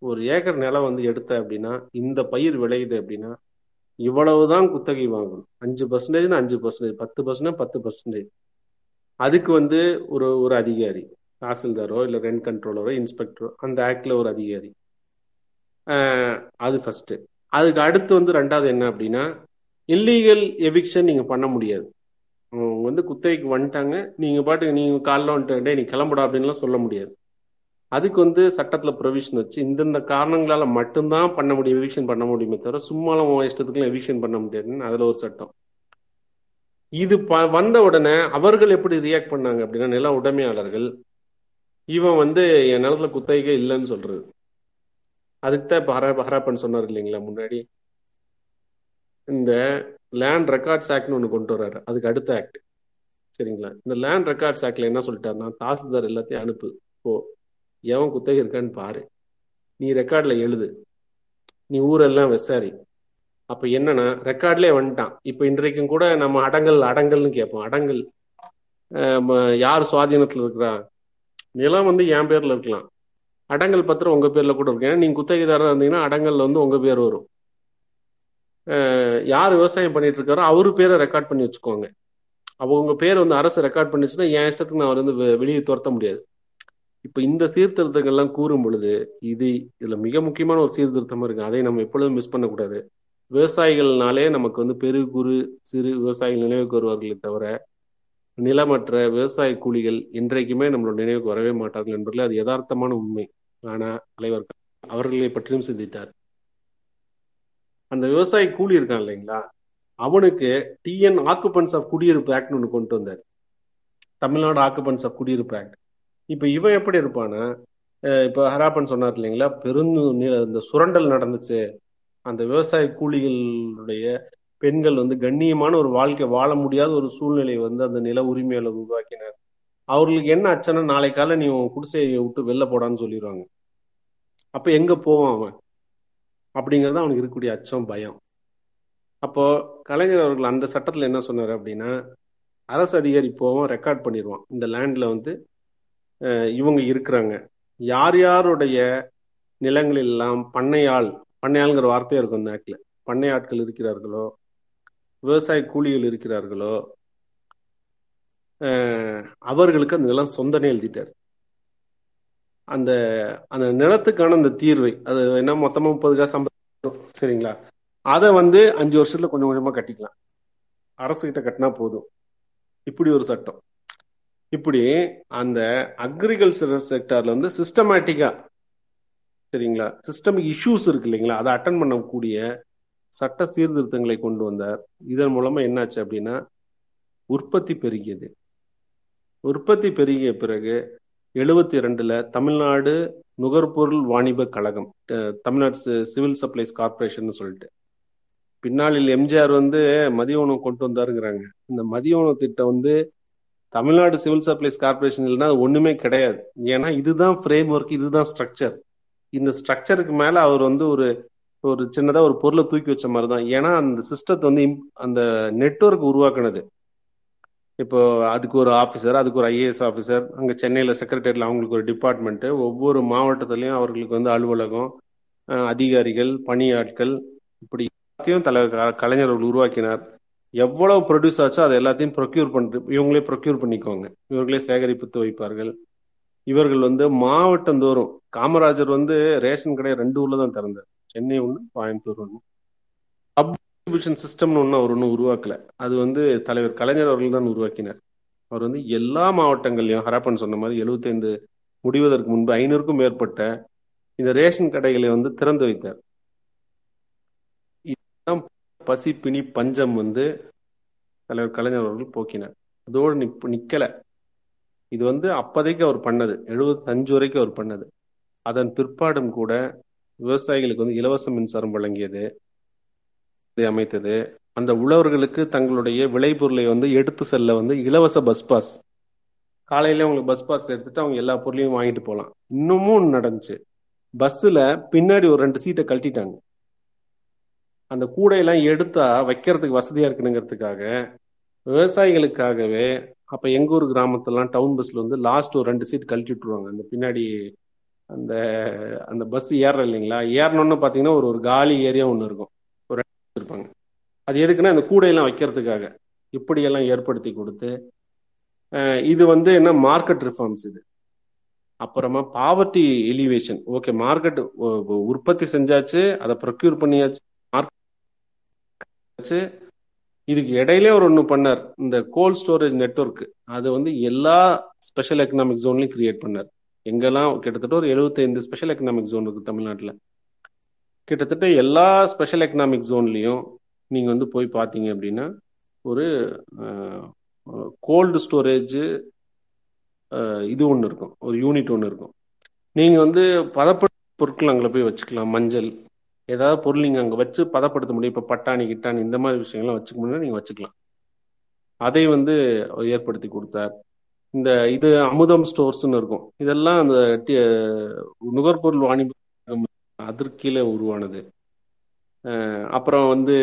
ஒரு ஏக்கர் நிலம் வந்து எடுத்த அப்படின்னா, இந்த பயிர் விளையுது அப்படின்னா இவ்வளவுதான் குத்தகை வாங்கணும். அஞ்சு பர்சன்டேஜ்னா அஞ்சு பர்சன்டேஜ், பத்து பர்சன்டேஜ் பத்து பர்சன்டேஜ். அதுக்கு வந்து ஒரு ஒரு அதிகாரி, தாசில்தாரோ இல்லை ரெண்ட் கண்ட்ரோலரோ இன்ஸ்பெக்டரோ, அந்த ஆக்டில் ஒரு அதிகாரி. அது ஃபஸ்ட்டு. அதுக்கு அடுத்து வந்து ரெண்டாவது என்ன அப்படின்னா, இல்லீகல் எவிக்ஷன் நீங்கள் பண்ண முடியாது. அவங்க வந்து குத்தகைக்கு வந்துட்டாங்க, நீங்கள் பாட்டுக்கு நீங்கள் காலைல வந்துட்டே நீ கிளம்புடா அப்படின்லாம் சொல்ல முடியாது. அதுக்கு வந்து சட்டத்தில் ப்ரொவிஷன் வச்சு இந்தந்த காரணங்களால் மட்டும்தான் பண்ண முடியும், எவிக்ஷன் பண்ண முடியுமே தவிர சும்மாலாம் உன் இஷ்டத்துக்குலாம் எவிக்ஷன் பண்ண முடியாதுன்னு அதில் ஒரு சட்டம். இது ப வந்த உடனே அவர்கள் எப்படி ரியாக்ட் பண்ணாங்க அப்படின்னா, நில உடைமையாளர்கள் இவன் வந்து என் நிலத்துல குத்தகைக்கே இல்லைன்னு சொல்றது. அதுக்கு தான் இப்போ ஹரா ஹராப்பன் சொன்னார் இல்லைங்களா முன்னாடி, இந்த லேண்ட் ரெக்கார்ட்ஸ் ஆக்ட்னு ஒன்று கொண்டு வர்றாரு. அதுக்கு அடுத்த ஆக்ட், சரிங்களா? இந்த லேண்ட் ரெக்கார்ட்ஸ் ஆக்ட்ல என்ன சொல்லிட்டாருன்னா, தாசில்தார் எல்லாத்தையும் அனுப்பு, போ எவன் குத்தகை இருக்கான்னு பாரு, நீ ரெக்கார்டில் எழுது, நீ ஊரெல்லாம் விசாரி. அப்போ என்னன்னா, ரெக்கார்ட்லேயே வந்துட்டான். இப்போ இன்றைக்கும் கூட நம்ம அடங்கல் அடங்கல்னு கேட்போம். அடங்கல் யார் சுவாதீனத்தில் இருக்கிறா? நிலம் வந்து என் பேரில் இருக்கலாம், அடங்கல் பத்திரம் உங்கள் பேரில் கூட இருக்கு. ஏன்னா நீங்கள் குத்தகைதாராக இருந்தீங்கன்னா அடங்கலில் வந்து உங்கள் பேர் வரும். யார் விவசாயம் பண்ணிட்டு இருக்காரோ அவரு பேரை ரெக்கார்ட் பண்ணி வச்சுக்கோங்க. அப்போ உங்கள் பேர் வந்து அரசு ரெக்கார்ட் பண்ணிச்சுன்னா என் இஷ்டத்துக்கு நான் அவர் வந்து வெளியே துரத்த முடியாது. இப்போ இந்த சீர்திருத்தங்கள்லாம் கூறும் பொழுது, இது இதில் மிக முக்கியமான ஒரு சீர்திருத்தமாக இருக்குது. அதை நம்ம எப்பொழுதும் மிஸ் பண்ணக்கூடாது. விவசாயிகள்னாலே நமக்கு வந்து பெரு குறு சிறு விவசாயிகள் நினைவுக்கு வருவார்களே தவிர நிலமற்ற விவசாய கூலிகள் என்றைக்குமே நம்மளோட நினைவுக்கு வரவே மாட்டார்கள் என்பதில் அது யதார்த்தமான உண்மை. ஆனால் தலைவர் அவர்களை பற்றியும் சிந்தித்தார். அந்த விவசாய கூலி இருக்கான் இல்லைங்களா, அவனுக்கு டிஎன் ஆக்குபன்ஸ் ஆஃப் குடியிருப்பு ஆக்ட்னு ஒன்று கொண்டு வந்தார். தமிழ்நாடு ஆக்குபன்ஸ் ஆஃப் குடியிருப்பு ஆக்ட். இப்போ இவன் எப்படி இருப்பானா, இப்போ ஹராப்பன் சொன்னார் இல்லைங்களா, பெரும் இந்த சுரண்டல் நடந்துச்சு, அந்த விவசாய கூலிகளுடைய பெண்கள் வந்து கண்ணியமான ஒரு வாழ்க்கை வாழ முடியாத ஒரு சூழ்நிலையை வந்து அந்த நில உரிமையாளர் உருவாக்கினார். அவர்களுக்கு என்ன ஆச்சுன்னா, நாளை காலை நீ குடிசையை விட்டு வெளில போடான்னு சொல்லிடுவாங்க. அப்போ எங்கே போவான் அவன் அப்படிங்கிறது அவனுக்கு இருக்கக்கூடிய அச்சம், பயம். அப்போ கலைஞர் அவர்கள் அந்த சட்டத்தில் என்ன சொன்னார் அப்படின்னா, அரசு அதிகாரி போவான், ரெக்கார்ட் பண்ணிடுவான், இந்த லேண்டில் வந்து இவங்க இருக்கிறாங்க, யார் யாருடைய நிலங்களெல்லாம் பண்ணையாள், பண்ணையாளுங்கிற வார்த்தையாக இருக்கும் அந்த ஆக்டில், பண்ணை ஆட்கள் இருக்கிறார்களோ, விவசாய கூலிகள் இருக்கிறார்களோ, அவர்களுக்கு அந்த நிலம் சொந்தனே எழுதிட்டார். அந்த அந்த நிலத்துக்கான அந்த தீர்வை, அது என்ன மொத்தமாக முப்பது காசு சம்பளம், சரிங்களா? அதை வந்து அஞ்சு வருஷத்துல கொஞ்சம் கொஞ்சமாக கட்டிக்கலாம், அரசுகிட்ட கட்டினா போதும். இப்படி ஒரு சட்டம். இப்படி அந்த அக்ரிகல்ச்சர் செக்டார்ல வந்து சிஸ்டமேட்டிக்கா, சரிங்களா, சிஸ்டமிக் இஷ்யூஸ் இருக்கு இல்லைங்களா, அதை அட்டன் பண்ணக்கூடிய சட்ட சீர்திருத்தங்களை கொண்டு வந்தார். இதன் மூலமா என்னாச்சு அப்படின்னா, உற்பத்தி பெருகியது. உற்பத்தி பெருகிய பிறகு எழுபத்தி இரண்டுல தமிழ்நாடு நுகர்பொருள் வாணிப கழகம், தமிழ்நாடு சிவில் சப்ளைஸ் கார்பரேஷன் சொல்லிட்டு, பின்னாளில் எம்ஜிஆர் வந்து மதிய உணவு கொண்டு வந்தாருங்கிறாங்க. இந்த மதிய உணவு திட்டம் வந்து தமிழ்நாடு சிவில் சப்ளைஸ் கார்பரேஷன் இல்லைன்னா அது ஒண்ணுமே கிடையாது. ஏன்னா இதுதான் ஃப்ரேம் ஒர்க், இதுதான் ஸ்ட்ரக்சர். இந்த ஸ்ட்ரக்சருக்கு மேல அவர் வந்து ஒரு ஒரு சின்னதா ஒரு பொருளை தூக்கி வச்ச மாதிரி தான். ஏன்னா அந்த சிஸ்டத்தை வந்து அந்த நெட்வொர்க் உருவாக்குனது. இப்போ அதுக்கு ஒரு ஆஃபீஸர், அதுக்கு ஒரு ஐஏஎஸ் ஆஃபீஸர், அங்கே சென்னையில் செக்ரட்டரியில் அவங்களுக்கு ஒரு டிபார்ட்மெண்ட்டு, ஒவ்வொரு மாவட்டத்துலையும் அவர்களுக்கு வந்து அலுவலகம், அதிகாரிகள், பணியாட்கள், இப்படி எல்லாத்தையும் தலைவர் கலைஞர் உருவாக்கினார். எவ்வளவு ப்ரொடியூஸ் ஆச்சோ அது எல்லாத்தையும் ப்ரொக்யூர் பண்ணி இவங்களே ப்ரொக்யூர் பண்ணிக்குவாங்க. இவர்களே சேகரிப்பு வைப்பார்கள். இவர்கள் வந்து மாவட்டந்தோறும், காமராஜர் வந்து ரேஷன் கடை ரெண்டு ஊர்ல தான் திறந்தார், சென்னை ஒன்று கோயம்புத்தூர் ஒன்று. சப்டிபியூஷன் சிஸ்டம்னு ஒன்று அவர் ஒன்றும் உருவாக்கல, அது வந்து தலைவர் கலைஞர் அவர்கள் தான் உருவாக்கினார். அவர் வந்து எல்லா மாவட்டங்கள்லையும் ஹரப்பன் சொன்ன மாதிரி எழுபத்தைந்து முடிவதற்கு முன்பு ஐநூறுக்கும் மேற்பட்ட இந்த ரேஷன் கடைகளை வந்து திறந்து வைத்தார். இதுதான் பசி பிணி பஞ்சம் வந்து தலைவர் கலைஞர் அவர்கள் போக்கினார். அதோடு நி நிக்கல, இது வந்து அப்போதைக்கு அவர் பண்ணது, எழுபத்தஞ்சு வரைக்கும் அவர் பண்ணது. அதன் பிற்பாடும் கூட விவசாயிகளுக்கு வந்து இலவச மின்சாரம் வழங்கியது, அமைத்தது. அந்த உழவர்களுக்கு தங்களுடைய விளைபொருளை வந்து எடுத்து செல்ல வந்து இலவச பஸ் பாஸ், காலையில அவங்களுக்கு பஸ் பாஸ் எடுத்துட்டு அவங்க எல்லா பொருளையும் வாங்கிட்டு போகலாம். இன்னமும் நடந்துச்சு, பஸ்ஸில் பின்னாடி ஒரு ரெண்டு சீட்டை கழட்டிட்டாங்க. அந்த கூடையெல்லாம் எடுத்தா வைக்கிறதுக்கு வசதியாக இருக்கணுங்கிறதுக்காக விவசாயிகளுக்காகவே அப்போ எங்கூர் கிராமத்துலாம் டவுன் பஸ்ஸில் வந்து லாஸ்ட் ஒரு ரெண்டு சீட் கழட்டி விட்டுருவாங்க. அந்த பின்னாடி அந்த அந்த பஸ் ஏறுற இல்லைங்களா, ஏறணுன்னு பார்த்தீங்கன்னா ஒரு ஒரு காலி ஏரியா ஒன்று இருக்கும், ஒரு இருப்பாங்க. அது எதுக்குன்னா அந்த கூடையெல்லாம் வைக்கிறதுக்காக. இப்படியெல்லாம் ஏற்படுத்தி கொடுத்து இது வந்து என்ன மார்க்கெட் ரிஃபார்ம்ஸ். இது அப்புறமா பாவர்ட்டி எலிவேஷன். ஓகே, மார்க்கெட் உற்பத்தி செஞ்சாச்சு, அதை ப்ரொக்யூர் பண்ணியாச்சு, மார்க்கெட். இதுக்கு இடையிலே ஒரு ஒன்று பண்ணார், இந்த கோல்ட் ஸ்டோரேஜ் நெட்வொர்க். அது வந்து எல்லா ஸ்பெஷல் எக்கனாமிக் ஜோன்லையும் கிரியேட் பண்ணார். எங்கெல்லாம் கிட்டத்தட்ட ஒரு எழுபத்தைந்து ஸ்பெஷல் எக்கனாமிக் ஜோன் இருக்குது தமிழ்நாட்டில். கிட்டத்தட்ட எல்லா ஸ்பெஷல் எக்கனாமிக் ஜோன்லையும் நீங்கள் வந்து போய் பார்த்தீங்க அப்படின்னா ஒரு கோல்டு ஸ்டோரேஜ் இது ஒன்று இருக்கும், ஒரு யூனிட் ஒன்று இருக்கும். நீங்கள் வந்து பதப்படுத்த பொருட்கள் அங்கே போய் வச்சுக்கலாம். மஞ்சள் ஏதாவது பொருள் நீங்கள் அங்கே வச்சு பதப்படுத்த முடியும். இப்போ பட்டாணி கிட்டாணி இந்த மாதிரி விஷயங்கள்லாம் வச்சுக்க முடியும்னா நீங்கள் வச்சுக்கலாம். அதை வந்து ஏற்படுத்தி கொடுத்தார். இந்த இது அமுதம் ஸ்டோர்ஸ்ன்னு இருக்கும். இதெல்லாம் அந்த நுகர்பொருள் வாணிபம் அதற்கீழே உருவானது. அப்புறம் வந்து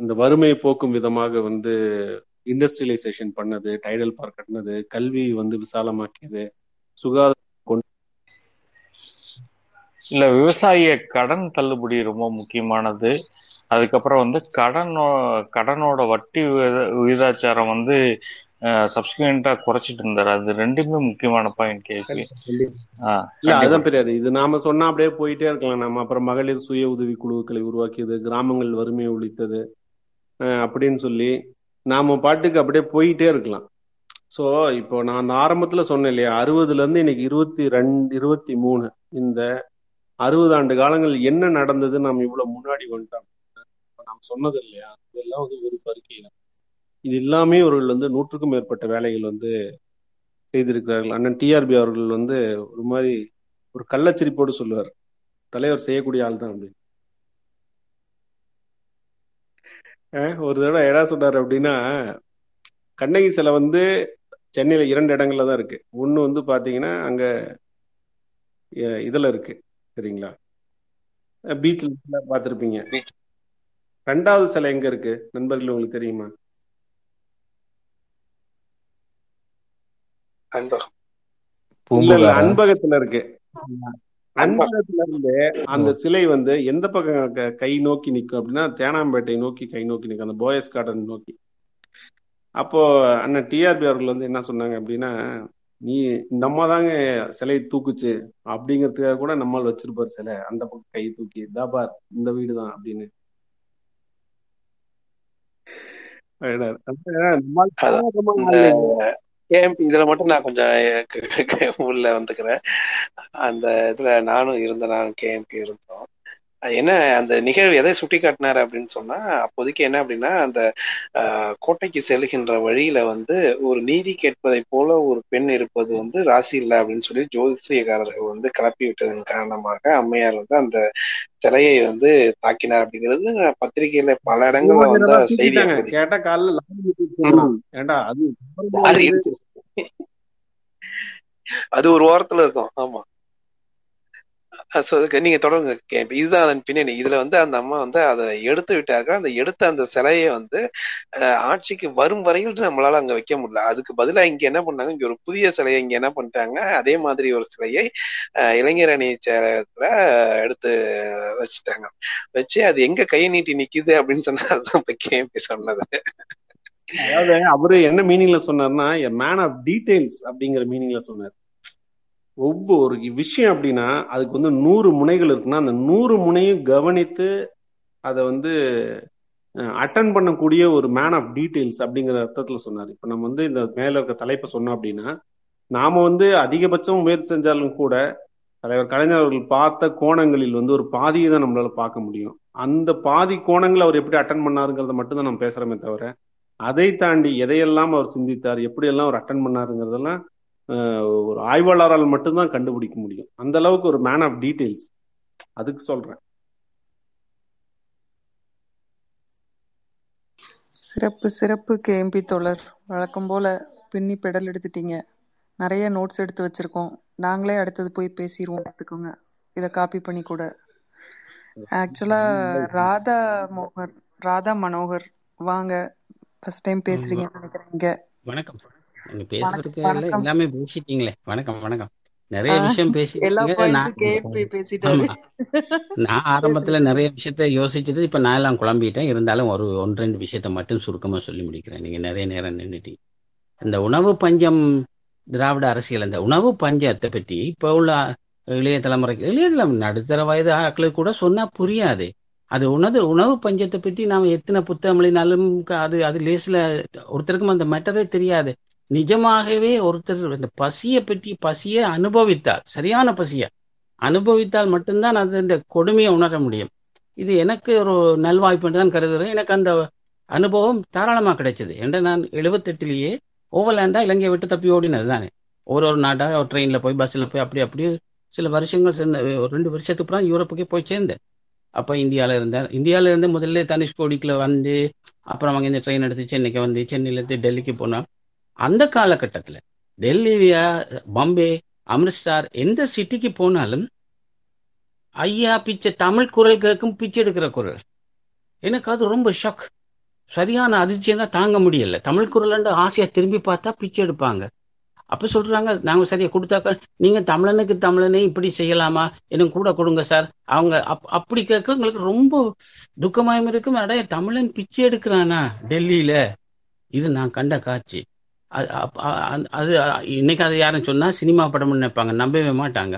அந்த வறுமையை போக்கும் விதமாக வந்து இண்டஸ்ட்ரியலைசேஷன் பண்ணது, டைடல் பார்க் கட்டினது, கல்வி வந்து விசாலமாக்கியது, சுகாதார இல்ல விவசாய கடன் தள்ளுபடி ரொம்ப முக்கியமானது. அதுக்கப்புறம் வந்து கடனோ கடனோட வட்டி விகிதாச்சாரம் வந்து சப்ஸ்கிரண்டா குறைச்சிட்டு இருந்தாரு. அது ரெண்டுமே முக்கியமான பாயிண்ட் கேள்வி. அதான் பெரியாரு, இது நாம சொன்னா அப்படியே போயிட்டே இருக்கலாம் நம்ம. அப்புறம் மகளிர் சுய உதவி குழுக்களை உருவாக்கியது, கிராமங்கள் வறுமையை ஒழித்தது அப்படின்னு சொல்லி நாம பாட்டுக்கு அப்படியே போயிட்டே இருக்கலாம். ஸோ இப்போ நான் ஆரம்பத்துல சொன்னேன் இல்லையா, அறுபதுல இருந்து இன்னைக்கு இருபத்தி ரெண்டு இருபத்தி மூணு இந்த அறுபது ஆண்டு காலங்கள் என்ன நடந்தது, நாம் இவ்வளவு முன்னாடி வந்துட்டோம். நாம் சொன்னது இல்லையா, இதெல்லாம் வந்து ஒரு பருக்கை தான். இது எல்லாமே அவர்கள் வந்து நூற்றுக்கும் மேற்பட்ட வேலைகள் வந்து செய்திருக்கிறார்கள். அண்ணன் டிஆர்பி அவர்கள் வந்து ஒரு மாதிரி ஒரு கள்ளச்சிரிப்போடு சொல்லுவார், தலைவர் செய்யக்கூடிய ஆள் தான் அப்படின்னு. ஒரு தடவை எடா சொன்னார் அப்படின்னா, கண்ணகி சிலை வந்து சென்னையில இரண்டு இடங்கள்ல தான் இருக்கு. ஒன்று வந்து பார்த்தீங்கன்னா அங்கே இதில் இருக்கு, சரிங்களா, பீச்ல பார்த்துருப்பீங்க. ரெண்டாவது சிலை எங்க இருக்கு நண்பர்கள், உங்களுக்கு தெரியுமா? அன்பகத்துல இருக்கு. அன்பகத்துல இருந்து அந்த சிலை வந்து எந்த பக்கம் கை நோக்கி நிற்கும் அப்படின்னா தேனாம்பேட்டை நோக்கி கை நோக்கி நிற்கும், அந்த போயஸ் கார்டன் நோக்கி. அப்போ அண்ணன் டிஆர்பி அவர்கள் வந்து என்ன சொன்னாங்க அப்படின்னா, நீ இந்த அம்மா தாங்க சிலையை தூக்குச்சு அப்படிங்கிறதுக்காக கூட நம்மால் வச்சிருப்பார் சிலை, அந்த பக்கம் கை தூக்கி தாபார் இந்த வீடு தான் அப்படின்னு. இதுல மட்டும் நான் கொஞ்சம் உள்ள வந்துக்கிறேன். அந்த இதுல நானும் இருந்தேன், நானும் கேஎம்பி இருந்தோம். என்ன அந்த நிகழ்வு எதை சுட்டி காட்டினாரு அப்படின்னு சொன்னா, அப்போதைக்கு என்ன அப்படின்னா அந்த அஹ் கோட்டைக்கு செல்கின்ற வழியில வந்து ஒரு நீதி கேட்பதை போல ஒரு பெண் இருப்பது வந்து ராசி இல்லை அப்படின்னு சொல்லி ஜோதிஷியக்காரர்கள் வந்து கிளப்பி விட்டதன் காரணமாக அம்மையார் வந்து அந்த சிலையை வந்து தாக்கினார் அப்படிங்கிறது பத்திரிகையில பல இடங்கள்ல வந்து செய்தி கேட்ட காலில் அது ஒரு ஓரத்துல இருக்கும். ஆமா, நீங்க தொடர்ந்து இதுதான் அதன் பின்னணி. இதுல வந்து அந்த அம்மா வந்து அதை எடுத்து விட்டார்கள். அந்த எடுத்த அந்த சிலையை வந்து ஆட்சிக்கு வரும் வரையில் நம்மளால அங்க வைக்க முடியல. அதுக்கு பதிலாக இங்க என்ன பண்ணாங்க, இங்க ஒரு புதிய சிலையை இங்க என்ன பண்ணிட்டாங்க, அதே மாதிரி ஒரு சிலையை இளைஞர் அணி சேலத்துல எடுத்து வச்சுட்டாங்க. வச்சு அது எங்க கையை நீட்டி நிக்குது அப்படின்னு சொன்னா அதுதான் இப்ப கேபி சொன்னது. அதாவது அவரு என்ன மீனிங்ல சொன்னார்னா, மேன் ஆஃப் டீடைல்ஸ் அப்படிங்கிற மீனிங்ல சொன்னார். ஒவ்வொரு விஷயம் அப்படின்னா அதுக்கு வந்து நூறு முனைகள் இருக்குன்னா அந்த நூறு முனையும் கவனித்து அதை வந்து அட்டன் பண்ணக்கூடிய ஒரு மேன் ஆஃப் டீடைல்ஸ் அப்படிங்கிற அர்த்தத்துல சொன்னார். இப்ப நம்ம வந்து இந்த மேல இருக்க தலைப்பை சொன்னோம் அப்படின்னா, நாம வந்து அதிகபட்சம் முயற்சி செஞ்சாலும் கூட தலைவர் கலைஞர் அவர்கள் பார்த்த கோணங்களில் வந்து ஒரு பாதியை தான் நம்மளால பார்க்க முடியும். அந்த பாதி கோணங்கள் அவர் எப்படி அட்டன் பண்ணாருங்கிறத மட்டும்தான் நம்ம பேசுறோமே தவிர, அதை தாண்டி எதையெல்லாம் அவர் சிந்தித்தார், எப்படியெல்லாம் அவர் அட்டன் பண்ணாருங்கிறதெல்லாம் ஒரு ஆய்வாளரால் மட்டும்தான் கண்டுபிடிக்க முடியும். அந்த அளவுக்கு ஒரு மேன் ஆஃப் டீடைல்ஸ் அதுக்கு சொல்றேன். சிறப்பு சிறப்பு கேம்பி தோழர், வழக்கம் போல பின்னி பெடல் எடுத்துட்டீங்க. நிறைய நோட்ஸ் எடுத்து வச்சிருக்கோம், நாங்களே அடுத்தது போய் பேசிடுவோம், பார்த்துக்கோங்க. இதை காப்பி பண்ணி கூட ஆக்சுவலா ராதா மோகன் ராதா மனோகர் வாங்க, ஃபர்ஸ்ட் டைம் பேசுறீங்கன்னு நினைக்கிறீங்க. வணக்கம். நீங்க பேசுறதுக்கு இல்ல, எல்லாமே பேசிட்டீங்களே. வணக்கம் வணக்கம். நிறைய விஷயம் பேசிட்டீங்க. நான் ஆரம்பத்துல நிறைய விஷயத்த யோசிச்சுட்டு இப்ப நான் எல்லாம் குழம்பிட்டேன். இருந்தாலும் ஒரு ஒன்று ரெண்டு விஷயத்த மட்டும் சுருக்கமா சொல்லி முடிக்கிறேன். நீங்க நிறைய நேரம் நின்றுட்டீங்க. இந்த உணவு பஞ்சம், திராவிட அரசியல், அந்த உணவு பஞ்சத்தை பற்றி இப்போ உள்ள இளைய தலைமுறைக்கு, இளைய தலைமுறை நடுத்தர வயது ஆட்களுக்கு கூட சொன்னா புரியாது. அது உணவு உணவு பஞ்சத்தை பற்றி நாம் எத்தனை புத்தகம் எழுதினாலும் அது அது லேசில் ஒருத்தருக்கும் அந்த மேட்டரே தெரியாது. நிஜமாகவே ஒருத்தர் அந்த பசியை பற்றி பசியை அனுபவித்தால், சரியான பசியை அனுபவித்தால் மட்டும்தான் அது இந்த கொடுமையை உணர முடியும். இது எனக்கு ஒரு நல்வாய்ப்புன்னு தான் கருதுகிறேன். எனக்கு அந்த அனுபவம் தாராளமாக கிடைச்சது. ஏன்னா நான் எழுபத்தெட்டுலேயே ஓவர்லேண்டா இலங்கையை விட்டு தப்பி ஓடினது தானே. ஒரு ஒரு நாட்டாக ஒரு ட்ரெயினில் போய் பஸ்ஸில் போய் அப்படி அப்படியே சில வருஷங்கள் சேர்ந்த ஒரு ரெண்டு வருஷத்துக்கு அப்புறம் யூரோப்புக்கே போய் சேர்ந்தேன். அப்போ இந்தியாவில் இருந்தேன். இந்தியாவில் இருந்து முதல்ல தனுஷ்கோடிக்கில் வந்து அப்புறம் அங்கே இந்த ட்ரெயின் எடுத்து சென்னைக்கு வந்து சென்னையிலேருந்து டெல்லிக்கு போனோம். அந்த காலகட்டத்தில் டெல்லியா, பாம்பே, அமிர்த்சர், எந்த சிட்டிக்கு போனாலும் ஐயா பிச்சை, தமிழ் குரல் கேட்கும், பிச்சை எடுக்கிற குரல். எனக்கு அது ரொம்ப ஷாக், சரியான அதிர்ச்சியாக தாங்க முடியலை. தமிழ் குரலாண்டு ஆசையாக திரும்பி பார்த்தா பிச்சை எடுப்பாங்க. அப்போ சொல்கிறாங்க, நாங்கள் சரியாக கொடுத்தாக்கா நீங்கள் தமிழனுக்கு தமிழனே இப்படி செய்யலாமா, எனக்கு கூட கொடுங்க சார். அவங்க அப் அப்படி கேட்க உங்களுக்கு ரொம்ப துக்கமாயும் இருக்கும். அடைய தமிழன் பிச்சை எடுக்கிறானா டெல்லியில், இது நான் கண்ட காட்சி. அது அது இன்னைக்கு அது யாரும் சொன்னால் சினிமா படம்னு நினைப்பாங்க, நம்பவே மாட்டாங்க.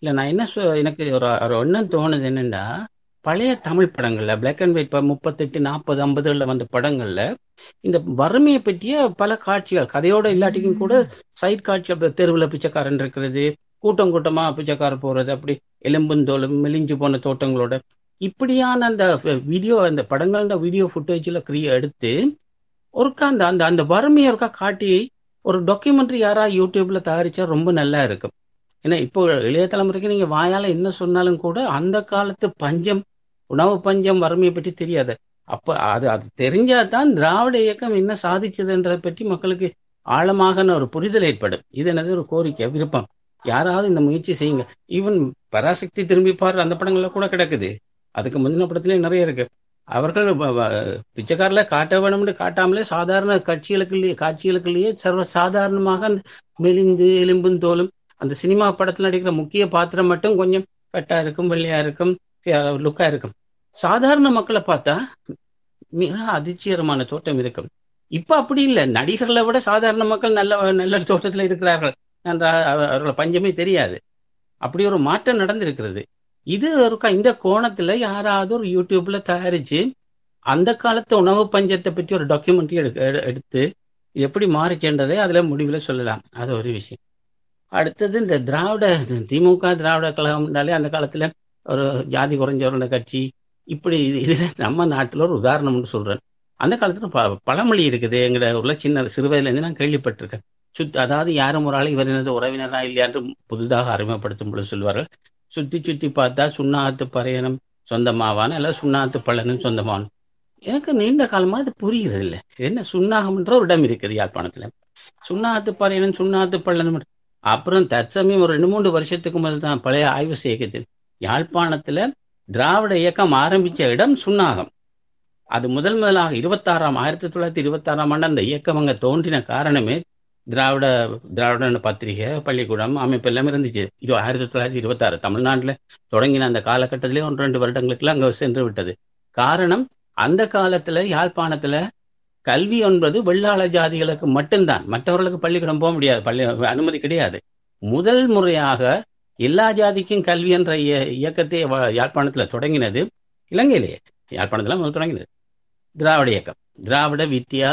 இல்லை, நான் என்ன சொ எனக்கு ஒரு ஒரு எண்ணம் தோணுது என்னென்னா, பழைய தமிழ் படங்களில் பிளாக் அண்ட் ஒயிட் இப்போ முப்பத்தெட்டு நாற்பது ஐம்பதுகளில் வந்த படங்களில் இந்த வறுமையை பற்றிய பல காட்சிகள் கதையோட இல்லாட்டிக்கும் கூட சைட் காட்சி. அப்படி தெருவில் பிச்சைக்காரன் இருக்கிறது, கூட்டம் கூட்டமாக பிச்சைக்காரன் போகிறது, அப்படி எலும்புந்தோலும் மெலிஞ்சு போன தோட்டங்களோட இப்படியான அந்த வீடியோ அந்த படங்கள் அந்த வீடியோ ஃபுட்டேஜில் கிரியை எடுத்து ஒருக்கா அந்த அந்த அந்த வறுமையை ஒருக்கா காட்டி ஒரு டாக்குமெண்ட்ரி யாராக யூடியூப்பில் தயாரித்தா ரொம்ப நல்லா இருக்கும். ஏன்னா இப்போ இளைய தலைமுறைக்கு நீங்கள் வாயால் என்ன சொன்னாலும் கூட அந்த காலத்து பஞ்சம், உணவு பஞ்சம், வறுமையை பற்றி தெரியாது. அப்போ அது அது தெரிஞ்சாதான் திராவிட இயக்கம் என்ன சாதிச்சதுன்றதை பற்றி மக்களுக்கு ஆழமாக ஒரு புரிதல் ஏற்படும். இது எனது ஒரு கோரிக்கை, விருப்பம். யாராவது இந்த முயற்சி செய்யுங்க. ஈவன் பராசக்தி திரும்பி பாரு அந்த படங்கள்ல கூட கிடக்குது, அதுக்கு முந்தின படத்துலேயே நிறைய இருக்கு. அவர்கள் பிச்சைக்காரில காட்ட வேணும்னு காட்டாமலே சாதாரண கட்சிகளுக்குள்ளேயே காட்சிகளுக்குள்ளேயே சர்வ சாதாரணமாக மெலிந்து எலும்பும் தோலும். அந்த சினிமா படத்தில் நடிக்கிற முக்கிய பாத்திரம் மட்டும் கொஞ்சம் கட்டா இருக்கும், வெள்ளையா இருக்கும், லுக்கா இருக்கும். சாதாரண மக்களை பார்த்தா மிக அதிர்ச்சிகரமான தோட்டம் இருக்கும். இப்ப அப்படி இல்லை, நடிகர்களை விட சாதாரண மக்கள் நல்ல நல்ல தோட்டத்தில் இருக்கிறார்கள். அவர்களை பஞ்சமே தெரியாது. அப்படி ஒரு மாற்றம் நடந்திருக்கிறது. இது ஒருக்கா இந்த கோணத்துல யாராவது ஒரு யூடியூப்ல தயாரிச்சு அந்த காலத்து உணவு பஞ்சத்தை பற்றி ஒரு டாக்குமெண்ட்ரி எடு எடுத்து எப்படி மாறிச்சேன்றதை அதுல முடிவுல சொல்லலாம். அது ஒரு விஷயம். அடுத்தது, இந்த திராவிட திமுக திராவிட கழகம்னாலே அந்த காலத்துல ஒரு ஜாதி குறைஞ்சவரோட கட்சி இப்படி. இதுல நம்ம நாட்டில் ஒரு உதாரணம்னு சொல்றேன். அந்த காலத்துல ப பழமொழி இருக்குது. எங்கட உள்ள சின்ன சிறுவயதுலேருந்து நான் கேள்விப்பட்டிருக்கேன். சுத் அதாவது யாரும் ஒரு ஆள் இவர் எனது உறவினரா இல்லையா என்று புதிதாக அறிமுகப்படுத்தும் பொழுது சொல்வார்கள், சுத்தி சுத்தி பார்த்தா சுண்ணாத்து பறையனும் சொந்தமாவான அல்ல சுண்ணாத்து பழனும் சொந்தமானும். எனக்கு நீண்ட காலமா அது புரியுது இல்லை. என்ன சுண்ணாகம்ன்ற ஒரு இடம் இருக்குது யாழ்ப்பாணத்துல, சுண்ணாத்து பறையனும் சுண்ணாத்து பழனும். அப்புறம் தற்சமயம் ஒரு ரெண்டு மூன்று வருஷத்துக்கு முதல் தான் பழைய ஆய்வு செய்கிறது யாழ்ப்பாணத்துல திராவிட இயக்கம் ஆரம்பிச்ச இடம் சுன்னாகம். அது முதல் முதலாக இருபத்தாறாம் ஆயிரத்தி தொள்ளாயிரத்தி இருபத்தாறாம் ஆண்டு அந்த இயக்கம் அங்க தோன்றின காரணமே திராவிட திராவிட பத்திரிகை பள்ளிக்கூடம் அமைப்பு எல்லாமே இருந்துச்சு. இது ஆயிரத்தி தொள்ளாயிரத்தி இருபத்தி ஆறு தமிழ்நாட்டுல தொடங்கின அந்த காலகட்டத்திலே ஒன்று ரெண்டு வருடங்களுக்குலாம் அங்க சென்று விட்டது. காரணம், அந்த காலத்துல யாழ்ப்பாணத்துல கல்வி என்பது வெள்ளாள ஜாதிகளுக்கு மட்டும்தான், மற்றவர்களுக்கு பள்ளிக்கூடம் போக முடியாது, பள்ளி அனுமதி கிடையாது. முதல் முறையாக எல்லா ஜாதிக்கும் கல்வி என்ற இயக்கத்தை யாழ்ப்பாணத்துல தொடங்கினது இலங்கையிலேயே. யாழ்ப்பாணத்துல முதல் தொடங்கினது திராவிட இயக்கம், திராவிட வித்யா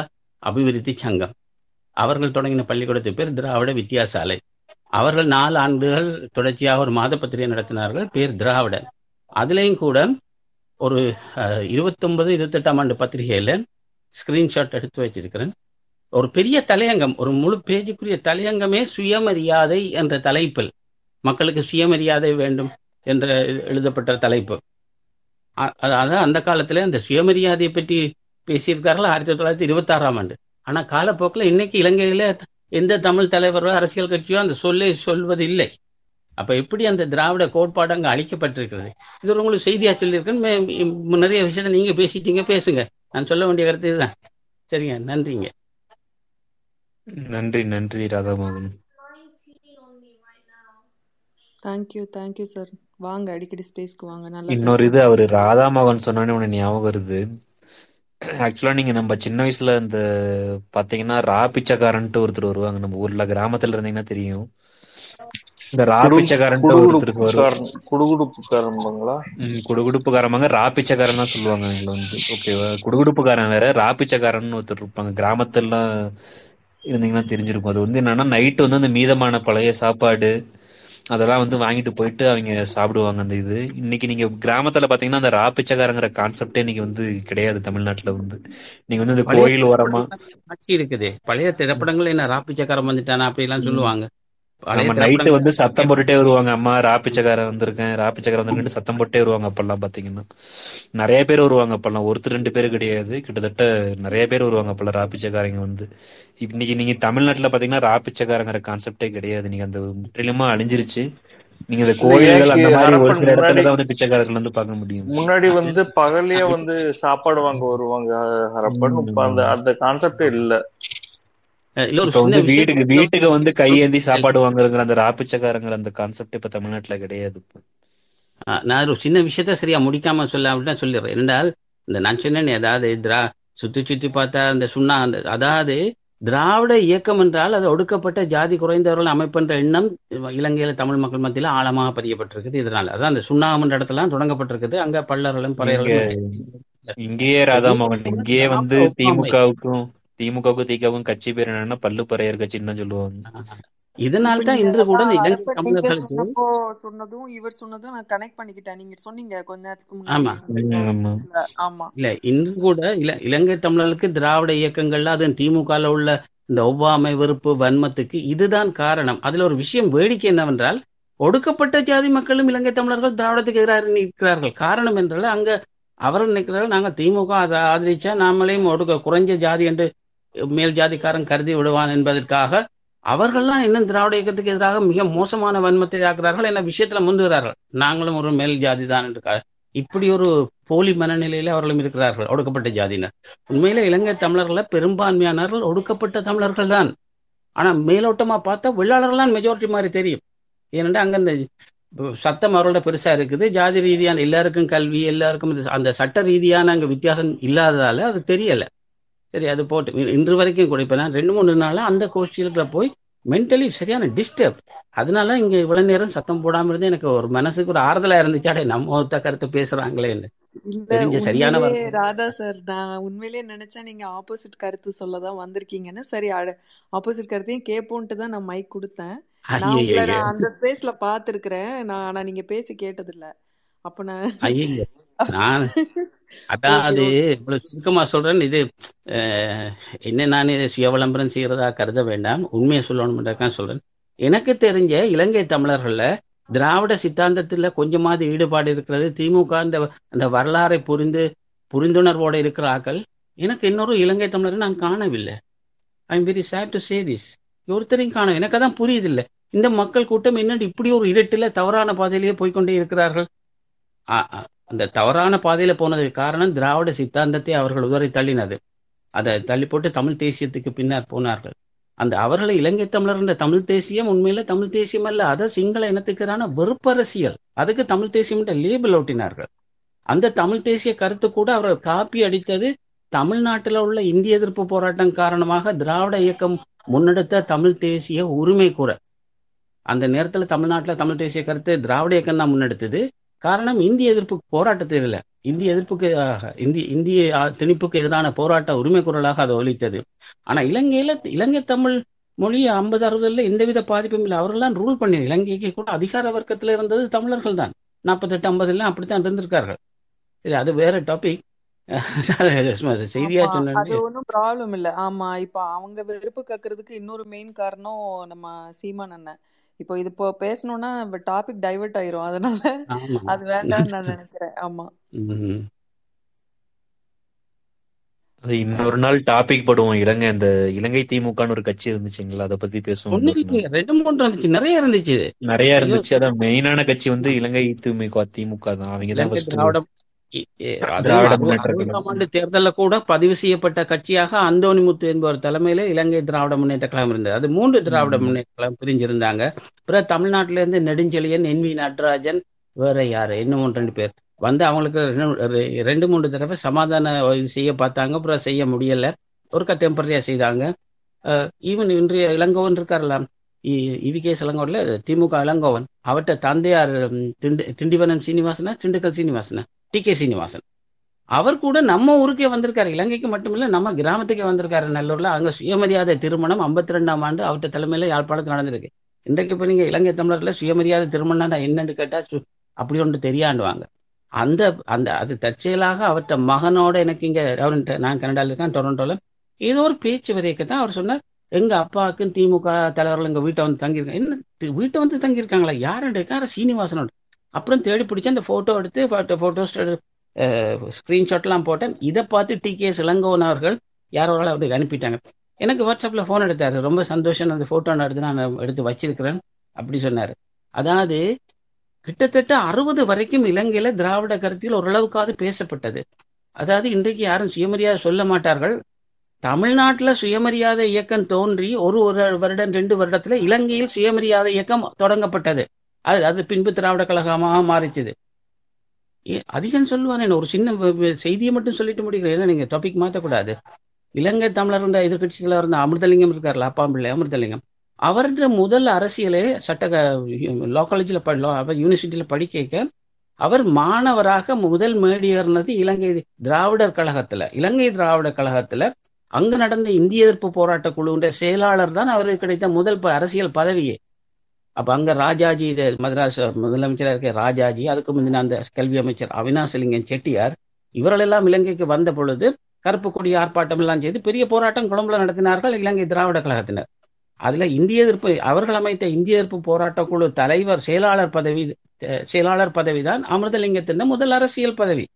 அபிவிருத்தி சங்கம். அவர்கள் தொடங்கின பள்ளிக்கூடத்து பேர் திராவிட வித்தியாசாலை. அவர்கள் நாலு ஆண்டுகள் தொடர்ச்சியாக ஒரு மாத பத்திரிகை நடத்தினார்கள், பேர் திராவிட. அதுலேயும் கூட ஒரு இருபத்தொன்பது இருபத்தெட்டாம் ஆண்டு பத்திரிகையில ஸ்கிரீன்ஷாட் எடுத்து வச்சிருக்கிறேன். ஒரு பெரிய தலையங்கம், ஒரு முழு பேஜுக்குரிய தலையங்கமே சுயமரியாதை என்ற தலைப்பில், மக்களுக்கு சுயமரியாதை வேண்டும் என்ற எழுதப்பட்ட தலைப்பு. அதாவது அந்த காலத்துல அந்த சுயமரியாதையை பற்றி பேசியிருக்கார்கள் ஆயிரத்தி தொள்ளாயிரத்தி இருபத்தி ஆறாம் ஆண்டு. ஆனா காலப்போக்கில் இன்னைக்கு இலங்கையில எந்த தமிழ் தலைவரோ அரசியல் கட்சியோ அந்த சொல்லை சொல்வது இல்லை. அப்ப எப்படி அந்த திராவிட கோட்பாடு அங்க அளிக்கப்பட்டிருக்கிறது? இது உங்களுக்கு செய்தியா சொல்லியிருக்கேன். நிறைய விஷயத்த நீங்க பேசிட்டீங்க, பேசுங்க. நான் சொல்ல வேண்டிய கருத்து இதுதான். சரிங்க, நன்றிங்க. நன்றி நன்றி ராதாமோகன். Thank you thank you sir. வாங்க, அடிக்கடி ஸ்பேஸ்க்கு வாங்க. நல்லா இன்னொரு இது, அவரு ராதாமோகன் சொன்னோன்னே உன்னை ஞாபகம் வருது. ஆக்சுவலா நீங்க நம்ம சின்ன வயசுல இந்த பாத்தீங்கன்னா ரா பிச்சைக்காரன்ட்டு ஒருத்தர் வருவாங்க நம்ம ஊர்ல, கிராமத்துல இருந்தீங்கன்னா தெரியும். இந்த ரா பிச்சைக்காரன் ஒருத்தருக்கு வருவாங்க, குடுகுடுப்புக்காரங்களா குடுகுடுப்புக்காரம்பாங்க, ரா பிச்சைக்காரன் தான் சொல்லுவாங்க எங்களை வந்து. ஓகேவா, குடுகுடுப்புக்காரன் வேற, ரா பிச்சைக்காரன் ஒருத்தர் இருப்பாங்க. கிராமத்துல இருந்தீங்கன்னா தெரிஞ்சிருக்கும். அது வந்து என்னன்னா நைட்டு வந்து அந்த மீதமான பழைய சாப்பாடு அதெல்லாம் வந்து வாங்கிட்டு போயிட்டு அவங்க சாப்பிடுவாங்க. அந்த இது இன்னைக்கு நீங்க கிராமத்துல பாத்தீங்கன்னா அந்த ரா பிச்சைக்காரங்கிற கான்செப்டே இன்னைக்கு வந்து கிடையாது தமிழ்நாட்டுல. வந்து நீங்க வந்து இந்த கோயில் ஓரமா ஆட்சி இருக்குது. பழைய திரைப்படங்கள்ல என்ன ரா பிச்சைக்காரன் வந்துட்டானா அப்படி எல்லாம் சொல்லுவாங்க. நைட்டு வந்து சத்தம் போட்டுட்டே வருவாங்க, அம்மா ரா பிச்சைக்காரன் வந்திருக்கேன் ரா பிச்சைக்காரன் வந்திருக்கேன்னு சத்தம் போட்டுட்டே வருவாங்க. அப்பெல்லாம் பாத்தீங்கன்னா நிறைய பேர் வருவாங்க. அப்பெல்லாம் ஒருத்தர் ரெண்டு பேர் கிடையாது, கிட்டத்தட்ட நிறைய பேர் வருவாங்க அப்பெல்லாம் ரா பிச்சைக்காரங்க வந்து. இன்னைக்கு நீங்க தமிழ்நாட்டுல பாத்தீங்கன்னா ரா பிச்சைக்காரங்கிற கான்செப்டே கிடையாது. நீங்க அந்த முற்றிலுமா அழிஞ்சிருச்சு. நீங்க இந்த கோயில்கள் அந்த மாதிரி ஒரு சில இடத்துலதான் வந்து பிச்சைக்காரர்கள் வந்து பார்க்க முடியும். முன்னாடி வந்து பகலையே வந்து சாப்பாடு வாங்க வருவாங்க ஹரப்பன். இப்ப அந்த கான்செப்டே இல்ல. வீட்டுக்கு வீட்டுக்கு வந்து கையேந்தி சாப்பாடு வாங்குறங்கிற அந்த ராபிச்சக்காரங்கிற அந்த கான்செப்ட் இப்ப தமிழ்நாட்டுல கிடையாது. நான் ஒரு சின்ன விஷயத்த சரியா முடிக்காம சொல்ல அப்படின்னா சொல்லிடுறேன். என்றால் இந்த நான் சொன்னேன்னு ஏதாவது திரா சுத்தி சுத்தி பார்த்தா அந்த சுண்ணா அந்த அதாவது திராவிட இயக்கம் என்றால் அது ஒடுக்கப்பட்ட ஜாதி குறைந்தவர்கள் அமைப்புன்ற எண்ணம் இலங்கையில தமிழ் மக்கள் மத்தியில ஆழமாக பதியப்பட்டிருக்குது. இதனால அதான் அந்த சுண்ணாகம் என்ற இடத்துல தொடங்கப்பட்டிருக்குது. அங்க பல்லர்களும் பறையர்களும் இங்கேயே ராதாமோகன் இங்கேயே வந்து திமுகவுக்கும் திமுகவுக்கு திகாவும் கட்சி பேர் என்னன்னா பல்லு பறையர் கட்சின்னு தான் சொல்லுவாங்க. இதனால்தான் இன்று கூட இலங்கை தமிழர்களுக்கு சொன்னதும் இவர் சொன்னதும் நான் கனெக்ட் பண்ணிக்கிட்டேன். நீங்க சொன்னீங்க கொஞ்ச நேரத்துக்கு முன்னாடி. ஆமா, இல்ல இன்று கூட இல்ல இலங்கை தமிழர்களுக்கு திராவிட இயக்கங்கள்ல அது திமுகல உள்ள இந்த ஒவ்வாமை வெறுப்பு வன்மத்துக்கு இதுதான் காரணம். அதுல ஒரு விஷயம் வேடிக்கை என்னவென்றால் ஒடுக்கப்பட்ட ஜாதி மக்களும் இலங்கை தமிழர்கள் திராவிடத்துக்கு எதிராக நிற்கிறார்கள். காரணம் என்றால் அங்க அவரும் நினைக்கிறார்கள் நாங்க திமுக அதை ஆதரிச்சா நாமளையும் ஒடுக்க குறைஞ்ச ஜாதி என்று மேல் ஜாதிக்காரன் கருதி விடுவான் என்பதற்காக அவர்கள்லாம் இன்னும் திராவிட இயக்கத்துக்கு எதிராக மிக மோசமான வன்மத்தை ஆக்குறார்கள் என விஷயத்துல முந்துகிறார்கள். நாங்களும் ஒரு மேல் ஜாதி தான் என்று இப்படி ஒரு போலி மனநிலையில அவர்களும் இருக்கிறார்கள், ஒடுக்கப்பட்ட ஜாதியினர். உண்மையில இலங்கை தமிழர்களை பெரும்பான்மையானவர்கள் ஒடுக்கப்பட்ட தமிழர்கள் தான். ஆனா மேலோட்டமா பார்த்தா வெள்ளாளர்கள்லாம் மெஜாரிட்டி மாதிரி தெரியும். ஏனென்றா அங்க இந்த சத்தம் அவர்களோட பெருசா இருக்குது. ஜாதி ரீதியான எல்லாருக்கும் கல்வி, எல்லாருக்கும் அந்த சட்ட ரீதியான அங்க வித்தியாசம் இல்லாததால அது தெரியலை. சரி, அது போட்டு இன்று வரைக்கும் கூட இப்போ நான் ரெண்டு மூணு நாளாக அந்த கோஷ்டிகளுக்குள்ள போய் மென்டலி சரியான டிஸ்டர்ப். அதனால இங்கே இவ்வளவு நேரம் சத்தம் போடாமல் இருந்து எனக்கு ஒரு மனசுக்கு ஒரு ஆறுதலாக இருந்துச்சாடே, நம்ம ஒருத்த கருத்து பேசுறாங்களேன்னு தெரிஞ்ச சரியான ராதா சார். நான் உண்மையிலேயே நினைச்சேன் நீங்க ஆப்போசிட் கருத்து சொல்லதான் வந்திருக்கீங்கன்னு. சரி, ஆப்போசிட் கருத்தையும் கேட்போன்ட்டு தான் நான் மைக் கொடுத்தேன். நான் உங்களை அந்த ஸ்பேஸ்ல பாத்துருக்கிறேன் நான், ஆனா நீங்க பேசி கேட்டது இல்லை. அப்ப நான் நான் அதான் அது இவ்வளவு சுருக்கமா சொல்றேன். இது என்ன, நான் இதை சுய விளம்பரம் செய்யறதா கருத வேண்டாம், உண்மையை சொல்லணும்ன்றக்கா சொல்றேன். எனக்கு தெரிஞ்ச இலங்கை தமிழர்கள்ல திராவிட சித்தாந்தத்துல கொஞ்சமாவது ஈடுபாடு இருக்கிறது. திமுக அந்த வரலாறை புரிந்து புரிந்துணர்வோட இருக்கிற ஆக்கள் எனக்கு இன்னொரு இலங்கை தமிழரை நான் காணவில்லை. I am very sad to say this. ஒருத்தரையும் காண எனக்கு தான் புரியுது இல்லை. இந்த மக்கள் கூட்டம் என்னென்னு இப்படி ஒரு இருட்டுல தவறான பாதையிலேயே போய்கொண்டே இருக்கிறார்கள். அந்த தவறான பாதையில போனதுக்கு காரணம் திராவிட சித்தாந்தத்தை அவர்கள் உதறி தள்ளினது. அதை தள்ளி போட்டு தமிழ் தேசியத்துக்கு பின்னர் போனார்கள். அந்த அவர்களை இலங்கை தமிழர் என்ற தமிழ் தேசியம் உண்மையில தமிழ் தேசியம் அல்ல, அதை சிங்கள இனத்துக்கான வெறுப்பரசியல், அதுக்கு தமிழ் தேசியம் என்ற லேபிள் ஒட்டினார்கள். அந்த தமிழ் தேசிய கருத்து கூட அவர்கள் காப்பி அடித்தது தமிழ்நாட்டில் உள்ள இந்திய எதிர்ப்பு போராட்டம் காரணமாக திராவிட இயக்கம் முன்னெடுத்த தமிழ் தேசிய உரிமை கூற. அந்த நேரத்தில் தமிழ்நாட்டில் தமிழ் தேசிய கருத்து திராவிட இயக்கம் தான் முன்னெடுத்தது. காரணம் இந்திய எதிர்ப்பு போராட்டத்தில் இல்லை, இந்திய எதிர்ப்புக்கு இந்திய இந்திய திணிப்புக்கு எதிரான போராட்ட உரிமை குரலாக அதை ஒலித்தது. ஆனா இலங்கையில இலங்கை தமிழ் மொழி ஐம்பது அறுபதுல எந்தவித பாதிப்பும் இல்லை, அவர்கள் தான் ரூல் பண்ணி. இலங்கைக்கு கூட அதிகார வர்க்கத்தில் இருந்தது தமிழர்கள் தான், நாற்பத்தெட்டு ஐம்பதுலாம் அப்படித்தான் இருந்திருக்கார்கள். சரி, அது வேற டாபிக். செய்தியா சொன்னது ஒன்றும் ப்ராப்ளம் இல்லை. ஆமா, இப்போ அவங்க வெறுப்பு கேட்கறதுக்கு இன்னொரு மெயின் காரணம் நம்ம சீமான் அண்ணன். இப்போ இது இப்போ பேசணும்னா டாபிக் டைவர்ட் ஆயிரும், அதனால அது வேண்டாம்னு நான் நினைக்கிறேன். ஆமா, அது இன்னொரு நாள் டாபிக் போடுவோம். இலங்கை அந்த இலங்கை திமுகன்னு ஒரு கட்சி இருந்துச்சுங்களா, அதை பத்தி பேசுவோம். ரெண்டு மூன்று இருந்துச்சு, நிறைய இருந்துச்சு நிறைய இருந்துச்சு அதான் மெயினான கட்சி வந்து இலங்கை திமுக திமுக தான். அவங்கதான் ஆண்டு தேர்தல கூட பதிவு செய்யப்பட்ட கட்சியாக அந்தோணிமுத்து என்பவர் தலைமையில இலங்கை திராவிட முன்னேற்ற கழகம் இருந்தது. அது மூன்று திராவிட முன்னேற்ற கழகம் பிரிஞ்சிருந்தாங்க. பிறகு தமிழ்நாட்டில இருந்து நெடுஞ்செழியன், என் வி நடராஜன், வேற யாரு இன்னும் ஒன்று ரெண்டு பேர் வந்து அவங்களுக்கு ரெண்டு மூன்று தடவை சமாதான செய்ய பார்த்தாங்க, அப்புறம் செய்ய முடியல, ஒருக்கா டெம்பரரியா செய்தாங்க. ஈவன் இன்றைய இளங்கோவன் இருக்காருல, இவி கே இளங்கோவன்ல திமுக இளங்கோவன், அவற்ற தந்தையார் திண்டு திண்டிவனம் சீனிவாசனா திண்டுக்கல் சீனிவாசனா டி கே சீனிவாசன், அவர் கூட நம்ம ஊருக்கே வந்திருக்காரு, இலங்கைக்கு மட்டுமில்ல நம்ம கிராமத்துக்கே வந்திருக்காரு நல்லூர்ல. அங்க சுயமரியாதை திருமணம் ஐம்பத்தி ரெண்டாம் ஆண்டு அவர்கிட்ட தலைமையில யாழ்ப்பாணத்து நடந்திருக்கு. இன்றைக்கு இப்ப நீங்க இலங்கை தமிழர்ல சுயமரியாதை திருமணம்னா என்னன்னு கேட்டா அப்படி ஒன்று தெரியாண்டுவாங்க. அந்த அந்த அது தற்செயலாக அவர்கிட்ட மகனோட எனக்கு இங்க அவர்கிட்ட நான் கனடால இருக்கேன் டொரண்டோல ஏதோ ஒரு பேச்சு வரையத்தான் அவர் சொன்னார், எங்க அப்பாவுக்கும் திமுக தலைவர்கள் எங்க வீட்டை வந்து தங்கியிருக்காங்க. என்ன வீட்டை வந்து தங்கியிருக்காங்களா, யாரோட இருக்காரு, சீனிவாசனோட. அப்புறம் தேடி பிடிச்சி அந்த ஃபோட்டோ எடுத்து ஃபோட்டோஸ் ஸ்க்ரீன்ஷாட்லாம் போட்டேன். இதை பார்த்து டி கே இளங்கோவன் அவர்கள் யாரோட அவருக்கு அனுப்பிட்டாங்க. எனக்கு வாட்ஸ்அப்பில் ஃபோன் எடுத்தார், ரொம்ப சந்தோஷம், அந்த ஃபோட்டோ எடுத்து நான் எடுத்து வச்சிருக்கிறேன் அப்படி சொன்னார். அதாவது கிட்டத்தட்ட அறுபது வரைக்கும் இலங்கையில திராவிட கருத்தில் ஓரளவுக்காவது பேசப்பட்டது. அதாவது இன்றைக்கு யாரும் சுயமரியாதை சொல்ல மாட்டார்கள். தமிழ்நாட்டில் சுயமரியாதை இயக்கம் தோன்றி ஒரு ஒரு வருடம் ரெண்டு வருடத்துல இலங்கையில் சுயமரியாதை இயக்கம் தொடங்கப்பட்டது. அது அது பின்பு திராவிட கழகமாக மாறிச்சது. ஏ அதிகம் சொல்லுவானேன், ஒரு சின்ன செய்தியை மட்டும் சொல்லிட்டு முடிக்கிறேன், ஏன்னா நீங்கள் டாபிக் மாற்றக்கூடாது. இலங்கை தமிழர் எதிர்கட்சியில் இருந்த அமிர்தலிங்கம் இருக்கார்ல, அப்பாம்பிள்ளை அமிர்தலிங்கம், அவருடைய முதல் அரசியலே சட்ட லா காலேஜில் படி யூனிவர்சிட்டியில் படிக்க அவர் மாணவராக முதல் மேடியேறினது இலங்கை திராவிடர் கழகத்தில், இலங்கை திராவிடர் கழகத்தில் அங்கு நடந்த இந்திய எதிர்ப்பு போராட்ட குழுன்ற செயலாளர் தான் அவருக்கு கிடைத்த முதல் அரசியல் பதவியே. அப்போ அங்கே ராஜாஜி, இது மதராஸ் முதலமைச்சராக இருக்க ராஜாஜி, அதுக்கு முந்தின அந்த கல்வி அமைச்சர் அவினாசலிங்கன் செட்டியார், இவர்களெல்லாம் இலங்கைக்கு வந்த பொழுது கருப்பு கொடி ஆர்ப்பாட்டம் எல்லாம் செய்து பெரிய போராட்டம் கொழும்புல நடத்தினார்கள் இலங்கை திராவிட கழகத்தினர். அதில் இந்திய எதிர்ப்பு அவர்கள் அமைத்த இந்திய எதிர்ப்பு போராட்ட குழு தலைவர் செயலாளர் பதவி செயலாளர் பதவி தான் அமிர்தலிங்கத்தின் முதல் அரசியல் பதவி.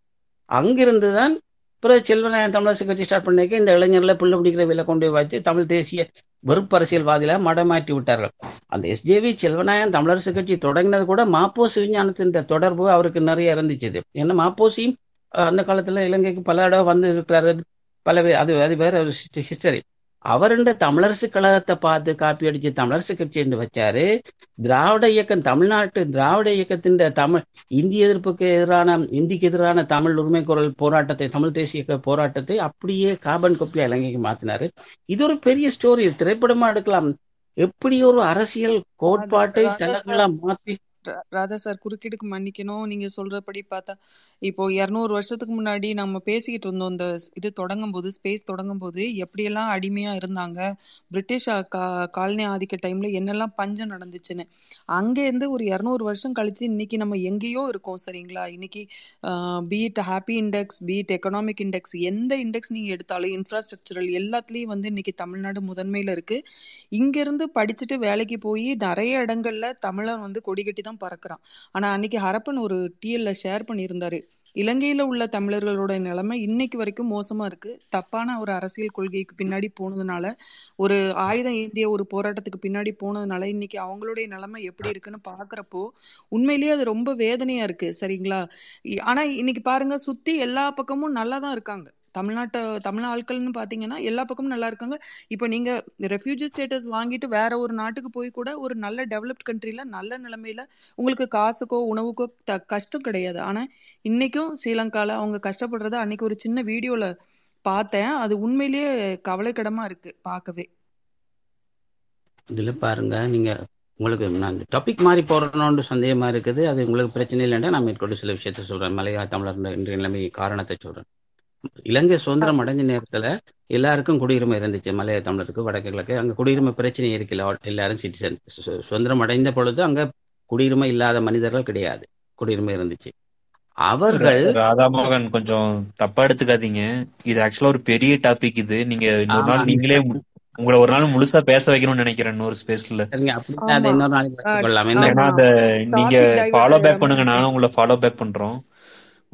அங்கிருந்து தான் பிறகு செல்வநாயகன் தமிழரசு கட்சி ஸ்டார்ட் பண்ணிக்க இந்த இளைஞர்களை புள்ள பிடிக்கிற விலை கொண்டு வச்சு தமிழ் தேசிய வெறுப்பு அரசியல்வாதியில மடமாற்றி விட்டார்கள். அந்த எஸ்ஜேவி செல்வநாயகன் தமிழரசு கட்சி தொடங்கினது கூட மாப்போசி விஞ்ஞானத்தின் தொடர்பு அவருக்கு நிறைய இருந்துச்சு. ஏன்னா மாப்போசியும் அந்த காலத்துல இலங்கைக்கு பல தடவை வந்து இருக்கிறாரு, பல அது அது வேற ஒரு ஹிஸ்டரி. அவருண்ட தமிழரசு கழகத்தை பார்த்து காப்பி அடிச்சு தமிழரசு கட்சி என்று வச்சாரு. திராவிட இயக்கம் தமிழ்நாட்டு திராவிட இயக்கத்தின் தமிழ் இந்திய எதிர்ப்புக்கு எதிரான இந்திக்கு எதிரான தமிழ் உரிமை குரல் போராட்டத்தை, தமிழ் தேசிய போராட்டத்தை அப்படியே கார்பன் காப்பியா இலங்கைக்கு மாத்தினாரு. இது ஒரு பெரிய ஸ்டோரி, திரைப்படமா எடுக்கலாம். எப்படி ஒரு அரசியல் கோட்பாட்டை தனக்குள்ள மாற்றி. ராதா சார் குறுக்கிடுக்கு மன்னிக்கணும். நீங்க சொல்றபடி பார்த்தா இப்போ இருநூறு வருஷத்துக்கு முன்னாடி நம்ம பேசிக்கிட்டு இருந்தோம் இந்த இது தொடங்கும் போது, ஸ்பேஸ் தொடங்கும் போது எப்படியெல்லாம் அடிமையா இருந்தாங்க, பிரிட்டிஷ் காலனி ஆதிக்க டைம்ல என்னெல்லாம் பஞ்சம் நடந்துச்சுன்னு. அங்கேருந்து ஒரு இருநூறு வருஷம் கழிச்சு இன்னைக்கு நம்ம எங்கேயோ இருக்கோம், சரிங்களா? இன்னைக்கு be it happy index, be it economic index, எந்த இண்டெக்ஸ் நீங்க எடுத்தாலும் இன்ஃப்ராஸ்ட்ரக்சரல் எல்லாத்துலயும் வந்து இன்னைக்கு தமிழ்நாடு முதன்மையில இருக்கு. இங்க இருந்து படிச்சுட்டு வேலைக்கு போய் நிறைய இடங்கள்ல தமிழன் வந்து கொடி கட்டி பறக்கிறான். ஆனா அன்னைக்கு ஹரப்பன் ஒரு டிஎல்ல ஷேர் பண்ணியிருந்தாரு, இலங்கையில உள்ள தமிழர்களோட நிலைமை இன்னைக்கு வரைக்கும் மோசமா இருக்கு. தப்பான ஒரு அரசியல் கொள்கைக்கு பின்னாடி போனதுனால, ஒரு ஆயுதம் ஏந்திய ஒரு போராட்டத்துக்கு பின்னாடி போனதுனால இன்னைக்கு அவங்களுடைய நிலைமை எப்படி இருக்குன்னு பாக்குறப்போ உண்மையிலேயே அது ரொம்ப வேதனையா இருக்கு. சரிங்களா? ஆனா இன்னைக்கு பாருங்க, சுத்தி எல்லா பக்கமும் நல்லாதான் இருக்காங்க. தமிழ்நாட்டு தமிழ் ஆட்கள்னு பாத்தீங்கன்னா எல்லா பக்கமும் நல்லா இருக்காங்க. இப்ப நீங்க ரெஃப்யூஜி ஸ்டேட்டஸ் வாங்கிட்டு வேற ஒரு நாட்டுக்கு போய் கூட ஒரு நல்ல டெவலப்ட் கண்ட்ரில நல்ல நிலைமையில உங்களுக்கு காசுக்கோ உணவுக்கோ கஷ்டம் கிடையாது. ஆனா இன்னைக்கும் ஸ்ரீலங்கால அவங்க கஷ்டப்படுறத அன்னைக்கு ஒரு சின்ன வீடியோல பார்த்தேன். அது உண்மையிலேயே கவலைக்கிடமா இருக்கு பார்க்கவே. இதுல பாருங்க, நீங்க உங்களுக்கு நான் இந்த டாபிக் மாதிரி போடணும்னு சந்தேகமா இருக்குது. அது உங்களுக்கு பிரச்சனை இல்லைன்னா நான் மேற்கொண்டு சில விஷயத்த சொல்றேன். மலையா தமிழர் இன்றைய நிலைமை காரணத்தை சொல்றேன். இலங்கை சுதந்திரம் அடைஞ்ச நேரத்துல எல்லாருக்கும் குடியுரிமை இருந்துச்சு. மலையா தமிழருக்கு வடக்கு கிழக்கு அங்க குடியுரிமை பிரச்சனை இருக்குல்ல. எல்லாரும் சிட்டிசன். சுதந்திரம் அடைந்த பொழுது அங்க குடியுரிமை இல்லாத மனிதர்கள் கிடையாது, குடியுரிமை இருந்துச்சு. அவர்கள் ராதாமோகன் கொஞ்சம் தப்பா எடுத்துக்காதீங்க, இது ஆக்சுவலா ஒரு பெரிய டாபிக். இது நீங்க இன்னொரு நாள் நீங்களே உங்களை ஒரு நாள் முழுசா பேச வைக்கணும்னு நினைக்கிறேன். ஒரு ஸ்பேஸ்ல நீங்க ஃபாலோ பேக் பண்ணுங்க, நானும் உங்களை ஃபாலோ பேக் பண்றோம்.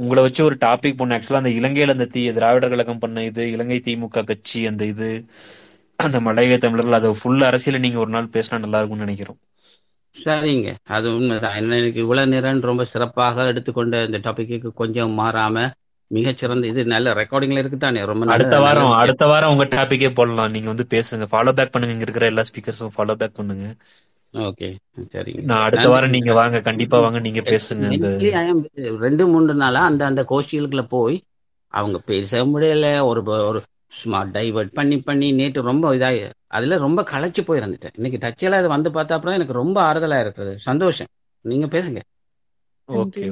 உங்களை வச்சு ஒரு டாபிக் பண்ண. ஆக்சுவலா அந்த இலங்கையில அந்த தீ திராவிடர் கழகம் பண்ண இது, இலங்கை திமுக கட்சி அந்த இது, அந்த மலையக தமிழர்கள், அதை ஃபுல் அரசியல நீங்க ஒரு நாள் பேசினா நல்லா இருக்கும்னு நினைக்கிறோம். சரிங்க, அது உண்மைதான். எனக்கு இவ்வளவு நேரம் ரொம்ப சிறப்பாக எடுத்துக்கொண்ட இந்த டாபிக்கு கொஞ்சம் மாறாம மிகச்சிறந்த இது நல்ல ரெக்கார்டிங்ல இருக்குதானே. ரொம்ப அடுத்த வாரம் அடுத்த வாரம் உங்க டாபிக்கே போடலாம். நீங்க வந்து பேசுங்க, ஃபாலோ பேக் பண்ணுங்க. இங்க இருக்கிற எல்லா ஸ்பீக்கர்ஸும் ஃபாலோ பேக் பண்ணுங்க. ஓகே, சரிங்க. நான் அடுத்த வாரம் நீங்க வாங்க, கண்டிப்பா வாங்க, நீங்க பேசுங்க. ரெண்டு மூணு நாளா அந்த அந்த கோஷிகளுக்குள்ள போய் அவங்க பேச முடியல. ஒரு ஒரு ஸ்மார்ட் டைவர்ட் பண்ணி பண்ணி நேற்று ரொம்ப இதாக அதுல ரொம்ப களைச்சு போயிருந்துட்டேன். இன்னைக்கு டச்சில அது வந்து பார்த்தா அப்புறம் எனக்கு ரொம்ப ஆறுதலா இருக்குது. சந்தோஷம், நீங்க பேசுங்க. ஓகே,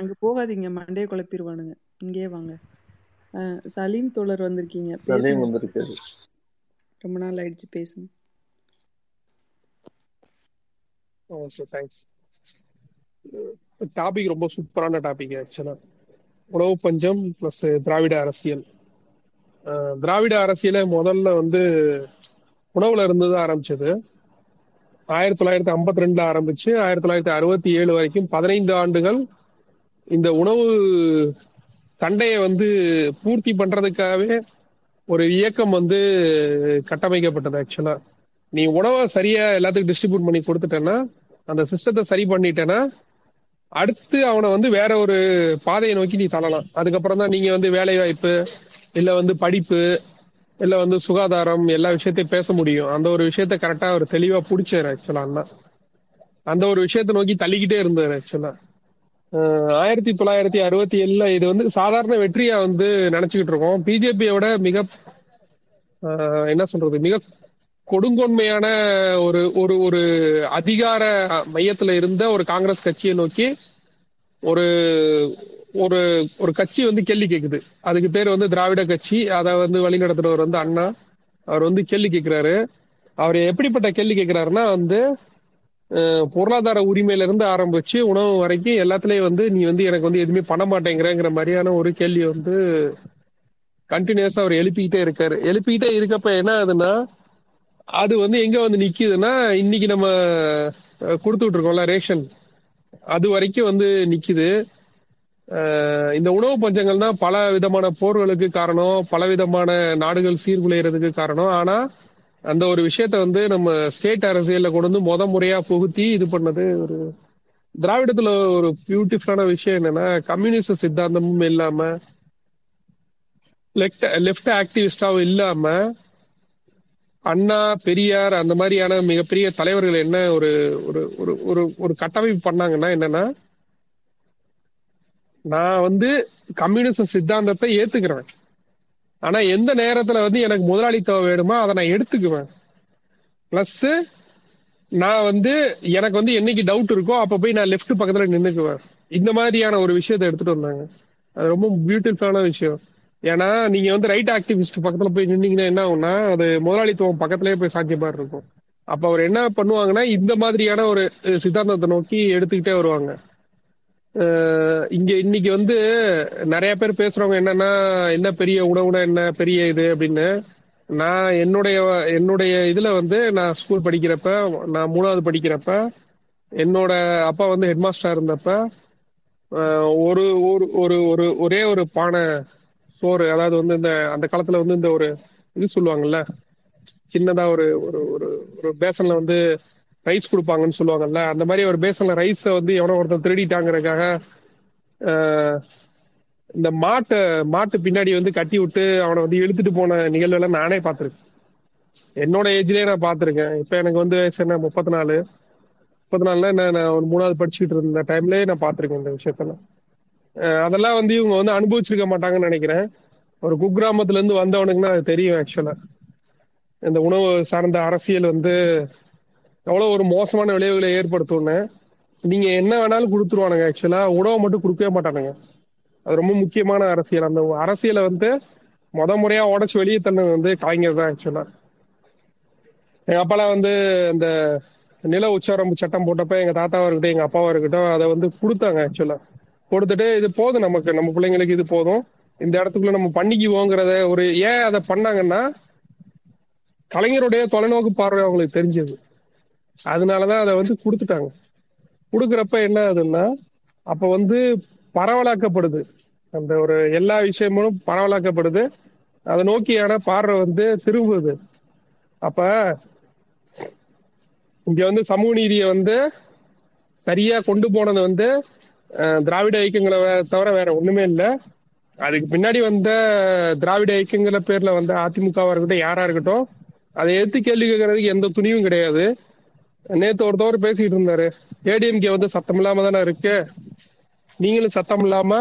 அங்க போகாதீங்க, மண்டே குழப்பிடுவானுங்க. இங்கே வாங்க. சலீம் தோழர் வந்திருக்கீங்க, சலீம் வந்திருக்காரு. ரொம்ப நாள் ஆயிடுச்சு பேசுங்க. Okay, thanks. டாபிக் ரொம்ப சூப்பரான டாபிக். ஆக்சுவலா உணவு பஞ்சம் பிளஸ் திராவிட அரசியல். திராவிட அரசியல முதல்ல வந்து உணவுல இருந்துதான் ஆரம்பிச்சது. ஆயிரத்தி தொள்ளாயிரத்தி ஐம்பத்தி ரெண்டுல ஆரம்பிச்சு ஆயிரத்தி தொள்ளாயிரத்தி அறுபத்தி ஏழு வரைக்கும் பதினைந்து ஆண்டுகள் இந்த உணவு சண்டையை வந்து பூர்த்தி பண்றதுக்காகவே ஒரு இயக்கம் வந்து கட்டமைக்கப்பட்டது. ஆக்சுவலா நீ உணவை சரியா எல்லாத்துக்கும் டிஸ்ட்ரிபியூட் பண்ணி கொடுத்துட்டேன்னா, அந்த சிஸ்டத்தை சரி பண்ணிட்டேன்னா, அடுத்து அவனை வந்து வேற ஒரு பாதையை நோக்கி நீ தள்ளலாம். அதுக்கப்புறம் தான் நீங்க வந்து வேலை வாய்ப்பு இல்லை வந்து படிப்பு இல்லை வந்து சுகாதாரம் எல்லா விஷயத்தையும் பேச முடியும். அந்த ஒரு விஷயத்த கரெக்டாக ஒரு தெளிவாக பிடிச்சாரு. ஆக்சுவலா அண்ணா அந்த ஒரு விஷயத்த நோக்கி தள்ளிக்கிட்டே இருந்தார். ஆக்சுவலா ஆயிரத்தி தொள்ளாயிரத்தி அறுபத்தி ஏழுல இது வந்து சாதாரண வெற்றியா வந்து நினைச்சுக்கிட்டு இருக்கோம். பிஜேபியோட மிக என்ன சொல்றது மிக கொடுங்கொன்மையான ஒரு ஒரு ஒரு அதிகார மையத்துல இருந்த ஒரு காங்கிரஸ் கட்சியை நோக்கி ஒரு ஒரு ஒரு கட்சி வந்து கேள்வி கேட்குது. அதுக்கு பேர் வந்து திராவிட கட்சி. அதை வந்து வழிநடத்துறவர் வந்து அண்ணா. அவர் வந்து கேள்வி கேட்கிறாரு. அவர் எப்படிப்பட்ட கேள்வி கேட்கிறாருன்னா வந்து பொருளாதார உரிமையில இருந்து ஆரம்பிச்சு உணவு வரைக்கும் எல்லாத்துலயும் வந்து நீ வந்து எனக்கு வந்து எதுவுமே பண்ண மாட்டேங்கிறங்கிற மாதிரியான ஒரு கேள்வி வந்து கண்டினியூஸா அவர் எழுப்பிக்கிட்டே இருக்காரு. எழுப்பிக்கிட்டே இருக்கப்ப என்ன ஆகுதுன்னா, அது வந்து எங்க வந்து நிக்குதுன்னா, இன்னைக்கு நம்ம கொடுத்துட்டு இருக்கோம்ல ரேஷன், அது வரைக்கும் வந்து நிக்குது. இந்த உணவு பஞ்சங்கள் தான் பல விதமான போர்களுக்கு காரணம், பல விதமான நாடுகள் சீர்குலைகிறதுக்கு காரணம். ஆனா அந்த ஒரு விஷயத்த வந்து நம்ம ஸ்டேட் அரசியல்ல கொண்டு வந்து முத முறையா புகுத்தி இது பண்ணது ஒரு திராவிடத்துல ஒரு பியூட்டிஃபுல்லான விஷயம் என்னன்னா, கம்யூனிஸ்ட் சித்தாந்தமும் இல்லாம லெஃப்ட் லெஃப்ட் ஆக்டிவிஸ்டாவும் இல்லாம அண்ணா பெரியார் அந்த மாதிரியான மிகப்பெரிய தலைவர்கள் என்ன ஒரு ஒரு ஒரு கட்டமைப்பு பண்ணாங்கன்னா என்னன்னா, நான் வந்து கம்யூனிசம் சித்தாந்தத்தை ஏத்துக்கிறேன், ஆனா எந்த நேரத்துல வந்து எனக்கு முதலாளித்துவம் வேணுமோ அதை நான் எடுத்துக்குவேன். பிளஸ் நான் வந்து எனக்கு வந்து என்னைக்கு டவுட் இருக்கோ அப்ப போய் நான் லெஃப்ட் பக்கத்துல நின்னுக்குவேன். இந்த மாதிரியான ஒரு விஷயத்த எடுத்துட்டு வந்தாங்க. அது ரொம்ப பியூட்டிஃபுல்லான விஷயம். ஏன்னா நீங்க வந்து ரைட் ஆக்டிவிஸ்ட் பக்கத்துல போய் நின்னீங்கன்னா என்ன ஆகும்னா, அது முதலாளித்துவம் பக்கத்திலேயே போய் சாத்தியமா இருக்கும். அப்ப அவர் என்ன பண்ணுவாங்கன்னா, இந்த மாதிரியான ஒரு சித்தாந்தத்தை நோக்கி எடுத்துக்கிட்டே வருவாங்க. இங்க இன்னைக்கு வந்து நிறைய பேர் பேசுறவங்க என்னன்னா, என்ன பெரிய உணவுனா என்ன பெரிய இது அப்படின்னு. நான் என்னுடைய என்னுடைய இதுல வந்து நான் ஸ்கூல் படிக்கிறப்ப, நான் மூணாவது படிக்கிறப்ப, என்னோட அப்பா வந்து ஹெட்மாஸ்டரா இருந்தப்ப ஆஹ் ஒரு ஒரு ஒரு ஒரு ஒரே ஒரு பானை சோறு, அதாவது வந்து இந்த அந்த காலத்துல வந்து இந்த ஒரு இது சொல்லுவாங்கல்ல, சின்னதா ஒரு ஒரு ஒரு ஒரு பேசன்ல வந்து ரைஸ் கொடுப்பாங்கன்னு சொல்லுவாங்கல்ல, அந்த மாதிரி ஒரு பேசன்ல ரைஸை வந்து எவனோ ஒருத்தன் திருடிட்டாங்கிறதுக்காக ஆஹ் இந்த மாட்டை மாட்டு பின்னாடி வந்து கட்டி விட்டு அவனை வந்து இழுத்துட்டு போன நிகழ்வெல்லாம் நானே பார்த்துருக்கேன். என்னோட ஏஜ்லயே நான் பார்த்துருக்கேன். இப்போ எனக்கு வந்து வயசு என்ன, முப்பத்தி நாலு. முப்பத்தி நாலுல நான் நான் ஒரு மூணாவது படிச்சுக்கிட்டு இருந்த டைம்லயே நான் பார்த்துருக்கேன் இந்த விஷயத்தெல்லாம். அஹ் அதெல்லாம் வந்து இவங்க வந்து அனுபவிச்சிருக்க மாட்டாங்கன்னு நினைக்கிறேன். ஒரு குக்கிராமத்துல இருந்து வந்தவனுக்குன்னா அது தெரியும். ஆக்சுவலா இந்த உணவு சார்ந்த அரசியல் வந்து எவ்வளோ ஒரு மோசமான விளைவுகளை ஏற்படுத்தும்னு, நீங்க என்ன வேணாலும் கொடுத்துருவானுங்க. ஆக்சுவலா உணவை மட்டும் கொடுக்கவே மாட்டானுங்க. அது ரொம்ப முக்கியமான அரசியல். அந்த அரசியலை வந்து முத முறையா உடச்சு வெளியே தந்தது வந்து கலைஞர் தான். ஆக்சுவலா எங்க அப்பாலாம் வந்து இந்த நில உச்சவரம்பு சட்டம் போட்டப்ப எங்க தாத்தாவா இருக்கட்டும் எங்க அப்பாவா இருக்கட்டும் அதை வந்து கொடுத்தாங்க. ஆக்சுவலா கொடுத்துட்டு இது போதும் நமக்கு, நம்ம பிள்ளைங்களுக்கு இது போதும், இந்த இடத்துக்குள்ள நம்ம பண்ணிக்குவோங்கிறத ஒரு ஏன் அதை பண்ணாங்கன்னா கலைஞருடைய தொலைநோக்கு பார்வை அவங்களுக்கு தெரிஞ்சது. அதனாலதான் அதை வந்து கொடுத்துட்டாங்க. கொடுக்குறப்ப என்ன ஆகுதுன்னா அப்ப வந்து பரவலாக்கப்படுது, அந்த ஒரு எல்லா விஷயமும் பரவலாக்கப்படுது, அதை நோக்கியான பார்வை வந்து திரும்புது. அப்ப இங்க வந்து சமூக நீதியை வந்து சரியா கொண்டு போனது வந்து அஹ், திராவிட இயக்கங்களை வே- தவிர வேற ஒண்ணுமே இல்லை. அதுக்கு பின்னாடி வந்த திராவிட இயக்கங்கள பேர்ல வந்த அதிமுகவா இருக்கட்டும் யாரா இருக்கட்டும் அதை எடுத்து கேள்வி கேட்கறதுக்கு எந்த துணிவும் கிடையாது. நேத்து ஒருத்தவர் பேசிக்கிட்டு இருந்தாரு, ஏடிஎம்கே வந்து சத்தம் இல்லாம தானே இருக்கு, நீங்களும் சத்தம் இல்லாம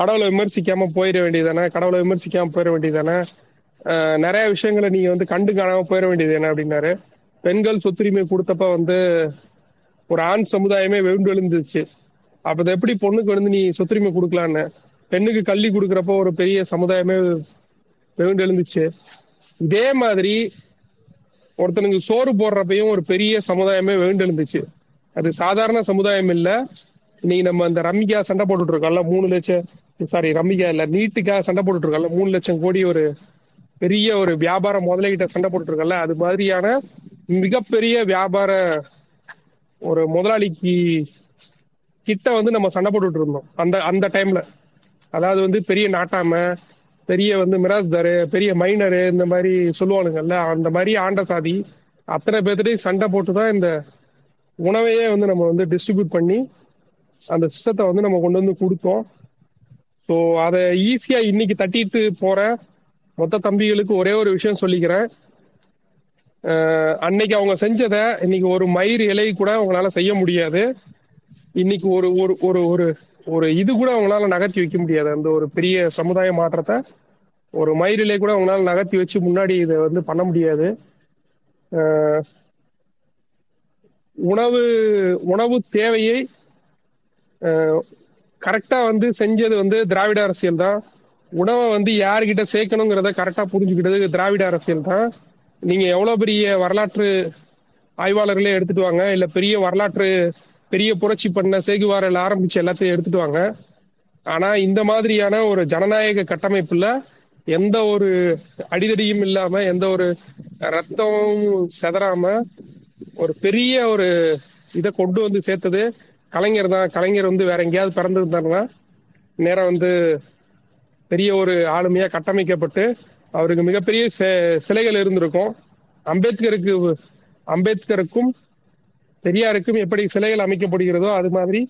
கடவுளை விமர்சிக்காம போயிட வேண்டியதானே, கடவுளை விமர்சிக்காம போயிட வேண்டியதானே, அஹ் நிறைய விஷயங்களை நீங்க வந்து கண்டு காணாம போயிட வேண்டியது என்ன அப்படின்னாரு. பெண்கள் சொத்துரிமை கொடுத்தப்ப வந்து ஒரு ஆண் சமுதாயமே வெண்டு விழுந்துச்சு. அப்ப இது எப்படி பொண்ணுக்கு வந்து நீ சொத்துரிமை கொடுக்கலான்னு, பெண்ணுக்கு கல்வி கொடுக்குறப்ப ஒரு பெரிய சமுதாயமே வெண்டு எழுந்துச்சு. இதே மாதிரி ஒருத்தனுக்கு சோறு போடுறப்பையும் ஒரு பெரிய சமுதாயமே வெகுண்டு எழுந்துச்சு. அது சாதாரண சமுதாயம் இல்ல. இன்னைக்கு நம்ம அந்த ரம்மிக்கா சண்டை போட்டுட்டு இருக்கோம்ல, மூணு லட்சம், சாரி ரம்மிக்கா இல்ல நீட்டுக்காக சண்டை போட்டுட்டு இருக்கோம்ல, மூணு லட்சம் கோடி ஒரு பெரிய ஒரு வியாபார முதலீட்ட சண்டை போட்டுட்டு இருக்கோம்ல, அது மாதிரியான மிகப்பெரிய வியாபார ஒரு முதலாளிக்கு கிட்ட வந்து நம்ம சண்டை போட்டுட்டு இருந்தோம் அந்த அந்த டைம்ல. அதாவது வந்து பெரிய நாட்டாம, பெரிய வந்து மிராஸ்தாரு, பெரிய மைனரு, இந்த மாதிரி சொல்லுவானுங்கல்ல, அந்த மாதிரி ஆண்ட சாதி அத்தனை பேர்த்துட்டையும் சண்டை போட்டு தான் இந்த உணவையே வந்து நம்ம வந்து டிஸ்ட்ரிபியூட் பண்ணி அந்த சிஸ்டத்தை வந்து நம்ம கொண்டு வந்து கொடுத்தோம். ஸோ அதை ஈஸியா இன்னைக்கு தட்டிட்டு போற மொத்த தம்பிகளுக்கு ஒரே ஒரு விஷயம் சொல்லிக்கிறேன். அஹ் அன்னைக்கு அவங்க செஞ்சதை இன்னைக்கு ஒரு மயிர் இலை கூட அவங்களால செய்ய முடியாது. இன்னைக்கு ஒரு ஒரு ஒரு ஒரு ஒரு இது கூட அவங்களால நகர்த்தி வைக்க முடியாது. அந்த ஒரு பெரிய சமுதாய மாற்றத்தை ஒரு மயிரிலே கூட அவங்களால நகர்த்தி வச்சு முன்னாடி இதை வந்து பண்ண முடியாது. அஹ் உணவு உணவு தேவையை கரெக்டா வந்து செஞ்சது வந்து திராவிட அரசியல் தான். உணவை வந்து யார்கிட்ட சேர்க்கணுங்கிறத கரெக்டா புரிஞ்சுக்கிட்டது திராவிட அரசியல் தான். நீங்க எவ்வளவு பெரிய வரலாற்று ஆய்வாளர்களே எடுத்துட்டு வாங்க, இல்ல பெரிய வரலாற்று பெரிய புரட்சி பண்ண சேகுவாரில் ஆரம்பிச்சு எல்லாத்தையும் எடுத்துட்டு வாங்க, ஆனா இந்த மாதிரியான ஒரு ஜனநாயக கட்டமைப்புல எந்த ஒரு அடிதடியும் இல்லாம, எந்த ஒரு ரத்தமும் செதறாம ஒரு பெரிய ஒரு இதை கொண்டு வந்து சேர்த்தது கலைஞர் தான். கலைஞர் வந்து வேற எங்கேயாவது பிறந்திருந்தாருன்னா நேரம் வந்து பெரிய ஒரு ஆளுமையா கட்டமைக்கப்பட்டு அவருக்கு மிகப்பெரிய சே- சிலைகள் இருந்திருக்கும். அம்பேத்கருக்கு அம்பேத்கருக்கும் பெரியாருக்கும் எப்படி சிலைகள் அமைக்கப்படுகிறதோ அது மாதிரி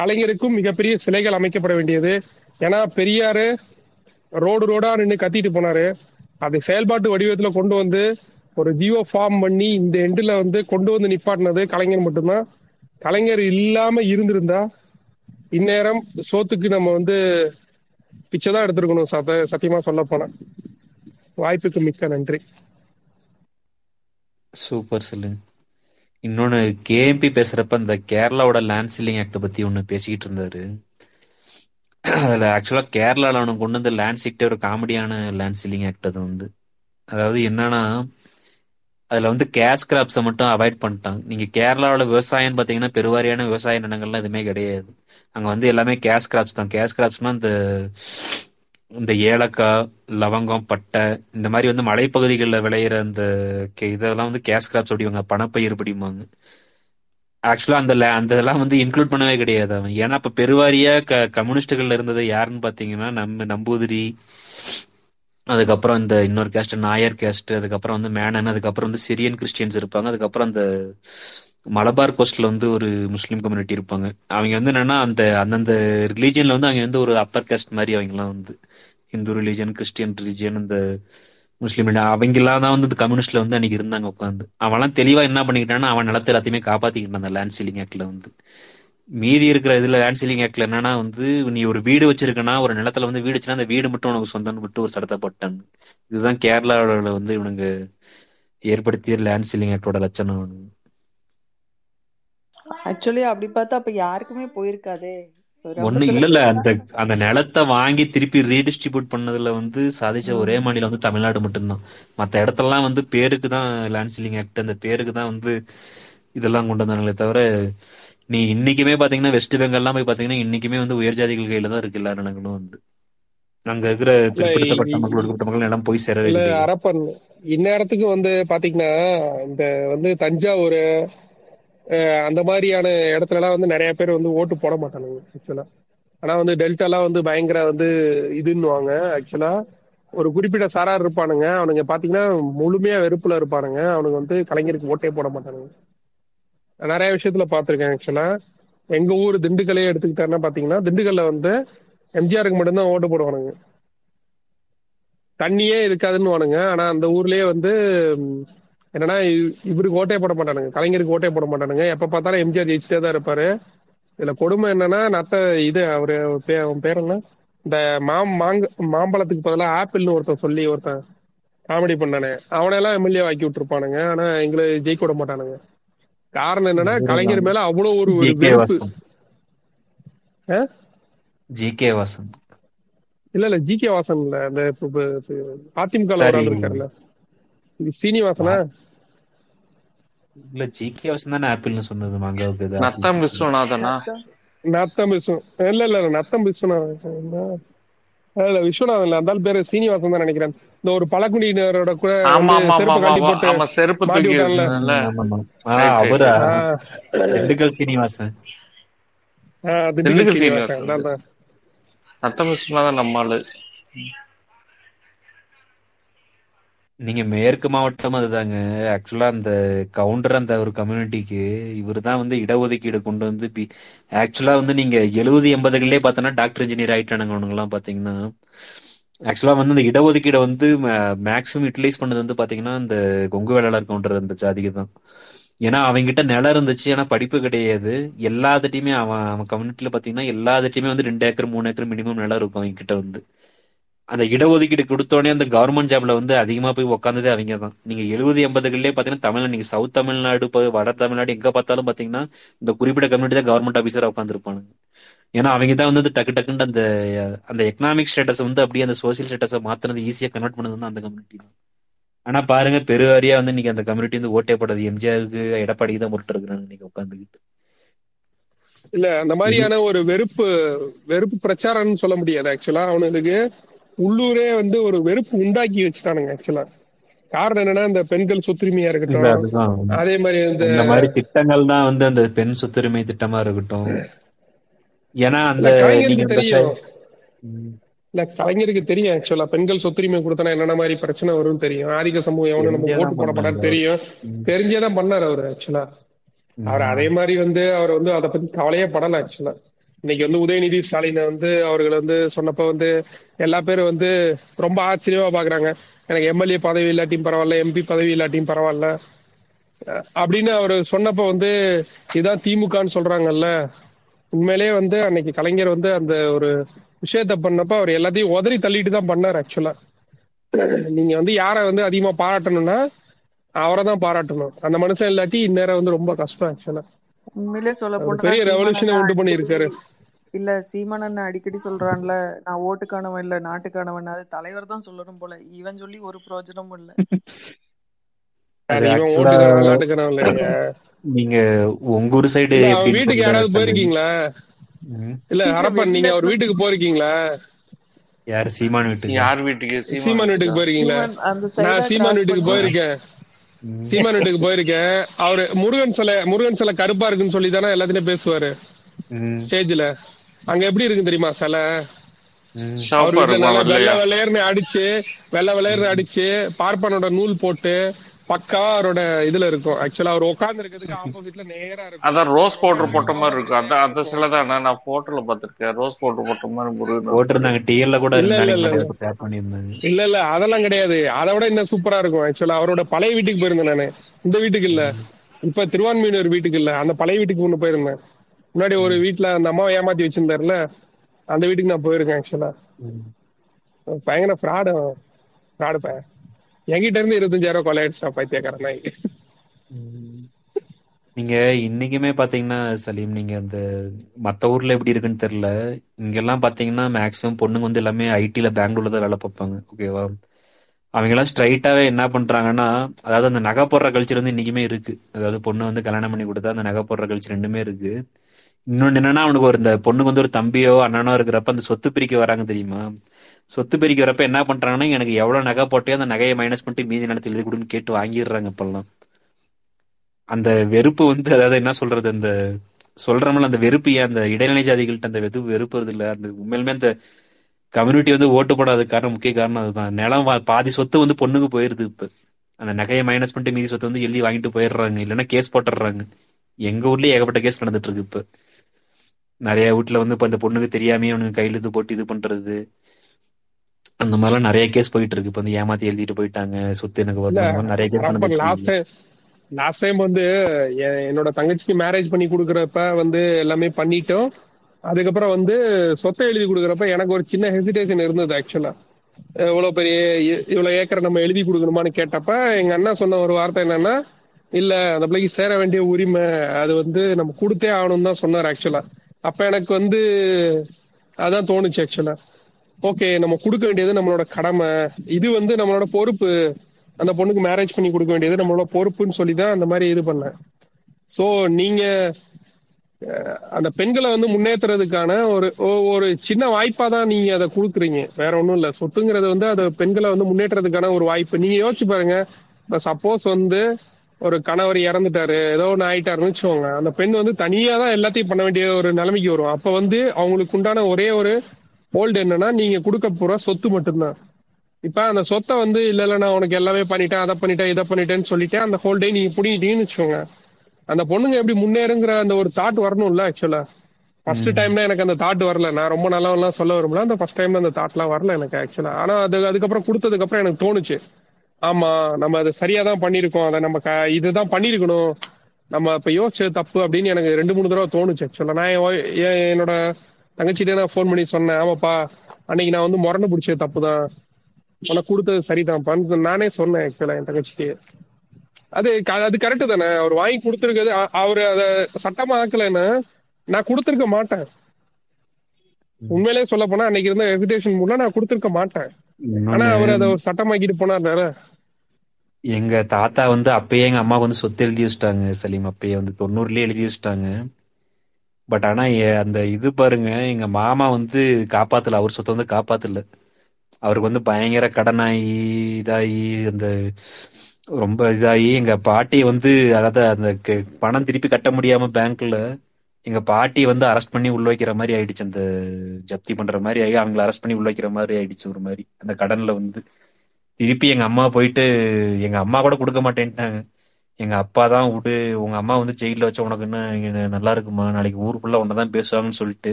கலைஞருக்கும் மிகப்பெரிய சிலைகள் அமைக்கப்பட வேண்டியது. ஏன்னா பெரியாரு ரோடு ரோடா நின்று கத்திட்டு போனாரு, அது செயல்பாட்டு வடிவத்துல கொண்டு வந்து ஒரு ஜியோ ஃபார்ம் பண்ணி இந்த எண்டில் வந்து கொண்டு வந்து நிப்பாட்டினது கலைஞர் மட்டும்தான். கலைஞர் இல்லாம இருந்திருந்தா இந்நேரம் சோத்துக்கு நம்ம வந்து பிச்சை தான் எடுத்திருக்கணும். சத்த சத்தியமா சொல்ல போனா. வாய்ப்புக்கு மிக்க நன்றி. சூப்பர். சொல்லுங்க. இன்னொன்னு கேஎம்பி பேசுறப்ப அந்த கேரளாவோட லேண்ட் சீலிங் ஆக்ட பத்தி ஒன்னு பேசிக்கிட்டு இருந்தாரு. அதுல ஆக்சுவலா கேரளால அவனுக்கு கொண்டு வந்த லேண்ட் சீக்டே ஒரு காமெடியான லேண்ட் சீலிங் ஆக்ட். அது வந்து அதாவது என்னன்னா அதுல வந்து கேஷ் கிராப்ஸை மட்டும் அவாய்ட் பண்ணிட்டாங்க. நீங்க கேரளாவோட விவசாயம் பாத்தீங்கன்னா பெருவாரியான விவசாய நிலங்கள்லாம் எதுவுமே கிடையாது. அங்க வந்து எல்லாமே கேஷ் கிராப்ஸ் தான். கேஷ் கிராப்ஸ்னா இந்த இந்த ஏலக்காய், லவங்கம், பட்டை, இந்த மாதிரி வந்து மலைப்பகுதிகளில் விளையிற அந்த கே- இதெல்லாம் வந்து கேஷ் கிராப்ஸ் அப்படிவாங்க, பணப்பயிர் அப்படிம்பாங்க. ஆக்சுவலா அந்த ல- அந்த இதெல்லாம் வந்து இன்க்ளூட் பண்ணவே கிடையாது அவன். ஏன்னா அப்ப பெருவாரியா க கம்யூனிஸ்டுகள்ல இருந்தது யாருன்னு பாத்தீங்கன்னா நம்ம நம்பூதிரி, அதுக்கப்புறம் இந்த இன்னொரு கேஸ்ட் நாயர் கேஸ்ட், அதுக்கப்புறம் வந்து மேனன், அதுக்கப்புறம் வந்து சிரியன் கிறிஸ்டியன்ஸ் இருப்பாங்க, அதுக்கப்புறம் அந்த மலபார் கோஸ்ட்ல வந்து ஒரு முஸ்லீம் கம்யூனிட்டி இருப்பாங்க. அவங்க வந்து என்னன்னா அந்த அந்தந்த ரிலீஜியன்ல வந்து அவங்க வந்து ஒரு அப்பர் கேஸ்ட் மாதிரி அவங்கலாம் வந்து ஹிந்து ரிலீஜியன், கிறிஸ்டியன் ரிலீஜியன், இந்த முஸ்லீம் அவங்கெல்லாம் தான் வந்து இந்த கம்யூனிஸ்ட்ல வந்து அன்னைக்கு இருந்தாங்க உட்காந்து. அவன்லாம் தெளிவா என்ன பண்ணிக்கிட்டான்னா அவன் நிலத்தை எல்லாத்தையுமே காப்பாத்திக்கிட்டான் அந்த லேண்ட் சீலிங் ஆக்ட்ல வந்து. மீதி இருக்கிற இதுல லேண்ட் சீலிங் ஆக்ட்ல என்னன்னா வந்து நீ ஒரு வீடு வச்சிருக்கனா ஒரு நிலத்துல வந்து வீடு வச்சுன்னா அந்த வீடு மட்டும் உனக்கு சொந்தம்னு விட்டு ஒரு சட்டத்தை போட்டான். இதுதான் கேரளாவில் வந்து இவனுங்க ஏற்படுத்திய லேண்ட் சீலிங் ஆக்டோட லட்சணம் இவனுங்க. ஆக்சுவலி அப்படி பார்த்தா அப்ப யாருக்குமே போயிருக்காதே, ரொம்ப ஒண்ணு இல்ல, இல்ல சிலருக்கு அந்த தான். அந்த நிலத்தை வாங்கி திருப்பி ரீடிஸ்ட்ரிபியூட் பண்ணதுல வந்து சாதிச்ச ஒரே ம். மாநிலம் வந்து தமிழ்நாடு மட்டும்தான். மத்த இடத்தெல்லாம் வந்து பேருக்கு தான் லேண்ட் சீலிங் ஆக்ட், அந்த பேருக்கு தான் வந்து இதெல்லாம் கொண்டு வந்தாங்களே தவிர, நீ இன்னைக்குமே பாத்தீங்கன்னா வெஸ்ட் பெங்கால்லாம் போய் பாத்தீங்கன்னா இன்னைக்குமே வந்து உயர் ஜாதிகள் கையில தான் இருக்கு எல்லா நிலங்களும் வந்து. அங்க இருக்கிற இல்ல இ- பிற்படுத்தப்பட்ட மக்கள், இ- ஒடுக்கப்பட்ட மக்கள் எல்லாம் போய் சேரவே இல்ல கிடையாது. அரப்பன் இந்நேரத்துக்கு வந்து பாத்தீங்கன்னா இந்த வந்து தஞ்சாவூர் அஹ் அந்த மாதிரியான இடத்துல எல்லாம் வந்து நிறைய பேர் வந்து ஓட்டு போட மாட்டானுங்க ஆக்சுவலா. ஆனா வந்து டெல்டாலாம் வந்து பயங்கர வந்து இதுன்னுவாங்க ஆக்சுவலா. ஒரு குறிப்பிட்ட சாரார் இருப்பானுங்க, அவனுங்க பாத்தீங்கன்னா முழுமையா வெறுப்புல இருப்பானுங்க, அவனுங்க வந்து கலைஞருக்கு ஓட்டே போட மாட்டானுங்க. நான் நிறைய விஷயத்துல பார்த்திருக்கேன் ஆக்சுவலா. எங்க ஊர் திண்டுக்கல்லையே எடுத்துக்கிட்டாருன்னா பாத்தீங்கன்னா திண்டுக்கல்ல வந்து எம்ஜிஆருக்கு மட்டும்தான் ஓட்டு போடுவானுங்க, தண்ணியே இருக்காதுன்னு வானுங்க. ஆனா அந்த ஊர்லயே வந்து ம், என்னன்னா இவ்- இவருக்கு ஓட்டே போட மாட்டானுங்க, கலைஞருக்கு ஓட்டே போட மாட்டானுங்க. எப்ப பார்த்தாலும் எம்ஜிஆர் ஜெயிச்சுட்டே தான் இருப்பாரு. இதுல கொடுமை என்னன்னா நத்த இது அவரு பே- அவன் பேர் என்ன இந்த மாம் மாங்க மாம்பழத்துக்கு பதிலாக ஆப்பிள்னு ஒருத்தன் சொல்லி ஒருத்தன் காமெடி பண்ணானே, அவனையெல்லாம் எம்எல்ஏ ஆக்கி விட்டுருப்பானுங்க. ஆனா எங்களை ஜெயிக்க விட மாட்டானுங்க. காரணம் என்னன்னா வேற கலைஞர் மேல அவ்வளோ ஒரு ஜே ஒரு கே வெறுப்பு. வாசன், அஹ்? ஜே கே வாசன் இல்ல இல்ல ஜி கே வாசன் இல்ல, அந்த பு- பு- பு- அதிமுகல ஒரு சாரி, ஆள் இருக்காருல்ல, இது சீனிவாசனா இல்ல ஜே கே வாசன் தானே ஆப்பிள்னு சொன்னது, மாங்காவுக்கு இது ஆப்பிள் நத்தம் சொல்றது. விஸ்வநாதனா? நத்தம் நத்தம் விஸ்வ இல்ல இல்ல இல்ல, நத்தம் விஸ்வநாதன் இல்ல இல்ல விஸ்வநாதன் இல்ல, அந்த ஆள் பேரு சீனிவாசன் தான் நினைக்கிறேன். இந்த ஒரு பழங்குடியினரோட கூட ஆமா வந்து ஆமா ஆமா செருப்பை ஆமா கழட்டி ஆமா போட்டு ஆமா செருப்பு மாட்டி தூக்கி விட்டான்ல. இருக்குதுல்ல. ம், ஆமா ஆமா. ஆ ரைட் ரைட் அவரா ரைட் ஆஹ் திண்டுக்கல் சீனிவாசன். ஆஹ் திண்டுக்கல் திண்டுக்கல் சீனிவாசன் சீனிவாசன். அதனால தான். நத்தம் விஸ்வநாதன் நம்ம ஆளு. நீங்க மேற்கு மாவட்டம் அதுதாங்க ஆக்சுவலா அந்த கவுண்டர் அந்த ஒரு கம்யூனிட்டிக்கு இவர் தான் வந்து இடஒதுக்கீடு கொண்டு வந்து பி ஆக்சுவலா வந்து நீங்க எழுபது எண்பதுகளிலே பார்த்தோன்னா டாக்டர் இன்ஜினியர் ஆயிட்டானுங்க அவனுங்கெல்லாம் பாத்தீங்கன்னா. ஆக்சுவலா வந்து அந்த இடஒதுக்கீடை வந்து மேக்ஸிமம் யூட்டிலைஸ் பண்ணது வந்து பாத்தீங்கன்னா இந்த கொங்கு வேளாளர் கவுண்டர் அந்த ஜாதிக்கு தான். ஏன்னா அவங்ககிட்ட நிலம் இருந்துச்சு, ஆனா படிப்பு கிடையாது. எல்லாத்துட்டையுமே அவன் அவன் கம்யூனிட்டியில பாத்தீங்கன்னா எல்லாத்துட்டையுமே வந்து ரெண்டு ஏக்கர் மூணு ஏக்கர் மினிமம் நிலம் இருக்கும் அவங்க கிட்ட வந்து. அந்த இடஒதுக்கீடு கொடுத்தோடனே அந்த கவர்மெண்ட் ஜாப்ல வந்து அதிகமா போய் உக்காந்ததே அவங்க தான். நீங்க எழுபது எண்பதுகளிலே பாத்தீங்கன்னா தமிழ்நாடு, நீங்க சவுத் தமிழ்நாடு ப- வட தமிழ்நாடு எங்க பார்த்தாலும் பாத்தீங்கன்னா இந்த குறிப்பிட்ட கம்யூனிட்டி தான் கவர்மெண்ட் ஆபீசரா உட்காந்துருப்பாங்க. ஏன்னா அவங்க தான் வந்து டக்கு டக்குன்னு அந்த அந்த எக்கனாமிக் ஸ்டேட்டஸ் வந்து அப்படியே அந்த சோசியல் ஸ்டேட்டஸை மாத்தினது, ஈஸியா கன்வெர்ட் பண்ணது வந்து அந்த கம்யூனிட்டி தான். ஆனா பாருங்க பெருவாரியா வந்து இன்னைக்கு அந்த கம்யூனிட்டி வந்து ஓட்டே போடாது, எம்ஜிஆருக்கு எடப்பாடிக்கு தான் முரட்டு இருக்கிறாங்க இன்னைக்கு உட்காந்துக்கிட்டு. இல்ல அந்த மாதிரியான ஒரு வெறுப்பு வெறுப்பு பிரச்சாரம்னு சொல்ல முடியாது ஆக்சுவலா. அவனுக்கு உள்ளூரே வந்து ஒரு வெறுப்பு உண்டாக்கி வச்சுட்டானுங்க ஆக்சுவலா. காரணம் என்னன்னா இந்த பெண்கள் சொத்துரிமையா இல்ல இருக்கட்டும், அதுதான் அதே மாதிரி இந்த இந்த மாதிரி திட்டங்கள் தான் வந்து அந்த பெண் சொத்துரிமை திட்டமா இருக்கட்டும். ஏன்னா அந்த இல்ல நீங்க கலைஞருக்கு அந்த சை- தெரியும் ம். இல்ல கலைஞருக்கு தெரியும் ஆக்சுவலா பெண்கள் சொத்துரிமை கொடுத்தனா என்னென்ன மாதிரி பிரச்சனை வரும்னு தெரியும். ஆதிக்க சமூகம் எவனும் நமக்கு ஓட்டு தெரிஞ்சேதான் போட பண்ணாங்க மாட்டான்னு அவரு. தெரியும், ம். தெரிஞ்சேதான் பண்ணாரு அவர் ஆக்சுவலா. அவர் அதே ம். மாதிரி வந்து அவர் வந்து அதை பத்தி கவலையே படல ஆக்சுவலா. இன்னைக்கு வந்து உதயநிதி ஸ்டாலினை வந்து அவர்கள் வந்து சொன்னப்ப வந்து எல்லா பேரும் வந்து ரொம்ப ஆச்சரியமா பாக்குறாங்க. எனக்கு எம்எல்ஏ பதவி இல்லாட்டியும் பரவாயில்ல, எம்பி பதவி இல்லாட்டியும் பரவாயில்ல அப்படின்னு அவர் சொன்னப்ப வந்து இதான் திமுகன்னு சொல்றாங்கல்ல. உண்மையிலேயே வந்து அன்னைக்கு கலைஞர் வந்து அந்த ஒரு விஷயத்த பண்ணப்ப அவர் எல்லாத்தையும் உதறி தள்ளிட்டு தான் பண்ணார் ஆக்சுவலா. நீங்க வந்து யாரை வந்து அதிகமா பாராட்டணும்னா அவரை தான் பாராட்டணும். அந்த மனுஷன் இல்லாட்டி இந்நேரம் வந்து ரொம்ப கஷ்டம் ஆக்சுவலா. உண்மையிலே சொல்ல ஒரு போனா பெரிய ரெவல்யூஷனை சீமானண்ணா உண்டு அடிக்கடி பண்ணியிருக்காரு. இல்ல சீமானண்ணா அடிக்கடி சொல்றான்ல, நான் ஓட்டுக்கானவன் இல்ல நாட்டுக்கானவன். அது தலைவர் தான் சொல்லணும் போல, இவன் சொல்லி ஒரு பிரயோஜனமும் இல்ல. அது அது இவன் ஆக்சுவலா ஓட்டுக்கான விளையாட்டுக்கான இல்லைங்க. நீங்க உங்க ஊர் சைடு இல்ல அவன் எப்படின்னு வீட்டுக்கு தெரியல யாராவது கல்வி. போயிருக்கீங்களா? ம். இல்ல இல்ல அரப்பன் வெளியில நீங்க அவர் வீட்டுக்கு இருந்தோம் போயிருக்கீங்களா? யாரு சீமான் வீட்டுக்கா? யார் வீட்டுக்கு? சீமான் சீமான் வீட்டுக்கு வீட்டுக்கா? போயிருக்கீங்களா? சீமான் அந்த சைடா நான் சீமான் கிராஸ் வீட்டுக்கு பண்ணி போயிருக்கேன். சீமான் வீட்டுக்கு போயிருக்கேன். அவரு முருகன் சிலை முருகன் சிலை கருப்பா இருக்குன்னு சொல்லி தானே எல்லாத்தையும் பேசுவாரு ஸ்டேஜ்ல. அங்க எப்படி இருக்கு தெரியுமா சிலை? வெள்ள விளையர்னு அடிச்சு வெள்ள விளையர்னு அடிச்சு பார்ப்பனோட நூல் போட்டு பக்கா அவரோட இதுல இருக்கும். ஆக்சுவலா அவர் உட்கார்ந்து இருக்கிறதுக்கு ஆப்போசிட்ல நேரா இருக்கும். அதான் ரோஸ் பவுடர் போட்ட மாதிரி இருக்கும். அதான் அந்த சில தான் நான் போட்டோல பாத்திருக்கேன். ரோஸ் பவுடர் போட்ட மாதிரி போட்டிருந்தாங்க. டீயர்ல கூட இல்ல இல்ல இல்ல அதெல்லாம் கிடையாது. அதை விட இன்னும் சூப்பரா இருக்கும். ஆக்சுவலா அவரோட பழைய வீட்டுக்கு போயிருந்தேன் நானு. இந்த வீட்டுக்கு இல்ல, இப்ப திருவான்மையூர் வீட்டுக்கு இல்ல, அந்த பழைய வீட்டுக்கு ஒண்ணு போயிருந்தேன். முன்னாடி ஒரு வீட்டுல அந்த அம்மாவை ஏமாத்தி வச்சிருந்தாருல, அந்த வீட்டுக்கு நான் போயிருக்கேன். ஆக்சுவலா பயங்கர ஃப்ராடு ஃப்ராடு பையன். என்கிட்ட இருந்து இருபத்தஞ்சாயிரம் கொள்ளையடிச்சா பைத்தியக்காரனா. நீங்க இன்னைக்குமே பாத்தீங்கன்னா சலீம், நீங்க அந்த மத்த ஊர்ல எப்படி இருக்குன்னு தெரியல, இங்கெல்லாம் பாத்தீங்கன்னா மேக்சிமம் பொண்ணுங்க வந்து எல்லாமே ஐடில பெங்களூர்ல தான் வேலை பார்ப்பாங்க. ஓகேவா? அவங்க எல்லாம் ஸ்ட்ரைட்டாவே என்ன பண்றாங்கன்னா, அதாவது அந்த நகை போடுற கல்ச்சர் வந்து இன்னைக்குமே இருக்கு. அதாவது பொண்ணு வந்து கல்யாணம் பண்ணி கொடுத்தா அந்த நகை போடுற கல்ச்சர் ரெண்டுமே இருக்கு. இன்னொன்னு என்னன்னா, அவனுக்கு ஒரு இந்த பொண்ணுக்கு வந்து ஒரு தம்பியோ அண்ணனோ இருக்கிறப்ப அந்த சொத்து பிரிக்க வராங்க தெரியுமா? சொத்து பிரிக்க வரப்ப என்ன பண்றாங்கன்னா, எனக்கு எவ்வளவு நகை போட்டே அந்த நகையை மைனஸ் பண்ணிட்டு மீதி நிலத்தில் எழுதி கொடுன்னு கேட்டு வாங்கிடுறாங்க. இப்பெல்லாம் அந்த வெறுப்பு வந்து, அதாவது என்ன சொல்றது, அந்த சொல்றோம்ல அந்த வெறுப்பு, ஏன் அந்த இடைநிலை ஜாதிகள்கிட்ட அந்த வெறுப்பு வெறுப்புறது இல்லை. அந்த உண்மையிலுமே அந்த கம்யூனிட்டி வந்து ஓட்டு போடாத காரணம், முக்கிய காரணம் அதுதான். நிலம் பாதி சொத்து வந்து பொண்ணுக்கு போயிருது. இப்ப அந்த நகையை மைனஸ் பண்ணிட்டு மீதி சொத்து வந்து எழுதி வாங்கிட்டு போயிடுறாங்க, இல்லைன்னா கேஸ் போட்டுடுறாங்க. எங்க ஊர்லயே ஏகப்பட்ட கேஸ் நடந்துட்டு இருக்கு. இப்ப நிறைய வீட்டுல வந்து இப்ப இந்த பொண்ணுக்கு தெரியாமயே அவனுக்கு கையெழுத்து போட்டு இது பண்றது, அந்த மாதிரிலாம் நிறைய கேஸ் போயிட்டு இருக்கு. இப்ப வந்து ஏமாத்தி எழுதிட்டு போயிட்டாங்க சொத்து எனக்கு வரணும். நிறைய case. Last time last time வந்து என்னோட தங்கச்சிக்கு மேரேஜ் பண்ணி கொடுக்குறப்ப வந்து எல்லாமே பண்ணிட்டோம். அதுக்கப்புறம் வந்து சொத்தை எழுதி கொடுக்குறப்ப எனக்கு ஒரு சின்ன ஹெசிடேஷன் இருந்தது. ஆக்சுவலா இவ்வளவு பெரிய இவ்வளவு ஏக்கரை நம்ம எழுதி கொடுக்கணுமான்னு கேட்டப்ப எங்க அண்ணா சொன்ன ஒரு வார்த்தை என்னன்னா, இல்ல அந்த பிள்ளைக்கு சேர வேண்டிய உரிமை, அது வந்து நம்ம கொடுத்தே ஆகணும்னு தான் சொன்னார். ஆக்சுவலா அப்ப எனக்கு வந்து அதான் தோணுச்சு. ஆக்சுவலா ஓகே, நம்ம கொடுக்க வேண்டியது நம்மளோட கடமை, இது வந்து நம்மளோட பொறுப்பு, அந்த பொண்ணுக்கு மேரேஜ் பண்ணி கொடுக்க வேண்டியது நம்மளோட பொறுப்புன்னு சொல்லிதான் அந்த மாதிரி இது பண்ணேன். ஸோ நீங்க அந்த பெண்களை வந்து முன்னேற்றுறதுக்கான ஒரு ஒரு சின்ன வாய்ப்பா தான் நீங்க அதை கொடுக்குறீங்க, வேற ஒன்றும் இல்லை. சொத்துங்கிறது வந்து அதை பெண்களை வந்து முன்னேற்றதுக்கான ஒரு வாய்ப்பு. நீங்க யோசிச்சு பாருங்க, இப்போ சப்போஸ் வந்து ஒரு கணவர் இறந்துட்டாரு, ஏதோ ஒன்று ஆயிட்டாருன்னு வச்சுக்கோங்க, அந்த பெண் வந்து தனியா தான் எல்லாத்தையும் பண்ண வேண்டிய ஒரு நிலைமைக்கு வரும். அப்ப வந்து அவங்களுக்கு உண்டான ஒரே ஒரு ஹோல்டு என்னன்னா, நீங்க கொடுக்க போற சொத்து மட்டும்தான். இப்ப அந்த சொத்தை வந்து இல்ல இல்ல நான் உனக்கு எல்லாமே பண்ணிட்டேன், அதை பண்ணிட்டேன், இதை பண்ணிட்டேன்னு சொல்லிட்டேன், அந்த ஹோல்டையும் நீங்க புடிங்கிட்டீங்கன்னு வச்சுக்கோங்க, அந்த பொண்ணுங்க எப்படி முன்னேறுங்கிற அந்த ஒரு தாட் வரணும்ல. ஆக்சுவலா ஃபர்ஸ்ட் டைம்ல எனக்கு அந்த தாட் வரல. நான் ரொம்ப நல்லவெல்லாம் சொல்ல வரும்ல, அந்த ஃபர்ஸ்ட் டைம்ல அந்த தாட்லாம் வரல எனக்கு ஆக்சுவலா. ஆனா அது அதுக்கப்புறம் கொடுத்ததுக்கு அப்புறம் எனக்கு தோணுச்சு, ஆமா நம்ம அதை சரியா தான் பண்ணிருக்கோம், அதை நம்ம க இதுதான் பண்ணிருக்கணும், நம்ம இப்ப யோசிச்சது தப்பு அப்படின்னு எனக்கு ரெண்டு மூணு தடவை தோணுச்சு. ஆக்சுவலா நான் என்னோட தங்கச்சிட்டே நான் ஃபோன் பண்ணி சொன்னேன், ஆமாப்பா அன்னைக்கு நான் வந்து முரண்டு பிடிச்சது தப்பு தான், உனக்கு கொடுத்தது சரிதான்ப்பான்னு நானே சொன்னேன். ஆக்சுவலா என் தங்கச்சிட்டே அது அது கரெக்டு தானே, அவர் வாங்கி கொடுத்துருக்கிறது. அவரு அதை சட்டமா ஆக்கலைன்னா நான் கொடுத்துருக்க மாட்டேன். உண்மையிலே சொல்ல போனா அன்னைக்கு இருந்த எஜிடேஷன் மூலம் நான் கொடுத்துருக்க மாட்டேன். ஆனா அவர் அதை ஒரு சட்டமாக்கிட்டு போனார். வேற எங்க தாத்தா வந்து அப்பயே எங்க அம்மாவுக்கு வந்து சொத்து எழுதி வச்சுட்டாங்க சலீம், அப்பயே வந்து தொண்ணூறுலயே எழுதி வச்சுட்டாங்க. பட் ஆனா அந்த இது பாருங்க, எங்க மாமா வந்து காப்பாத்தல, அவர் சொத்தை வந்து காப்பாத்தல. அவருக்கு வந்து பயங்கர கடனாகி இதாகி அந்த ரொம்ப இதாகி எங்க பாட்டியை வந்து, அதாவது அந்த பணம் திருப்பி கட்ட முடியாம பேங்க்ல எங்க பாட்டியை வந்து அரெஸ்ட் பண்ணி உள்ள வைக்கிற மாதிரி ஆயிடுச்சு. அந்த ஜப்தி பண்ற மாதிரி ஆகி அவங்களை அரெஸ்ட் பண்ணி உள்ள வைக்கிற மாதிரி ஆயிடுச்சு. ஒரு மாதிரி அந்த கடன்ல வந்து திருப்பி எங்க அம்மா போயிட்டு, எங்க அம்மா கூட கொடுக்க மாட்டேன்ட்டாங்க. எங்க அப்பா தான் விடு, உங்க அம்மா வந்து ஜெயில வச்ச உனக்குன்னு நல்லா இருக்குமா, நாளைக்கு ஊருக்குள்ள உன்னதான் பேசுவாங்கன்னு சொல்லிட்டு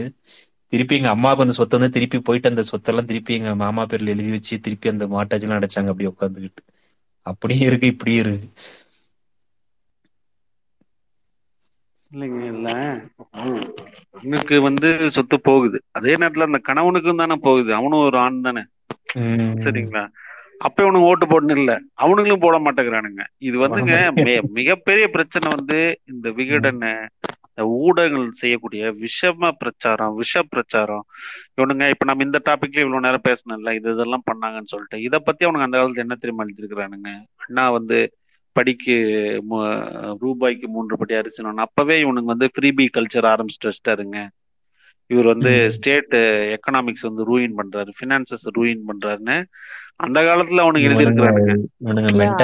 திருப்பி எங்க அம்மாவுக்கு அந்த சொத்தை வந்து திருப்பி போயிட்டு அந்த சொத்தெல்லாம் திருப்பி எங்க மாமா பேர்ல எழுதி வச்சு திருப்பி அந்த மாட்டாஜ் எல்லாம் அடைச்சாங்க. அப்படி உட்காந்துக்கிட்டு அப்படியே இருக்கு, இப்படியே இருக்கு. இல்லைங்க இல்ல, அவனுக்கு வந்து சொத்து போகுது, அதே நேரத்துல அந்த கணவனுக்கும் தானே போகுது. அவனும் ஒரு ஆண் தானே, சரிங்களா? அப்ப இவனுக்கு ஓட்டு போடணும் இல்ல, அவனுங்களும் போட மாட்டேங்கிறானுங்க. இது வந்துங்க மிகப்பெரிய பிரச்சனை வந்து இந்த விகடனை, இந்த ஊடகங்கள் செய்யக்கூடிய விஷம பிரச்சாரம், விஷ பிரச்சாரம். இவனுங்க இப்ப நம்ம இந்த டாபிக்ல இவ்வளவு நேரம் பேசணும்ல, இது இதெல்லாம் பண்ணாங்கன்னு சொல்லிட்டு இதை பத்தி அவனுங்க அந்த காலத்துல என்ன தெரியுமா எழுதிருக்கிறானுங்க? அண்ணா வந்து படிக்கு ரூபாய்க்கு மூன்று படி அரிசணும். அப்பவே இவனுங்க வந்து ஃப்ரீபி கல்ச்சர் ஆரம்பிச்சுட்டு வச்சுட்டாருங்க. இவர் வந்து ஸ்டேட் எக்கனாமிக்ஸ் வந்து ரூயின் பண்றாரு, பினான்சஸ் ரூயின் பண்றாருன்னு அந்த காலத்துல அவனுக்கு எழுதியிருக்கிறானுங்க.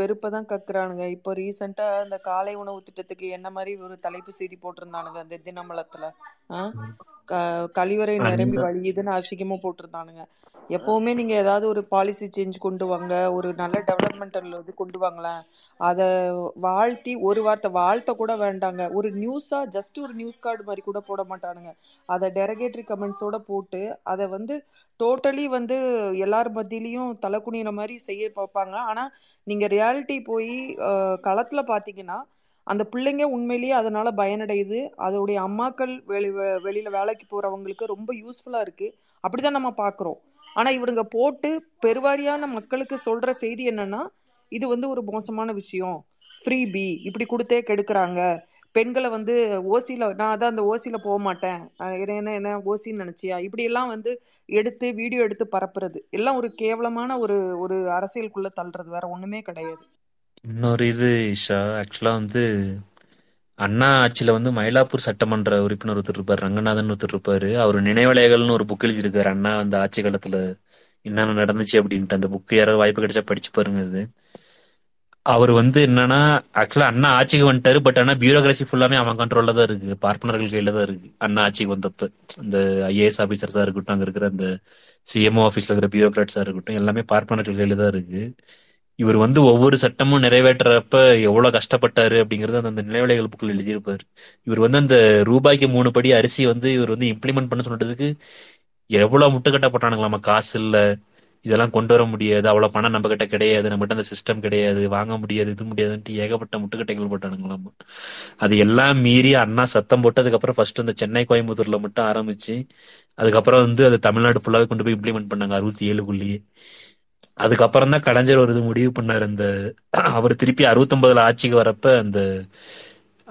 வெறுப்பதான் கக்குறானுங்க. இப்போ ரீசெண்டா இந்த காலை உணவு திட்டத்துக்கு என்ன மாதிரி ஒரு தலைப்பு செய்தி போட்டிருந்தானுங்க அந்த தினமலத்துல, கழிவறை நிரம்பி வழியுதுன்னு அசிங்கமா போட்டிருந்தானுங்க. எப்பவுமே நீங்க ஏதாவது ஒரு பாலிசி சேஞ்ச் கொண்டு வாங்க, ஒரு நல்ல டெவலப்மெண்டல் இது கொண்டு வாங்களேன், அதை வாழ்த்தி ஒரு வார்த்தை வாழ்த்த கூட வேண்டாங்க. ஒரு நியூஸா ஜஸ்ட் ஒரு நியூஸ் கார்டு மாதிரி கூட போட மாட்டானுங்க. அதை டெரகேட்டரி கமெண்ட்ஸோட போட்டு அதை வந்து டோட்டலி வந்து எல்லார் மத்தியிலையும் தலை குனிகிற மாதிரி செய்ய பார்ப்பாங்க. ஆனா நீங்க ரியாலிட்டி போய் களத்துல பாத்தீங்கன்னா அந்த பிள்ளைங்க உண்மையிலேயே அதனால பயனடையுது. அதோடைய அம்மாக்கள் வெளி வெளியில வேலைக்கு போறவங்களுக்கு ரொம்ப யூஸ்ஃபுல்லா இருக்கு. அப்படிதான் நம்ம பாக்குறோம். ஆனா இவனுங்க போட்டு பெருவாரியான மக்களுக்கு சொல்ற செய்தி என்னன்னா, இது வந்து ஒரு மோசமான விஷயம், ஃப்ரீ பி இப்படி கொடுத்தே கெடுக்கிறாங்க, பெண்களை வந்து ஓசியில, நான் அதான் அந்த ஓசியில போக மாட்டேன், என்ன என்ன ஓசின்னு நினைச்சியா, இப்படி எல்லாம் வந்து எடுத்து வீடியோ எடுத்து பரப்புறது எல்லாம் ஒரு கேவலமான ஒரு ஒரு அரசியலுக்குள்ள தள்ளுறது, வேற ஒண்ணுமே கிடையாது. இன்னொரு இது இஷா, ஆக்சுவலா வந்து அண்ணா ஆட்சியில வந்து மயிலாப்பூர் சட்டமன்ற உறுப்பினர் ஒருத்தர் இருப்பாரு, ரங்கநாதன் ஒருத்தர் இருப்பாரு, அவரு நினைவலைகள்னு ஒரு புக் எழுதியிருக்காரு அண்ணா அந்த ஆட்சி காலத்துல என்னென்ன நடந்துச்சு அப்படின்ட்டு. அந்த புக்கு யாராவது வாய்ப்பு கிடைச்சா படிச்சு பாருங்க. அது அவர் வந்து என்னன்னா, ஆக்சுவலா அண்ணா ஆட்சிக்கு வந்துட்டாரு, பட் ஆனா பியூரோகிராசி ஃபுல்லாமே அவன் கண்ட்ரோல்ல தான் இருக்கு, பார்ப்பனர்கள் கையில தான் இருக்கு. அண்ணா ஆட்சிக்கு வந்தப்ப இந்த ஐஏஎஸ் ஆபீசர்ஸா இருக்கட்டும், அங்க இருக்கிற அந்த சிஎம்ஓ ஆபீஸ்ல இருக்கிற பியூரோகிராட்ஸா இருக்கட்டும், எல்லாமே பார்ப்பனர்கள் கையில தான் இருக்கு. இவர் வந்து ஒவ்வொரு சட்டமும் நிறைவேற்றப்ப எவ்வளவு கஷ்டப்பட்டாரு அப்படிங்கறது அந்த நிலைவலைகள் புக்கில் எழுதியிருப்பாரு. இவர் வந்து அந்த ரூபாய்க்கு மூணு படி அரிசி வந்து இவர் வந்து இம்ப்ளிமெண்ட் பண்ண சொன்னதுக்கு எவ்வளவு முட்டுக்கட்டப்பட்டானுங்களாமா. காசு இல்லை, இதெல்லாம் கொண்டு வர முடியாது, அவ்வளவு பணம் நம்ம கிட்ட கிடையாது, நம்மகிட்ட அந்த சிஸ்டம் கிடையாது, வாங்க முடியாது, இது முடியாதுன்ட்டு ஏகப்பட்ட முட்டுக்கட்டைகள் போட்டானுங்களாமா. அது எல்லாம் மீறி அண்ணா சத்தம் போட்டு அதுக்கப்புறம் ஃபர்ஸ்ட் அந்த சென்னை கோயம்புத்தூர்ல மட்டும் ஆரம்பிச்சு அதுக்கப்புறம் வந்து அது தமிழ்நாடு ஃபுல்லாவே கொண்டு போய் இம்ப்ளிமெண்ட் பண்ணாங்க அறுபத்தி ஏழுக்குள்ளேயே. அதுக்கப்புறம் தான் கலைஞர் ஒரு இது முடிவு பண்ணார். அந்த அவர் திருப்பி அறுபத்தி ஒன்பதுல ஆட்சிக்கு வரப்ப அந்த,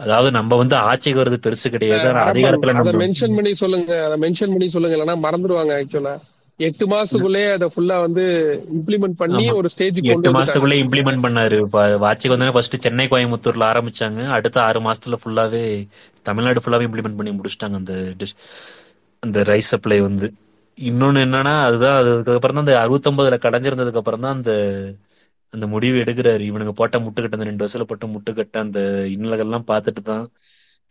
அதாவது நம்ம வந்து ஆட்சிக்கு வர்றது பெருசு கிடையாது, அதிகாரத்துல மென்ஷன் பண்ணி சொல்லுங்க, அதை மென்ஷன் பண்ணி சொல்லுங்க, இல்லைன்னா மறந்துடுவாங்க. ஆக்சுவலா எட்டு மாசத்துக்குள்ளேயே அதை ஃபுல்லா வந்து இம்ப்ளிமெண்ட் பண்ணி ஒரு ஸ்டேஜுக்கு எட்டு மாசத்துக்குள்ளே இம்ப்ளிமெண்ட் பண்ணாரு. ஆட்சிக்கு வந்தோன்னா ஃபர்ஸ்ட் சென்னை கோயம்புத்தூர்ல ஆரம்பிச்சாங்க, அடுத்த ஆறு மாசத்துல ஃபுல்லாவே தமிழ்நாடு ஃபுல்லாவே இம்ப்ளிமெண்ட் பண்ணி முடிச்சிட்டாங்க அந்த அந்த ரைஸ் சப்ளை வந்து. இன்னொன்னு என்னன்னா, அதுதான் அதுக்கப்புறம் தான் அந்த அறுபத்தி ஒன்பதுல கடைஞ்சிருந்ததுக்கு அப்புறம் தான் அந்த அந்த முடிவு எடுக்கிறாரு. இவனுக்கு போட்ட முட்டுக்கட்ட அந்த ரெண்டு வருஷத்துல போட்ட முட்டுக்கட்ட அந்த இன்னல்கள்லாம் பார்த்துட்டு தான்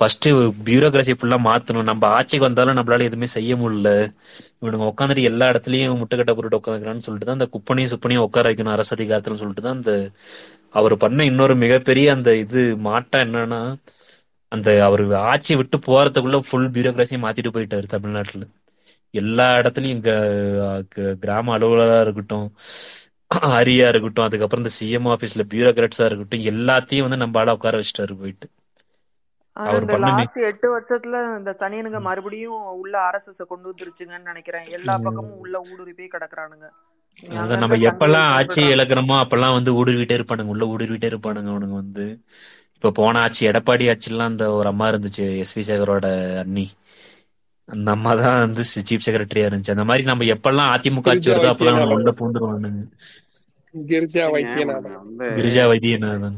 ஃபர்ஸ்ட் பியூரோகிராசி ஃபுல்லா மாத்தணும், நம்ம ஆட்சிக்கு வந்தாலும் நம்மளால எதுவுமே செய்ய முடியல, இவனுங்க உட்காந்துட்டு எல்லா இடத்துலயும் முட்டுக்கட்ட போட்டு உட்காந்துக்கிறான்னு சொல்லிட்டு தான் அந்த குப்பனையும் சுப்பனையும் உட்கார வைக்கணும் அரசு அதிகாரத்துலன்னு சொல்லிட்டு தான் அந்த அவர் பண்ண இன்னொரு மிகப்பெரிய அந்த இது மாற்றம் என்னன்னா, அந்த அவர் ஆட்சி விட்டு போறதுக்குள்ள ஃபுல் பியூரோகிராசியை மாத்திட்டு போயிட்டாரு தமிழ்நாட்டுல. எல்லா இடத்துலயும் இங்க கிராம அலுவலரா இருக்கட்டும், ஹரியா இருக்கட்டும், அதுக்கப்புறம் இந்த சிஎம் ஆபீஸ்ல பியூரோகிராட்ஸா இருக்கட்டும், எல்லாத்தையும் வந்து நம்ம ஆள உட்கார வச்சுட்டாரு போயிட்டு. எட்டு வருஷத்துல இந்த சனியனுங்க மறுபடியும் உள்ள ஆர்எஸ்எஸ் கொண்டு வந்துருச்சுங்கன்னு நினைக்கிறேன். எல்லா பக்கமும் உள்ள ஊடுருவி கிடக்குறானுங்க. நம்ம எப்பெல்லாம் ஆட்சி இழக்கிறோமோ அப்பெல்லாம் வந்து ஊடுருவிட்டே இருப்பானுங்க, உள்ள ஊடுருவிட்டே இருப்பானுங்க அவனுங்க வந்து. இப்ப போன ஆட்சி எடப்பாடி ஆட்சிலாம் அந்த ஒரு அம்மா இருந்துச்சு, எஸ் வி சேகரோட அண்ணி, அந்த அம்மா தான் வந்து சீஃப் செக்ரட்டரியா இருந்துச்சு. அந்த மாதிரி நம்ம எப்பெல்லாம் அதிமுக ஆட்சி வருதோ அப்பெல்லாம் உள்ள பூந்துருவானுங்க. கிரிஜா வைத்தியநாதன் கிரிஜா வைத்தியநாதன்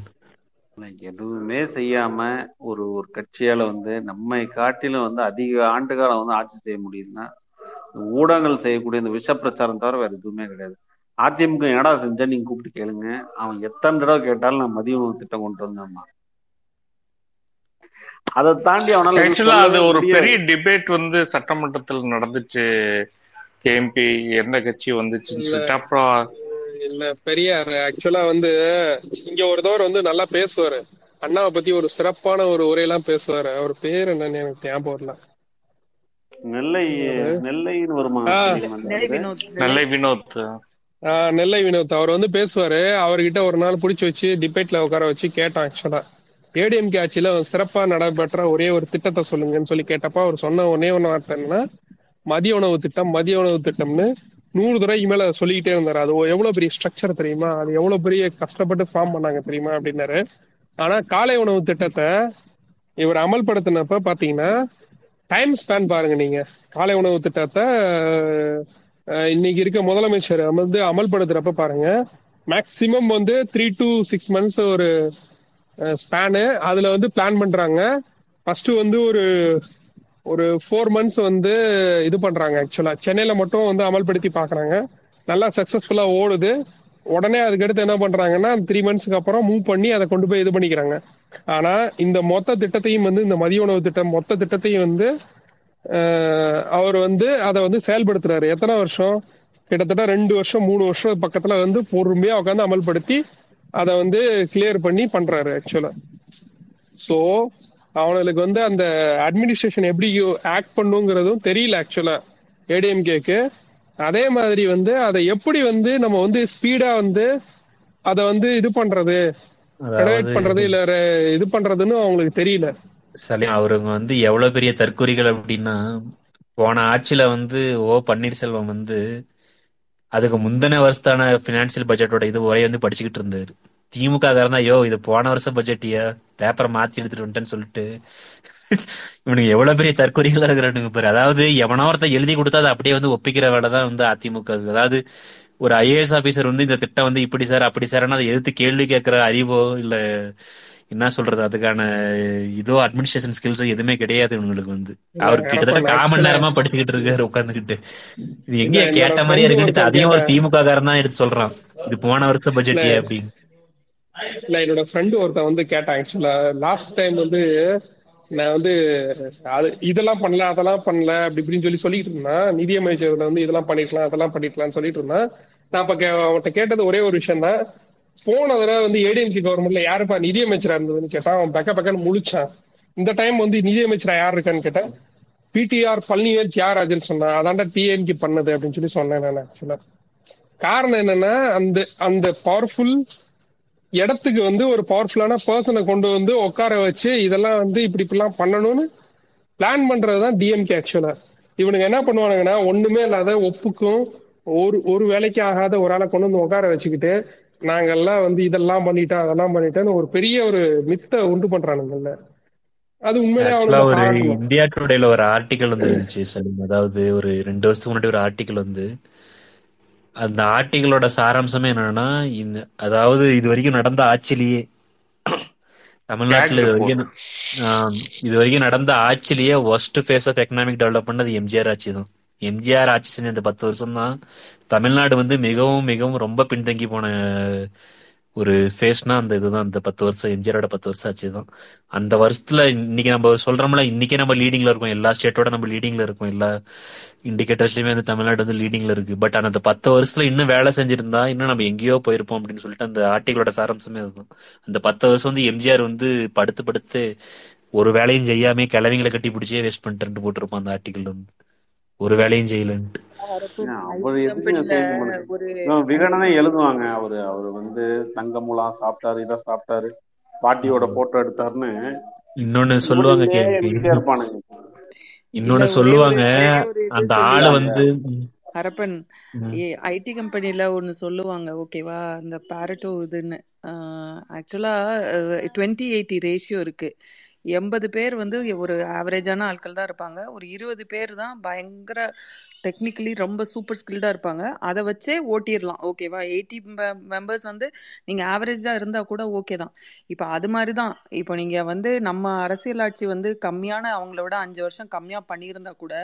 எதுவுமே செய்யாம ஒரு ஒரு கட்சியால வந்து நம்மை காட்டிலும் வந்து அதிக ஆண்டு காலம் வந்து ஆட்சி செய்ய முடியுதுன்னா, ஊடகங்கள் செய்யக்கூடிய இந்த விஷ பிரச்சாரம் தவிர வேற எதுவுமே கிடையாது. அதிமுக என்னடா செஞ்சா நீங்க கூப்பிட்டு கேளுங்க, அவன் எத்தனை தடவை கேட்டாலும் நான் மதிய உணவு திட்டம் கொண்டு வந்தேன்மா. அதை தாண்டி அவனால அது ஒரு பெரிய டிபேட் வந்து சட்டமன்றத்தில் நடந்துச்சு, கேஎம்பி எந்த கட்சி வந்துச்சுன்னு சொல்லிட்டு. அப்புறம் இல்ல பெரியார் ஆக்சுவலா வந்து இங்க ஒருத்தவர் வந்து நல்லா பேசுவாரு, அண்ணாவை பத்தி ஒரு சிறப்பான ஒரு உரையெல்லாம் பேசுவாரு. அவர் பேர் என்னன்னு எனக்கு ஞாபகம் வரல. நெல்லை நெல்லைன்னு வருமா? நெல்லை வினோத். ஆஹ் நெல்லை வினோத் அவர் வந்து பேசுவாரு. அவர்கிட்ட ஒரு நாள் புடிச்சு வச்சு டிபேட்ல உட்கார வச்சு கேட்டான், ஆக்சுவலா ஏடிஎம்கே ஆட்சியில சிறப்பா நடைபெற்ற ஒரே ஒரு திட்டத்தை சொல்லுங்கன்னு சொல்லி கேட்டப்ப அவர் சொன்ன ஒன்னே ஒன்னு வார்த்தை என்னன்னா, மதிய உணவு திட்டம் மதிய உணவு திட்டம்னு நூறு தடவைக்கு மேல சொல்லிக்கிட்டே இருந்தாரு. அது எவ்வளவு பெரிய ஸ்ட்ரக்சர் தெரியுமா, அது எவ்வளவு பெரிய கஷ்டப்பட்டு ஃபார்ம் பண்ணாங்க தெரியுமா அப்படின்னாரு. ஆனா காலை உணவு திட்டத்தை இவர் அமல்படுத்தினப்ப பாத்தீங்கன்னா டைம் ஸ்பேன் பாருங்க நீங்க. காலை உணவு திட்டத்தை இன்னைக்கு இருக்க முதலமைச்சர் வந்து அமல்படுத்துறப்ப பாருங்க, மேக்சிமம் வந்து த்ரீ டு சிக்ஸ் மந்த்ஸ் ஒரு ஸ்பேனு அதுல வந்து பிளான் பண்றாங்க. ஃபர்ஸ்ட் வந்து ஒரு ஒரு ஃபோர் மந்த்ஸ் வந்து இது பண்றாங்க. ஆக்சுவலா சென்னையில மட்டும் வந்து அமல்படுத்தி பாக்குறாங்க, நல்லா சக்சஸ்ஃபுல்லா ஓடுது. உடனே அதுக்கடுத்து என்ன பண்றாங்கன்னா த்ரீ மந்த்ஸ்க்கு அப்புறம் மூவ் பண்ணி அதை கொண்டு போய் இது பண்ணிக்கிறாங்க. ஆனா இந்த மொத்த திட்டத்தையும் வந்து இந்த மதிய உணவு திட்டம் மொத்த திட்டத்தையும் வந்து அவர் வந்து அதை வந்து செயல்படுத்துறாரு. எத்தனை வருஷம்? கிட்டத்தட்ட ரெண்டு வருஷம் மூணு வருஷம் பக்கத்துல வந்து பொறுமையா உட்காந்து அமல்படுத்தி அதை வந்து கிளியர் பண்ணி பண்றாரு ஆக்சுவலா. ஸோ அவனுக்கு வந்து அந்த அட்மினிஸ்ட்ரேஷன் எப்படி ஆக்ட் பண்ணுங்கிறதும் தெரியல ஆக்சுவலா ஏடிஎம்கேக்கு. அதே மாதிரி வந்து அதை எப்படி வந்து நம்ம வந்து ஸ்பீடா வந்து அதை வந்து இது பண்றது ரெனவேட் பண்றது இல்ல இது பண்றதுன்னு அவங்களுக்கு தெரியல. சரி, அவருங்க வந்து எவ்வளவு பெரிய தற்கொலைகள் அப்படின்னா, போன ஆட்சியில வந்து ஓ பன்னீர்செல்வம் வந்து அதுக்கு முந்தின வருஷத்தான பினான்சியல் பட்ஜெட்டோட இது ஒரே வந்து படிச்சுக்கிட்டு இருந்தாரு. திமுக இருந்தா யோ இது போன வருஷம் பட்ஜெட்டியா பேப்பரை மாத்தி எடுத்துட்டு வந்துட்டேன்னு சொல்லிட்டு இவனுக்கு எவ்வளவு பெரிய தற்கொலைகளா இருக்கிறானுங்க பாரு. அதாவது எவனோ ஒருத்தர் எழுதி கொடுத்தா அதை அப்படியே வந்து ஒப்பிக்கிற வேலை தான் வந்து அதிமுக. அதாவது ஒரு ஐஏஎஸ் ஆபீசர் வந்து இந்த திட்டம் வந்து இப்படி சார் அப்படி சார் அதை எதிர்த்து கேள்வி கேட்கிற அறிவோ இல்ல என்ன சொல்றது அதுக்கான இதோ அட்மினிஸ்ட்ரேஷன் ஸ்கில்ஸோ எதுவுமே கிடையாது இவங்களுக்கு வந்து. அவர் கிட்டத்தட்ட காமன் நேரமா படிச்சுக்கிட்டு இருக்காரு உட்காந்துக்கிட்டு. இது எங்கேயா கேட்ட மாதிரியே இருக்கு. அதையும் ஒரு திமுக காரன் தான் எடுத்து சொல்றான் இது போன வருஷம் பட்ஜெட்டே அப்படின்னு. இல்ல என்னோட ஃப்ரெண்டு ஒருத்தன் வந்து கேட்டான் ஆக்சுவலா லாஸ்ட் டைம் வந்து நான் வந்து அது இதெல்லாம் பண்ணல அதெல்லாம் பண்ணல அப்படி இப்படின்னு சொல்லி சொல்லிட்டு இருந்தேன். நிதி அமைச்சர்ல வந்து இதெல்லாம் பண்ணிருக்கலாம் அதெல்லாம் பண்ணிருக்கலாம்னு சொல்லிட்டு இருந்தேன். நான் அப்ப அவன்கிட்ட கேட்டது ஒரே ஒரு விஷயம் தான், போன தடவை வந்து ஏடிஎம்கே கவர்மெண்ட்ல யாருப்பா நிதியமைச்சரா இருந்ததுன்னு கேட்டான். அவன் பக்க பக்கன்னு முழிச்சான். இந்த டைம் வந்து நிதியமைச்சரா யார் இருக்கான்னு கேட்டேன். பிடிஆர் பழனிவேல் தியாகராஜன் சொன்னான். அதாண்டா டிஎன்கி பண்ணது அப்படின்னு சொல்லி சொன்னேன் நான் ஆக்சுவலா. காரணம் என்னன்னா அந்த அந்த பவர்ஃபுல் இடத்துக்கு வந்து ஒரு பவர்ஃபுல்லான பர்சனை கொண்டு வந்து உட்கார வச்சு இதெல்லாம் வந்து இப்படி இப்படிலாம் பண்ணணும்னு பிளான் பண்றதுதான் டிஎம்கே ஆக்சுவலா. இவனுங்க என்ன பண்ணுவானுங்கன்னா ஒண்ணுமே இல்லாத ஒப்புக்கும் ஒரு ஒரு வேலைக்கு ஆகாத ஒரு ஆளை கொண்டு வந்து உட்கார வச்சுக்கிட்டு நாங்கெல்லாம் வந்து இதெல்லாம் பண்ணிட்டோம் அதெல்லாம் பண்ணிட்டோம்னு ஒரு பெரிய ஒரு மித்தை உண்டு பண்றானுங்கல்ல. அது உண்மையிலே இந்தியா டுடேல ஒரு ஆர்டிகல் வந்து இருந்துச்சு. அதாவது ஒரு ரெண்டு வருஷத்துக்கு முன்னாடி ஒரு ஆர்டிகல் வந்து அந்த ஆர்டிகளோட சாராம்சமே என்னன்னா, இந்த அதாவது இது வரைக்கும் நடந்த ஆட்சிலேயே தமிழ்நாட்டில் இது வரைக்கும் இது வரைக்கும் நடந்த ஆட்சிலேயே worst phase of economic development அது எம்ஜிஆர் ஆட்சி தான். எம்ஜிஆர் ஆட்சி செஞ்ச இந்த பத்து வருஷம் தான் தமிழ்நாடு வந்து மிகவும் மிகவும் ரொம்ப பின்தங்கி போன ஒரு ஃபேஸ்னா அந்த இதுதான் அந்த பத்து வருஷம் எம்ஜிஆரோட பத்து வருஷம் ஆச்சு தான். அந்த வருஷத்துல இன்னைக்கு நம்ம சொல்றோம்ல, இன்னைக்கே நம்ம லீடிங்ல இருக்கோம், எல்லா ஸ்டேட்டோட நம்ம லீடிங்ல இருக்கோம், எல்லா இண்டிகேட்டர்ஸ்லயுமே வந்து தமிழ்நாடு வந்து லீடிங்ல இருக்கு. பட் அந்த பத்து வருஷத்துல இன்னும் வேலை செஞ்சிருந்தா இன்னும் நம்ம எங்கேயோ போயிருப்போம் அப்படின்னு சொல்லிட்டு அந்த ஆர்டிகளோட சாராம்சமே அதுதான். அந்த பத்து வருஷம் வந்து எம்ஜிஆர் வந்து படுத்து படுத்து ஒரு வேலையும் செய்யாமே கிழவிங்களை கட்டி பிடிச்சே வேஸ்ட் பண்ணிட்டு போட்டிருப்போம் அந்த ஆர்டிகல் வந்து ஒரு வேலையும் செய்யலன்ட்டு. விகடனே எழுதுவாங்க அவரு அவரு வந்து தங்கமுலா சாப்பிட்டாரு இத சாப்பிட்டாரு பாட்டியோட போட்டோ எடுத்தாருன்னு இன்னொன்னு சொல்லுவாங்க இன்னொன்னு சொல்லுவாங்க அந்த ஆளு வந்து அரப்பன் ஐடி கம்பெனில ஒன்னு சொல்லுவாங்க ஓகேவா. இந்த பாரட்டோ இதுன்னு ஆக்சுவலா டுவெண்ட்டி எயிட்டி ரேஷியோ இருக்கு. எண்பது பேர் வந்து ஒரு ஆவரேஜான ஆட்கள் தான் இருப்பாங்க, ஒரு இருபது பேர் தான் பயங்கர டெக்னிக்கலி ரொம்ப சூப்பர் ஸ்கில்டாக இருப்பாங்க, அதை வச்சே ஓட்டிடலாம் ஓகேவா. எயிட்டி மெம்பர்ஸ் வந்து நீங்கள் ஆவரேஜாக இருந்தால் கூட ஓகே தான். இப்போ அது மாதிரி தான் இப்போ நீங்கள் வந்து நம்ம அரசியல் ஆட்சி வந்து கம்மியான அவங்களோட அஞ்சு வருஷம் கம்மியாக பண்ணியிருந்தா கூட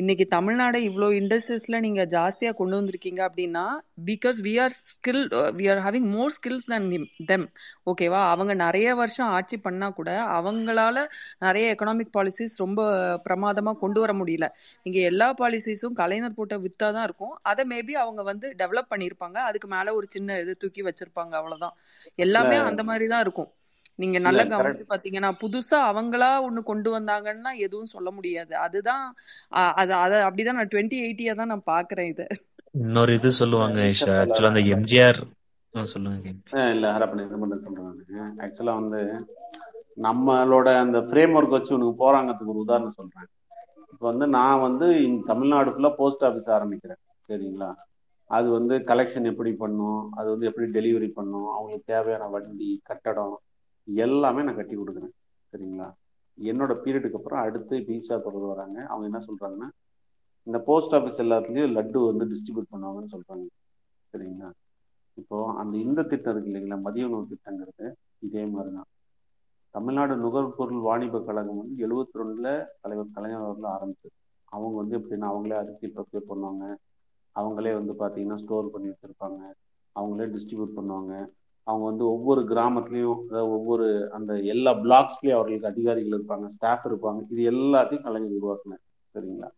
இன்னைக்கு தமிழ்நாடு இவ்வளோ இண்டஸ்ட்ரீஸில் நீங்கள் ஜாஸ்தியாக கொண்டு வந்திருக்கீங்க அப்படின்னா because we are skill we are having more skills than them ஓகேவா. அவங்க நிறைய வருஷம் ஆட்சி பண்ணால் கூட அவங்களால நிறைய எக்கனாமிக் பாலிசிஸ் ரொம்ப பிரமாதமாக கொண்டு வர முடியல. நீங்கள் எல்லா பாலிசிஸும் கலைஞர் போட்ட வித்தா தான் இருக்கும். அதை மேபி அவங்க வந்து டெவலப் பண்ணியிருப்பாங்க, அதுக்கு மேலே ஒரு சின்ன இது தூக்கி வச்சிருப்பாங்க, அவ்வளோதான். எல்லாமே அந்த மாதிரி தான் இருக்கும். நீங்க நல்லா கவனிச்சு பாத்தீங்கன்னா புதுசா அவங்களா ஒண்ணு கொண்டு வந்தாங்கன்னா எதுவும் சொல்ல முடியாது. அதுதான் அது அதை அப்படிதான் நான் டுவெண்ட்டி எயிட்டியா தான் நான் பாக்குறேன். இது இன்னொரு இது சொல்லுவாங்க ஆக்சுவலா அந்த எம்ஜிஆர் சொல்லுவாங்க இல்ல ஹரப்பன் ஆக்சுவலா வந்து நம்மளோட அந்த ஃப்ரேம் ஒர்க் வச்சு உனக்கு போறாங்கிறதுக்கு ஒரு உதாரணம் சொல்றேன். இப்ப வந்து நான் வந்து தமிழ்நாடு ஃபுல்லா போஸ்ட் ஆபீஸ் ஆரம்பிக்கிறேன் சரிங்களா. அது வந்து கலெக்ஷன் எப்படி பண்ணும், அது வந்து எப்படி டெலிவரி பண்ணும், அவங்களுக்கு தேவையான வண்டி கட்டடம் எல்லாமே நான் கட்டி கொடுக்குறேன் சரிங்களா. என்னோட பீரியடுக்கு அப்புறம் அடுத்து பீஸா தொடர்ந்து வராங்க. அவங்க என்ன சொல்றாங்கன்னா இந்த போஸ்ட் ஆஃபீஸ் எல்லாத்துலேயும் லட்டு வந்து டிஸ்ட்ரிபியூட் பண்ணுவாங்கன்னு சொல்றாங்க சரிங்களா. இப்போ அந்த இந்த திட்டம் இருக்கு இல்லைங்களா மதிய உணவு திட்டங்கிறது இதே மாதிரிதான். தமிழ்நாடு நுகர்பொருள் வாணிப கழகம் வந்து எழுபத்தி ரெண்டுல தலைவர் கலைஞர் அவர்கள் ஆரம்பிச்சது. அவங்க வந்து எப்படின்னா அவங்களே அரிசி ப்ரொக்யூர் பண்ணுவாங்க, அவங்களே வந்து பார்த்தீங்கன்னா ஸ்டோர் பண்ணி வச்சுருப்பாங்க, அவங்களே டிஸ்ட்ரிபியூட் பண்ணுவாங்க. அவங்க வந்து ஒவ்வொரு கிராமத்துலேயும் அதாவது ஒவ்வொரு அந்த எல்லா பிளாக்ஸ்லேயும் அவர்களுக்கு அதிகாரிகள் இருப்பாங்க, ஸ்டாஃப் இருப்பாங்க. இது எல்லாத்தையும் கலைஞர் உருவாக்குனார். சரிங்களா,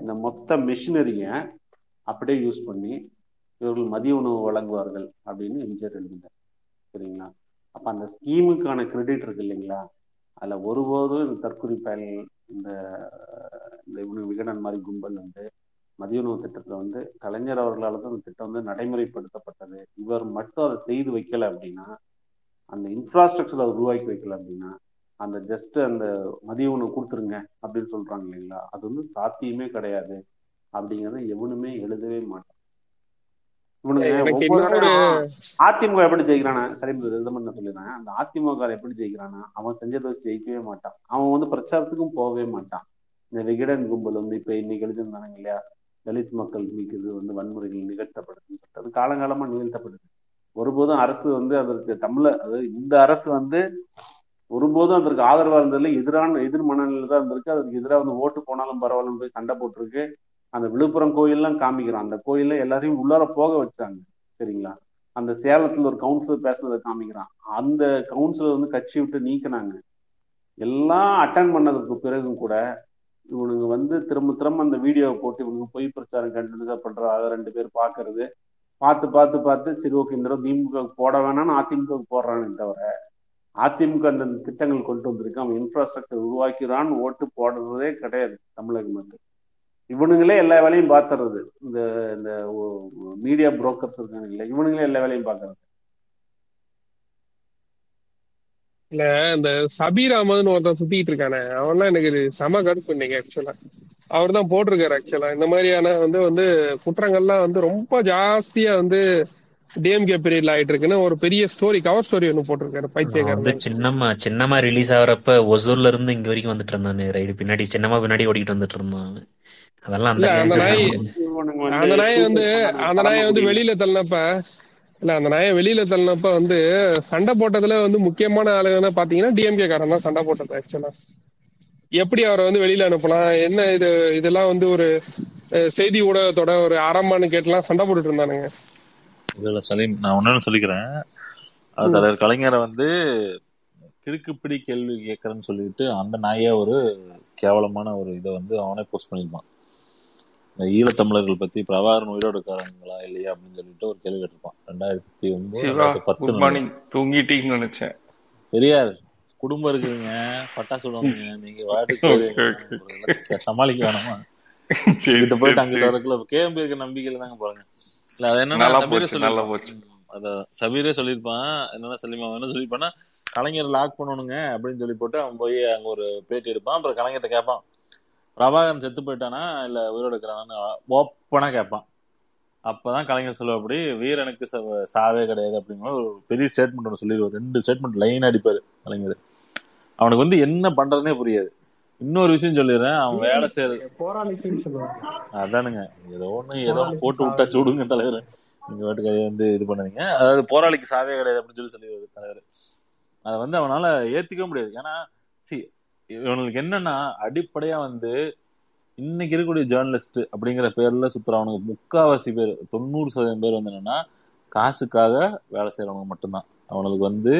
இந்த மொத்த மெஷினரியை அப்படியே யூஸ் பண்ணி இவர்கள் மதிய உணவு வழங்குவார்கள் அப்படின்னு எம்ஜிஆர் எழுதினார். சரிங்களா, அப்போ அந்த ஸ்கீமுக்கான கிரெடிட் இருக்கு இல்லைங்களா, அதில் ஒருபோதும் இந்த தற்கொலை பயல் இந்த இவனு விகடன் மாதிரி கும்பல் வந்து மதிய உணவு திட்டத்தில் வந்து கலைஞர் அவர்களால் தான் அந்த திட்டம் வந்து நடைமுறைப்படுத்தப்பட்டது. இவர் மட்டும் அதை செய்து வைக்கலை அப்படின்னா, அந்த இன்ஃப்ராஸ்ட்ரக்சர் அவர் உருவாக்கி வைக்கல அப்படின்னா, அந்த ஜஸ்ட் அந்த மதிய உணவு கொடுத்துருங்க அப்படின்னு சொல்கிறாங்க இல்லைங்களா, அது வந்து சாத்தியமே கிடையாது அப்படிங்கிறத எவனுமே எழுதவே மாட்டான். அதிமுக எப்படி ஜெயிக்கிறானா, சரி பண்ண சொல்லிடுறேன், அந்த அதிமுக எப்படி ஜெயிக்கிறானா, அவன் செஞ்சதை வச்சு ஜெயிக்கவே மாட்டான். அவன் வந்து பிரச்சாரத்துக்கும் போகவே மாட்டான். இந்த விகடன் கும்பல் வந்து இப்ப இன்னைக்கு எழுதியிருந்தானுங்க இல்லையா, தலித் மக்கள் மீது இது வந்து வன்முறைகள் நிகழ்த்தப்படுதுன்னு சொல்லிட்டு, அது காலங்காலமா நிகழ்த்தப்படுது. ஒருபோதும் அரசு வந்து அதற்கு தமிழ அதாவது இந்த அரசு வந்து ஒருபோதும் அதற்கு ஆதரவா இருந்ததுல எதிரான எதிர் மனநிலையில தான் இருந்திருக்கு. அதற்கு எதிராக வந்து ஓட்டு போனாலும் பரவாயில்லன்னு போய் சண்டை போட்டிருக்கு. அந்த விழுப்புரம் கோயிலெல்லாம் காமிக்கிறோம், அந்த கோயில்ல எல்லாரையும் உள்ளார போக வச்சாங்க. சரிங்களா, அந்த சேலத்துல ஒரு கவுன்சிலர் பேசுனதை காமிக்கிறான், அந்த கவுன்சிலர் வந்து கட்சி விட்டு நீக்கினாங்க. எல்லாம் அட்டன் பண்ணதுக்கு பிறகும் கூட இவனுங்க வந்து திரும்ப திரும்ப அந்த வீடியோவை போட்டு இவனுக்கு பொய் பிரச்சாரம் கண்டினியூஸா பண்றது, அதை ரெண்டு பேர் பாக்குறது, பார்த்து பார்த்து பார்த்து சரி ஓகே இந்த தடவை திமுக போட வேணாம்னு அதிமுகவுக்கு போடுறான்னு தவிர, அதிமுக அந்த திட்டங்கள் கொண்டு வந்திருக்கு, அவன் இன்ஃப்ராஸ்ட்ரக்சர் உருவாக்கிறான்னு ஓட்டு போடுறதே கிடையாது தமிழக மக்கள். இவனுங்களே எல்லா வேலையும் பார்த்துறது. இந்த இந்த மீடியா புரோக்கர்ஸ் இருக்காங்க இல்லை, இவனுங்களே எல்லா வேலையும் பார்க்கறது இல்ல. இந்த சபீர் அகமதுன்னு ஒருத்தன் சுத்திட்டு இருக்கானே, அவன்லாம் எனக்கு செம கடுப்பு இன்னைக்கு. ஆக்சுவலா அவர் தான் போட்டிருக்காரு. ஆக்சுவலா இந்த மாதிரியான வந்து வந்து குற்றங்கள்லாம் வந்து ரொம்ப ஜாஸ்தியா வந்து டிஎம்கே பீரியட்ல ஆயிட்டு இருக்குன்னு ஒரு பெரிய ஸ்டோரி, கவர் ஸ்டோரி ஒன்று போட்டிருக்காரு. பைத்தியக்காரன் சின்னமா சின்னமா ரிலீஸ் ஆகிறப்ப ஒசூர்ல இருந்து இங்க வரைக்கும் வந்துட்டு இருந்தானு ரைடு, பின்னாடி சின்னமா பின்னாடி ஓடிக்கிட்டு வந்துட்டு இருந்தான். அந்த நாயை வந்து அந்த நாயை வந்து வெளியில தள்ளினப்ப இல்ல அந்த நாயை வெளியில தள்ளினப்ப வந்து சண்டை போட்டதுல வந்து முக்கியமான ஆளுங்க பாத்தீங்கன்னா டிஎம்கே காரன் தான் சண்டை போட்டது. ஆக்சுவலா எப்படி அவரை வந்து வெளியில அனுப்பலாம், என்ன இது இதெல்லாம் வந்து ஒரு செய்தி ஊடகத்தோட ஒரு ஆரம்பான்னு கேட்டுலாம் சண்டை போட்டுட்டு இருந்தானுங்க. இல்ல சலீம், நான் ஒன்னு சொல்லிக்கிறேன். தலைவர் கலைஞரை வந்து கிடுக்குப்பிடி கேள்வி கேட்கறன்னு சொல்லிட்டு அந்த நாயை ஒரு கேவலமான ஒரு இதை வந்து அவனே போஸ்ட் பண்ணியிருப்பான். இந்த ஈழத்தமிழர்கள் பத்தி பிரபாகரன் உயிரோடு இருக்காங்களா இல்லையா அப்படின்னு சொல்லிட்டு ஒரு கேள்வி கேட்டிருப்பான். ரெண்டாயிரத்தி ஒன்பது பத்து தூங்கிட்டீங்கன்னு நினைச்சேன். தெரியாது, குடும்பம் இருக்குதுங்க, பட்டாசு விடுவாங்க, நீங்க வாட்டுக்கு சமாளிக்க வேணாமா, கிட்ட போயிட்டு அங்கிட்ட வரக்குள்ள கேஎம்பி இருக்க நம்பிக்கையில தாங்க போறாங்க. இல்ல அது என்ன அத சபீரே சொல்லியிருப்பான், என்னன்னா சலீமா என்ன சொல்லியிருப்பான்னா கலைஞர் லாக் பண்ணணுங்க அப்படின்னு சொல்லி போட்டு அவன் போய் அங்க ஒரு பேட்டி எடுப்பான். அப்புறம் கலைஞர்கிட்ட கேட்பான் பிரபாகரன் செத்து போயிட்டானா இல்ல உயிரோடு இருக்கிறானான்னு ஓப்பனா கேட்பான். அப்பதான் கலைஞர் சொல்லுவாப்படி வீரனுக்கு சாவே கிடையாது அப்படிங்கிற ஒரு பெரிய ஸ்டேட்மெண்ட் ஒன்று சொல்லிடுவார். ரெண்டு ஸ்டேட்மெண்ட் லைன் அடிப்பாரு கலைஞர். அவனுக்கு வந்து என்ன பண்றதுனே புரியாது. இன்னொரு விஷயம் சொல்லிடுறேன், அவன் வேலை செய்யறது அதானுங்க ஏதோ ஒண்ணு ஏதோ போட்டு விட்டா சூடுங்க தலைவர், நீங்க வாட்டுக்கு வந்து இது பண்ணுறீங்க, அதாவது போராளிக்கு சாவே கிடையாது அப்படின்னு சொல்லி சொல்லிடுவாரு தலைவர். அதை வந்து அவனால ஏத்துக்க முடியாது. ஏன்னா சி இவனுக்கு என்னன்னா அடிப்படையா வந்து இன்னைக்கு இருக்கக்கூடிய ஜேர்னலிஸ்ட் அப்படிங்கிற பேர்ல சுத்துறவனுக்கு முக்காவாசி பேர் தொண்ணூறு சதவீதம் பேர் வந்து என்னன்னா காசுக்காக வேலை செய்யறவங்க மட்டும்தான். அவனுக்கு வந்து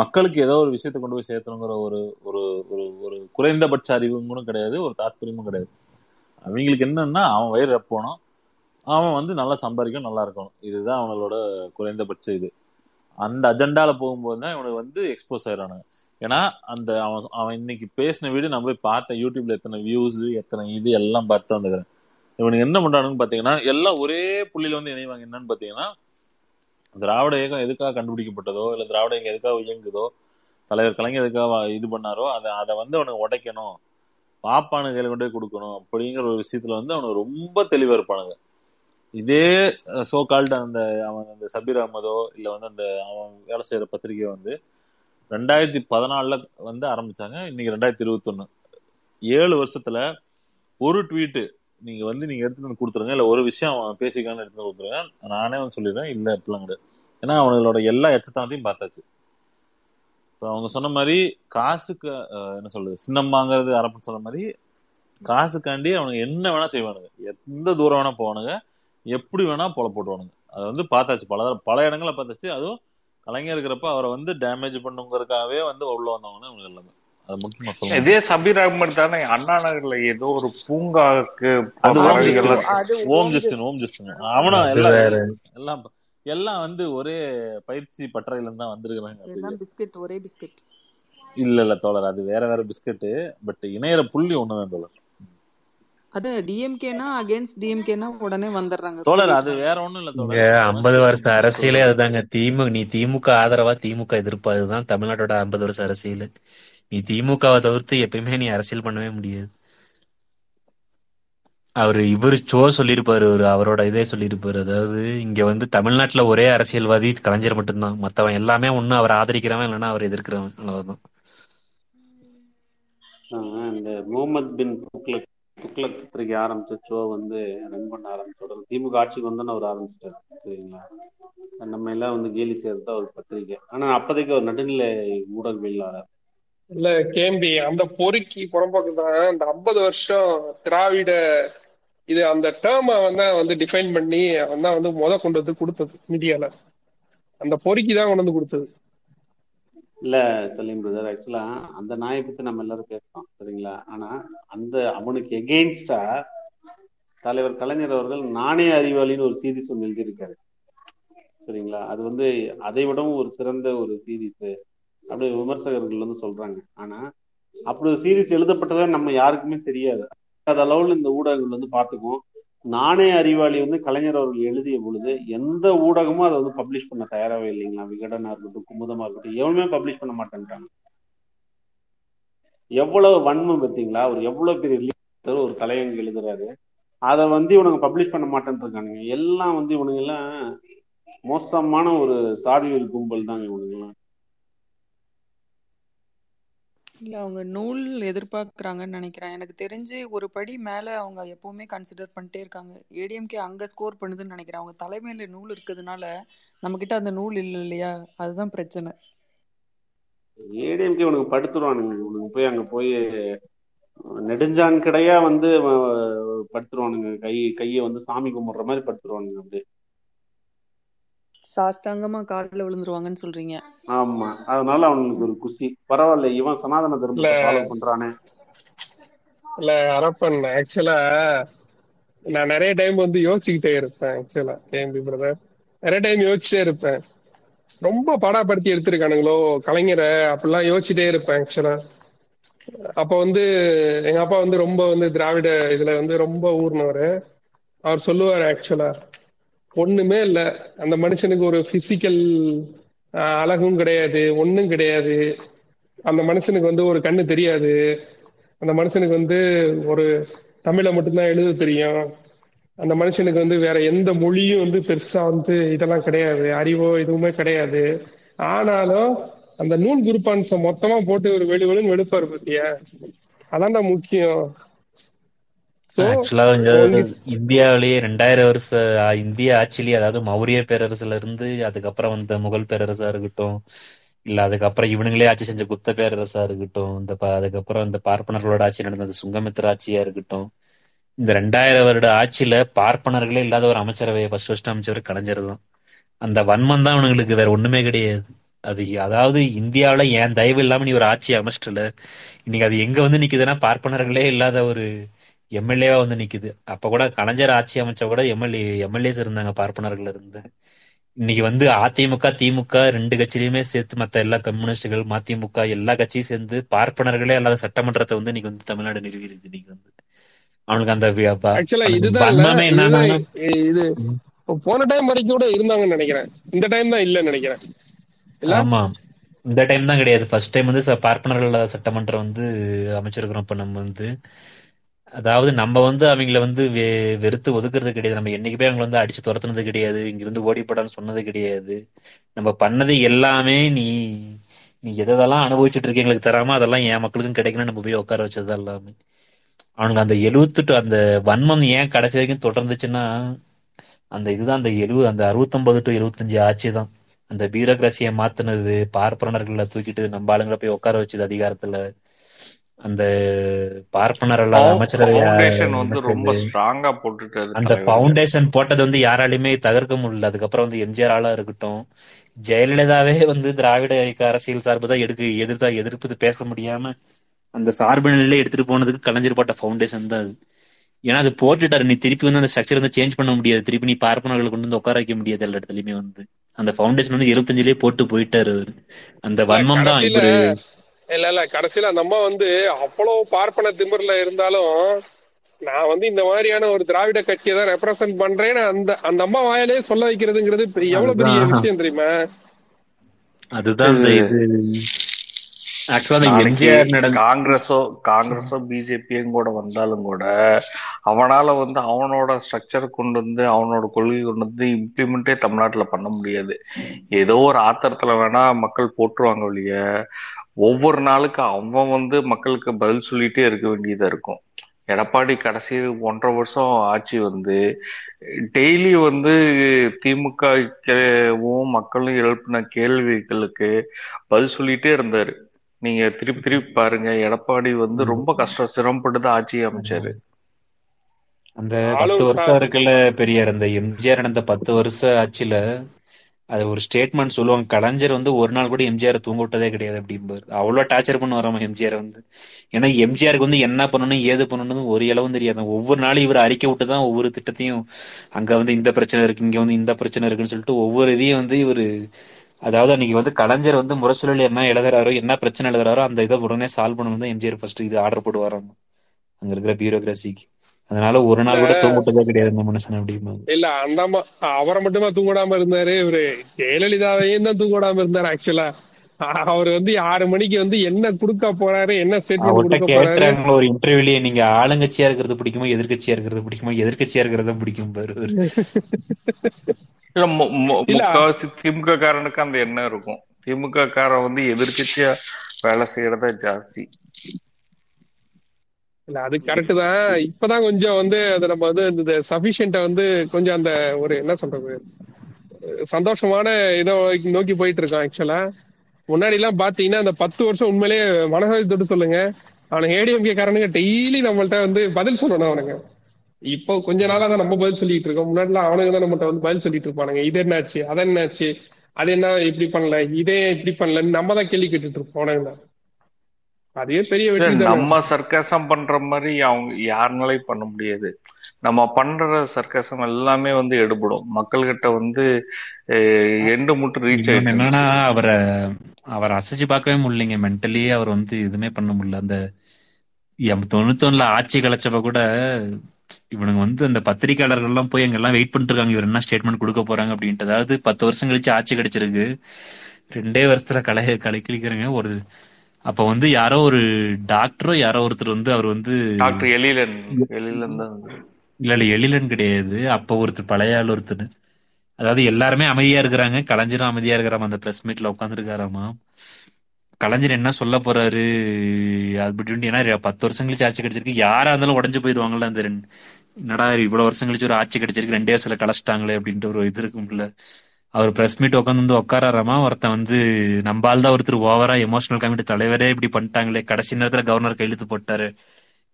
மக்களுக்கு ஏதோ ஒரு விஷயத்த கொண்டு போய் சேர்த்தணுங்கிற ஒரு ஒரு ஒரு குறைந்தபட்ச அறிவும் கிடையாது, ஒரு தாற்பயமும் கிடையாது. அவங்களுக்கு என்னன்னா அவன் வயிறு போகணும், அவன் வந்து நல்லா சம்பாதிக்கணும், நல்லா இருக்கணும், இதுதான் அவனோட குறைந்தபட்ச இது. அந்த அஜெண்டால போகும்போது தான் இவனுக்கு வந்து எக்ஸ்போஸ் ஆயிடுறானுங்க. ஏன்னா அந்த அவன் அவன் இன்னைக்கு பேசின வீடு நான் போய் பார்த்தேன், யூடியூப்ல எத்தனை வியூஸ் எத்தனை இது எல்லாம் பார்த்து வந்துக்கிறேன். இவனுக்கு என்ன பண்றானுன்னு பாத்தீங்கன்னா எல்லாம் ஒரே புள்ளியில வந்து இணைவாங்க. என்னன்னு பாத்தீங்கன்னா திராவிட இயக்கம் எதுக்காக கண்டுபிடிக்கப்பட்டதோ இல்ல திராவிட இயக்கம் எதுக்காக இயங்குதோ தலைவர் கலைஞர் எதுக்காக இது பண்ணாரோ அதை அதை வந்து அவனுக்கு உடைக்கணும், பாப்பானு கையில கொண்டு போய் கொடுக்கணும் அப்படிங்கிற ஒரு விஷயத்துல வந்து அவனுக்கு ரொம்ப தெளிவா இருப்பானுங்க. இதே சோ கால்டு அந்த அவன் அந்த சபீர் அகமதோ இல்லை வந்து அந்த அவன் வேலை செய்கிற பத்திரிகையை வந்து ரெண்டாயிரத்தி பதினாலில் வந்து ஆரம்பித்தாங்க, இன்னைக்கு ரெண்டாயிரத்தி இருபத்தொன்று ஏழு வருஷத்தில் ஒரு ட்வீட்டு நீங்கள் வந்து நீங்கள் எடுத்துகிட்டு வந்து கொடுத்துருங்க, இல்லை ஒரு விஷயம் அவன் பேசிக்கான்னு எடுத்துகிட்டு கொடுத்துருங்க. நானே வந்து சொல்லிடுறேன் இல்லை இப்பெல்லாம் கிடையாது, ஏன்னா அவனோட எல்லா எச்சத்தாத்தையும் பார்த்தாச்சு. இப்போ அவங்க சொன்ன மாதிரி காசுக்கு என்ன சொல்றது, சின்னம்மாங்கிறது அரப்புன்னு சொன்ன மாதிரி காசுக்காண்டி அவனுக்கு என்ன வேணா செய்வானுங்க, எந்த தூரம் வேணா போவானுங்க, எப்படி வேணா போல போட்டுவானுங்க. அது வந்து பார்த்தாச்சு, பல பல இடங்களை பார்த்தாச்சு. அதுவும் கலைஞர் இருக்கிறப்ப அவரை வந்து டேமேஜ் பண்ணுங்கிறதுக்காகவே வந்து உள்ள வந்தவங்க அவங்க எல்லாமே. அது முக்கியமா சொல்லுங்க. இதே சபீர் அகமது தானே அண்ணா நகர்ல ஏதோ ஒரு பூங்காவுக்கு ஓம் ஜஸ்டின் ஓம் ஜஸ்டின் அவனா எல்லாம் எல்லாம் எல்லாம் வந்து ஒரே பயிற்சி பட்டறையில இருந்து தான் வந்திருக்கிறாங்க. இல்ல இல்ல தோழர், அது வேற வேற பிஸ்கெட்டு. பட் இணையற புள்ளி ஒண்ணுதான் தோழர். அது டிஎம்கேனா அகைன்ஸ்ட் டிஎம்கேனா உடனே வந்தறாங்க தோழர். அது வேற ஒண்ணும் இல்ல தோழர், ஐம்பது வருஷ அரசியலே அதுதாங்க. திமுக நீ திமுக ஆதரவா திமுக எதிர்ப்பாதுதான் தமிழ்நாட்டோட ஐம்பது வருஷ அரசியல். நீ திமுகவை தவிர்த்து எப்பயுமே நீ அரசியல் பண்ணவே முடியாது. அவரு இவரு சோ சொல்லியிருப்பாரு, ஒரு அவரோட இதே சொல்லியிருப்பாரு. அதாவது இங்க வந்து தமிழ்நாட்டுல ஒரே அரசியல்வாதி கலைஞர் மட்டும்தான், மத்தவன் எல்லாமே ஒண்ணு அவரை ஆதரிக்கிறவன் இல்லைன்னா அவரை எதிர்க்கிறவன். அவ்வளவுதான். இந்த முகமது பின் துக்ளக் துக்ளக் பத்திரிகை ஆரம்பிச்ச சோ வந்து ரன் பண்ண ஆரம்பிச்சோட திமுக ஆட்சிக்கு வந்தோன்னு அவர் ஆரம்பிச்சிட்டாரு சரிங்களா. நம்ம எல்லாம் வந்து கேலி சேர்ந்தா ஒரு பத்திரிகை. ஆனா அப்போதைக்கு ஒரு நடுநிலை ஊடகவியலாளர் இல்ல கேம்பி அந்த பொறுக்கி புறம்போக்குதான். இந்த ஐம்பது வருஷம் திராவிட இது அந்த டேர்மை வந்து வந்து டிஃபைன் பண்ணி அவன் தான் வந்து முத கொண்டு வந்து கொடுத்தது மீடியால. அந்த பொறுக்கி தான் கொண்டு வந்து கொடுத்தது இல்ல சலீம் பிரதர். ஆக்சுவலா அந்த நாயை பத்தி நம்ம எல்லாரும் பேசலாம் சரிங்களா. ஆனா அந்த அவனுக்கு எகெயின்ஸ்டா தலைவர் கலைஞர் அவர்கள் நானே அறிவாளின்னு ஒரு சீரீஸ் ஒன்று எழுதியிருக்காரு சரிங்களா. அது வந்து அதை விடவும் ஒரு சிறந்த ஒரு சீரீஸ் அப்படி விமர்சகர்கள் வந்து சொல்றாங்க. ஆனா அப்படி ஒரு சீரீஸ் எழுதப்பட்டதை நம்ம யாருக்குமே தெரியாது. அது அளவுல இந்த ஊடகங்கள் வந்து பார்த்துக்குவோம். நானே அறிவாளி வந்து கலைஞர் அவர்கள் எழுதிய பொழுது எந்த ஊடகமும் அதை வந்து பப்ளிஷ் பண்ண தயாராகவே இல்லைங்களா. விகடனா இருக்கட்டும், குமுதமா இருக்கட்டும், எவ்வளவுமே பப்ளிஷ் பண்ண மாட்டேன்றாங்க. எவ்வளவு வன்மை பார்த்தீங்களா. அவர் எவ்வளவு பெரிய ஒரு கலைஞர் எழுதுறாரு, அதை வந்து இவனுங்க பப்ளிஷ் பண்ண மாட்டேன்ருக்கானுங்க. எல்லாம் வந்து இவனுங்க எல்லாம் மோசமான ஒரு சாதியல் கும்பல் தாங்க இவனுங்கெல்லாம். இல்லை, அவங்க நூல் எதிர்பார்க்குறாங்கன்னு நினைக்கிறேன். எனக்கு தெரிஞ்சு ஒரு படி மேலே அவங்க எப்போவுமே கன்சிடர் பண்ணிட்டே இருக்காங்க. ஏடிஎம்கே அங்கே ஸ்கோர் பண்ணுதுன்னு நினைக்கிறேன். அவங்க தலைமையில் நூல் இருக்கிறதுனால நம்மக்கிட்ட அந்த நூல் இல்லை இல்லையா, அதுதான் பிரச்சனை. ஏடிஎம்கே உனக்கு படுத்துருவானுங்க. உனக்கு போய் அங்கே போய் நெடுஞ்சான் கடையாக வந்து படுத்துருவானுங்க. கை கையை வந்து சாமி கும்பிட்ற மாதிரி படுத்துருவானுங்க. அப்படியே சாஷ்டாங்கமா காலில் விழுந்துருவாங்கன்னு சொல்றீங்க. ஆமா, அதனால அவனுக்கு ஒரு குஷி. பரவாயில்ல, இவன் சனாதன தர்மத்தை ஃபாலோ பண்றானே. இல்ல அரப்பன், ஆக்சுவலா நான் நிறைய டைம் வந்து யோசிச்சுக்கிட்டே இருப்பேன். ஆக்சுவலா கேம்பி பிரதர், நிறைய டைம் யோசிச்சுட்டே இருப்பேன். ரொம்ப பாடாப்படுத்தி எடுத்திருக்கானுங்களோ கலைஞரை அப்படிலாம் யோசிச்சுட்டே இருப்பேன். ஆக்சுவலா அப்ப வந்து எங்க அப்பா வந்து ரொம்ப வந்து திராவிட இதுல வந்து ரொம்ப ஊர்னவர். அவர் சொல்லுவார், ஆக்சுவலா ஒண்ணுமே இல்ல அந்த மனுஷனுக்கு, ஒரு பிசிக்கல் அழகும் கிடையாது, ஒண்ணும் கிடையாது. அந்த மனுஷனுக்கு வந்து ஒரு கண்ணு தெரியாது. அந்த மனுஷனுக்கு வந்து ஒரு தமிழை மட்டும்தான் எழுத தெரியும். அந்த மனுஷனுக்கு வந்து வேற எந்த மொழியும் வந்து பெருசா வந்து இதெல்லாம் கிடையாது, அறிவோ எதுவுமே கிடையாது. ஆனாலும் அந்த நூல் குருப்பான்ஸை மொத்தமா போட்டு ஒரு வெளிவெளின்னு வெளுப்பாரு பத்தியா. அதான் தான் முக்கியம். இந்தியாவிலேயே ரெண்டாயிரம் வருஷ இந்திய ஆட்சியிலேயே, அதாவது மௌரிய பேரரசுல இருந்து அதுக்கப்புறம் வந்த முகல் பேரரசா இருக்கட்டும், இல்ல அதுக்கப்புறம் இவனுங்களே ஆட்சி செஞ்ச குப்த பேரரசா இருக்கட்டும், இந்த அதுக்கப்புறம் இந்த பார்ப்பனர்களோட ஆட்சி நடந்தது சுங்கமித்திர ஆட்சியா இருக்கட்டும், இந்த ரெண்டாயிரம் வருட ஆட்சியில பார்ப்பனர்களே இல்லாத ஒரு அமைச்சரவையை ஃபர்ஸ்ட் ஃபர்ஸ்ட் அமைச்சர் கலைஞர் தான். அந்த வன்மம் தான் அவனுங்களுக்கு, வேற ஒண்ணுமே கிடையாது. அது அதாவது இந்தியாவில ஏன் தயவு இல்லாம நீ ஒரு ஆட்சி அமைச்சிட்டல. இன்னைக்கு அது எங்க வந்து நிக்குதுன்னா பார்ப்பனர்களே இல்லாத ஒரு எம்எல்ஏவா வந்து நிக்குது. அப்ப கூட கலைஞர் ஆட்சி அமைச்சா கூட எம்எல்ஏ எம்எல்ஏஸ் இருந்தாங்க பார்ப்பனர்கள் இருந்து. இன்னைக்கு வந்து அதிமுக திமுக ரெண்டு கட்சியிலுமே சேர்த்து மத்த எல்லா கம்யூனிஸ்டுகள் மதிமுக எல்லா கட்சியும் சேர்ந்து பார்ப்பனர்களே இல்லாத சட்டமன்றத்தை வந்து இன்னைக்கு வந்து தமிழ்நாடு நிறுவி இருக்கு. இன்னைக்கு வந்து அவனுக்கு அந்த இது போன டைம் வரைக்கும் கூட இருந்தாங்கன்னு நினைக்கிறேன். இந்த டைம் தான் இல்லன்னு நினைக்கிறேன். ஆமா, இந்த டைம் தான் கிடையாது. ஃபர்ஸ்ட் டைம் வந்து பார்ப்பனர்கள் இல்லாத சட்டமன்றம் வந்து அமைச்சிருக்கிறோம். இப்ப நம்ம வந்து அதாவது நம்ம வந்து அவங்கள வந்து வெ வெறுத்து ஒதுக்குறது கிடையாது. நம்ம என்னைக்குமே அவங்களை வந்து அடிச்சு துரத்துனது கிடையாது, இங்கிருந்து ஓடிப்படான்னு சொன்னது கிடையாது. நம்ம பண்ணது எல்லாமே நீ நீ எதெல்லாம் அனுபவிச்சுட்டு இருக்கு எங்களுக்கு தராம, அதெல்லாம் என் மக்களுக்கும் கிடைக்கணும் நம்ம போய் உட்கார வச்சது எல்லாமே. அவனுக்கு அந்த எழுவத்துட்டு அந்த வன்மம் ஏன் கடைசி வரைக்கும் தொடர்ந்துச்சுன்னா அந்த இதுதான் அந்த எழுவ அந்த அறுபத்தொன்பது டு எழுபத்தஞ்சு ஆட்சி தான். அந்த பீரோக்ரஸியை மாத்தினது, பார்ப்பனர்களை தூக்கிட்டு நம்ம ஆளுங்களை போய் உட்கார வச்சது அதிகாரத்துல, அந்த பார்ப்பனர் அந்த பவுண்டேஷன் போட்டது வந்து யாராலையுமே தகர்க்க முடியல. அதுக்கப்புறம் வந்து எம்ஜிஆர் ஆளா இருக்கட்டும், ஜெயலலிதாவே வந்து திராவிட அரசியல் சார்புதான் எடுக்க எதிர்த்தா எதிர்ப்பு பேச முடியாம அந்த சார்பு நிலையில எடுத்துட்டு போனதுக்கு கலைஞர் போட்ட ஃபவுண்டேஷன் தான் அது. ஏன்னா அது போட்டுட்டாரு, நீ திருப்பி வந்து அந்த ஸ்ட்ரக்சர் வந்து சேஞ்ச் பண்ண முடியாது, திருப்பி நீ பார்ப்பனர்களுக்கு கொண்டு வந்து உட்கார வைக்க முடியாது எல்லா இடத்துலயுமே. வந்து அந்த ஃபவுண்டேஷன் வந்து இருபத்தஞ்சுலயே போட்டு போயிட்டாரு அந்த வன்மம் தான். இல்ல இல்ல கடைசியில அந்த அம்மா வந்து அவ்வளவு பார்ப்பன திமிர்ல இருந்தாலும் நான் வந்து இந்த மாதிரியான ஒரு திராவிட கட்சியை தான் ரெப்ரசென்ட் பண்றேன்னு அந்த அந்த அம்மா வாயிலே சொல்ல வைக்கிறதுங்கிறது எவ்வளவு பெரிய விஷயம் தெரியுமா? அதுதான் காங்கிரஸோ காங்கிரஸோ பிஜேபியும் கூட வந்தாலும் கூட அவனால வந்து அவனோட ஸ்ட்ரக்சர் கொண்டு வந்து அவனோட கொள்கை கொண்டு வந்து இம்ப்ளிமெண்டே தமிழ்நாட்டுல பண்ண முடியாது. ஏதோ ஒரு ஆத்திரத்துல வேணா மக்கள் போட்டுருவாங்க வெளிய. ஒவ்வொரு நாளுக்கு அவன் வந்து மக்களுக்கு பதில் சொல்லிட்டே இருக்க வேண்டியதா இருக்கும். எடப்பாடி கடைசி ஒன்றரை வருஷம் ஆட்சி வந்து டெய்லி வந்து திமுக மக்களும் எழுப்பின கேள்விகளுக்கு பதில் சொல்லிட்டே இருந்தாரு. நீங்க திருப்பி திருப்பி பாருங்க, எடப்பாடி வந்து ரொம்ப கஷ்டம் சிரமப்பட்டு தான் ஆட்சியை அமைச்சாரு. அந்த பத்து வருஷம் இருக்குல்ல பெரியார், அந்த எம்ஜிஆர் நடந்த பத்து வருஷம் ஆட்சியில அது ஒரு ஸ்டேட்மெண்ட் சொல்லுவாங்க, கலைஞர் வந்து ஒரு நாள் கூட எம்ஜிஆர் தூங்க விட்டதே கிடையாது அப்படிம்பாரு. அவ்வளவு டார்ச்சர் பண்ண வராம எம்ஜிஆர் வந்து. ஏன்னா எம்ஜிஆருக்கு வந்து என்ன பண்ணணும் ஏது பண்ணணும் ஒரு இளவும் தெரியாது. ஒவ்வொரு நாளும் இவர் அறிக்கை விட்டுதான் ஒவ்வொரு திட்டத்தையும், அங்க வந்து இந்த பிரச்சனை இருக்கு, இங்க வந்து இந்த பிரச்சனை இருக்குன்னு சொல்லிட்டு ஒவ்வொரு இதையும் வந்து இவரு, அதாவது அன்னைக்கு வந்து கலைஞர் வந்து முரசொலியில என்ன எழுதுறாரோ என்ன பிரச்சனை எழுதுறாரோ அந்த இதை உடனே சால்வ் பண்ணணும் தான் எம்ஜிஆர் ஃபர்ஸ்ட் இது ஆர்டர் போடுவாராங்க அங்க இருக்கிற பியூரோகிராசிக்கு. அதனால ஒரு நாள் கூட தூங்கிட்டதே கிடையாது இந்த மனுஷன் அப்படிமா. இல்ல அந்த அம்மா அவரை மட்டுமா தூங்கிடாம இருந்தாரு, இவரு ஜெயலலிதாவையும் தான் தூங்கிடாம இருந்தாரு. ஆக்சுவலா அவர் வந்து ஆறு மணிக்கு வந்து என்ன குடுக்க போறாரு, என்ன ஸ்டேட்மெண்ட் குடுக்க போறாரு ஒரு இன்டர்வியூலயே, நீங்க ஆளுங்கட்சியா இருக்கிறது பிடிக்குமோ எதிர்கட்சியா இருக்கிறது பிடிக்குமோ, எதிர்கட்சியா இருக்கிறது பிடிக்கும் பாரு. இல்ல திமுக காரனுக்கு அந்த எண்ணம் இருக்கும், திமுக காரன் வந்து எதிர்கட்சியா வேலை செய்யறதா ஜாஸ்தி. இல்ல அது கரெக்ட் தான். இப்பதான் கொஞ்சம் வந்து அதை நம்ம வந்து இந்த சஃபிஷியன்ட்ட வந்து கொஞ்சம் அந்த ஒரு என்ன சொல்றது சந்தோஷமான இதை நோக்கி போயிட்டு இருக்கோம். ஆக்சுவலா முன்னாடி எல்லாம் பாத்தீங்கன்னா அந்த பத்து வருஷம் உண்மையிலேயே மனசாட்சி தொட்டு சொல்லுங்க, அவனுக்கு ஏடிஎம்கே காரனுங்க டெய்லி நம்மள்ட்ட வந்து பதில் சொல்லணும் அவனுங்க. இப்போ கொஞ்ச நாளா தான் நம்ம பதில் சொல்லிட்டு இருக்கோம், முன்னாடிலாம் அவனுக்கு தான் நம்மகிட்ட வந்து பதில் சொல்லிட்டு இருப்பானுங்க. இது என்னாச்சு, அது என்னாச்சு, அது என்ன இப்படி பண்ணல, இதே இப்படி பண்ணலன்னு நம்ம தான் கேள்வி கேட்டுட்டு இருப்போம் அவனுங்க. அதே பெரிய நம்ம சர்க்கசம் பண்ற மாதிரி அவங்க யாருனாலையும் பண்ண முடியாது. நம்ம பண்ற சர்க்கசம் எல்லாமே வந்து எடுபடும் மக்கள்கிட்ட வந்து எண்டு முட்டு ரீச் ஆயிடும். என்னன்னா அவரை அவரை அசைச்சு பார்க்கவே முடியலைங்க மென்டலி. அவர் வந்து எதுவுமே பண்ண முடியல. அந்த தொண்ணூத்தொன்னுல ஆட்சி கலைச்சப்ப கூட இவனுங்க வந்து அந்த பத்திரிகையாளர்கள் எல்லாம் போய் அங்கெல்லாம் வெயிட் பண்ணிட்டு இருக்காங்க, இவர் என்ன ஸ்டேட்மெண்ட் கொடுக்க போறாங்க அப்படின்ட்டு. அதாவது பத்து வருஷம் கழிச்சு ஆட்சி கிடைச்சிருக்கு, ரெண்டே வருஷத்துல கலை கலை கிழிக்கிறங்க. ஒரு அப்ப வந்து யாரோ ஒரு டாக்டரோ யாரோ ஒருத்தர் வந்து அவர் வந்து டாக்டர் எழிலன் எழிலன் தான் இல்ல இல்ல எழிலன் கிடையாது, அப்ப ஒருத்தர் பழைய ஆள் ஒருத்தர், அதாவது எல்லாருமே அமைதியா இருக்கிறாங்க, கலைஞரும் அமைதியா இருக்கிறாம அந்த பிரஸ் மீட்ல உட்காந்துருக்காராமா. கலைஞர் என்ன சொல்ல போறாரு அப்படி, ஏன்னா பத்து வருஷம் கழிச்சு ஆட்சி கிடைச்சிருக்கு, யாரா இருந்தாலும் உடஞ்சு போயிருவாங்கல்ல. அந்த ரெண்டு என்னடா இவ்வளவு வருஷம் கழிச்சு ஒரு ஆட்சி கிடைச்சிருக்கு, ரெண்டே வருஷத்துல கலைச்சிட்டாங்களே அப்படின்ட்டு ஒரு இது இருக்கும்ல. அவர் பிரஸ் மீட் உட்காந்து வந்து உட்காராராமா, ஒருத்தன் வந்து நம்பால் தான் ஒருத்தர் ஓவரா எமோஷனல் கமிட்டி தலைவரே இப்படி பண்ணிட்டாங்களே, கடைசி நேரத்துல கவர்னர் கையெழுத்து போட்டாரு,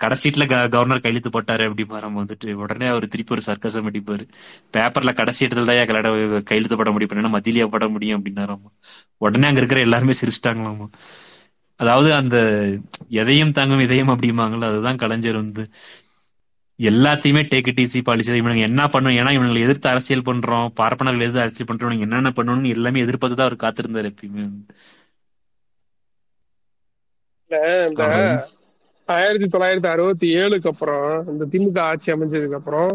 கடைசீட்ல கவர்னர் கையெழுத்து போட்டாரு அப்படிமாராம. வந்துட்டு உடனே அவர் திருப்பி ஒரு சர்க்கசம் அடிப்பாரு, பேப்பர்ல கடைசி இடத்துல தான் என் கையெழுத்து போட முடியும் பண்ணா மத்தியிலேயே போட முடியும் அப்படின்னாராமா. உடனே அங்க இருக்கிற எல்லாருமே சிரிச்சிட்டாங்களாமா. அதாவது அந்த எதையும் தாங்கும் இதயம் அப்படிமாங்களா, அதுதான் கலைஞர் வந்து எல்லாத்தையுமே டேக் இட் ஈஸி பாலிசி. இவனுங்க என்ன பண்ணும், ஏன்னா இவங்களை எதிர்த்து அரசியல் பண்றோம், பார்ப்பனர்கள் எதிர்த்து அரசியல் பண்றோம், என்னென்ன பண்ணணும்னு எல்லாமே எதிர்பார்த்துதான் அவர் காத்திருந்தாரு எப்பயுமே. இந்த ஆயிரத்தி தொள்ளாயிரத்தி அறுபத்தி ஏழுக்கு அப்புறம் இந்த திமுக ஆட்சி அமைஞ்சதுக்கு அப்புறம்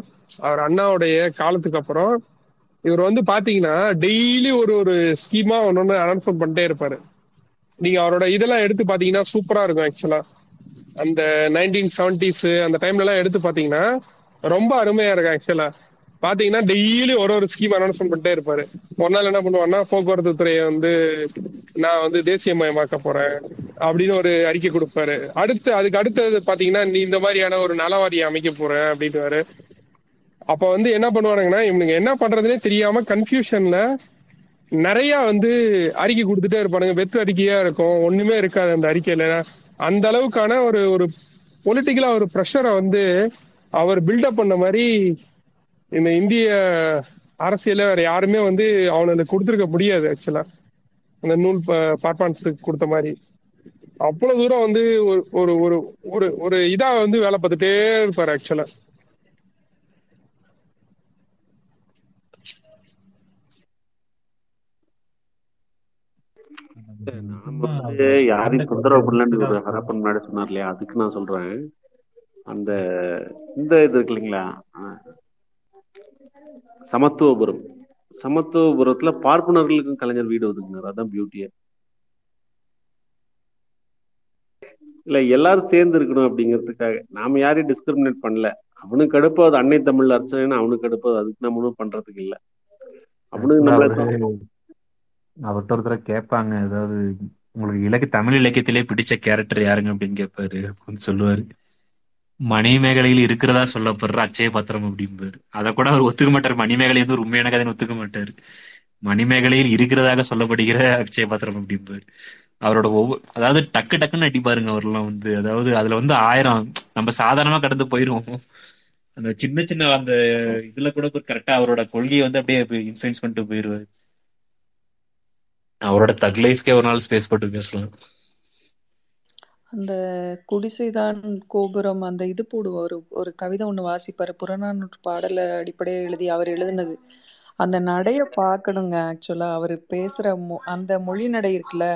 அவர் அண்ணாவுடைய காலத்துக்கு அப்புறம் இவர் வந்து பாத்தீங்கன்னா டெய்லி ஒரு ஒரு ஸ்கீமா ஒன்னொன்னு அனௌன்ஸ் பண்ணிட்டே இருப்பாரு. நீங்க அவரோட இதெல்லாம் எடுத்து பாத்தீங்கன்னா சூப்பரா இருக்கும். ஆக்சுவலா அந்த நைன்டீன் செவன்டிஸ் அந்த டைம்ல எல்லாம் எடுத்து பாத்தீங்கன்னா ரொம்ப அருமையா இருக்கும். ஆக்சுவலா பாத்தீங்கன்னா டெய்லி ஒரு ஒரு ஸ்கீம் அனௌன்ஸ்மெண்ட் பண்ணிட்டே இருப்பாரு. ஒரு நாள் என்ன பண்ணுவாருன்னா, போக்குவரத்து துறையை வந்து நான் வந்து தேசியமயமாக்க போறேன் அப்படின்னு ஒரு அறிக்கை கொடுப்பாரு. அடுத்து அதுக்கு அடுத்தது பாத்தீங்கன்னா நீ இந்த மாதிரியான ஒரு நலவாரியை அமைக்க போறேன் அப்படின்னுவாரு. அப்ப வந்து என்ன பண்ணுவாருங்கன்னா இவனுங்க என்ன பண்றதுன்னே தெரியாம கன்ஃபியூஷன்ல நிறைய வந்து அறிக்கை கொடுத்துட்டே இருப்பானுங்க. வெற்று அறிக்கையா இருக்கும், ஒண்ணுமே இருக்காது அந்த அறிக்கையில. அந்த அளவுக்கான ஒரு ஒரு பொலிட்டிக்கலா ஒரு ப்ரெஷரை வந்து அவர் பில்டப் பண்ண மாதிரி இந்த இந்திய அரசியல வேற யாருமே வந்து அவனுக்கு கொடுத்துருக்க முடியாது. ஆக்சுவலா அந்த நூல் பர்ஃபார்மன்ஸுக்கு கொடுத்த மாதிரி அவ்வளவு தூரம் வந்து ஒரு ஒரு ஒரு ஒரு இதா வந்து வேலை பார்த்துட்டே இருப்பாரு. ஆக்சுவலா நாம வந்து யாரையும் தொந்தரவு பண்ணலன்னு ஒரு ஹரப்பன் முன்னாடி சொன்னார் இல்லையா, அதுக்கு நான் சொல்றேன். அந்த இந்த இது இருக்கு இல்லைங்களா, சமத்துவபுரம் சமத்துவபுரத்துல பார்ப்பனர்களுக்கும் கலைஞர் வீடு ஒதுக்குனார். அதான் பியூட்டியே இல்ல, எல்லாரும் சேர்ந்து இருக்கணும் அப்படிங்கிறதுக்காக. நாம யாரையும் டிஸ்கிரிமினேட் பண்ணல. அவனுக்கு அடுப்பாவது அன்னை தமிழ் அர்ச்சனை, அவனுக்கு அடுப்பாவது. அதுக்கு நம்ம ஒன்றும் பண்றதுக்கு இல்ல. அவனுக்கு நம்ம அவர்கிட்ட ஒருத்தர கேட்பாங்க, ஏதாவது உங்களுக்கு இலக்கிய தமிழ் இலக்கியத்திலேயே பிடிச்ச கேரக்டர் யாருங்க அப்படின்னு கேட்பாரு. அப்படின்னு சொல்லுவாரு, மணிமேகலையில் இருக்கிறதா சொல்லப்படுற அக்ஷய பாத்திரம் அப்படிம்பாரு. அதை கூட அவர் ஒத்துக்க மாட்டார். மணிமேகலை வந்து ஒரு உண்மையான கதைன்னு ஒத்துக்க மாட்டார். மணிமேகலையில் இருக்கிறதாக சொல்லப்படுகிற அக்ஷய பாத்திரம் அப்படிம்பாரு. அவரோட ஒவ்வொரு அதாவது டக்கு டக்குன்னு அடிப்பாருங்க அவர்லாம் வந்து. அதாவது அதுல வந்து ஆயிரம் நம்ம சாதாரணமா கடந்து போயிருவோம். அந்த சின்ன சின்ன அந்த இதுல கூட கரெக்டா அவரோட கொள்கையை வந்து அப்படியே இன்ஃபுளுன்ஸ் பண்ணிட்டு போயிருவாரு. அவரோட தக் லைஃப்கே ஒரு நாள் ஸ்பேஸ் போட்டு பேசலாம். அந்த குடிசைதான் கோபுரம் அந்த இது போடுவார். ஒரு கவிதை ஒன்று வாசிப்பார், புறநானூற்று பாடலை அடிப்படையாக எழுதி அவர் எழுதினது. அந்த நடையை பார்க்கணுங்க. ஆக்சுவலாக அவர் பேசுகிற மொ அந்த மொழி நடை இருக்குல்ல,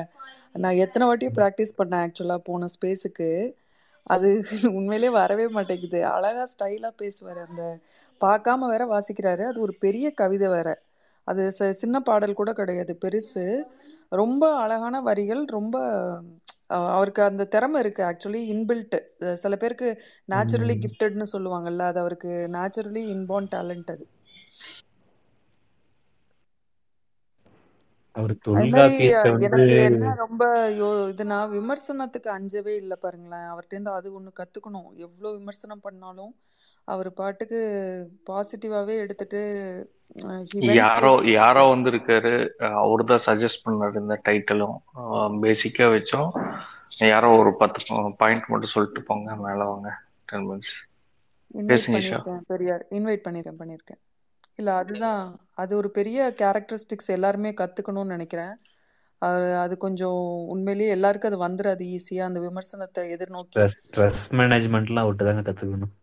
நான் எத்தனை வாட்டியும் ப்ராக்டிஸ் பண்ணேன் ஆக்சுவலாக போன ஸ்பேஸுக்கு. அது உண்மையிலே வரவே மாட்டேங்குது. அழகாக ஸ்டைலாக பேசுவார். அந்த பார்க்காம வேற வாசிக்கிறாரு. அது ஒரு பெரிய கவிதை வேற. அது சின்ன பாடல் கூட கிடையாது, பெருசு. ரொம்ப அழகான வரிகள். ரொம்ப அவருக்கு அந்த திறமை இருக்கு ஆக்சுவலி, இன்பில்ட். சில பேருக்கு நேச்சுரலி கிஃப்டட்னு சொல்லுவாங்கல்ல, அது அவருக்கு நேச்சுரலி இன்பார்ன் டேலண்ட். அது எனக்கு என்ன ரொம்ப இதுனா விமர்சனத்துக்கு அஞ்சவே இல்லை பாருங்களேன் அவர்கிட்ட. அது ஒண்ணு கத்துக்கணும். எவ்வளவு விமர்சனம் பண்ணாலும் அவர் பாட்டுக்கு பாசிட்டிவாவே எடுத்துட்டு. யாரோ யாரோ வந்து இருக்காரு, அவரு தான் சஜஸ்ட் பண்ணாரு இந்த டைட்டிலும் பேசிக்கா வச்சோம். யாரோ ஒரு பத்து பாயிண்ட் மட்டும் சொல்லிட்டு போங்க, மேல வாங்க. டென் மினிட்ஸ் பேசுங்க. பெரியார் இன்வைட் பண்ணிருக்கேன் பண்ணிருக்கேன் இல்ல, அதுதான். அது ஒரு பெரிய கேரக்டரிஸ்டிக்ஸ் எல்லாருமே கத்துக்கணும்னு நினைக்கிறேன். அது கொஞ்சம் உண்மையிலேயே எல்லாருக்கும் அது வந்துடாது ஈஸியா. அந்த விமர்சனத்தை எதிர்நோக்கி ஸ்ட்ரெஸ் மேனேஜ்மெண்ட்லாம் விட்டுதாங்க கத்துக்கணும்.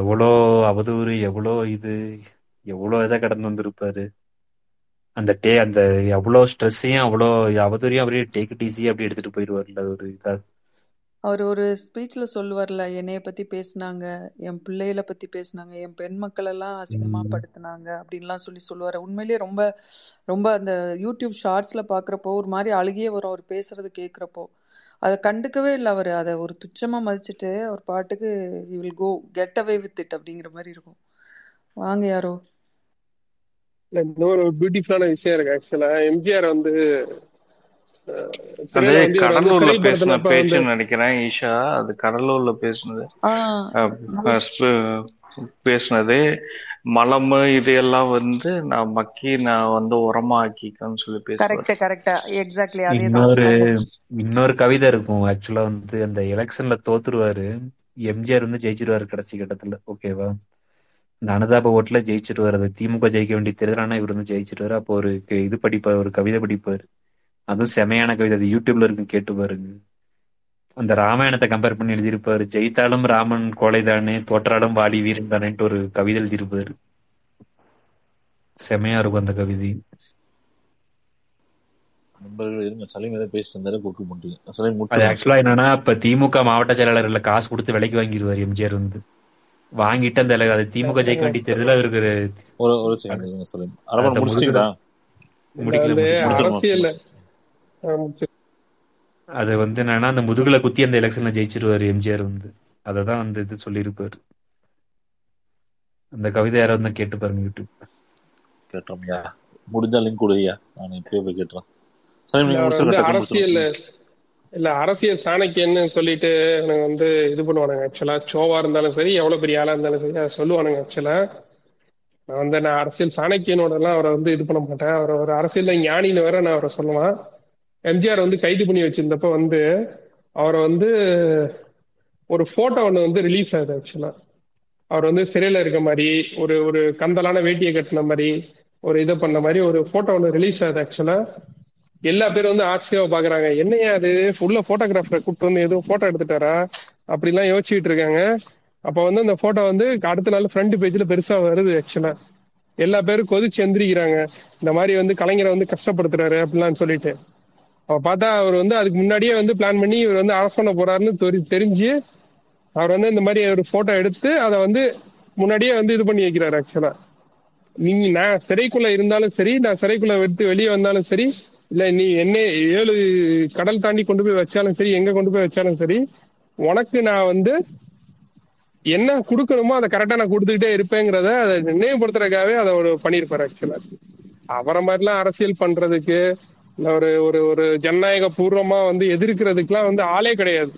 எவ்வளோ அவதூறு, எவ்வளோ இது, எவ்வளோ இதை கடந்து வந்திருப்பாரு. அந்த டே அந்த எவ்வளோ ஸ்ட்ரெஸ்ஸையும் அவ்வளோ அவதூறையும் அவரே டேக் இட் ஈஸியா அப்படி எடுத்துட்டு போயிடுவார்ல. ஒரு இதா அவர் ஒரு ஸ்பீச்ல சொல்லுவார்ல, என்னைய பத்தி பேசினாங்க, என் பிள்ளைகளை பத்தி பேசினாங்க, என் பெண் மக்கள் எல்லாம் அசிங்கமா படுத்தினாங்க அப்படின்லாம் சொல்லி சொல்லுவாரு. உண்மையிலேயே ரொம்ப ரொம்ப அந்த யூடியூப் ஷார்ட்ஸ்ல பாக்குறப்போ ஒரு மாதிரி அழுகியே வரும் அவர் பேசுறது கேட்குறப்போ. அதை கண்டுக்கவே இல்லை அவர். அதை ஒரு துச்சமா மதிச்சுட்டு அவர் பாட்டுக்கு you will go get away with it அப்படிங்கிற மாதிரி இருக்கும். வாங்க யாரோ இன்னொரு பியூட்டிஃபுல்லான விஷயம் இருக்கு ஆக்சுவலா. எம்ஜிஆர் வந்து கடலூர்ல பேசின பேச்சு நினைக்கிறேன் ஈஷா, அது கடலூர்ல பேசுனது பேசுனது மலம் இதையெல்லாம் வந்து நான் மக்கி நான் வந்து உரமா ஆக்கிக்கன்னு சொல்லி பேசுறேன். இன்னொரு இன்னொரு கவிதை இருக்கும் ஆக்சுவலா வந்து, அந்த எலெக்ஷன்ல தோத்துருவாரு எம்ஜிஆர் வந்து, ஜெயிச்சிருவாரு கடைசி கட்டத்துல. ஓகேவா, இந்த அனுதாப ஓட்டுல ஜெயிச்சிருவாரு. அது திமுக ஜெயிக்க வேண்டிய தேர்தல், ஆனா இவர் வந்து ஜெயிச்சிருவாரு. அப்போ ஒரு இது படிப்பாரு, ஒரு கவிதை படிப்பாரு. அதுவும் செமையான கவிதை. அது யூடியூப்ல இருக்கு, கேட்டு பாருங்க. அந்த ராமாயணத்தை கம்பேர் பண்ணி எழுதியிருப்பாரு. ஜெயித்தாலும் ராமன் கோலைதானே, தோற்றாலும் வாலி வீரன் தானேன்ட்டு ஒரு கவிதை எழுதியிருப்பாரு. செமையா இருக்கும் அந்த கவிதை. என்னன்னா இப்ப திமுக மாவட்ட செயலாளர்ல காசு கொடுத்து விலைக்கு வாங்கிடுவாரு எம்ஜிஆர் வந்து. வாங்கிட்டு அந்த திமுக ஜெயிக்க வேண்டிய தேர்தல் இருக்கு. அது வந்து என்னன்னா அந்த முதுகுல குத்தி அந்த எலெக்ஷன்ல ஜெயிச்சிருவாரு எம்ஜிஆர் வந்து. அததான் அந்த இது சொல்லியிருப்பாரு. அந்த கவிதை யாரும் தான் கேட்டு பாருங்க யூடியூப். கேட்டோம்யா, முடிஞ்சா லிங்க் கொடுயா, நான் இப்பவே போய் கேட்றேன். அரசியல் இல்ல, அரசியல் சாணக்கியன்னு சொல்லிட்டு எனக்கு வந்து இது பண்ணுவானுங்க ஆக்சுவலா. சோவா இருந்தாலும் சரி, எவ்வளவு பெரிய ஆளா இருந்தாலும் சரி, அதை சொல்லுவானுங்க ஆக்சுவலா. நான் வந்து நான் அரசியல் சாணக்கியனோட எல்லாம் அவரை வந்து இது பண்ண மாட்டேன். அவரை ஒரு அரசியல்ல ஞானின்னு வேற நான் அவரை சொல்லலாம். எம்ஜிஆர் வந்து கைது பண்ணி வச்சிருந்தப்ப வந்து அவரை வந்து ஒரு போட்டோ ஒன்று வந்து ரிலீஸ் ஆகுது. ஆக்சுவலா அவர் வந்து சிறையில இருக்க மாதிரி ஒரு ஒரு கந்தலான வேட்டியை கட்டின மாதிரி ஒரு இதை பண்ண மாதிரி ஒரு போட்டோ ஒன்று ரிலீஸ் ஆகுது. ஆக்சுவலா எல்லா பேரும் வந்து ஆச்சரியாவை பாக்குறாங்க, என்னையா அது உள்ள போட்டோகிராஃபரை கூப்பிட்டு வந்து எதுவும் போட்டோ எடுத்துட்டாரா அப்படிலாம் யோசிச்சுட்டு இருக்காங்க. அப்ப வந்து அந்த போட்டோ வந்து அடுத்த நாள் ஃப்ரண்ட் பேஜ்ல பெருசா வருது. ஆக்சுவலா எல்லா பேரும் கொதிச்சு எந்திரிக்கிறாங்க, இந்த மாதிரி வந்து கலைஞரை வந்து கஷ்டப்படுத்துறாரு அப்படிலாம் சொல்லிட்டு. அப்ப பார்த்தா அவர் வந்து அதுக்கு முன்னாடியே வந்து பிளான் பண்ணி இவர் வந்து அரசு பண்ண போறாருன்னு தெரிஞ்சு அவர் வந்து இந்த மாதிரி ஒரு போட்டோ எடுத்து அதை வந்து முன்னாடியே வந்து இது பண்ணி வைக்கிறாரு. ஆக்சுவலா நீங்க நான் சிறைக்குள்ள இருந்தாலும் சரி, நான் சிறைக்குள்ள விட்டு வெளியே வந்தாலும் சரி, இல்ல நீ என்ன ஏழு கடல் தாண்டி கொண்டு போய் வச்சாலும் சரி, எங்க கொண்டு போய் வச்சாலும் சரி, உனக்கு நான் வந்து என்ன கொடுக்கணுமோ அதை கரெக்டா நான் கொடுத்துக்கிட்டே இருப்பேங்கிறத அதை நினைவுபடுத்துறதுக்காகவே அதை ஒரு பண்ணியிருப்பாரு. ஆக்சுவலா அவரை மாதிரிலாம் அரசியல் பண்றதுக்கு இல்ல ஒரு ஒரு ஒரு ஜனநாயக பூர்வமா வந்து எதிர்க்கிறதுக்குலாம் வந்து ஆளே கிடையாது.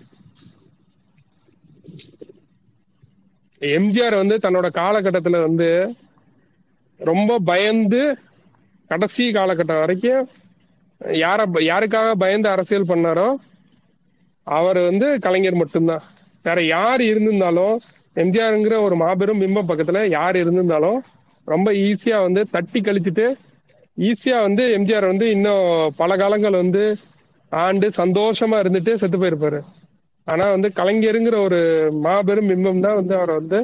எம்ஜிஆர் வந்து தன்னோட காலகட்டத்துல வந்து ரொம்ப பயந்து கடைசி காலகட்டம் வரைக்கும் யார யாருக்காக பயந்து அரசியல் பண்ணாரோ அவர் வந்து கலைஞர் மட்டும்தான். வேற யார் இருந்திருந்தாலும் எம்ஜிஆருங்கிற ஒரு மாபெரும் பிம்பம் பக்கத்துல யார் இருந்திருந்தாலும் ரொம்ப ஈஸியா வந்து தட்டி கழிச்சுட்டு ஈஸியா வந்து எம்ஜிஆர் வந்து இன்னும் பல காலங்கள் வந்து ஆண்டு சந்தோஷமா இருந்துட்டு செத்து போயிருப்பாரு. ஆனா வந்து கலைஞருங்கிற ஒரு மாபெரும் பிம்பம் தான் வந்து அவரை வந்து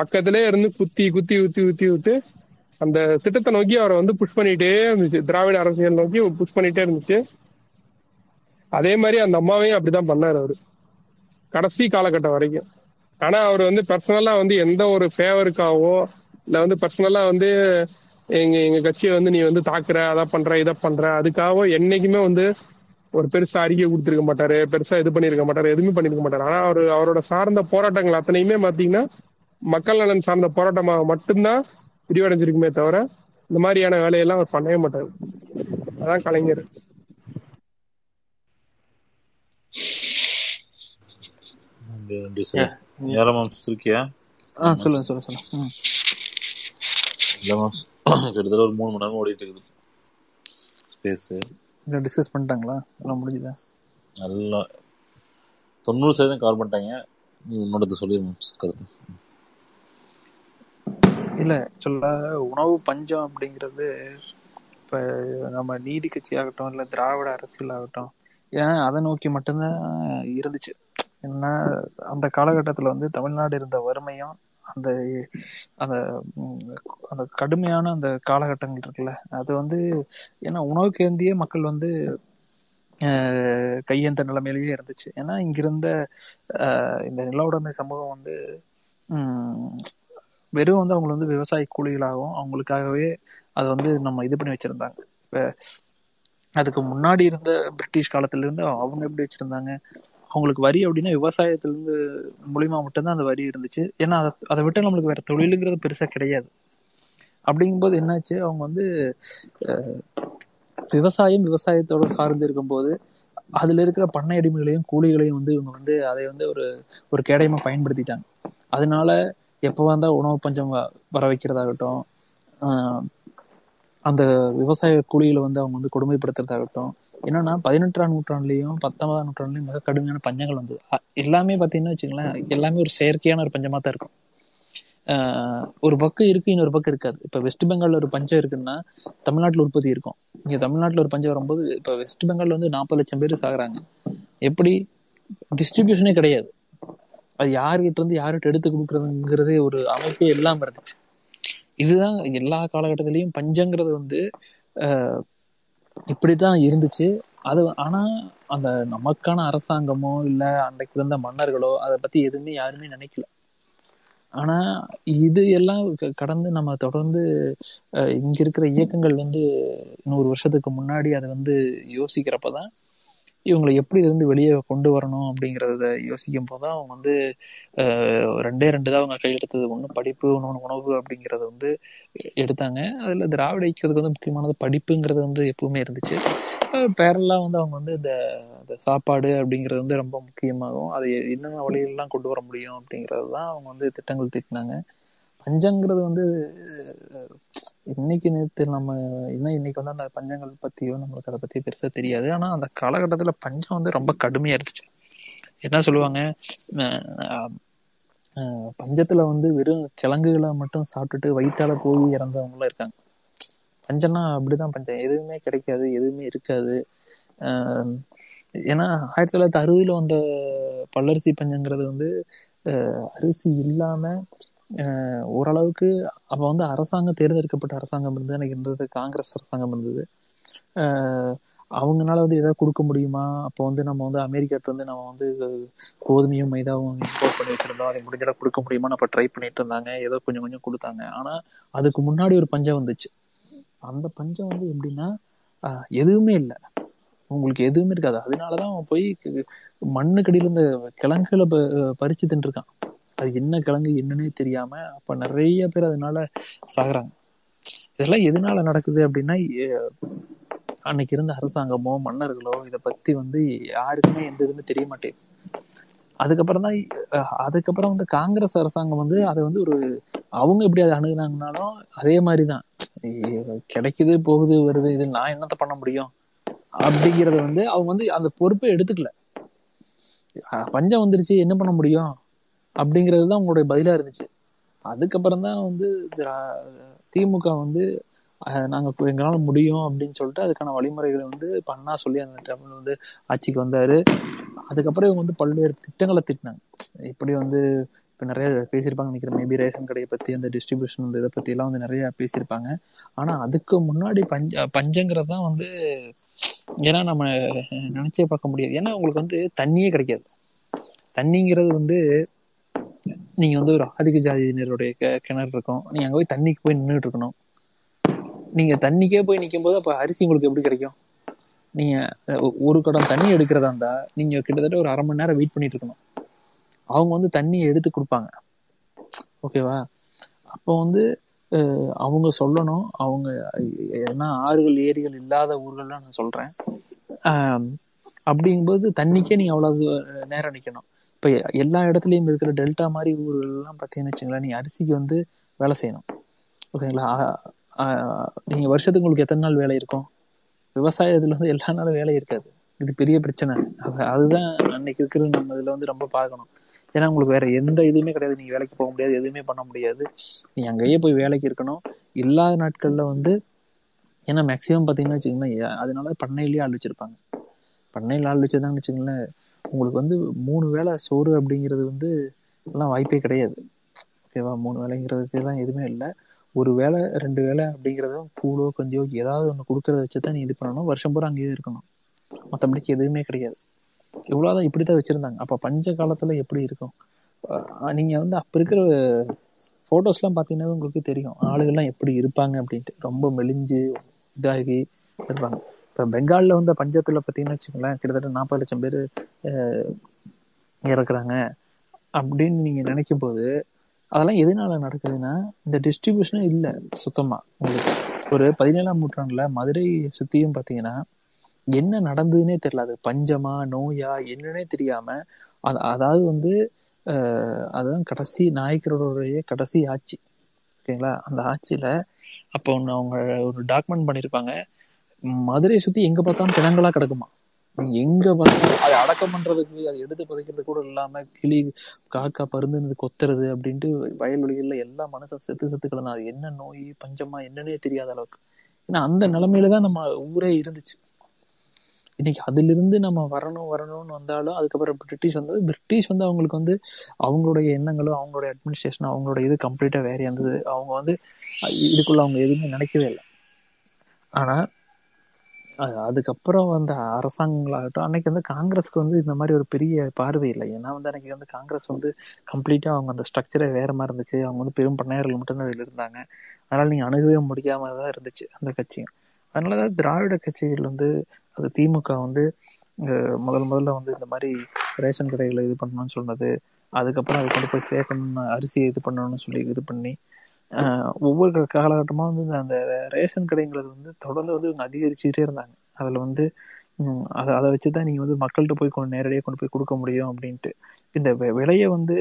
பக்கத்திலே இருந்து குத்தி குத்தி குத்தி குத்தி விட்டு அந்த திட்டத்தை நோக்கி அவரை வந்து புஷ் பண்ணிட்டே இருந்துச்சு, திராவிட அரசியல் நோக்கி புஷ் பண்ணிட்டே இருந்துச்சு. அதே மாதிரி அந்த அம்மாவையும் அப்படிதான் பண்ணாரு அவரு கடைசி காலகட்டம் வரைக்கும். ஆனா அவர் வந்து பர்சனலா வந்து எந்த ஒரு ஃபேவருக்காவோ இல்ல வந்து பர்சனலா வந்து எங்க எங்க கட்சியை வந்து நீ வந்து தாக்குற, அதை பண்ற, இதை பண்ற, அதுக்காகவோ என்னைக்குமே வந்து ஒரு பெருசா அறிக்கை கொடுத்துருக்க மாட்டாரு, பெருசா இது பண்ணிருக்க மாட்டாரு, எதுவுமே பண்ணிருக்க மாட்டாரு. ஆனா அவரு அவரோட சார்ந்த போராட்டங்கள் அத்தனையுமே பாத்தீங்கன்னா மக்கள் நலன் சார்ந்த போராட்டமாக மட்டும்தான் விரிவடைஞ்சிருக்குமே தவிர இந்த மாதிரியான வேலையெல்லாம் அவர் பண்ணவே மாட்டாரு. அதான் கலைஞர். கிட்டத்தட்ட ஒரு மூணு மணி நேரம் ஓடிட்டு இருக்குது. நல்லா தொண்ணூறு சதவீதம் கவர் பண்ணிட்டாங்க. நீ உன்னோட சொல்லிடு. இல்லை சொல்ல உணவு பஞ்சம் அப்படிங்கிறது இப்போ நம்ம நீதி கட்சி ஆகட்டும் இல்லை திராவிட அரசியல் ஆகட்டும் ஏன்னா அதை நோக்கி மட்டும்தான் இருந்துச்சு. ஏன்னா அந்த காலகட்டத்தில் வந்து தமிழ்நாடு இருந்த வறுமையும் அந்த அந்த அந்த கடுமையான அந்த காலகட்டங்கள் இருக்குல்ல அது வந்து ஏன்னா உணவுக்கேந்தியே மக்கள் வந்து கையேந்த நிலைமையிலேயே இருந்துச்சு. ஏன்னா இங்கிருந்த இந்த நில உடைமை சமூகம் வந்து வெறும் வந்து அவங்களை வந்து விவசாய கூலிகளாகவும் அவங்களுக்காகவே அது வந்து நம்ம இது பண்ணி வச்சுருந்தாங்க. இப்போ அதுக்கு முன்னாடி இருந்த பிரிட்டிஷ் காலத்துலேருந்து அவங்க எப்படி வச்சுருந்தாங்க, அவங்களுக்கு வரி அப்படின்னா விவசாயத்துலேருந்து மூலிமா மட்டும்தான் அந்த வரி இருந்துச்சு. ஏன்னா அதை அதை விட்டு நம்மளுக்கு வேறு தொழிலுங்கிறது பெருசாக கிடையாது. அப்படிங்கும்போது என்னாச்சு, அவங்க வந்து விவசாயம் விவசாயத்தோடு சார்ந்து இருக்கும்போது அதில் இருக்கிற பண்ணை அடிமைகளையும் கூலிகளையும் வந்து இவங்க வந்து அதை வந்து ஒரு ஒரு கேடயமாக பயன்படுத்திட்டாங்க. அதனால எப்போ வந்தால் உணவு பஞ்சம் வர வைக்கிறதாகட்டும், அந்த விவசாய கூலிகளை வந்து அவங்க வந்து கொடுமைப்படுத்துறதாகட்டும், என்னன்னா பதினெட்டாம் நூற்றாண்டுலையும் பத்தொன்பதாம் நூற்றாண்டுலையும் மிக கடுமையான பஞ்சங்கள் வந்தது. எல்லாமே பார்த்தீங்கன்னா வச்சுங்களேன், எல்லாமே ஒரு செயற்கையான ஒரு பஞ்சமாக தான் இருக்கும். ஒரு பக்கம் இருக்கு, இன்னொரு பக்கம் இருக்காது. இப்போ வெஸ்ட் பெங்காலில் ஒரு பஞ்சம் இருக்குன்னா தமிழ்நாட்டில் உற்பத்தி இருக்கும். இங்கே தமிழ்நாட்டில் ஒரு பஞ்சம் வரும்போது இப்போ வெஸ்ட் பெங்காலில் வந்து நாற்பது லட்சம் பேர் சாகுறாங்க. எப்படி டிஸ்ட்ரிபியூஷனே கிடையாது, அது யார்கிட்ட இருந்து யார்கிட்ட எடுத்து கொடுக்குறதுங்கிறதே ஒரு அமைப்பே இல்லாமல் இருந்துச்சு. இதுதான் எல்லா காலகட்டத்திலையும் பஞ்சங்கிறது வந்து இப்படி தான் இருந்துச்சு. அது ஆனால் அந்த நமக்கான அரசாங்கமோ இல்லை அன்றைக்கு இருந்த மன்னர்களோ அதை பற்றி எதுவுமே யாருமே நினைக்கல. ஆனால் இது எல்லாம் கடந்து நம்ம தொடர்ந்து இங்கே இருக்கிற இயக்கங்கள் வந்து நூறு வருஷத்துக்கு முன்னாடி அதை வந்து யோசிக்கிறப்ப தான் இவங்களை எப்படி இருந்து வெளியே கொண்டு வரணும் அப்படிங்கிறத யோசிக்கும் போது தான் அவங்க வந்து ரெண்டே ரெண்டு தான் அவங்க கையெடுத்தது. ஒன்று படிப்பு, இன்னொன்று உணவு அப்படிங்கிறத வந்து எடுத்தாங்க. அதில் திராவிட இயக்கத்துக்கு வந்து முக்கியமானது படிப்புங்கிறது வந்து எப்பவுமே இருந்துச்சு. பேரலாக வந்து அவங்க வந்து இந்த அந்த சாப்பாடு அப்படிங்கிறது வந்து ரொம்ப முக்கியமாகும், அதை என்னென்ன வழியெல்லாம் கொண்டு வர முடியும் அப்படிங்கிறது தான் அவங்க வந்து திட்டங்கள் தீட்டினாங்க. பஞ்சங்கிறது வந்து இன்னைக்கு நேற்று நம்ம இன்னும் இன்னைக்கு வந்து அந்த பஞ்சங்கள் பத்தியோ நம்மளுக்கு அதை பத்தி பெருசா தெரியாது. ஆனா அந்த காலகட்டத்துல பஞ்சம் வந்து ரொம்ப கடுமையா இருந்துச்சு. என்ன சொல்லுவாங்க, பஞ்சத்துல வந்து வெறும் கிழங்குகளை மட்டும் சாப்பிட்டுட்டு வயிற்றால போய் இறந்தவங்களும் இருக்காங்க. பஞ்சம்னா அப்படிதான், பஞ்சம் எதுவுமே கிடைக்காது, எதுவுமே இருக்காது. ஆஹ் ஏன்னா ஆயிரத்தி தொள்ளாயிரத்தி அறுபதுல வந்த பல்லரிசி பஞ்சங்கிறது வந்து அஹ் அரிசி இல்லாம அஹ் ஓரளவுக்கு அப்ப வந்து அரசாங்கம், தேர்ந்தெடுக்கப்பட்ட அரசாங்கம் இருந்தது, எனக்கு இருந்தது காங்கிரஸ் அரசாங்கம் இருந்தது. ஆஹ் அவங்கனால வந்து ஏதாவது கொடுக்க முடியுமா, அப்போ வந்து நம்ம வந்து அமெரிக்காட்டு வந்து நம்ம வந்து கோதுமையும் மைதாவும் இம்போர்ட் பண்ணி வச்சிருந்தோம், அதை முடிஞ்சளவு கொடுக்க முடியுமா நம்ம ட்ரை பண்ணிட்டு இருந்தாங்க. ஏதோ கொஞ்சம் கொஞ்சம் கொடுத்தாங்க. ஆனா அதுக்கு முன்னாடி ஒரு பஞ்சம் வந்துச்சு. அந்த பஞ்சம் வந்து எப்படின்னா ஆஹ் எதுவுமே இல்லை, உங்களுக்கு எதுவுமே இருக்காது. அதனாலதான் அவன் போய் மண்ணுக்கடியில் இருந்த கிழங்குகளை ப பறிச்சு தின்றுருக்கான். அது என்ன கிழங்கு என்னன்னே தெரியாம அப்ப நிறைய பேர் அதனால சாகுறாங்க. இதெல்லாம் எதனால நடக்குது அப்படின்னா, அன்னைக்கு இருந்த அரசாங்கமோ மன்னர்களோ இதை பத்தி வந்து யாருக்குமே எந்த இதுன்னு தெரிய மாட்டேங்குது. அதுக்கப்புறம் தான் அதுக்கப்புறம் வந்து காங்கிரஸ் அரசாங்கம் வந்து அதை வந்து ஒரு அவங்க எப்படி அதை அணுகுனாங்கனாலும் அதே மாதிரிதான் கிடைக்குது, போகுது, வருது, இது நான் என்னத்த பண்ண முடியும் அப்படிங்கறத வந்து அவங்க வந்து அந்த பொறுப்பை எடுத்துக்கல. பஞ்சம் வந்துருச்சு, என்ன பண்ண முடியும் அப்படிங்கறதுதான் அவங்களுடைய பதிலா இருந்துச்சு. அதுக்கப்புறம் தான் வந்து திமுக வந்து நாங்க எங்களால முடியும் அப்படின்னு சொல்லிட்டு அதுக்கான வழிமுறைகளை வந்து பண்ணா சொல்லி அந்த டைம்ல வந்து ஆட்சிக்கு வந்தாரு. அதுக்கப்புறம் இவங்க வந்து பல்வேறு திட்டங்களை திட்டினாங்க. இப்படி வந்து இப்போ நிறைய பேசியிருப்பாங்க நினைக்கிறேன், மேபி ரேஷன் கடையை பற்றி, அந்த டிஸ்ட்ரிபியூஷன், அந்த இதை பற்றிலாம் வந்து நிறையா பேசியிருப்பாங்க. ஆனால் அதுக்கு முன்னாடி பஞ்ச பஞ்சங்கிறது தான் வந்து, ஏன்னா நம்ம நினச்சே பார்க்க முடியாது. ஏன்னா உங்களுக்கு வந்து தண்ணியே கிடைக்காது. தண்ணிங்கிறது வந்து நீங்கள் வந்து ஒரு ஆதிக்க ஜாதியினருடைய கெ கிணறு இருக்கும், நீங்கள் அங்கே போய் தண்ணிக்கு போய் நின்றுட்டு இருக்கணும். நீங்கள் தண்ணிக்கே போய் நிற்கும்போது அப்போ அரிசி உங்களுக்கு எப்படி கிடைக்கும்? நீங்கள் ஒரு குடம் தண்ணி எடுக்கிறதா இருந்தால் நீங்கள் கிட்டத்தட்ட ஒரு அரை மணி நேரம் வெயிட் பண்ணிட்டு இருக்கணும். அவங்க வந்து தண்ணியை எடுத்து கொடுப்பாங்க, ஓகேவா? அப்போ வந்து அவங்க சொல்லணும், அவங்க ஏன்னா ஆறுகள் ஏரிகள் இல்லாத ஊர்கள்லாம் நான் சொல்கிறேன். அப்படிங்கும்போது தண்ணிக்கே நீங்கள் அவ்வளவு நேரம் நிற்கணும். இப்போ எல்லா இடத்துலையும் இருக்கிற டெல்டா மாதிரி ஊர்கள்லாம் பார்த்தீங்கன்னு வச்சுங்களேன், நீங்கள் அரிசிக்கு வந்து வேலை செய்யணும், ஓகேங்களா? நீங்கள் வருஷத்துக்கு உங்களுக்கு எத்தனை நாள் வேலை இருக்கும்? விவசாயத்தில் வந்து எல்லா நாளும் வேலை இருக்காது. இது பெரிய பிரச்சனை. அது அதுதான் அன்னைக்கு இருக்கிறது நம்ம இதில் வந்து ரொம்ப பார்க்கணும். ஏன்னா உங்களுக்கு வேற எந்த இதுவுமே கிடையாது, நீங்க வேலைக்கு போக முடியாது, எதுவுமே பண்ண முடியாது, நீ அங்கேயே போய் வேலைக்கு இருக்கணும். இல்லாத நாட்கள்ல வந்து ஏன்னா மேக்சிமம் பாத்தீங்கன்னா வச்சுக்கோங்களேன், அதனால பண்ணையிலேயே ஆள் வச்சிருப்பாங்க. பண்ணையில ஆள் வச்சதான்னு வச்சுக்கோங்களேன், உங்களுக்கு வந்து மூணு வேளை சோறு அப்படிங்கிறது வந்து எல்லாம் வாய்ப்பே கிடையாது, ஓகேவா? மூணு வேலைங்கிறதுக்கு எல்லாம் எதுவுமே இல்லை. ஒரு வேளை ரெண்டு வேளை அப்படிங்கிறதும் கூலோ கொஞ்சோ ஏதாவது ஒன்று கொடுக்கறத வச்சுதான் நீ இது பண்ணணும். வருஷம் பூரா அங்கேயே இருக்கணும், மற்றபடிக்கு எதுவுமே கிடையாது. இவ்வளோதான், இப்படித்தான் வச்சிருந்தாங்க. அப்போ பஞ்ச காலத்துல எப்படி இருக்கும்? நீங்க வந்து அப்ப இருக்கிற போட்டோஸ்லாம் பார்த்தீங்கன்னா உங்களுக்கு தெரியும் ஆளுகள்லாம் எப்படி இருப்பாங்க அப்படின்ட்டு, ரொம்ப மெலிஞ்சு இதாகி இருப்பாங்க. இப்போ பெங்காலில் வந்து பஞ்சத்துல பார்த்தீங்கன்னா வச்சுக்கோங்களேன், கிட்டத்தட்ட நாற்பது லட்சம் பேர் இறக்குறாங்க அப்படின்னு நீங்க நினைக்கும் போது அதெல்லாம் எதனால நடக்குதுன்னா, இந்த டிஸ்ட்ரிபியூஷனும் இல்லை சுத்தமா. உங்களுக்கு ஒரு பதினேழாம் நூற்றாண்டுல மதுரை சுத்தியும் பார்த்தீங்கன்னா என்ன நடந்ததுன்னே தெரியல. அது பஞ்சமா நோயா என்னன்னே தெரியாம, அதாவது வந்து அஹ் அதுதான் கடைசி நாயக்கருடைய கடைசி ஆட்சி, ஓகேங்களா? அந்த ஆட்சியில அப்ப ஒண்ணு அவங்க ஒரு டாக்குமெண்ட் பண்ணிருப்பாங்க, மதுரை சுத்தி எங்க பார்த்தாலும் கிழங்கெல்லாம் கிடக்குமா, எங்க பார்த்தாலும் அதை அடக்கம் பண்றதுக்கு, அதை எடுத்து புதைக்கிறது கூட இல்லாம கிளி காக்கா பருந்துன்னு கொத்துறது அப்படின்ட்டு வயல்வெளிகள்ல எல்லா மனுஷன் செத்து செத்து கிடந்தா. அது என்ன நோய் பஞ்சமா என்னன்னே தெரியாத அளவுக்கு. ஏன்னா அந்த நிலைமையில தான் நம்ம ஊரே இருந்துச்சு. இன்னைக்கு அதுல இருந்து நம்ம வரணும் வரணும்னு வந்தாலும் அதுக்கப்புறம் பிரிட்டிஷ் வந்தது. பிரிட்டிஷ் வந்து அவங்களுக்கு வந்து அவங்களுடைய எண்ணங்களும் அவங்களுடைய அட்மினிஸ்ட்ரேஷனும் அவங்களோட இது கம்ப்ளீட்டா வேற இருந்தது. அவங்க வந்து இதுக்குள்ள அவங்க எதுவுமே நினைக்கவே இல்லை. ஆனா அதுக்கப்புறம் வந்து அரசாங்கங்களாகட்டும், அன்னைக்கு வந்து காங்கிரஸ்க்கு வந்து இந்த மாதிரி ஒரு பெரிய பார்வை இல்லை. ஏன்னா வந்து அன்னைக்கு வந்து காங்கிரஸ் வந்து கம்ப்ளீட்டா அவங்க அந்த ஸ்ட்ரக்சரே வேற மாதிரி இருந்துச்சு. அவங்க வந்து பெரும் பண்ணையாளர்கள் மட்டும்தான் இதுல இருந்தாங்க. அதனால நீங்க அணுகவே முடியாம தான் இருந்துச்சு அந்த கட்சியும். அதனாலதான் திராவிட கட்சிகள் வந்து அது திமுக வந்து முதல் முதல்ல வந்து இந்த மாதிரி ரேஷன் கடைகளை இது பண்ணணும்னு சொன்னது, அதுக்கப்புறம் அது கொண்டு போய் சேர்க்கணும்னு அரிசியை இது பண்ணணும்னு சொல்லி இது பண்ணி ஆஹ் ஒவ்வொரு காலகட்டமாக வந்து அந்த ரேஷன் கடைங்கிறது வந்து தொடர்ந்து வந்து இவங்க அதிகரிச்சுக்கிட்டே இருந்தாங்க. அதில் வந்து அதை அதை வச்சு தான் நீங்கள் வந்து மக்கள்கிட்ட போய் கொண்டு நேரடியாக கொண்டு போய் கொடுக்க முடியும் அப்படின்ட்டு. இந்த விலையை வந்து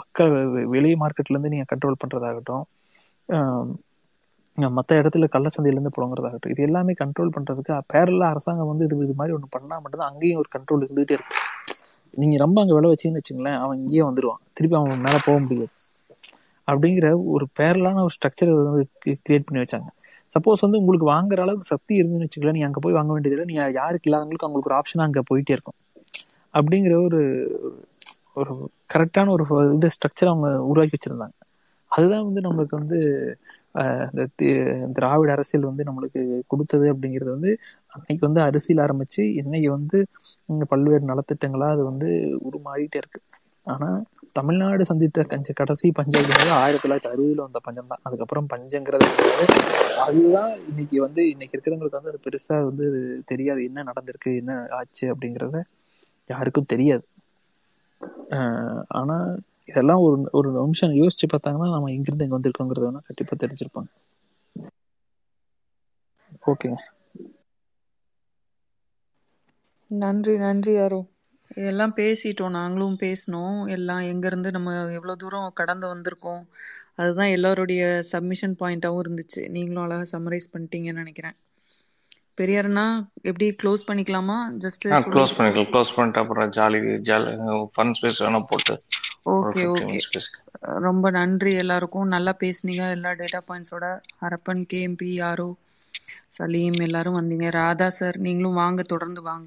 மக்கள் வெளி மார்க்கெட்லேருந்து நீங்கள் கண்ட்ரோல் பண்ணுறதாகட்டும், மற்ற இடத்துல கள்ள சந்தையிலேருந்து புழங்குறதாகட்டும், இது எல்லாமே கண்ட்ரோல் பண்ணுறதுக்கு பேரலாக அரசாங்கம் வந்து இது இது மாதிரி ஒன்று பண்ணால் மட்டும்தான் அங்கேயும் ஒரு கண்ட்ரோல் இருந்துகிட்டே இருக்கும். நீங்கள் ரொம்ப அங்கே விலை வச்சிங்கன்னு வச்சுங்களேன், அவன் இங்கேயே வந்துடுவான், திருப்பி அவன் மேலே போக முடியாது அப்படிங்கிற ஒரு பேரலான ஒரு ஸ்ட்ரக்சர் வந்து கிரியேட் பண்ணி வச்சாங்க. சப்போஸ் வந்து உங்களுக்கு வாங்குற அளவுக்கு சக்தி இருந்துன்னு வச்சுக்கலாம், நீங்கள் அங்கே போய் வாங்க வேண்டியதில்லை, நீங்கள் யாருக்கு இல்லாதவங்களுக்கு அவங்களுக்கு ஒரு ஆப்ஷனாக அங்கே போயிட்டே இருக்கும் அப்படிங்கிற ஒரு ஒரு கரெக்டான ஒரு இது ஸ்ட்ரக்சர் அவங்க உருவாக்கி வச்சுருந்தாங்க. அதுதான் வந்து நம்மளுக்கு வந்து இந்த திராவிட அரசியல் வந்து நம்மளுக்கு கொடுத்தது அப்படிங்கிறது வந்து அன்னைக்கு வந்து அரசியல் ஆரம்பித்து இன்னைக்கு வந்து இங்கே பல்வேறு நலத்திட்டங்களாக அது வந்து உருமாறிட்டே இருக்குது. ஆனால் தமிழ்நாடு சந்தித்த கஞ்ச கடைசி பஞ்சம்ங்கிறது ஆயிரத்தி தொள்ளாயிரத்தி அறுபதுல வந்த பஞ்சம் தான். அதுக்கப்புறம் பஞ்சங்கிறது அதுதான் இன்னைக்கு வந்து இன்னைக்கு இருக்கிறவங்களுக்கு வந்து அது பெருசாக வந்து தெரியாது, என்ன நடந்திருக்கு என்ன ஆச்சு அப்படிங்கிறத யாருக்கும் தெரியாது. ஆனால் இதெல்லாம் ஒரு ஒரு நிமிஷம் யோசிச்சு பார்த்தாங்கன்னா நம்ம இங்கிருந்து இங்கே வந்திருக்கோங்கிறத வேணா கண்டிப்பாக தெரிஞ்சிருப்பாங்க. ஓகேங்க, நன்றி நன்றி யாரோ. இதெல்லாம் பேசிட்டோம், நாங்களும் பேசணும், எல்லாம் எங்கேருந்து நம்ம எவ்வளோ தூரம் கடந்து வந்திருக்கோம், அதுதான் எல்லாருடைய சப்மிஷன் பாயிண்ட்டாகவும் இருந்துச்சு. நீங்களும் அழகாக சம்மரைஸ் பண்ணிட்டீங்கன்னு நினைக்கிறேன். பெரியாருன்னா எப்படி க்ளோஸ் பண்ணிக்கலாமா? ஜஸ்ட் க்ளோஸ் பண்ணிக்கலாம், க்ளோஸ் பண்ணிட்டு அப்புறம் ஜாலி ஜாலி ஃபன் ஸ்பேஸ் வேணா போட்டு. ஓகே ஓகே, ரொம்ப நன்றி எல்லாருக்கும், நல்லா பேசுனீங்க. எல்லா டேட்டா பாயிண்ட்ஸோட ஹரப்பன், கேஎம்பி, யாரோ, சலீம் எல்லாரும் வந்தீங்க. ராதா சார் நீங்களும் வாங்க, தொடர்ந்து வாங்க.